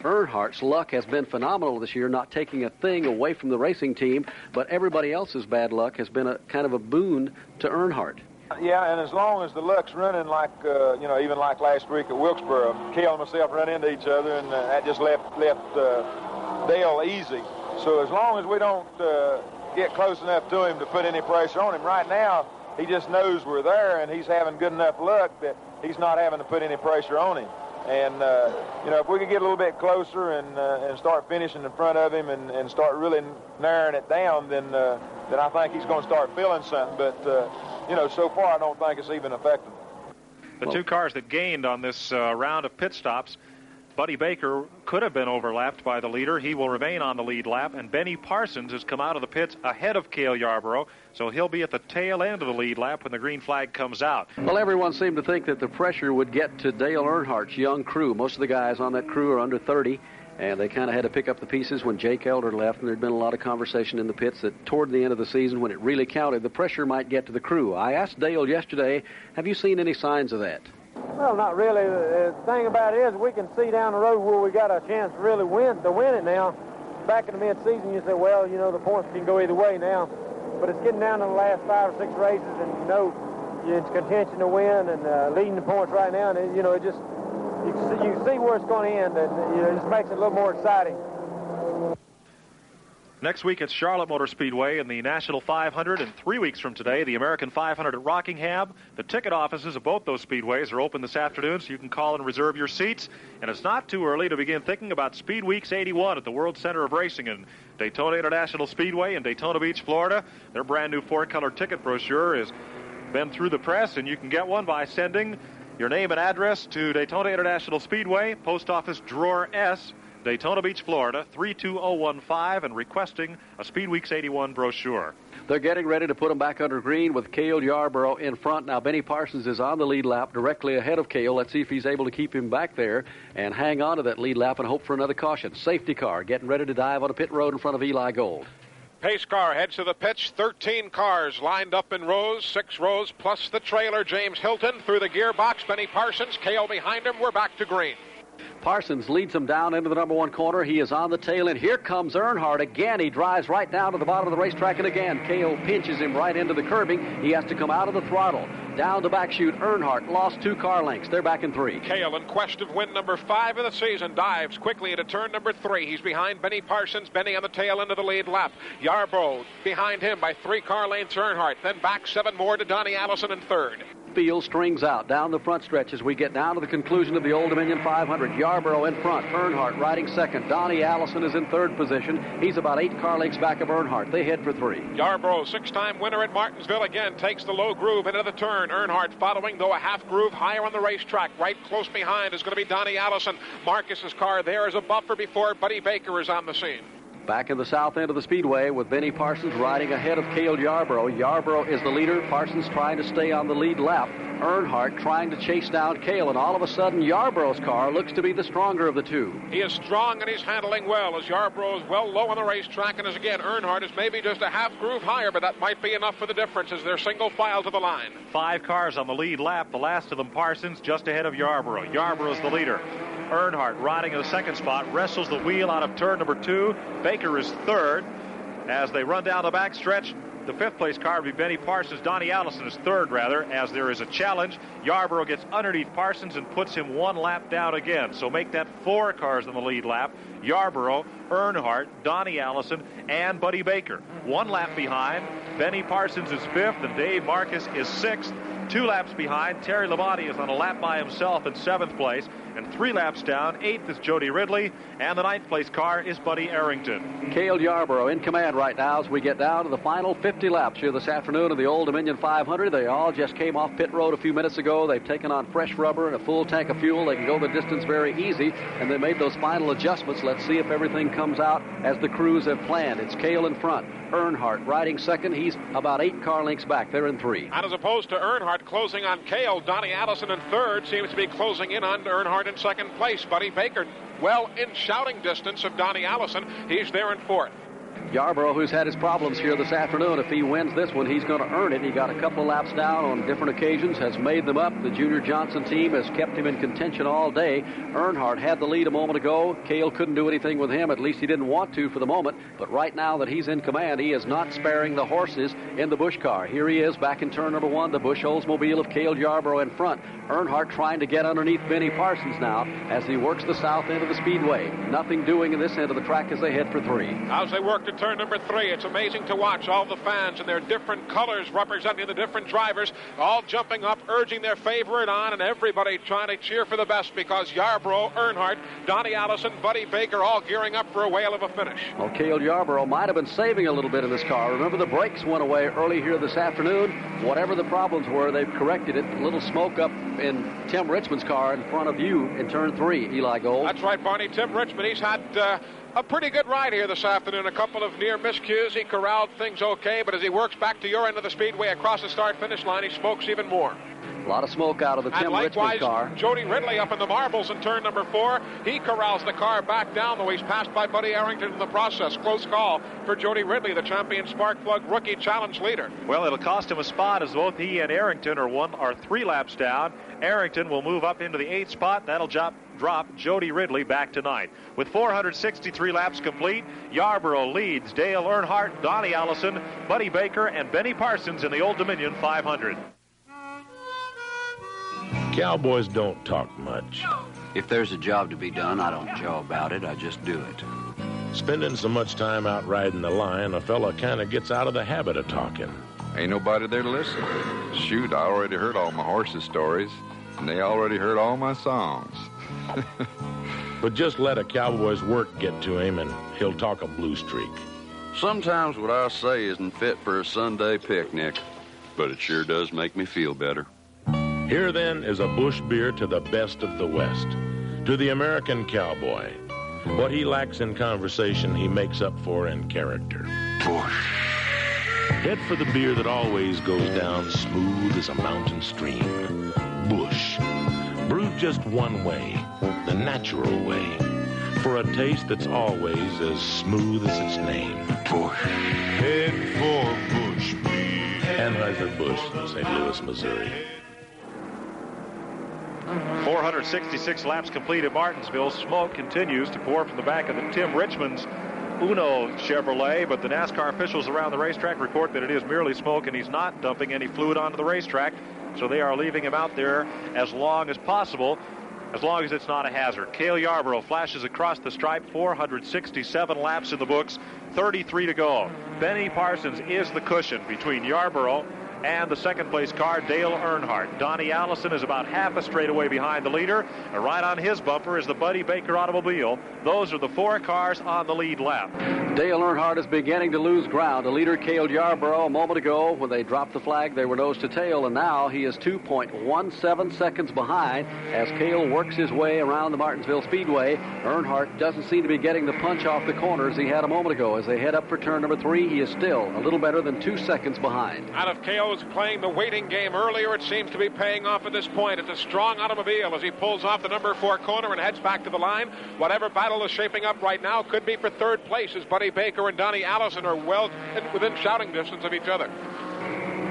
Earnhardt's luck has been phenomenal this year, not taking a thing away from the racing team, but everybody else's bad luck has been a kind of a boon to Earnhardt. Yeah, and as long as the luck's running like, uh, you know, even like last week at Wilkesboro, Cale and myself ran into each other, and uh, that just left, left uh, Dale easy. So as long as we don't uh, get close enough to him to put any pressure on him, right now He just knows we're there, and he's having good enough luck that he's not having to put any pressure on him. And, uh, you know, if we could get a little bit closer and uh, and start finishing in front of him and, and start really narrowing it down, then uh, then I think he's going to start feeling something. But, uh, you know, so far I don't think it's even affecting him. The two cars that gained on this uh, round of pit stops, Buddy Baker could have been overlapped by the leader. He will remain on the lead lap, and Benny Parsons has come out of the pits ahead of Cale Yarborough, so he'll be at the tail end of the lead lap when the green flag comes out. Well, everyone seemed to think that the pressure would get to Dale Earnhardt's young crew. Most of the guys on that crew are under thirty, and they kind of had to pick up the pieces when Jake Elder left, and there'd been a lot of conversation in the pits that toward the end of the season, when it really counted, the pressure might get to the crew. I asked Dale yesterday, have you seen any signs of that? Well, not really. The thing about it is we can see down the road where we got a chance to really win, to win it now. Back in the mid-season, you say, well, you know, the points can go either way now. But it's getting down to the last five or six races, and, you know, it's contention to win and uh, leading the points right now. And, it, you know, it just, you see, you see where it's going to end, and you know, it just makes it a little more exciting. Next week at Charlotte Motor Speedway in the National five hundred, and three weeks from today, the American five hundred at Rockingham. The ticket offices of both those speedways are open this afternoon, so you can call and reserve your seats. And it's not too early to begin thinking about Speed Weeks eighty-one at the World Center of Racing in Daytona International Speedway in Daytona Beach, Florida. Their brand new four-color ticket brochure has been through the press, and you can get one by sending your name and address to Daytona International Speedway, Post Office Drawer S, Daytona Beach, Florida, three two oh one five, and requesting a Speed Weeks eighty-one brochure. They're getting ready to put them back under green with Cale Yarborough in front. Now, Benny Parsons is on the lead lap directly ahead of Cale. Let's see if he's able to keep him back there and hang on to that lead lap and hope for another caution. Safety car getting ready to dive on a pit road in front of Eli Gold. Pace car heads to the pitch. thirteen cars lined up in rows, six rows, plus the trailer. James Hilton through the gearbox. Benny Parsons, Cale behind him. We're back to green. Parsons leads him down into the number one corner. He is on the tail, and here comes Earnhardt again. He drives right down to the bottom of the racetrack, and again, Cale pinches him right into the curbing. He has to come out of the throttle. Down the back chute, Earnhardt lost two car lengths. They're back in three. Cale, in quest of win number five of the season, dives quickly into turn number three. He's behind Benny Parsons. Benny on the tail end of the lead lap. Yarbrough behind him by three car lengths, Earnhardt. Then back seven more to Donnie Allison in third. Field strings out down the front stretch as we get down to the conclusion of the Old Dominion five hundred. Yarborough in front, Earnhardt riding second. Donnie Allison is in third position. He's about eight car lengths back of Earnhardt. They head for three. Yarborough, six-time winner at Martinsville, again takes the low groove into the turn. Earnhardt following, though a half groove higher on the racetrack. Right close behind is going to be Donnie Allison. Marcus's car there is a buffer before Buddy Baker is on the scene. Back in the south end of the speedway with Benny Parsons riding ahead of Cale Yarborough. Yarborough is the leader. Parsons trying to stay on the lead lap. Earnhardt trying to chase down Cale, and all of a sudden Yarborough's car looks to be the stronger of the two. He is strong and he's handling well as Yarborough is well low on the racetrack, and as again Earnhardt is maybe just a half groove higher, but that might be enough for the difference as they're single file to the line. Five cars on the lead lap, the last of them Parsons just ahead of Yarborough. Yarborough's the leader. Earnhardt riding in the second spot, wrestles the wheel out of turn number two. Baker is third. As they run down the backstretch, the fifth place car would be Benny Parsons. Donnie Allison is third, rather, as there is a challenge. Yarborough gets underneath Parsons and puts him one lap down again. So make that four cars on the lead lap. Yarborough, Earnhardt, Donnie Allison, and Buddy Baker. One lap behind. Benny Parsons is fifth, and Dave Marcus is sixth. Two laps behind, Terry Labonte is on a lap by himself in seventh place, and three laps down, eighth is Jody Ridley, and the ninth place car is Buddy Arrington. Cale Yarborough in command right now as we get down to the final fifty laps here this afternoon of the Old Dominion five hundred. They all just came off pit road a few minutes ago. They've taken on fresh rubber and a full tank of fuel. They can go the distance very easy, and they made those final adjustments. Let's see if everything comes out as the crews have planned. It's Cale in front, Earnhardt riding second. He's about eight car lengths back. They're in three. And as opposed to Earnhardt closing on Cale, Donnie Allison in third seems to be closing in on Earnhardt in second place. Buddy Baker well in shouting distance of Donnie Allison. He's there in fourth. Yarborough, who's had his problems here this afternoon, if he wins this one, he's going to earn it. He got a couple of laps down on different occasions, has made them up. The Junior Johnson team has kept him in contention all day. Earnhardt had the lead a moment ago. Cale couldn't do anything with him. At least he didn't want to for the moment. But right now that he's in command, he is not sparing the horses in the Busch car. Here he is back in turn number one, the Busch Oldsmobile of Cale Yarborough in front. Earnhardt trying to get underneath Benny Parsons now as he works the south end of the speedway. Nothing doing in this end of the track as they head for three. As they work to turn number three. It's amazing to watch all the fans in their different colors representing the different drivers, all jumping up, urging their favorite on, and everybody trying to cheer for the best because Yarborough, Earnhardt, Donnie Allison, Buddy Baker all gearing up for a whale of a finish. Well, Cale Yarborough might have been saving a little bit in this car. Remember, the brakes went away early here this afternoon. Whatever the problems were, they've corrected it. A little smoke up in Tim Richmond's car in front of you in turn three, Eli Gold. That's right, Barney. Tim Richmond, he's had uh, a pretty good ride here this afternoon. A couple of near miscues. He corralled things okay, but as he works back to your end of the speedway across the start-finish line, he smokes even more. A lot of smoke out of the Tim Richmond car. Jody Ridley up in the marbles in turn number four. He corrals the car back down, though he's passed by Buddy Arrington in the process. Close call for Jody Ridley, the champion spark plug rookie challenge leader. Well, it'll cost him a spot as both he and Arrington are one or three laps down. Arrington will move up into the eighth spot. That'll drop, drop Jody Ridley back to ninth. With four hundred sixty-three laps complete, Yarborough leads Dale Earnhardt, Donnie Allison, Buddy Baker, and Benny Parsons in the Old Dominion five hundred. Cowboys don't talk much. If there's a job to be done, I don't jaw about it. I just do it. Spending so much time out riding the line, a fella kind of gets out of the habit of talking. Ain't nobody there to listen. Shoot, I already heard all my horses' stories, and they already heard all my songs. But just let a cowboy's work get to him, and he'll talk a blue streak. Sometimes what I say isn't fit for a Sunday picnic, but it sure does make me feel better. Here, then, is a bush beer to the best of the West, to the American cowboy. What he lacks in conversation, he makes up for in character. Bush. Head for the beer that always goes down smooth as a mountain stream. Bush. Brewed just one way, the natural way, for a taste that's always as smooth as its name. Bush. Head for Bush beer. Anheuser-Busch, Saint Louis, Missouri. four hundred sixty-six laps complete at Martinsville. Smoke continues to pour from the back of the Tim Richmond's Uno Chevrolet, but the NASCAR officials around the racetrack report that it is merely smoke and he's not dumping any fluid onto the racetrack, so they are leaving him out there as long as possible, as long as it's not a hazard. Cale Yarborough flashes across the stripe, four hundred sixty-seven laps in the books, thirty-three to go. Benny Parsons is the cushion between Yarborough and the second-place car, Dale Earnhardt. Donnie Allison is about half a straightaway behind the leader, and right on his bumper is the Buddy Baker automobile. Those are the four cars on the lead lap. Dale Earnhardt is beginning to lose ground. The leader, Cale Yarborough, a moment ago when they dropped the flag, they were nose to tail, and now he is two point one seven seconds behind as Cale works his way around the Martinsville Speedway. Earnhardt doesn't seem to be getting the punch off the corners he had a moment ago. As they head up for turn number three, he is still a little better than two seconds behind. Out of Cale playing the waiting game earlier, it seems to be paying off at this point. It's a strong automobile as he pulls off the number four corner and heads back to the line. Whatever battle is shaping up right now could be for third place as Buddy Baker and Donnie Allison are well within shouting distance of each other.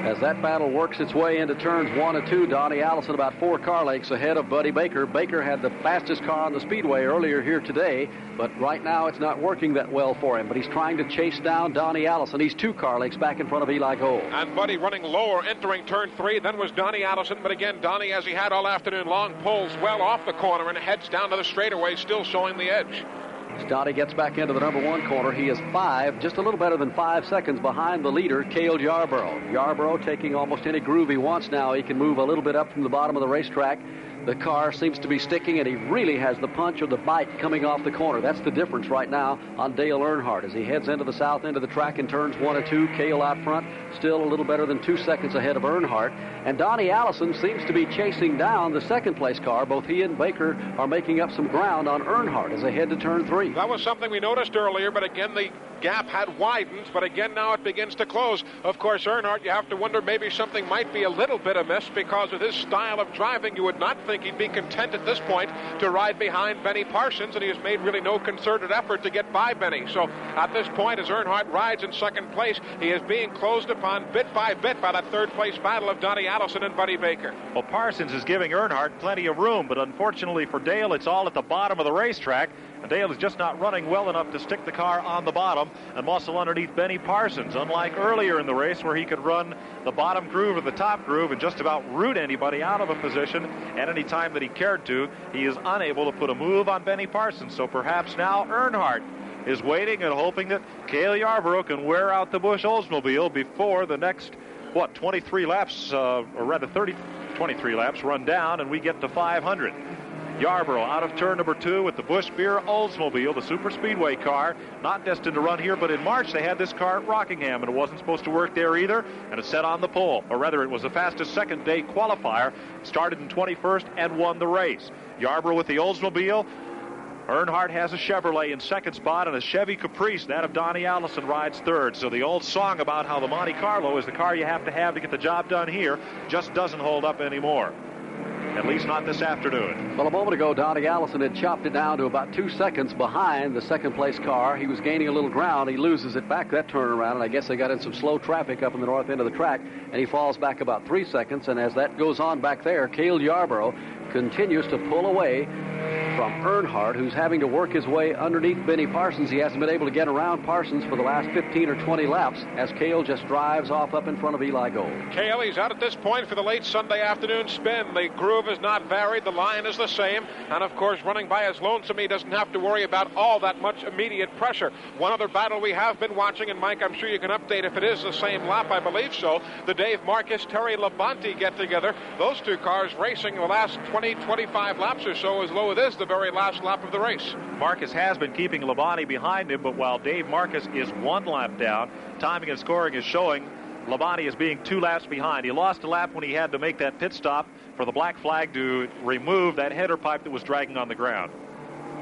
As that battle works its way into turns one and two, Donnie Allison about four car lengths ahead of Buddy Baker. Baker had the fastest car on the speedway earlier here today, but right now it's not working that well for him. But he's trying to chase down Donnie Allison. He's two car lengths back in front of Eli Gold. And Buddy running lower, entering turn three. Then was Donnie Allison, but again, Donnie, as he had all afternoon long, pulls well off the corner and heads down to the straightaway, still showing the edge. As Donnie gets back into the number one corner, he is five, just a little better than five seconds behind the leader, Cale Yarborough. Yarborough taking almost any groove he wants now. He can move a little bit up from the bottom of the racetrack. The car seems to be sticking, and he really has the punch or the bite coming off the corner. That's the difference right now on Dale Earnhardt. As he heads into the south end of the track in turns one and two, Cale out front, still a little better than two seconds ahead of Earnhardt. And Donnie Allison seems to be chasing down the second-place car. Both he and Baker are making up some ground on Earnhardt as they head to turn three. That was something we noticed earlier, but again, the gap had widened, but again, now it begins to close. Of course, Earnhardt, you have to wonder maybe something might be a little bit amiss because with his style of driving, you would not think he'd be content at this point to ride behind Benny Parsons, and he has made really no concerted effort to get by Benny. So at this point, as Earnhardt rides in second place, he is being closed upon bit by bit by that third place battle of Donnie Allison and Buddy Baker. Well, Parsons is giving Earnhardt plenty of room, but unfortunately for Dale, it's all at the bottom of the racetrack. And Dale is just not running well enough to stick the car on the bottom and muscle underneath Benny Parsons, unlike earlier in the race where he could run the bottom groove or the top groove and just about root anybody out of a position at any time that he cared to. He is unable to put a move on Benny Parsons, so perhaps now Earnhardt is waiting and hoping that Cale Yarborough can wear out the Busch Oldsmobile before the next, what, twenty-three laps, uh, or rather thirty, twenty-three laps run down, and we get to five hundred. Yarborough out of turn number two with the Busch Beer Oldsmobile, the super speedway car, not destined to run here, but in March they had this car at Rockingham, and it wasn't supposed to work there either, and it set on the pole, or rather it was the fastest second day qualifier, started in twenty-first and won the race. Yarborough with the Oldsmobile. Earnhardt has a Chevrolet in second spot, and a Chevy Caprice, that of Donnie Allison, rides third. So the old song about how the Monte Carlo is the car you have to have to get the job done here just doesn't hold up anymore. At least not this afternoon. Well, a moment ago, Donnie Allison had chopped it down to about two seconds behind the second-place car. He was gaining a little ground. He loses it back that turnaround, and I guess they got in some slow traffic up in the north end of the track, and he falls back about three seconds, and as that goes on back there, Cale Yarborough continues to pull away from Earnhardt, who's having to work his way underneath Benny Parsons. He hasn't been able to get around Parsons for the last fifteen or twenty laps as Cale just drives off up in front of Eli Gold. Cale, he's out at this point for the late Sunday afternoon spin. The groove is not varied. The line is the same. And, of course, running by his lonesome, he doesn't have to worry about all that much immediate pressure. One other battle we have been watching, and, Mike, I'm sure you can update if it is the same lap. I believe so. The Dave Marcus, Terry Labonte get-together. Those two cars racing the last twenty, twenty-five laps or so, as low as this, the very last lap of the race. Marcus has been keeping Labonte behind him, but while Dave Marcus is one lap down, timing and scoring is showing Labonte is being two laps behind. He lost a lap when he had to make that pit stop for the black flag to remove that header pipe that was dragging on the ground.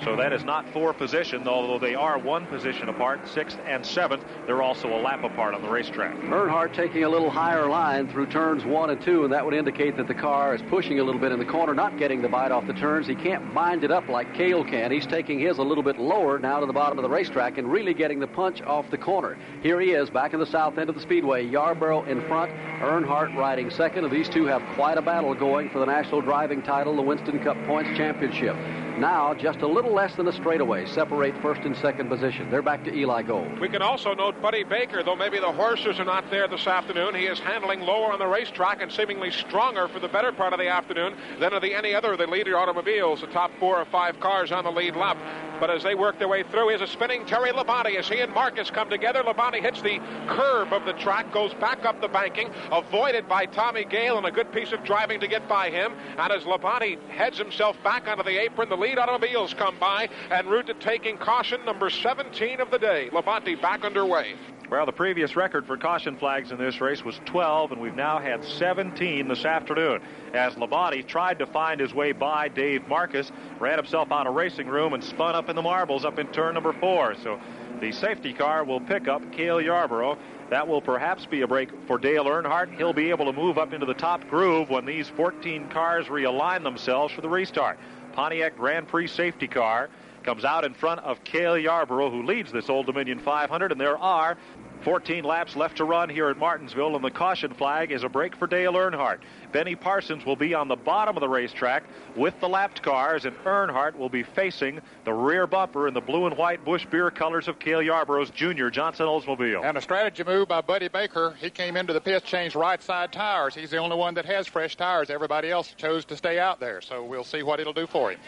So that is not for position, although they are one position apart, sixth and seventh. They're also a lap apart on the racetrack. Earnhardt taking a little higher line through turns one and two, and that would indicate that the car is pushing a little bit in the corner, not getting the bite off the turns. He can't bind it up like Cale can. He's taking his a little bit lower now to the bottom of the racetrack and really getting the punch off the corner. Here he is back in the south end of the speedway. Yarborough in front, Earnhardt riding second, and these two have quite a battle going for the national driving title, the Winston Cup Points Championship. Now, just a little less than a straightaway separate first and second position. They're back to Eli Gold. We can also note Buddy Baker, though maybe the horses are not there this afternoon. He is handling lower on the racetrack and seemingly stronger for the better part of the afternoon than are the, any other of the leader automobiles, the top four or five cars on the lead lap. But as they work their way through, here's a spinning Terry Labonte as he and Marcus come together. Labonte hits the curb of the track, goes back up the banking, avoided by Tommy Gale, and a good piece of driving to get by him. And as Labonte heads himself back onto the apron, the lead automobiles come by and route to taking caution number seventeen of the day. Labonte back underway. Well, the previous record for caution flags in this race was twelve, and we've now had seventeen this afternoon as Labonte tried to find his way by Dave Marcus, ran himself out of racing room and spun up in the marbles up in turn number four. So the safety car will pick up Cale Yarborough. That will perhaps be a break for Dale Earnhardt. He'll be able to move up into the top groove when these fourteen cars realign themselves for the restart. Pontiac Grand Prix safety car comes out in front of Cale Yarborough, who leads this Old Dominion five hundred, and there are fourteen laps left to run here at Martinsville, and the caution flag is a break for Dale Earnhardt. Benny Parsons will be on the bottom of the racetrack with the lapped cars, and Earnhardt will be facing the rear bumper in the blue and white Busch Beer colors of Cale Yarborough's Junior Johnson Oldsmobile. And a strategy move by Buddy Baker. He came into the pits, changed right side tires. He's the only one that has fresh tires. Everybody else chose to stay out there, so we'll see what it'll do for him.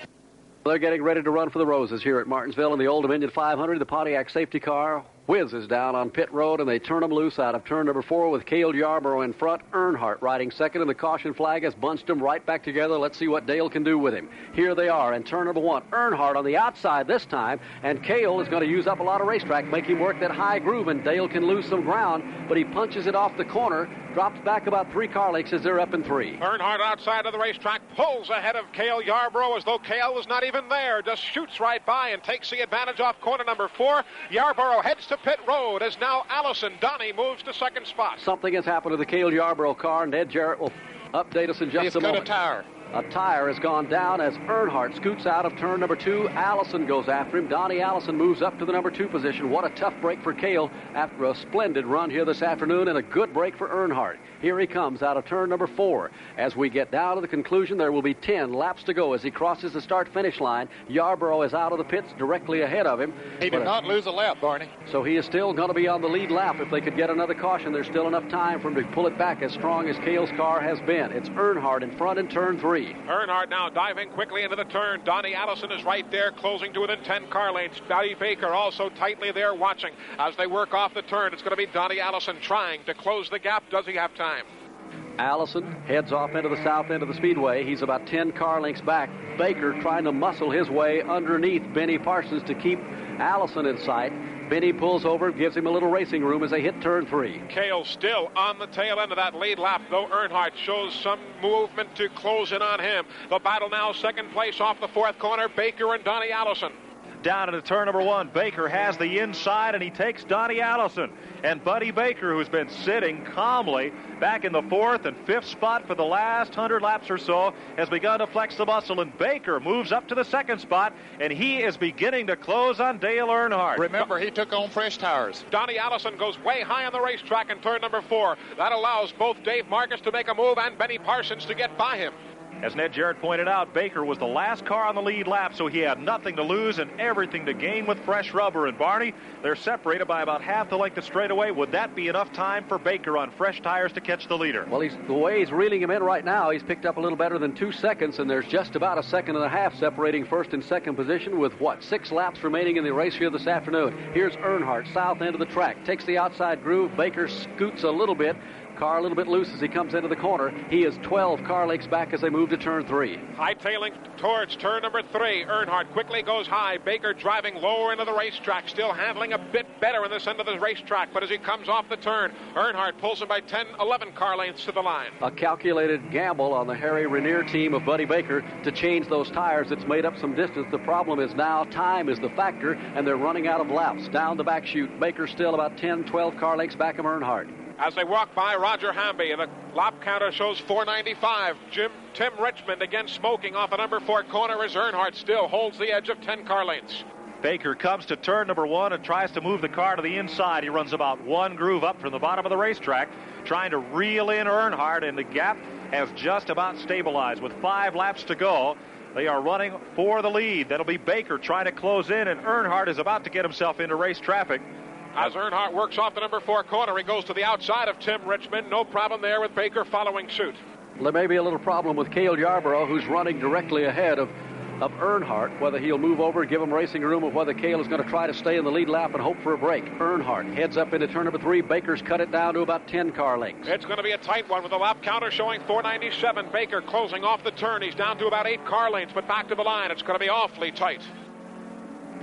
They're getting ready to run for the roses here at Martinsville in the Old Dominion five hundred. The Pontiac safety car whizzes down on pit road, and they turn him loose out of turn number four with Cale Yarborough in front. Earnhardt riding second, and the caution flag has bunched them right back together. Let's see what Dale can do with him. Here they are in turn number one. Earnhardt on the outside this time, and Cale is going to use up a lot of racetrack, make him work that high groove, and Dale can lose some ground, but he punches it off the corner, drops back about three car lengths as they're up in three. Earnhardt outside of the racetrack pulls ahead of Cale Yarborough as though Cale was not even there, just shoots right by and takes the advantage off corner number four. Yarborough heads to pit road as now Allison Donnie moves to second spot. Something has happened to the Cale Yarborough car, and Ed Jarrett will update us in just He's a moment. He's got a tire. A tire has gone down as Earnhardt scoots out of turn number two. Allison goes after him. Donnie Allison moves up to the number two position. What a tough break for Cale after a splendid run here this afternoon, and a good break for Earnhardt. Here he comes out of turn number four. As we get down to the conclusion, there will be ten laps to go as he crosses the start-finish line. Yarborough is out of the pits directly ahead of him. He did but, not lose a lap, Barney. So he is still going to be on the lead lap. If they could get another caution, there's still enough time for him to pull it back as strong as Cale's car has been. It's Earnhardt in front in turn three. three. Earnhardt now diving quickly into the turn. Donnie Allison is right there, closing to it in ten car lengths. Dottie Baker also tightly there watching. As they work off the turn, it's going to be Donnie Allison trying to close the gap. Does he have time? Allison heads off into the south end of the speedway. He's about ten car lengths back. Baker trying to muscle his way underneath Benny Parsons to keep Allison in sight. Benny pulls over, gives him a little racing room as they hit turn three. Cale still on the tail end of that lead lap, though Earnhardt shows some movement to close in on him. The battle now second place off the fourth corner, Baker and Donnie Allison. Down into turn number one, Baker has the inside, and he takes Donnie Allison. And Buddy Baker, who's been sitting calmly back in the fourth and fifth spot for the last one hundred laps or so, has begun to flex the muscle, and Baker moves up to the second spot, and he is beginning to close on Dale Earnhardt. Remember, he took on fresh tires. Donnie Allison goes way high on the racetrack in turn number four. That allows both Dave Marcus to make a move and Benny Parsons to get by him. As Ned Jarrett pointed out, Baker was the last car on the lead lap, so he had nothing to lose and everything to gain with fresh rubber. And Barney, they're separated by about half the length of straightaway. Would that be enough time for Baker on fresh tires to catch the leader? Well, he's, the way he's reeling him in right now, he's picked up a little better than two seconds, and there's just about a second and a half separating first and second position with, what, six laps remaining in the race here this afternoon. Here's Earnhardt, south end of the track, takes the outside groove. Baker scoots a little bit. Car a little bit loose as he comes into the corner. He is twelve car lengths back as they move to turn three. Hightailing towards turn number three. Earnhardt quickly goes high. Baker driving lower into the racetrack, still handling a bit better in this end of the racetrack. But as he comes off the turn, Earnhardt pulls him by ten, eleven car lengths to the line. A calculated gamble on the Harry Renier team of Buddy Baker to change those tires. It's made up some distance. The problem is now time is the factor, and they're running out of laps. Down the back chute, Baker still about ten, twelve car lengths back of Earnhardt. As they walk by Roger Hamby, and the lap counter shows four ninety-five. Jim Tim Richmond again smoking off a number four corner as Earnhardt still holds the edge of ten car lengths. Baker comes to turn number one and tries to move the car to the inside. He runs about one groove up from the bottom of the racetrack, trying to reel in Earnhardt, and the gap has just about stabilized with five laps to go. They are running for the lead. That'll be Baker trying to close in, and Earnhardt is about to get himself into race traffic. As Earnhardt works off the number four corner, he goes to the outside of Tim Richmond. No problem there with Baker following suit. There may be a little problem with Cale Yarborough, who's running directly ahead of, of Earnhardt, whether he'll move over, give him racing room, or whether Cale is going to try to stay in the lead lap and hope for a break. Earnhardt heads up into turn number three. Baker's cut it down to about ten car lengths. It's going to be a tight one with the lap counter showing four ninety-seven. Baker closing off the turn. He's down to about eight car lengths, but back to the line. It's going to be awfully tight.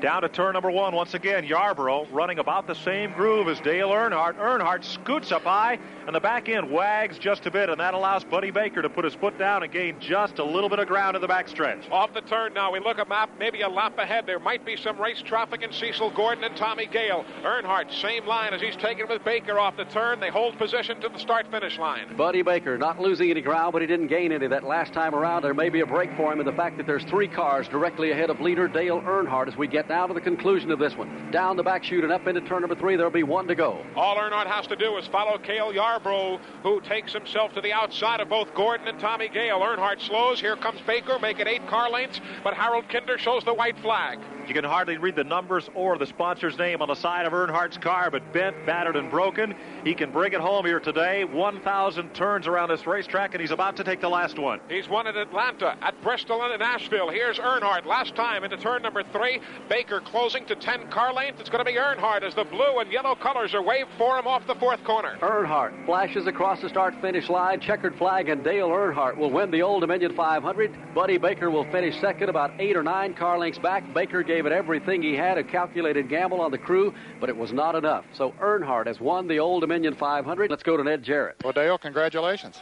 Down to turn number one once again. Yarborough running about the same groove as Dale Earnhardt. Earnhardt scoots up high, and the back end wags just a bit, and that allows Buddy Baker to put his foot down and gain just a little bit of ground in the backstretch. Off the turn now, we look at map, maybe a lap ahead. There might be some race traffic in Cecil Gordon and Tommy Gale. Earnhardt, same line as he's taken with Baker off the turn. They hold position to the start-finish line. Buddy Baker not losing any ground, but he didn't gain any that last time around. There may be a break for him in the fact that there's three cars directly ahead of leader Dale Earnhardt as we get now to the conclusion of this one. Down the back chute and up into turn number three. There'll be one to go. All Earnhardt has to do is follow Cale Yarborough, who takes himself to the outside of both Gordon and Tommy Gale. Earnhardt slows. Here comes Baker, making eight car lengths, but Harold Kinder shows the white flag. You can hardly read the numbers or the sponsor's name on the side of Earnhardt's car, but bent, battered, and broken. He can bring it home here today. one thousand turns around this racetrack, and he's about to take the last one. He's won at Atlanta, at Bristol, and at Nashville. Here's Earnhardt last time into turn number three. Baker closing to ten car lengths. It's going to be Earnhardt as the blue and yellow colors are waved for him off the fourth corner. Earnhardt flashes across the start-finish line. Checkered flag, and Dale Earnhardt will win the Old Dominion five hundred. Buddy Baker will finish second, about eight or nine car lengths back. Baker gave it everything he had, a calculated gamble on the crew, but it was not enough. So Earnhardt has won the Old Dominion five hundred. Let's go to Ned Jarrett. Well, Dale, congratulations.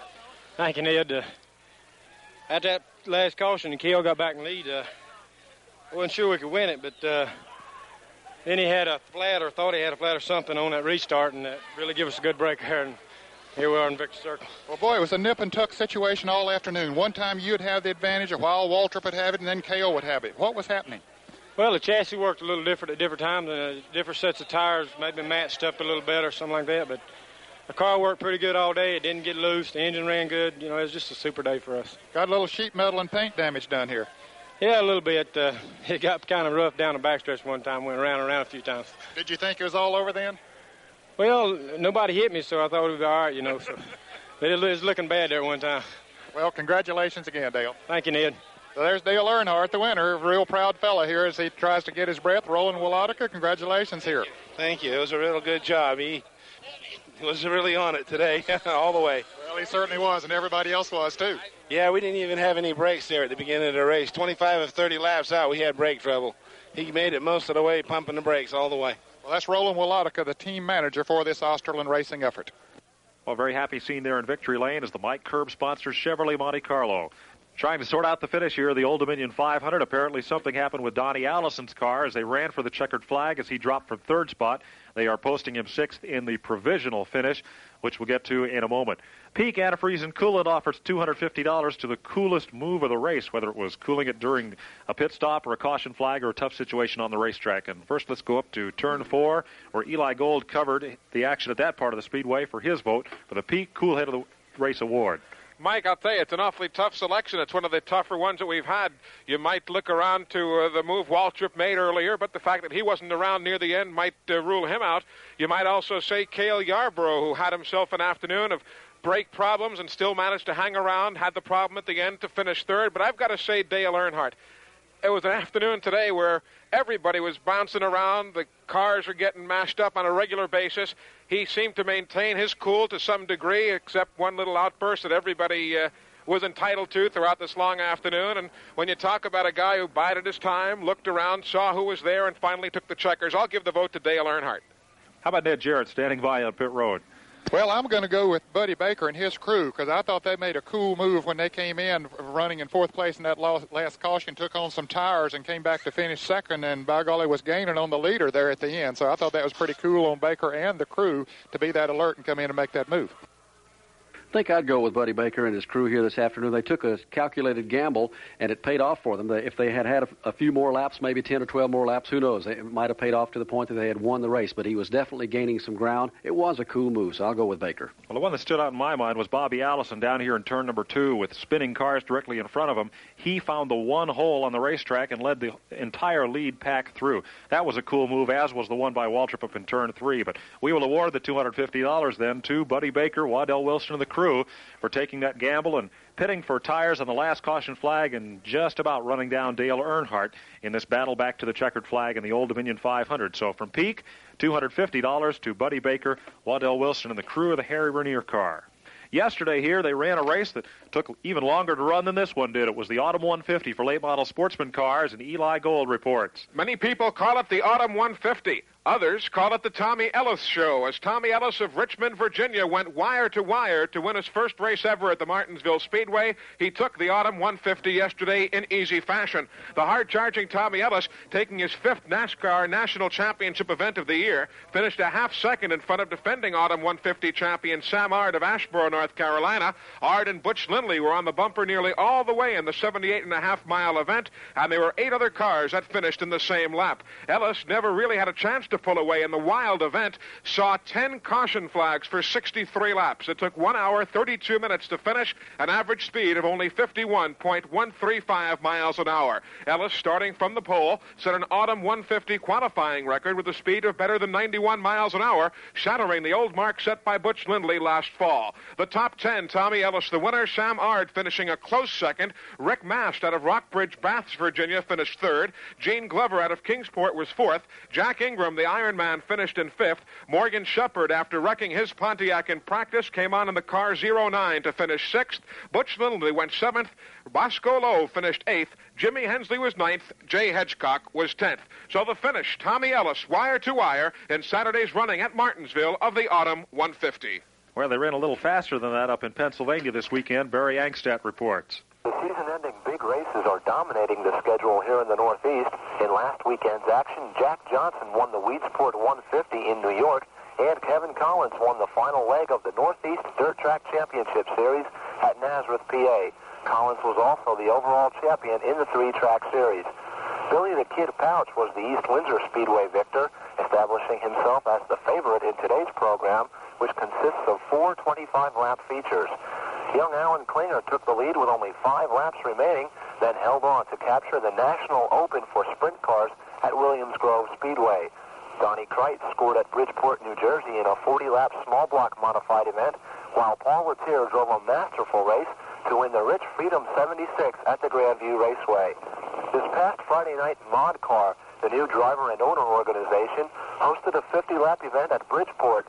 Thank you, Ned. Uh, at that last caution, Cale got back in lead. Uh, I wasn't sure we could win it, but uh, then he had a flat, or thought he had a flat or something on that restart, and that really gave us a good break there, and here we are in Victor's Circle. Well, boy, it was a nip-and-tuck situation all afternoon. One time you'd have the advantage, a while Waltrip would have it, and then Cale would have it. What was happening? Well, the chassis worked a little different at different times, and different sets of tires maybe matched up a little better, something like that, but the car worked pretty good all day. It didn't get loose. The engine ran good. You know, it was just a super day for us. Got a little sheet metal and paint damage done here. Yeah, a little bit. Uh, it got kind of rough down the backstretch one time, went around and around a few times. Did you think it was all over then? Well, nobody hit me, so I thought it would be all right, you know. So. But it was looking bad there one time. Well, congratulations again, Dale. Thank you, Ned. So there's Dale Earnhardt, the winner. A real proud fella here as he tries to get his breath. Roland Wolotica, congratulations here. Thank you. It was a real good job. He was really on it today, all the way. Well, he certainly was, and everybody else was, too. Yeah, we didn't even have any breaks there at the beginning of the race. twenty-five of thirty laps out, we had brake trouble. He made it most of the way, pumping the brakes all the way. Well, that's Roland Wolotica, the team manager for this Osterlin racing effort. Well, very happy scene there in Victory Lane as the Mike Curb sponsors Chevrolet Monte Carlo. Trying to sort out the finish here, the Old Dominion five hundred. Apparently something happened with Donnie Allison's car as they ran for the checkered flag as he dropped from third spot. They are posting him sixth in the provisional finish, which we'll get to in a moment. Peak Antifreeze and Coolant offers two hundred fifty dollars to the coolest move of the race, whether it was cooling it during a pit stop or a caution flag or a tough situation on the racetrack. And first, let's go up to turn four, where Eli Gold covered the action at that part of the speedway for his vote for the Peak Cool Head of the Race award. Mike, I'll tell you, it's an awfully tough selection. It's one of the tougher ones that we've had. You might look around to uh, the move Waltrip made earlier, but the fact that he wasn't around near the end might uh, rule him out. You might also say Cale Yarborough, who had himself an afternoon of brake problems and still managed to hang around, had the problem at the end to finish third. But I've got to say Dale Earnhardt. It was an afternoon today where everybody was bouncing around. The cars were getting mashed up on a regular basis. He seemed to maintain his cool to some degree, except one little outburst that everybody uh, was entitled to throughout this long afternoon. And when you talk about a guy who bided his time, looked around, saw who was there, and finally took the checkers, I'll give the vote to Dale Earnhardt. How about Ned Jarrett standing by on pit road? Well, I'm going to go with Buddy Baker and his crew because I thought they made a cool move when they came in running in fourth place in that last caution, took on some tires and came back to finish second, and by golly was gaining on the leader there at the end. So I thought that was pretty cool on Baker and the crew to be that alert and come in and make that move. I think I'd go with Buddy Baker and his crew here this afternoon. They took a calculated gamble, and it paid off for them. If they had had a few more laps, maybe ten or twelve more laps, who knows? It might have paid off to the point that they had won the race, but he was definitely gaining some ground. It was a cool move, so I'll go with Baker. Well, the one that stood out in my mind was Bobby Allison down here in turn number two with spinning cars directly in front of him. He found the one hole on the racetrack and led the entire lead pack through. That was a cool move, as was the one by Waltrip up in turn three, but we will award the two hundred fifty dollars then to Buddy Baker, Waddell Wilson, and the crew. crew for taking that gamble and pitting for tires on the last caution flag and just about running down Dale Earnhardt in this battle back to the checkered flag in the Old Dominion five hundred. So from Peak, two hundred fifty dollars to Buddy Baker, Waddell Wilson, and the crew of the Harry Vernier car. Yesterday here they ran a race that took even longer to run than this one did. It was the Autumn one fifty for late model sportsman cars, and Eli Gold reports. Many people call it the Autumn one fifty. Others call it the Tommy Ellis Show, as Tommy Ellis of Richmond, Virginia, went wire to wire to win his first race ever at the Martinsville Speedway. He took the Autumn one fifty yesterday in easy fashion. The hard-charging Tommy Ellis, taking his fifth NASCAR National Championship event of the year, finished a half second in front of defending Autumn one fifty champion Sam Ard of Asheboro, North Carolina. Ard and Butch Lindley were on the bumper nearly all the way in the seventy-eight and a half mile event, and there were eight other cars that finished in the same lap. Ellis never really had a chance to pull away in the wild event, saw ten caution flags for sixty-three laps. It took one hour, thirty-two minutes to finish, an average speed of only fifty-one point one three five miles an hour. Ellis, starting from the pole, set an Autumn one fifty qualifying record with a speed of better than ninety-one miles an hour, shattering the old mark set by Butch Lindley last fall. The top ten, Tommy Ellis the winner, Sam Ard finishing a close second, Rick Mast out of Rockbridge, Baths, Virginia, finished third, Gene Glover out of Kingsport was fourth, Jack Ingram, the Ironman, finished in fifth. Morgan Shepherd, after wrecking his Pontiac in practice, came on in the car oh nine to finish sixth. Butch Lindley went seventh. Bosco Lowe finished eighth. Jimmy Hensley was ninth. Jay Hedgecock was tenth. So the finish, Tommy Ellis, wire to wire, in Saturday's running at Martinsville of the Autumn one fifty. Well, they ran a little faster than that up in Pennsylvania this weekend. Barry Angstadt reports. The season-ending big races are dominating the schedule here in the Northeast. In last weekend's action, Jack Johnson won the Weedsport one fifty in New York, and Kevin Collins won the final leg of the Northeast Dirt Track Championship Series at Nazareth, P A. Collins was also the overall champion in the three-track series. Billy the Kid Pouch was the East Windsor Speedway victor, establishing himself as the favorite in today's program, which consists of four twenty-five lap features. Young Alan Klinger took the lead with only five laps remaining, then held on to capture the National Open for Sprint Cars at Williams Grove Speedway. Donnie Kreitz scored at Bridgeport, New Jersey in a forty lap small block modified event, while Paul Letier drove a masterful race to win the Rich Freedom seventy-six at the Grandview Raceway. This past Friday night, ModCar, the new driver and owner organization, hosted a fifty-lap event at Bridgeport,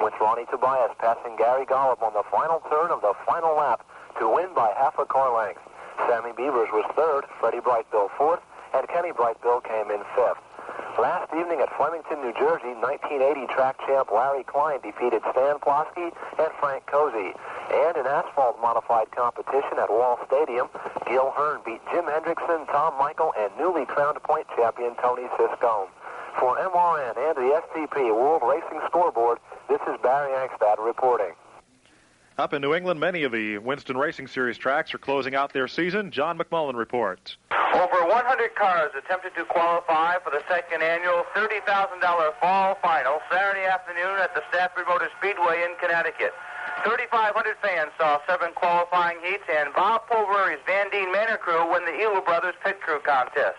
with Ronnie Tobias passing Gary Golub on the final turn of the final lap to win by half a car length. Sammy Beavers was third, Freddie Brightbill fourth, and Kenny Brightbill came in fifth. Last evening at Flemington, New Jersey, nineteen eighty track champ Larry Klein defeated Stan Plosky and Frank Cozy. And in asphalt-modified competition at Wall Stadium, Gil Hearn beat Jim Hendrickson, Tom Michael, and newly crowned point champion Tony Siscone. For M R N and the S T P World Racing Scoreboard, this is Barry Angstad reporting. Up in New England, many of the Winston Racing Series tracks are closing out their season. John McMullen reports. Over one hundred cars attempted to qualify for the second annual thirty thousand dollars fall final Saturday afternoon at the Stafford Motor Speedway in Connecticut. thirty-five hundred fans saw seven qualifying heats, and Bob Pulveri's Van Deen Manor crew win the Elu Brothers Pit Crew Contest.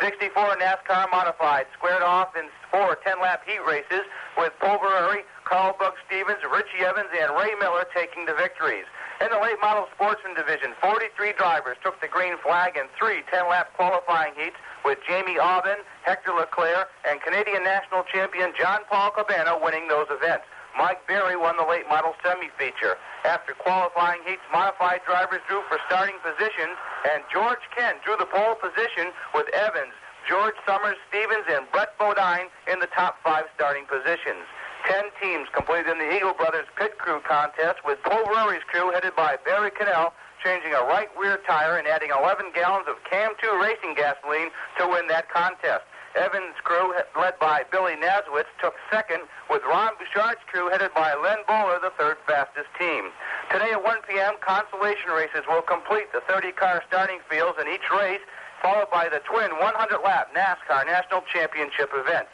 sixty-four NASCAR Modified squared off in four ten-lap heat races, with Pulveri, Carl Buck Stevens, Richie Evans, and Ray Miller taking the victories. In the late model sportsman division, forty-three drivers took the green flag in three ten-lap qualifying heats, with Jamie Aubin, Hector Leclerc, and Canadian national champion John Paul Cabana winning those events. Mike Berry won the late model semi-feature. After qualifying heats, modified drivers drew for starting positions, and George Kent drew the pole position with Evans, George Summers, Stevens, and Brett Bodine in the top five starting positions. Ten teams completed in the Eagle Brothers Pit Crew Contest, with Pulveri's crew headed by Barry Cannell changing a right rear tire and adding eleven gallons of Cam two racing gasoline to win that contest. Evans' crew, led by Billy Nazowitz, took second, with Ron Bouchard's crew headed by Len Bowler, the third fastest team. Today at one p.m., consolation races will complete the thirty-car starting fields in each race, followed by the twin one hundred-lap NASCAR National Championship events.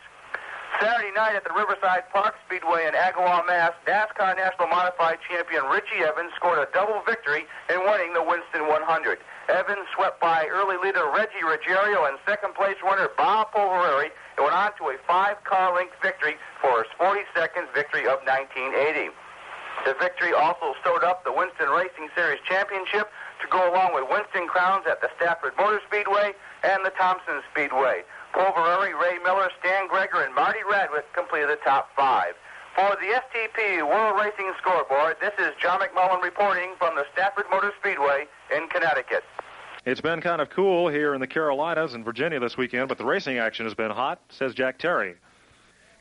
Saturday night at the Riverside Park Speedway in Agawam, Mass., NASCAR National Modified Champion Richie Evans scored a double victory in winning the Winston one hundred. Evans swept by early leader Reggie Ruggiero and second-place winner Bob Pulveri and went on to a five-car length victory for his forty-second victory of nineteen eighty. The victory also sewed up the Winston Racing Series Championship to go along with Winston crowns at the Stafford Motor Speedway and the Thompson Speedway. Pulveri, Ray Miller, Stan Greger, and Marty Radwick completed the top five. For the S T P World Racing Scoreboard, this is John McMullen reporting from the Stafford Motor Speedway in Connecticut. It's been kind of cool here in the Carolinas and Virginia this weekend, but the racing action has been hot, says Jack Terry.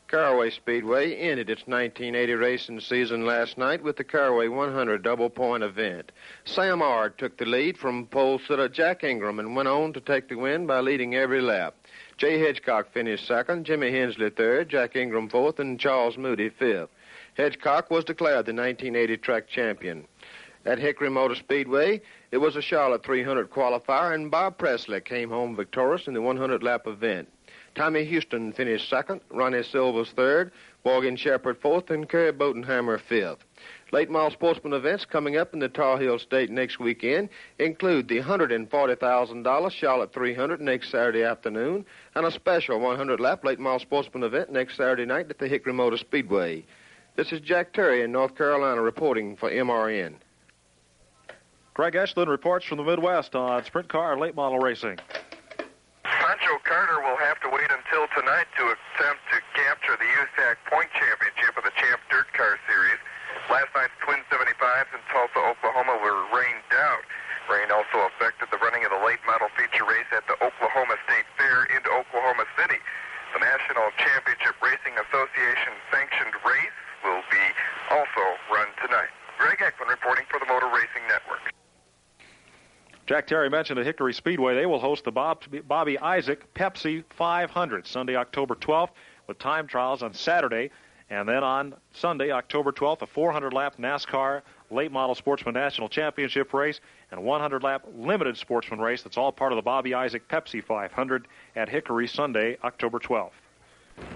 Caraway Speedway ended its nineteen eighty racing season last night with the Caraway one hundred double-point event. Sam Ard took the lead from pole sitter Jack Ingram and went on to take the win by leading every lap. Jay Hedgecock finished second, Jimmy Hensley third, Jack Ingram fourth, and Charles Moody fifth. Hedgecock was declared the nineteen eighty track champion. At Hickory Motor Speedway, it was a Charlotte three hundred qualifier, and Bob Presley came home victorious in the one hundred-lap event. Tommy Houston finished second, Ronnie Silvers third, Morgan Shepherd fourth, and Kerry Botenheimer fifth. Late model sportsman events coming up in the Tar Heel State next weekend include the one hundred forty thousand dollars Charlotte three hundred next Saturday afternoon and a special one hundred-lap late model sportsman event next Saturday night at the Hickory Motor Speedway. This is Jack Terry in North Carolina reporting for M R N. Greg Eshlin reports from the Midwest on sprint car and late model racing. Sancho Carter will have to wait until tonight to attempt to capture the U S A C Point Championship of the Champ Dirt Car Series. Last night's Twin seventy-fives in Tulsa, Oklahoma were rained out. Rain also affected the running of the late model feature race at the Oklahoma State Fair in Oklahoma City. The National Championship Racing Association sanctioned race will be also run tonight. Greg Eklund reporting for the Motor Racing Network. Jack Terry mentioned at Hickory Speedway they will host the Bob, Bobby Isaac Pepsi five hundred Sunday, October twelfth, with time trials on Saturday. And then on Sunday, October twelfth, a four hundred-lap NASCAR Late Model Sportsman National Championship race and a one hundred-lap Limited Sportsman race. That's all part of the Bobby Isaac Pepsi five hundred at Hickory Sunday, October twelfth.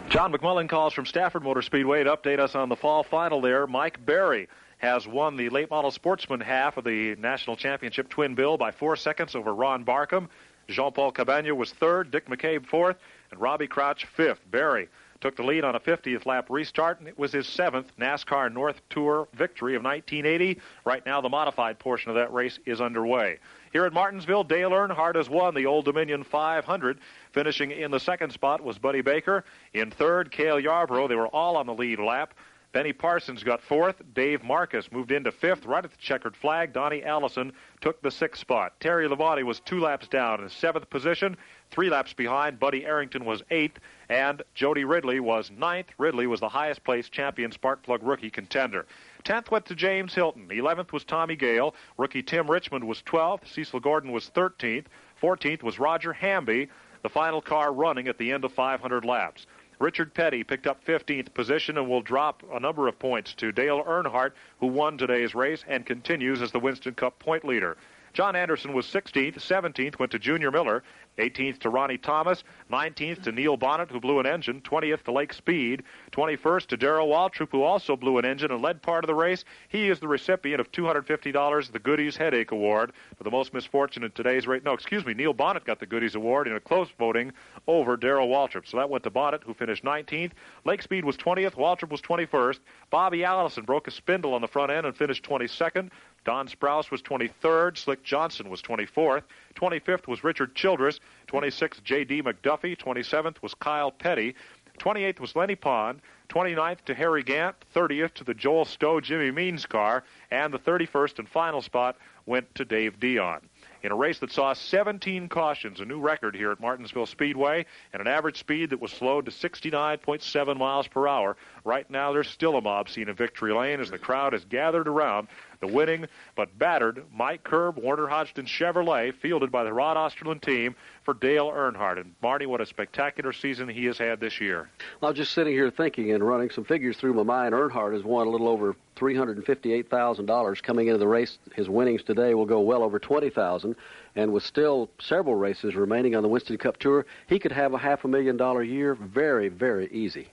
John McMullen calls from Stafford Motor Speedway to update us on the fall final there. Mike Berry has won the late model sportsman half of the national championship twin bill by four seconds over Ron Barkham. Jean-Paul Cabana was third, Dick McCabe fourth, and Robbie Crouch fifth. Berry took the lead on a fiftieth lap restart, and it was his seventh NASCAR North Tour victory of nineteen eighty. Right now, the modified portion of that race is underway. Here at Martinsville, Dale Earnhardt has won the Old Dominion five hundred. Finishing in the second spot was Buddy Baker. In third, Cale Yarborough. They were all on the lead lap. Benny Parsons got fourth. Dave Marcus moved into fifth right at the checkered flag. Donnie Allison took the sixth spot. Terry Labonte was two laps down in seventh position, three laps behind. Buddy Arrington was eighth, and Jody Ridley was ninth. Ridley was the highest-placed champion spark-plug rookie contender. Tenth went to James Hilton. Eleventh was Tommy Gale. Rookie Tim Richmond was twelfth. Cecil Gordon was thirteenth. Fourteenth was Roger Hamby, the final car running at the end of five hundred laps. Richard Petty picked up fifteenth position and will drop a number of points to Dale Earnhardt, who won today's race and continues as the Winston Cup point leader. John Anderson was sixteenth. seventeenth went to Junior Miller. eighteenth to Ronnie Thomas. nineteenth to Neil Bonnet, who blew an engine. twentieth to Lake Speed. twenty-first to Darrell Waltrip, who also blew an engine and led part of the race. He is the recipient of two hundred fifty dollars, the Goodies Headache Award, for the most misfortune in today's race. No, excuse me, Neil Bonnet got the Goodies Award in a close voting over Darrell Waltrip. So that went to Bonnet, who finished nineteenth. Lake Speed was twentieth. Waltrip was twenty-first. Bobby Allison broke a spindle on the front end and finished twenty-second. Don Sprouse was twenty-third. Slick Johnson was twenty-fourth. twenty-fifth was Richard Childress. twenty-sixth, J D. McDuffie. twenty-seventh was Kyle Petty. twenty-eighth was Lenny Pond. twenty-ninth to Harry Gant. thirtieth to the Joel Stowe Jimmy Means car. And the thirty-first and final spot went to Dave Dion. In a race that saw seventeen cautions, a new record here at Martinsville Speedway, and an average speed that was slowed to sixty-nine point seven miles per hour. Right now, there's still a mob scene in Victory Lane as the crowd has gathered around the winning but battered Mike Curb Warner Hodgson Chevrolet, fielded by the Rod Osterlund team for Dale Earnhardt. And, Marty, what a spectacular season he has had this year. Well, just sitting here thinking and running some figures through my mind, Earnhardt has won a little over three hundred fifty-eight thousand dollars coming into the race. His winnings today will go well over twenty thousand dollars, and with still several races remaining on the Winston Cup Tour, he could have a half a million dollar year very, very easy.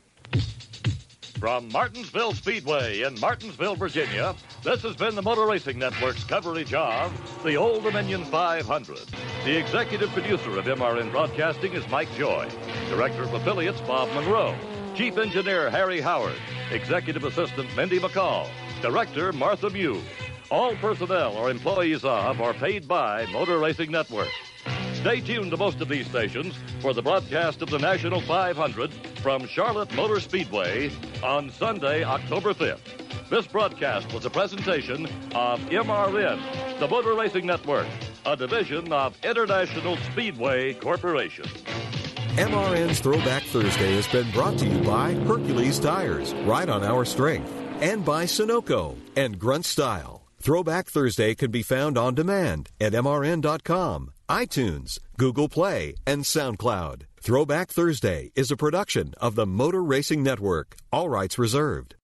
From Martinsville Speedway in Martinsville, Virginia, this has been the Motor Racing Network's coverage of the Old Dominion five hundred. The executive producer of M R N Broadcasting is Mike Joy. Director of affiliates, Bob Monroe. Chief engineer, Harry Howard. Executive assistant, Mindy McCall. Director, Martha Mew. All personnel are employees of or paid by Motor Racing Network. Stay tuned to most of these stations for the broadcast of the National five hundred from Charlotte Motor Speedway on Sunday, October fifth. This broadcast was a presentation of M R N, the Motor Racing Network, a division of International Speedway Corporation. M R N's Throwback Thursday has been brought to you by Hercules Tires, right on our strength, and by Sunoco and Grunt Style. Throwback Thursday can be found on demand at M R N dot com, iTunes, Google Play, and SoundCloud. Throwback Thursday is a production of the Motor Racing Network. All rights reserved.